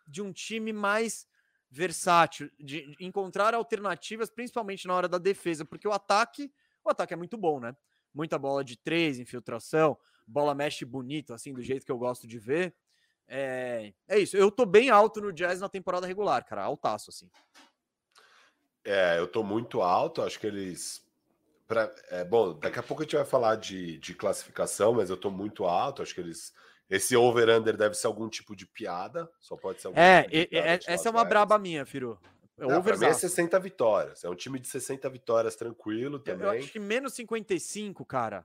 de um time mais versátil, de encontrar alternativas, principalmente na hora da defesa, porque o ataque, o ataque é muito bom, né? Muita bola de três, infiltração, bola mexe bonito, assim, do jeito que eu gosto de ver. É, é isso, eu tô bem alto no Jazz na temporada regular, cara, altaço, assim. É, eu tô muito alto, acho que eles... Pra, é, bom, daqui a pouco a gente vai falar de, de classificação, mas eu tô muito alto, acho que eles... Esse over-under deve ser algum tipo de piada, só pode ser algum é, tipo de piada. É, essa é uma braba minha, Firu. É, Não, pra mim é sessenta vitórias, é um time de sessenta vitórias tranquilo também. Eu acho que menos cinquenta e cinco, cara.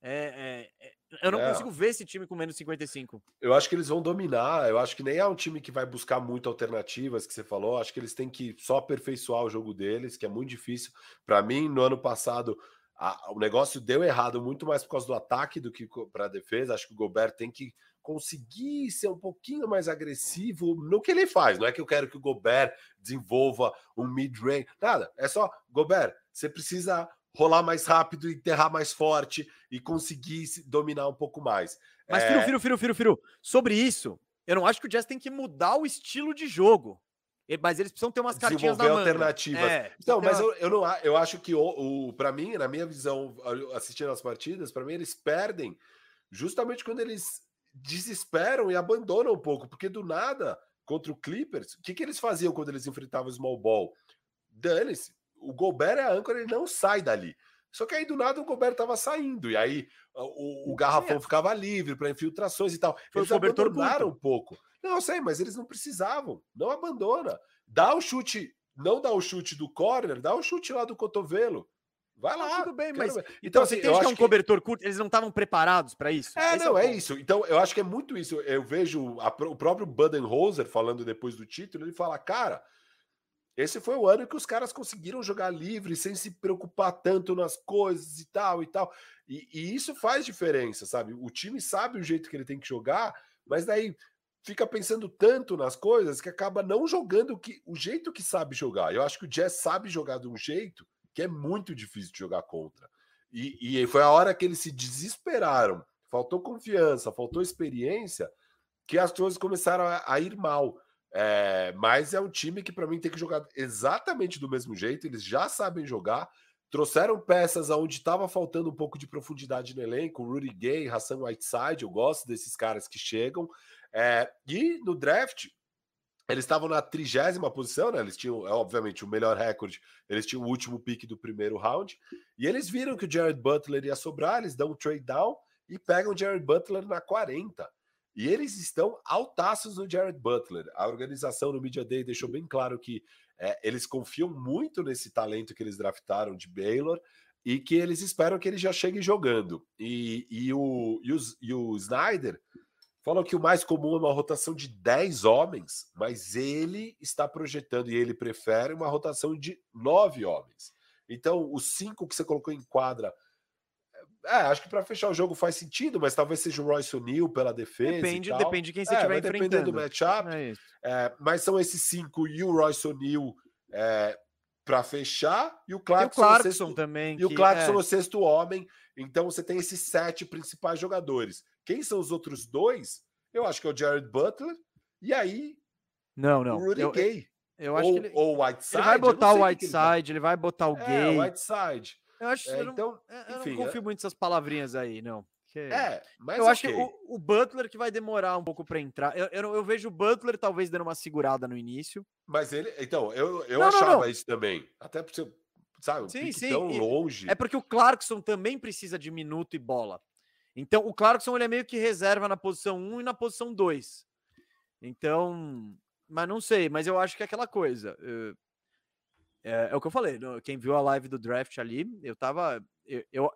É, é, é, eu não é. consigo ver esse time com menos cinquenta e cinco. Eu acho que eles vão dominar. Eu acho que nem é um time que vai buscar muito alternativas, que você falou. Acho que eles têm que só aperfeiçoar o jogo deles, que é muito difícil. Para mim, no ano passado, a, o negócio deu errado muito mais por causa do ataque do que para a defesa. Acho que o Gobert tem que conseguir ser um pouquinho mais agressivo no que ele faz. Não é que eu quero que o Gobert desenvolva um mid-range, nada. É só, Gobert, você precisa... rolar mais rápido, enterrar mais forte e conseguir dominar um pouco mais. Mas, Firu, é... Firu, Firu, Firu, Firu, sobre isso, eu não acho que o Jazz tem que mudar o estilo de jogo, mas eles precisam ter umas cartinhas na manga. Alternativas. É, então, mas uma... eu, eu, não, eu acho que, o, o, pra mim, na minha visão, assistindo as partidas, pra mim eles perdem justamente quando eles desesperam e abandonam um pouco, porque do nada, contra o Clippers, o que, que eles faziam quando eles enfrentavam o small ball? Dane-se. O Gobert é a âncora, ele não sai dali. Só que aí, do nada, o Gobert estava saindo. E aí, o, o garrafão é. ficava livre para infiltrações e tal. Foi eles abandonaram um pouco. Não, eu sei, mas eles não precisavam. Não abandona. Dá o chute. Não dá o chute do corner, dá o chute lá do cotovelo. Vai lá. Ah, tudo bem, mas... Ver. Então, assim, você tem que ter um cobertor que... curto. Eles não estavam preparados para isso? É, Esse não, é, é isso. Então, eu acho que é muito isso. Eu vejo a, o próprio Budenholzer falando depois do título. Ele fala, cara... Esse foi o ano que os caras conseguiram jogar livre, sem se preocupar tanto nas coisas e tal e tal. E, e isso faz diferença, sabe? O time sabe o jeito que ele tem que jogar, mas daí fica pensando tanto nas coisas que acaba não jogando que, o jeito que sabe jogar. Eu acho que o Jazz sabe jogar de um jeito que é muito difícil de jogar contra. E, e foi a hora que eles se desesperaram. Faltou confiança, faltou experiência, que as coisas começaram a, a ir mal. É, mas é um time que para mim tem que jogar exatamente do mesmo jeito. Eles já sabem jogar, trouxeram peças aonde estava faltando um pouco de profundidade no elenco, Rudy Gay, Hassan Whiteside, eu gosto desses caras que chegam. É, e no draft eles estavam na trigésima posição, né? Eles tinham, obviamente, o melhor recorde, eles tinham o último pick do primeiro round, e eles viram que o Jared Butler ia sobrar, eles dão um trade down e pegam o Jared Butler na quarenta. E eles estão altaços no Jared Butler. A organização no Media Day deixou bem claro que é, eles confiam muito nesse talento que eles draftaram de Baylor e que eles esperam que ele já chegue jogando. E, e, o, e, o, e o Snyder falou que o mais comum é uma rotação de dez homens, mas ele está projetando e ele prefere uma rotação de nove homens. Então, os cinco que você colocou em quadra... É, acho que para fechar o jogo faz sentido, mas talvez seja o Royce O'Neal pela defesa. Depende, e tal. depende de quem você estiver é, enfrentando. Dependendo do matchup. É é, mas são esses cinco e o Royce O'Neal é, para fechar, e o Clarkson, e o Clarkson o sexto, também. E o Clarkson é o sexto homem. Então você tem esses sete principais jogadores. Quem são os outros dois? Eu acho que é o Jared Butler e aí não, não. o Rudy eu, Gay. Eu, eu acho ou, que ele, ou o Whiteside. Ele vai botar o Whiteside, ele vai botar o Gay. É, o Whiteside. Eu acho é, então, eu não, eu enfim, não confio é... muito nessas palavrinhas aí, não. Que... É, mas eu okay. acho que o, o Butler que vai demorar um pouco para entrar. Eu, eu, eu vejo o Butler talvez dando uma segurada no início. Mas ele, então, eu, eu não, achava não, não. isso também. Até porque, sabe, sim, um sim. tão longe. É porque o Clarkson também precisa de minuto e bola. Então, o Clarkson ele é meio que reserva na posição um e na posição dois. Então, mas não sei, mas eu acho que é aquela coisa. É, é o que eu falei, quem viu a live do draft ali, eu tava... Eu, eu,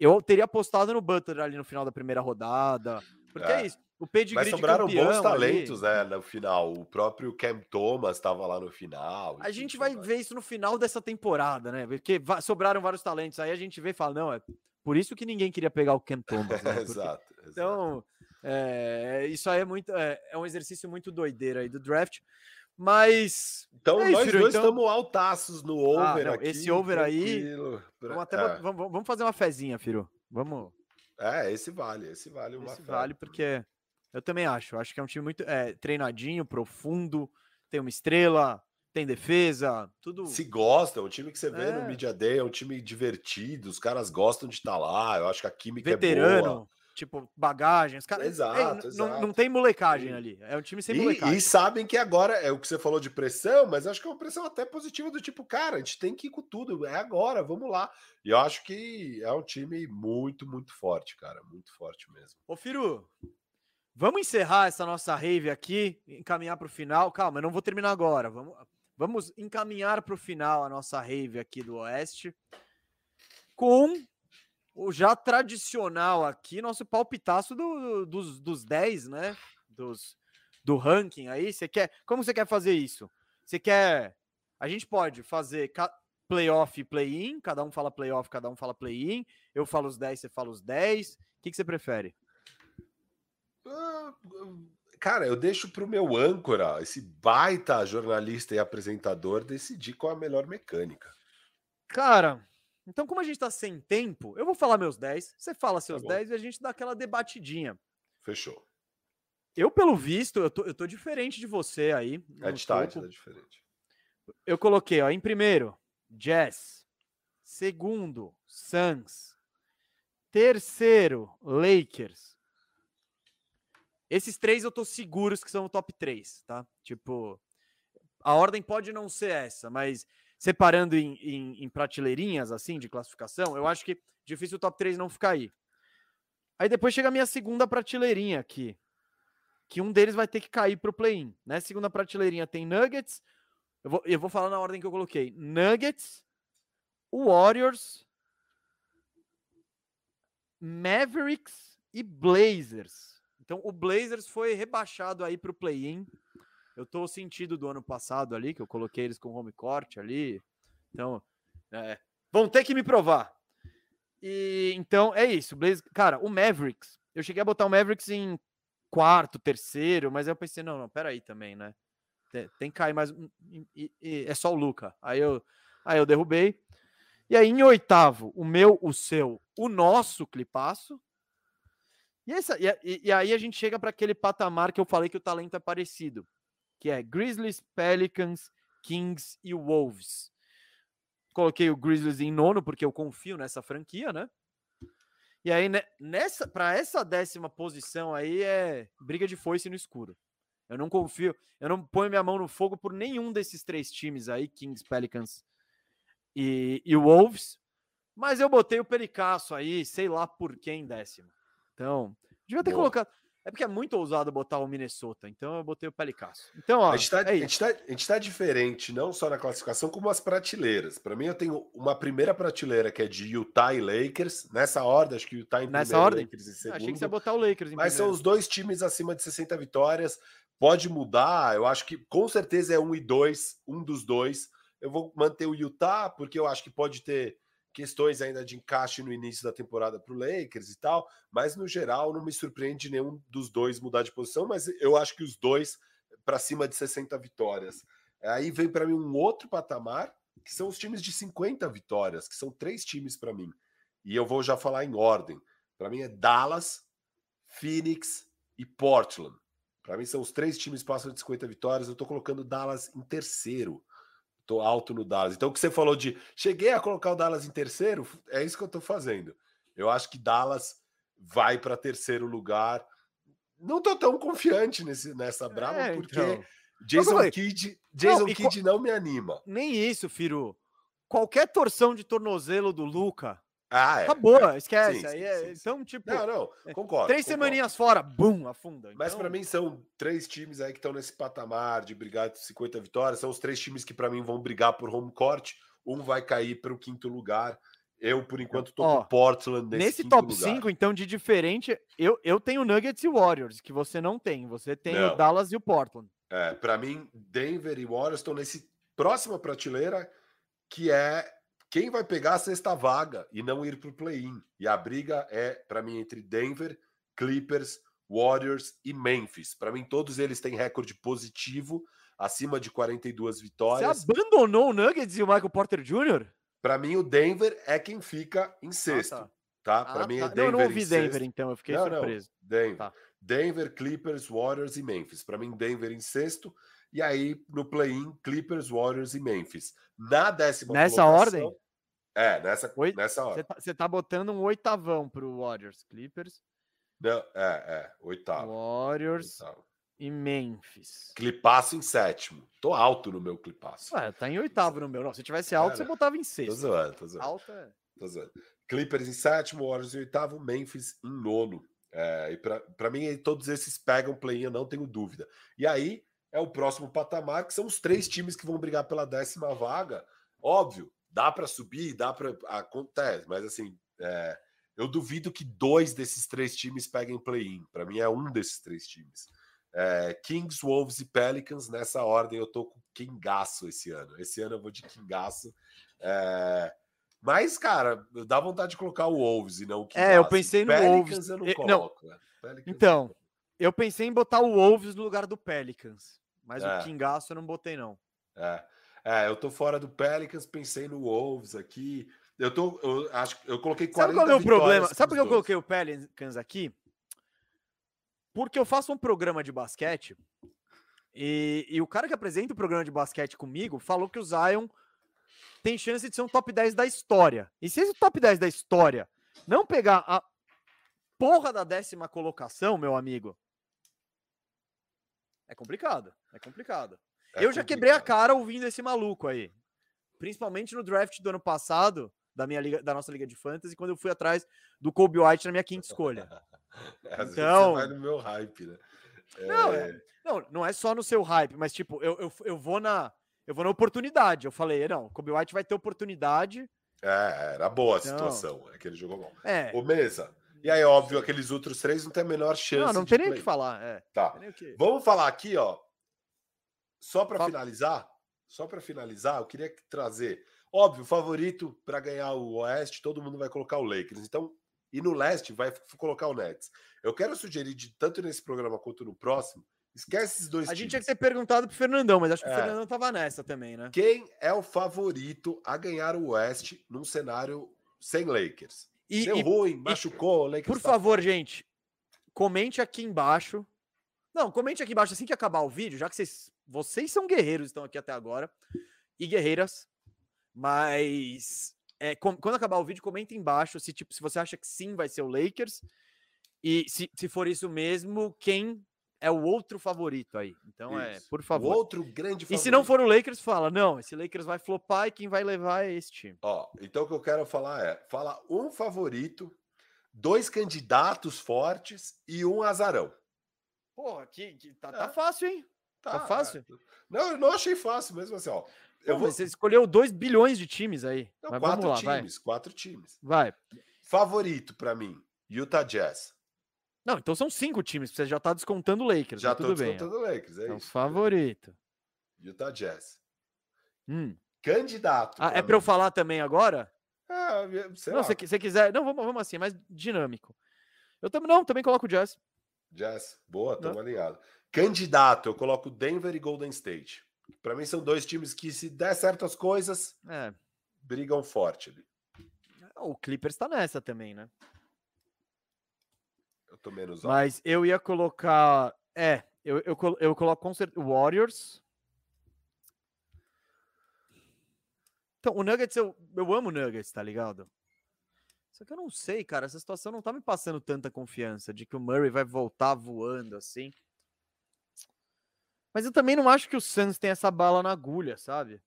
eu teria apostado no Butler ali no final da primeira rodada, porque é, é isso. O P D G Mas sobraram bons talentos, ali, né, no final. O próprio Cam Thomas estava lá no final. A gente vai mais. ver isso no final dessa temporada, né? Porque sobraram vários talentos. Aí a gente vê e fala, não, é por isso que ninguém queria pegar o Cam Thomas. Né? Porque... exato, exato. Então, é, isso aí é, muito, é, é um exercício muito doideiro aí do draft. Mas... Então, é isso, nós dois estamos então... altaços no over ah, não, aqui. Esse over tranquilo. aí... Vamos, até é. vamos, vamos fazer uma fezinha, Firu. Vamos... É, esse vale. Esse vale uma Esse fé. vale porque... Eu também acho. Acho que é um time muito é, treinadinho, profundo. Tem uma estrela, tem defesa, tudo... Se gosta. É um time que você vê é. no Media Day. É um time divertido. Os caras gostam de estar lá. Eu acho que a química Veterano. é boa. Tipo, bagagem, os caras... Exato, é, exato. Não tem molecagem Sim. ali, é um time sem e, molecagem. E sabem que agora, é o que você falou de pressão, mas acho que é uma pressão até positiva do tipo, cara, a gente tem que ir com tudo, é agora, vamos lá. E eu acho que é um time muito, muito forte, cara, muito forte mesmo. Ô, Firu, vamos encerrar essa nossa rave aqui, encaminhar para o final. Calma, eu não vou terminar agora, vamos, vamos encaminhar para o final a nossa rave aqui do Oeste com... o já tradicional aqui, nosso palpitaço do, do, dos, dos dez, né? Dos, do ranking aí. Você quer, como você quer fazer isso? Você quer... A gente pode fazer ca... playoff e play-in. Cada um fala playoff, cada um fala play-in. Eu falo os dez, você fala os dez. O que, que você prefere? Cara, eu deixo pro meu âncora, esse baita jornalista e apresentador, decidir qual é a melhor mecânica. Cara... Então, como a gente tá sem tempo, eu vou falar meus dez, você fala seus tá dez e a gente dá aquela debatidinha. Fechou. Eu, pelo visto, eu tô, eu tô diferente de você aí. A gente tá diferente. Eu coloquei, ó, em primeiro, Jazz. Segundo, Suns. Terceiro, Lakers. Esses três eu tô seguros que são o top três, tá? Tipo, a ordem pode não ser essa, mas... separando em, em, em prateleirinhas, assim, de classificação, eu acho que difícil o top três não ficar aí. Aí depois chega a minha segunda prateleirinha aqui, que um deles vai ter que cair pro play-in, né? Segunda prateleirinha tem Nuggets, eu vou, eu vou falar na ordem que eu coloquei, Nuggets, Warriors, Mavericks e Blazers. Então o Blazers foi rebaixado aí pro play-in. Eu tô sentido do ano passado ali, que eu coloquei eles com home court ali. Então, é, vão ter que me provar. E então, é isso. Blaze, cara, o Mavericks. Eu cheguei a botar o Mavericks em quarto, terceiro, mas aí eu pensei, não, não, peraí também, né? Tem, tem que cair mais... E, e, e, é só o Luka. Aí eu, aí eu derrubei. E aí, em oitavo, o meu, o seu, o nosso clipaço. E, essa, e, e aí a gente chega para aquele patamar que eu falei que o talento é parecido, que é Grizzlies, Pelicans, Kings e Wolves. Coloquei o Grizzlies em nono, porque eu confio nessa franquia, né? E aí, nessa, para essa décima posição aí, é briga de foice no escuro. Eu não confio, eu não ponho minha mão no fogo por nenhum desses três times aí, Kings, Pelicans e, e Wolves, mas eu botei o Pericaço aí, sei lá por que em décima. Então, devia ter Boa. colocado... É porque é muito ousado botar o Minnesota, então eu botei o Pelicasso. Então, ó, a gente tá, é a gente tá, a gente tá diferente, não só na classificação, como as prateleiras. Para mim, eu tenho uma primeira prateleira que é de Utah e Lakers. Nessa ordem, acho que Utah em primeiro, Nessa ordem? Lakers em segundo. Achei que você ia botar o Lakers em Mas primeiro. São os dois times acima de sessenta vitórias. Pode mudar, eu acho que com certeza é um e dois, um dos dois. Eu vou manter o Utah, porque eu acho que pode ter... questões ainda de encaixe no início da temporada para o Lakers e tal, mas no geral não me surpreende nenhum dos dois mudar de posição, mas eu acho que os dois para cima de sessenta vitórias. Aí vem para mim um outro patamar, que são os times de cinquenta vitórias, que são três times para mim. E eu vou já falar em ordem. Para mim é Dallas, Phoenix e Portland. Para mim são os três times que passam de cinquenta vitórias, eu estou colocando Dallas em terceiro. Tô alto no Dallas. Então, o que você falou de cheguei a colocar o Dallas em terceiro, é isso que eu tô fazendo. Eu acho que Dallas vai para terceiro lugar. Não tô tão confiante nesse, nessa brava, é, porque então... Jason Kidd, Jason não, Kidd qual... não me anima. Nem isso, Firu. Qualquer torção de tornozelo do Luka, ah, é. acabou, esquece. Sim, aí sim, é... sim. Então, tipo, não, não, concordo. Três concordo. semaninhas fora, bum, afunda. Então... Mas para mim são três times aí que estão nesse patamar de brigar por cinquenta vitórias. São os três times que para mim vão brigar por home court. Um vai cair para o quinto lugar. Eu, por enquanto, tô com Portland nesse, nesse top cinco, então, de diferente, eu, eu tenho Nuggets e Warriors, que você não tem. Você tem não. o Dallas e o Portland. É, para mim, Denver e Warriors estão nesse próxima prateleira, que é quem vai pegar a sexta vaga e não ir para o play-in. E a briga é, para mim, entre Denver, Clippers, Warriors e Memphis. Para mim, todos eles têm recorde positivo, acima de quarenta e duas vitórias. Você abandonou o Nuggets e o Michael Porter Júnior? Para mim, o Denver é quem fica em sexto, ah, tá? tá? Para ah, mim, tá. é Denver. Não, eu não ouvi Denver, sexto. então, eu fiquei não, surpreso. Não. Denver. Tá. Denver, Clippers, Warriors e Memphis. Para mim, Denver em sexto. E aí, no play-in, Clippers, Warriors e Memphis. Na décima Nessa colocação, ordem? É, nessa, Oito... nessa ordem. Você tá, tá botando um oitavão pro Warriors, Clippers. Não, é, é, oitavo. Warriors. Oitavo. E Memphis. Clipasso em sétimo. Tô alto no meu clipasso. Ué, tá em oitavo no meu. Não, se tivesse alto, Cara, você botava em sexto. Tô zoando, tô zoando. Alta... Tô zoando. Clippers em sétimo, Warriors em oitavo, Memphis em nono. É, e pra, pra mim, todos esses pegam play-in, eu não tenho dúvida. E aí, é o próximo patamar, que são os três times que vão brigar pela décima vaga. Óbvio, dá pra subir, dá pra... Acontece, mas assim... É, eu duvido que dois desses três times peguem play-in. Pra mim, é um desses três times. É, Kings, Wolves e Pelicans, nessa ordem eu tô com Kingaço esse ano. Esse ano eu vou de Kingaço. É, mas, cara, dá vontade de colocar o Wolves e não o Kingaço. É, eu pensei no Wolves. Eu não coloco, não. Né? Então, não. eu pensei em botar o Wolves no lugar do Pelicans, mas é. o Kingaço eu não botei, não. É. é, eu tô fora do Pelicans, pensei no Wolves aqui. Eu tô, eu acho que eu coloquei quarenta. Sabe qual é o problema? Sabe por que eu coloquei o Pelicans aqui? Porque eu faço um programa de basquete e, e o cara que apresenta o programa de basquete comigo falou que o Zion tem chance de ser um top dez da história. E se esse top dez da história não pegar a porra da décima colocação, meu amigo, é complicado, é complicado. É eu complicado. já quebrei a cara ouvindo esse maluco aí. Principalmente no draft do ano passado, da, minha liga, da nossa liga de fantasy, quando eu fui atrás do Kobe White na minha quinta escolha. Às então, vezes você vai no meu hype, né? É... Não, é, não, não é só no seu hype, mas tipo, eu, eu, eu, vou na, eu vou na oportunidade. Eu falei, não, Kobe White vai ter oportunidade. É, era boa a então... situação, aquele jogo bom. É. O Mesa. E aí, óbvio, aqueles outros três não tem a menor chance. Não, não tem nem o que falar. É. Tá. Que... Vamos falar aqui, ó. Só para Fala... finalizar, só para finalizar, eu queria trazer. Óbvio, favorito para ganhar o Oeste, todo mundo vai colocar o Lakers. Então. E no leste vai colocar o Nets. Eu quero sugerir, de, tanto nesse programa quanto no próximo, esquece esses dois a times. A gente tinha que ter perguntado pro Fernandão, mas acho que é. o Fernandão tava nessa também, né? Quem é o favorito a ganhar o Oeste num cenário sem Lakers? E, Deu e, ruim, machucou, e, o Lakers... Por tá... favor, gente, comente aqui embaixo. Não, comente aqui embaixo assim que acabar o vídeo, já que vocês, vocês são guerreiros, estão aqui até agora, e guerreiras, mas... É, quando acabar o vídeo, comenta embaixo se, tipo, se você acha que sim vai ser o Lakers e se, se for isso mesmo, quem é o outro favorito aí. Então, isso. é, por favor. O outro grande favorito. E se não for o Lakers, fala, não, esse Lakers vai flopar e quem vai levar é esse time. Ó, então o que eu quero falar é, fala um favorito, dois candidatos fortes e um azarão. Porra, que, que tá, é. tá fácil, hein? Tá, tá fácil? É. Não, eu não achei fácil mesmo assim, ó. Eu vou... Você escolheu dois bilhões de times aí. Não, mas quatro vamos lá, times, vai. quatro times. Vai. Favorito para mim, Utah Jazz. Não, então são cinco times, você já tá descontando o Lakers. Já tô descontando o Lakers, é então, isso. Favorito. Utah Jazz. Hum. Candidato. Ah, é para eu falar também agora? É, sei não, lá. Se você quiser... Não, vamos, vamos assim, mais dinâmico. Eu também não, também coloco o Jazz. Jazz, boa, tamo alinhado. Candidato, eu coloco Denver e Golden State. Para mim, são dois times que, se der certas coisas, é. brigam forte ali. O Clippers tá nessa também, né? Eu tô menos alto. Mas eu ia colocar... É, eu, eu, eu coloco com certeza Warriors. Então, o Nuggets, eu, eu amo o Nuggets, tá ligado? Só que eu não sei, cara, essa situação não tá me passando tanta confiança de que o Murray vai voltar voando assim. Mas eu também não acho que o Suns tem essa bala na agulha, sabe?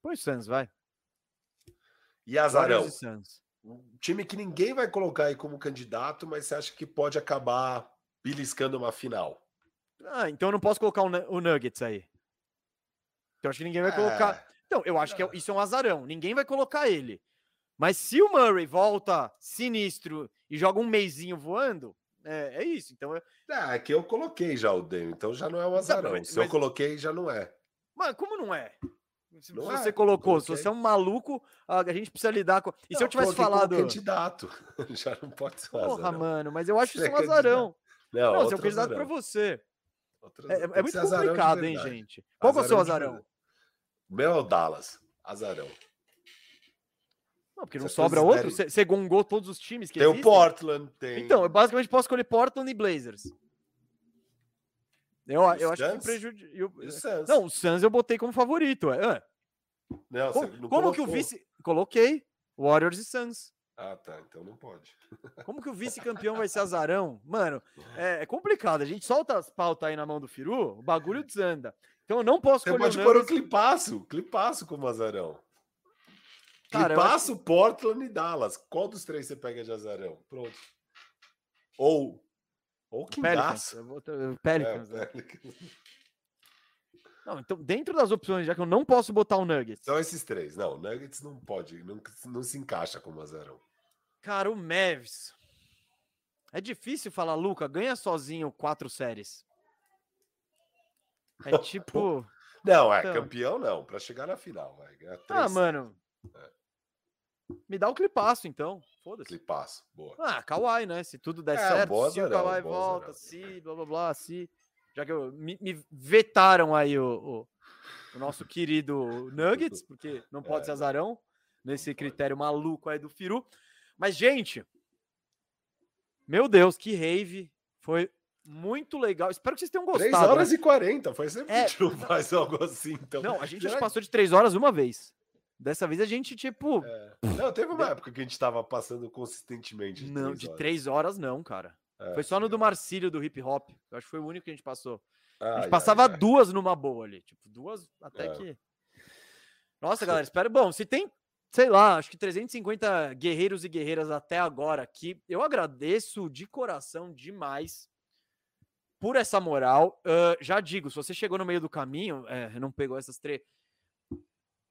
Põe o Suns, vai. E Azarão, um time que ninguém vai colocar aí como candidato, mas você acha que pode acabar beliscando uma final. Ah, então eu não posso colocar o Nuggets aí. Então eu acho que ninguém vai é... colocar... Então, eu acho que isso é um azarão. Ninguém vai colocar ele. Mas se o Murray volta sinistro e joga um meizinho voando, é, é isso. Então eu... É, que eu coloquei já o Dame, então já não é um azarão. Não, mas, se mas... eu coloquei, já não é. Mas como não é? Se não você é, colocou, se você é um maluco, a gente precisa lidar com... E não, se eu tivesse falado... candidato. Já não pode ser um azarão. Porra, mano, mas eu acho isso um azarão. Não, não você é um candidato azarão. Pra você. Outro... É, é muito complicado, hein, gente? Qual que é o seu azarão? O meu é o Dallas. Azarão. Não, porque não Essas sobra outro. Você derem... gongou todos os times que tem existem. Tem o Portland, tem... Então, eu basicamente posso escolher Portland e Blazers. Eu, eu acho que prejudica... Eu... Não, o Suns eu botei como favorito. Ah. Não, como não como que o vice... Coloquei Warriors e Suns. Ah, tá. Então não pode. Como que o vice-campeão vai ser azarão? Mano, é, é complicado. A gente solta as pautas aí na mão do Firu, o bagulho desanda. Então eu não posso... Você pode pôr o Clipasso. Clipasso como azarão. Cara, Clipasso, acho... Portland e Dallas. Qual dos três você pega de azarão? Pronto. Ou... Ou que Pelicans. Vou... Pelicans, é, né? Pelicans. Não, então, dentro das opções, já que eu não posso botar o Nuggets. São esses três. Não, o Nuggets não pode, não, não se encaixa como azarão. Cara, o Mavs. É difícil falar, Luca, ganha sozinho quatro séries. É tipo... Não, é então... campeão não, pra chegar na final. Vai ganhar três ah, séries. Mano. É. Me dá o Clipasso, então. Foda-se. Clipasso, boa. Ah, Kawhi, né? Se tudo der é, certo, se o Kawhi volta, se blá blá blá, se... Já que eu, me, me vetaram aí o, o, o nosso querido Nuggets, porque não pode é, ser azarão, nesse critério maluco aí do Firu. Mas, gente, meu Deus, que rave. Foi muito legal. Espero que vocês tenham gostado. três horas e quarenta, faz sempre é, que não faz algo assim. Então. Não, a gente já, já passou de três horas uma vez. Dessa vez a gente, tipo... É. Não, teve uma época que a gente tava passando consistentemente. De não, três de horas. três horas não, cara. É, foi só no é. do Marcílio, do Hip Hop. Eu acho que foi o único que a gente passou. Ah, a gente é, passava é. duas numa boa ali. Tipo, duas até é. que... Nossa, galera, espero... Bom, se tem, sei lá, acho que trezentos e cinquenta guerreiros e guerreiras até agora aqui, eu agradeço de coração demais por essa moral. Uh, já digo, se você chegou no meio do caminho, é, não pegou essas três...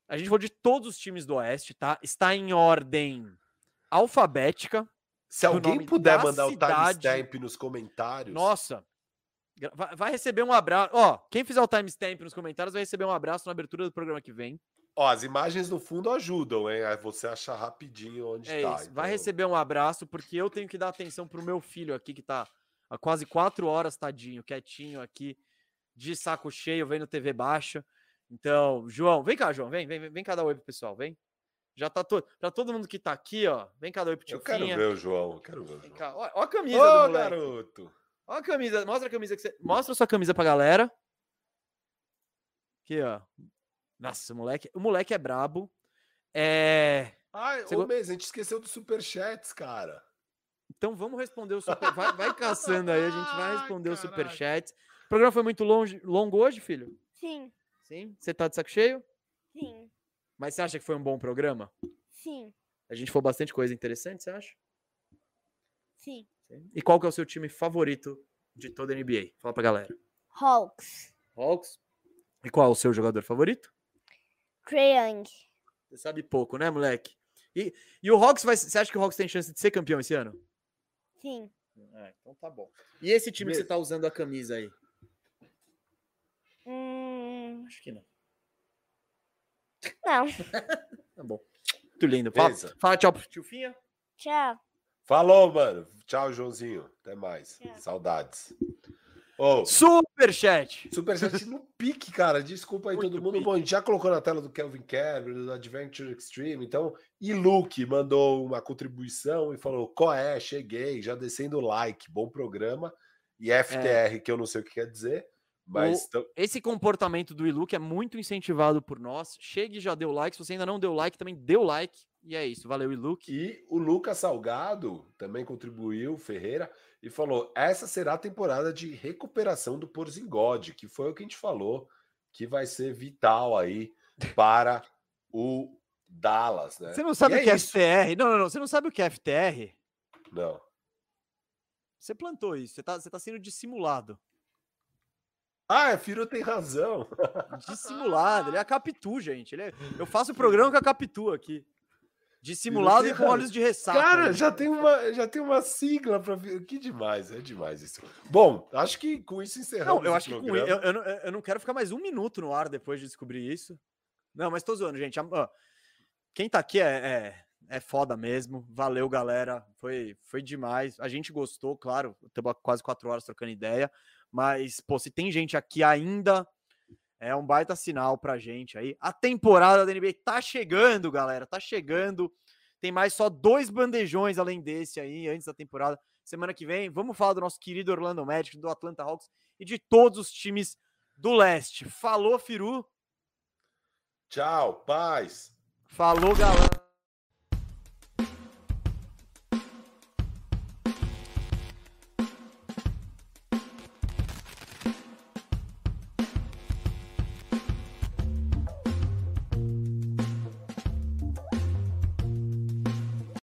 A gente falou de todos os times do Oeste, tá? Está em ordem alfabética. Se alguém puder mandar cidade, o timestamp nos comentários... Nossa! Vai receber um abraço. Ó, quem fizer o timestamp nos comentários vai receber um abraço na abertura do programa que vem. Ó, as imagens no fundo ajudam, hein? Aí você achar rapidinho onde é tá. Isso. Então... Vai receber um abraço, porque eu tenho que dar atenção pro meu filho aqui, que tá há quase quatro horas, tadinho, quietinho aqui, de saco cheio, vendo T V baixa. Então, João, vem cá, João, vem, vem, vem cá dar oi pro pessoal, vem. Já tá todo, pra todo mundo que tá aqui, ó, vem cá dar oi pro tiozinho. Eu quero ver o João, eu quero ver o João. Cá, ó, ó a camisa ô, do moleque. Garoto! Ó a camisa, mostra a camisa que você... Mostra a sua camisa pra galera. Aqui, ó. Nossa, o moleque, o moleque é brabo. É... Ai, você... ô Mês, a gente esqueceu dos superchats, cara. Então vamos responder o super... vai, vai caçando aí, a gente vai responder os superchats. O programa foi muito longe, longo hoje, filho? Sim. Sim? Você tá de saco cheio? Sim. Mas você acha que foi um bom programa? Sim. A gente falou bastante coisa interessante, você acha? Sim. Sim. E qual que é o seu time favorito de toda a N B A? Fala pra galera. Hawks. Hawks. E qual é o seu jogador favorito? Trae Young. Você sabe pouco, né, moleque? E, e o Hawks, vai, você acha que o Hawks tem chance de ser campeão esse ano? Sim. É, então tá bom. E esse time Mesmo. que você tá usando a camisa aí? Hum... Acho que não. Não. Tá bom. Muito lindo. Fala, fala tchau pro tio Finha. Tchau. Falou, mano. Tchau, Joãozinho. Até mais. Tchau. Saudades. Oh, Superchat. Superchat no pique, cara. Desculpa aí Muito todo mundo. Pique. Bom, a gente já colocou na tela do Kelvin Kerber, do Adventure Extreme. Então, e Luke mandou uma contribuição e falou, qual é? Cheguei. Já descendo o like. Bom programa. E F T R, é. que eu não sei o que quer dizer. Mas o, tão... Esse comportamento do Iluc é muito incentivado por nós. Chegue e já deu like. Se você ainda não deu like, também deu like. E é isso, valeu, e Luke. E o Lucas Salgado também contribuiu, Ferreira, e falou: essa será a temporada de recuperação do Porzingode, que foi o que a gente falou, que vai ser vital aí para o Dallas, né? Você não sabe e o é que é isso. F T R? Não, não, não, você não sabe o que é F T R? Não. Você plantou isso, você tá, você tá sendo dissimulado. Ah, o Firu tem razão. Dissimulado, ele é a Capitu, gente. Ele é... Eu faço o programa com a Capitu aqui. Dissimulado e com olhos de ressaca. Cara, já tem uma, já tem uma sigla para ver. Que demais, é demais isso. Bom, acho que com isso encerramos. Não, eu acho programa. que com... eu, eu, não, eu não quero ficar mais um minuto no ar depois de descobrir isso. Não, mas tô zoando, gente. Quem tá aqui é, é, é foda mesmo. Valeu, galera. Foi, foi demais. A gente gostou, claro. Estamos quase quatro horas trocando ideia. Mas, pô, se tem gente aqui ainda, é um baita sinal pra gente aí. A temporada da N B A tá chegando, galera, tá chegando. Tem mais só dois bandejões além desse aí, antes da temporada. Semana que vem, vamos falar do nosso querido Orlando Magic, do Atlanta Hawks e de todos os times do leste. Falou, Firu. Tchau, paz. Falou, galera.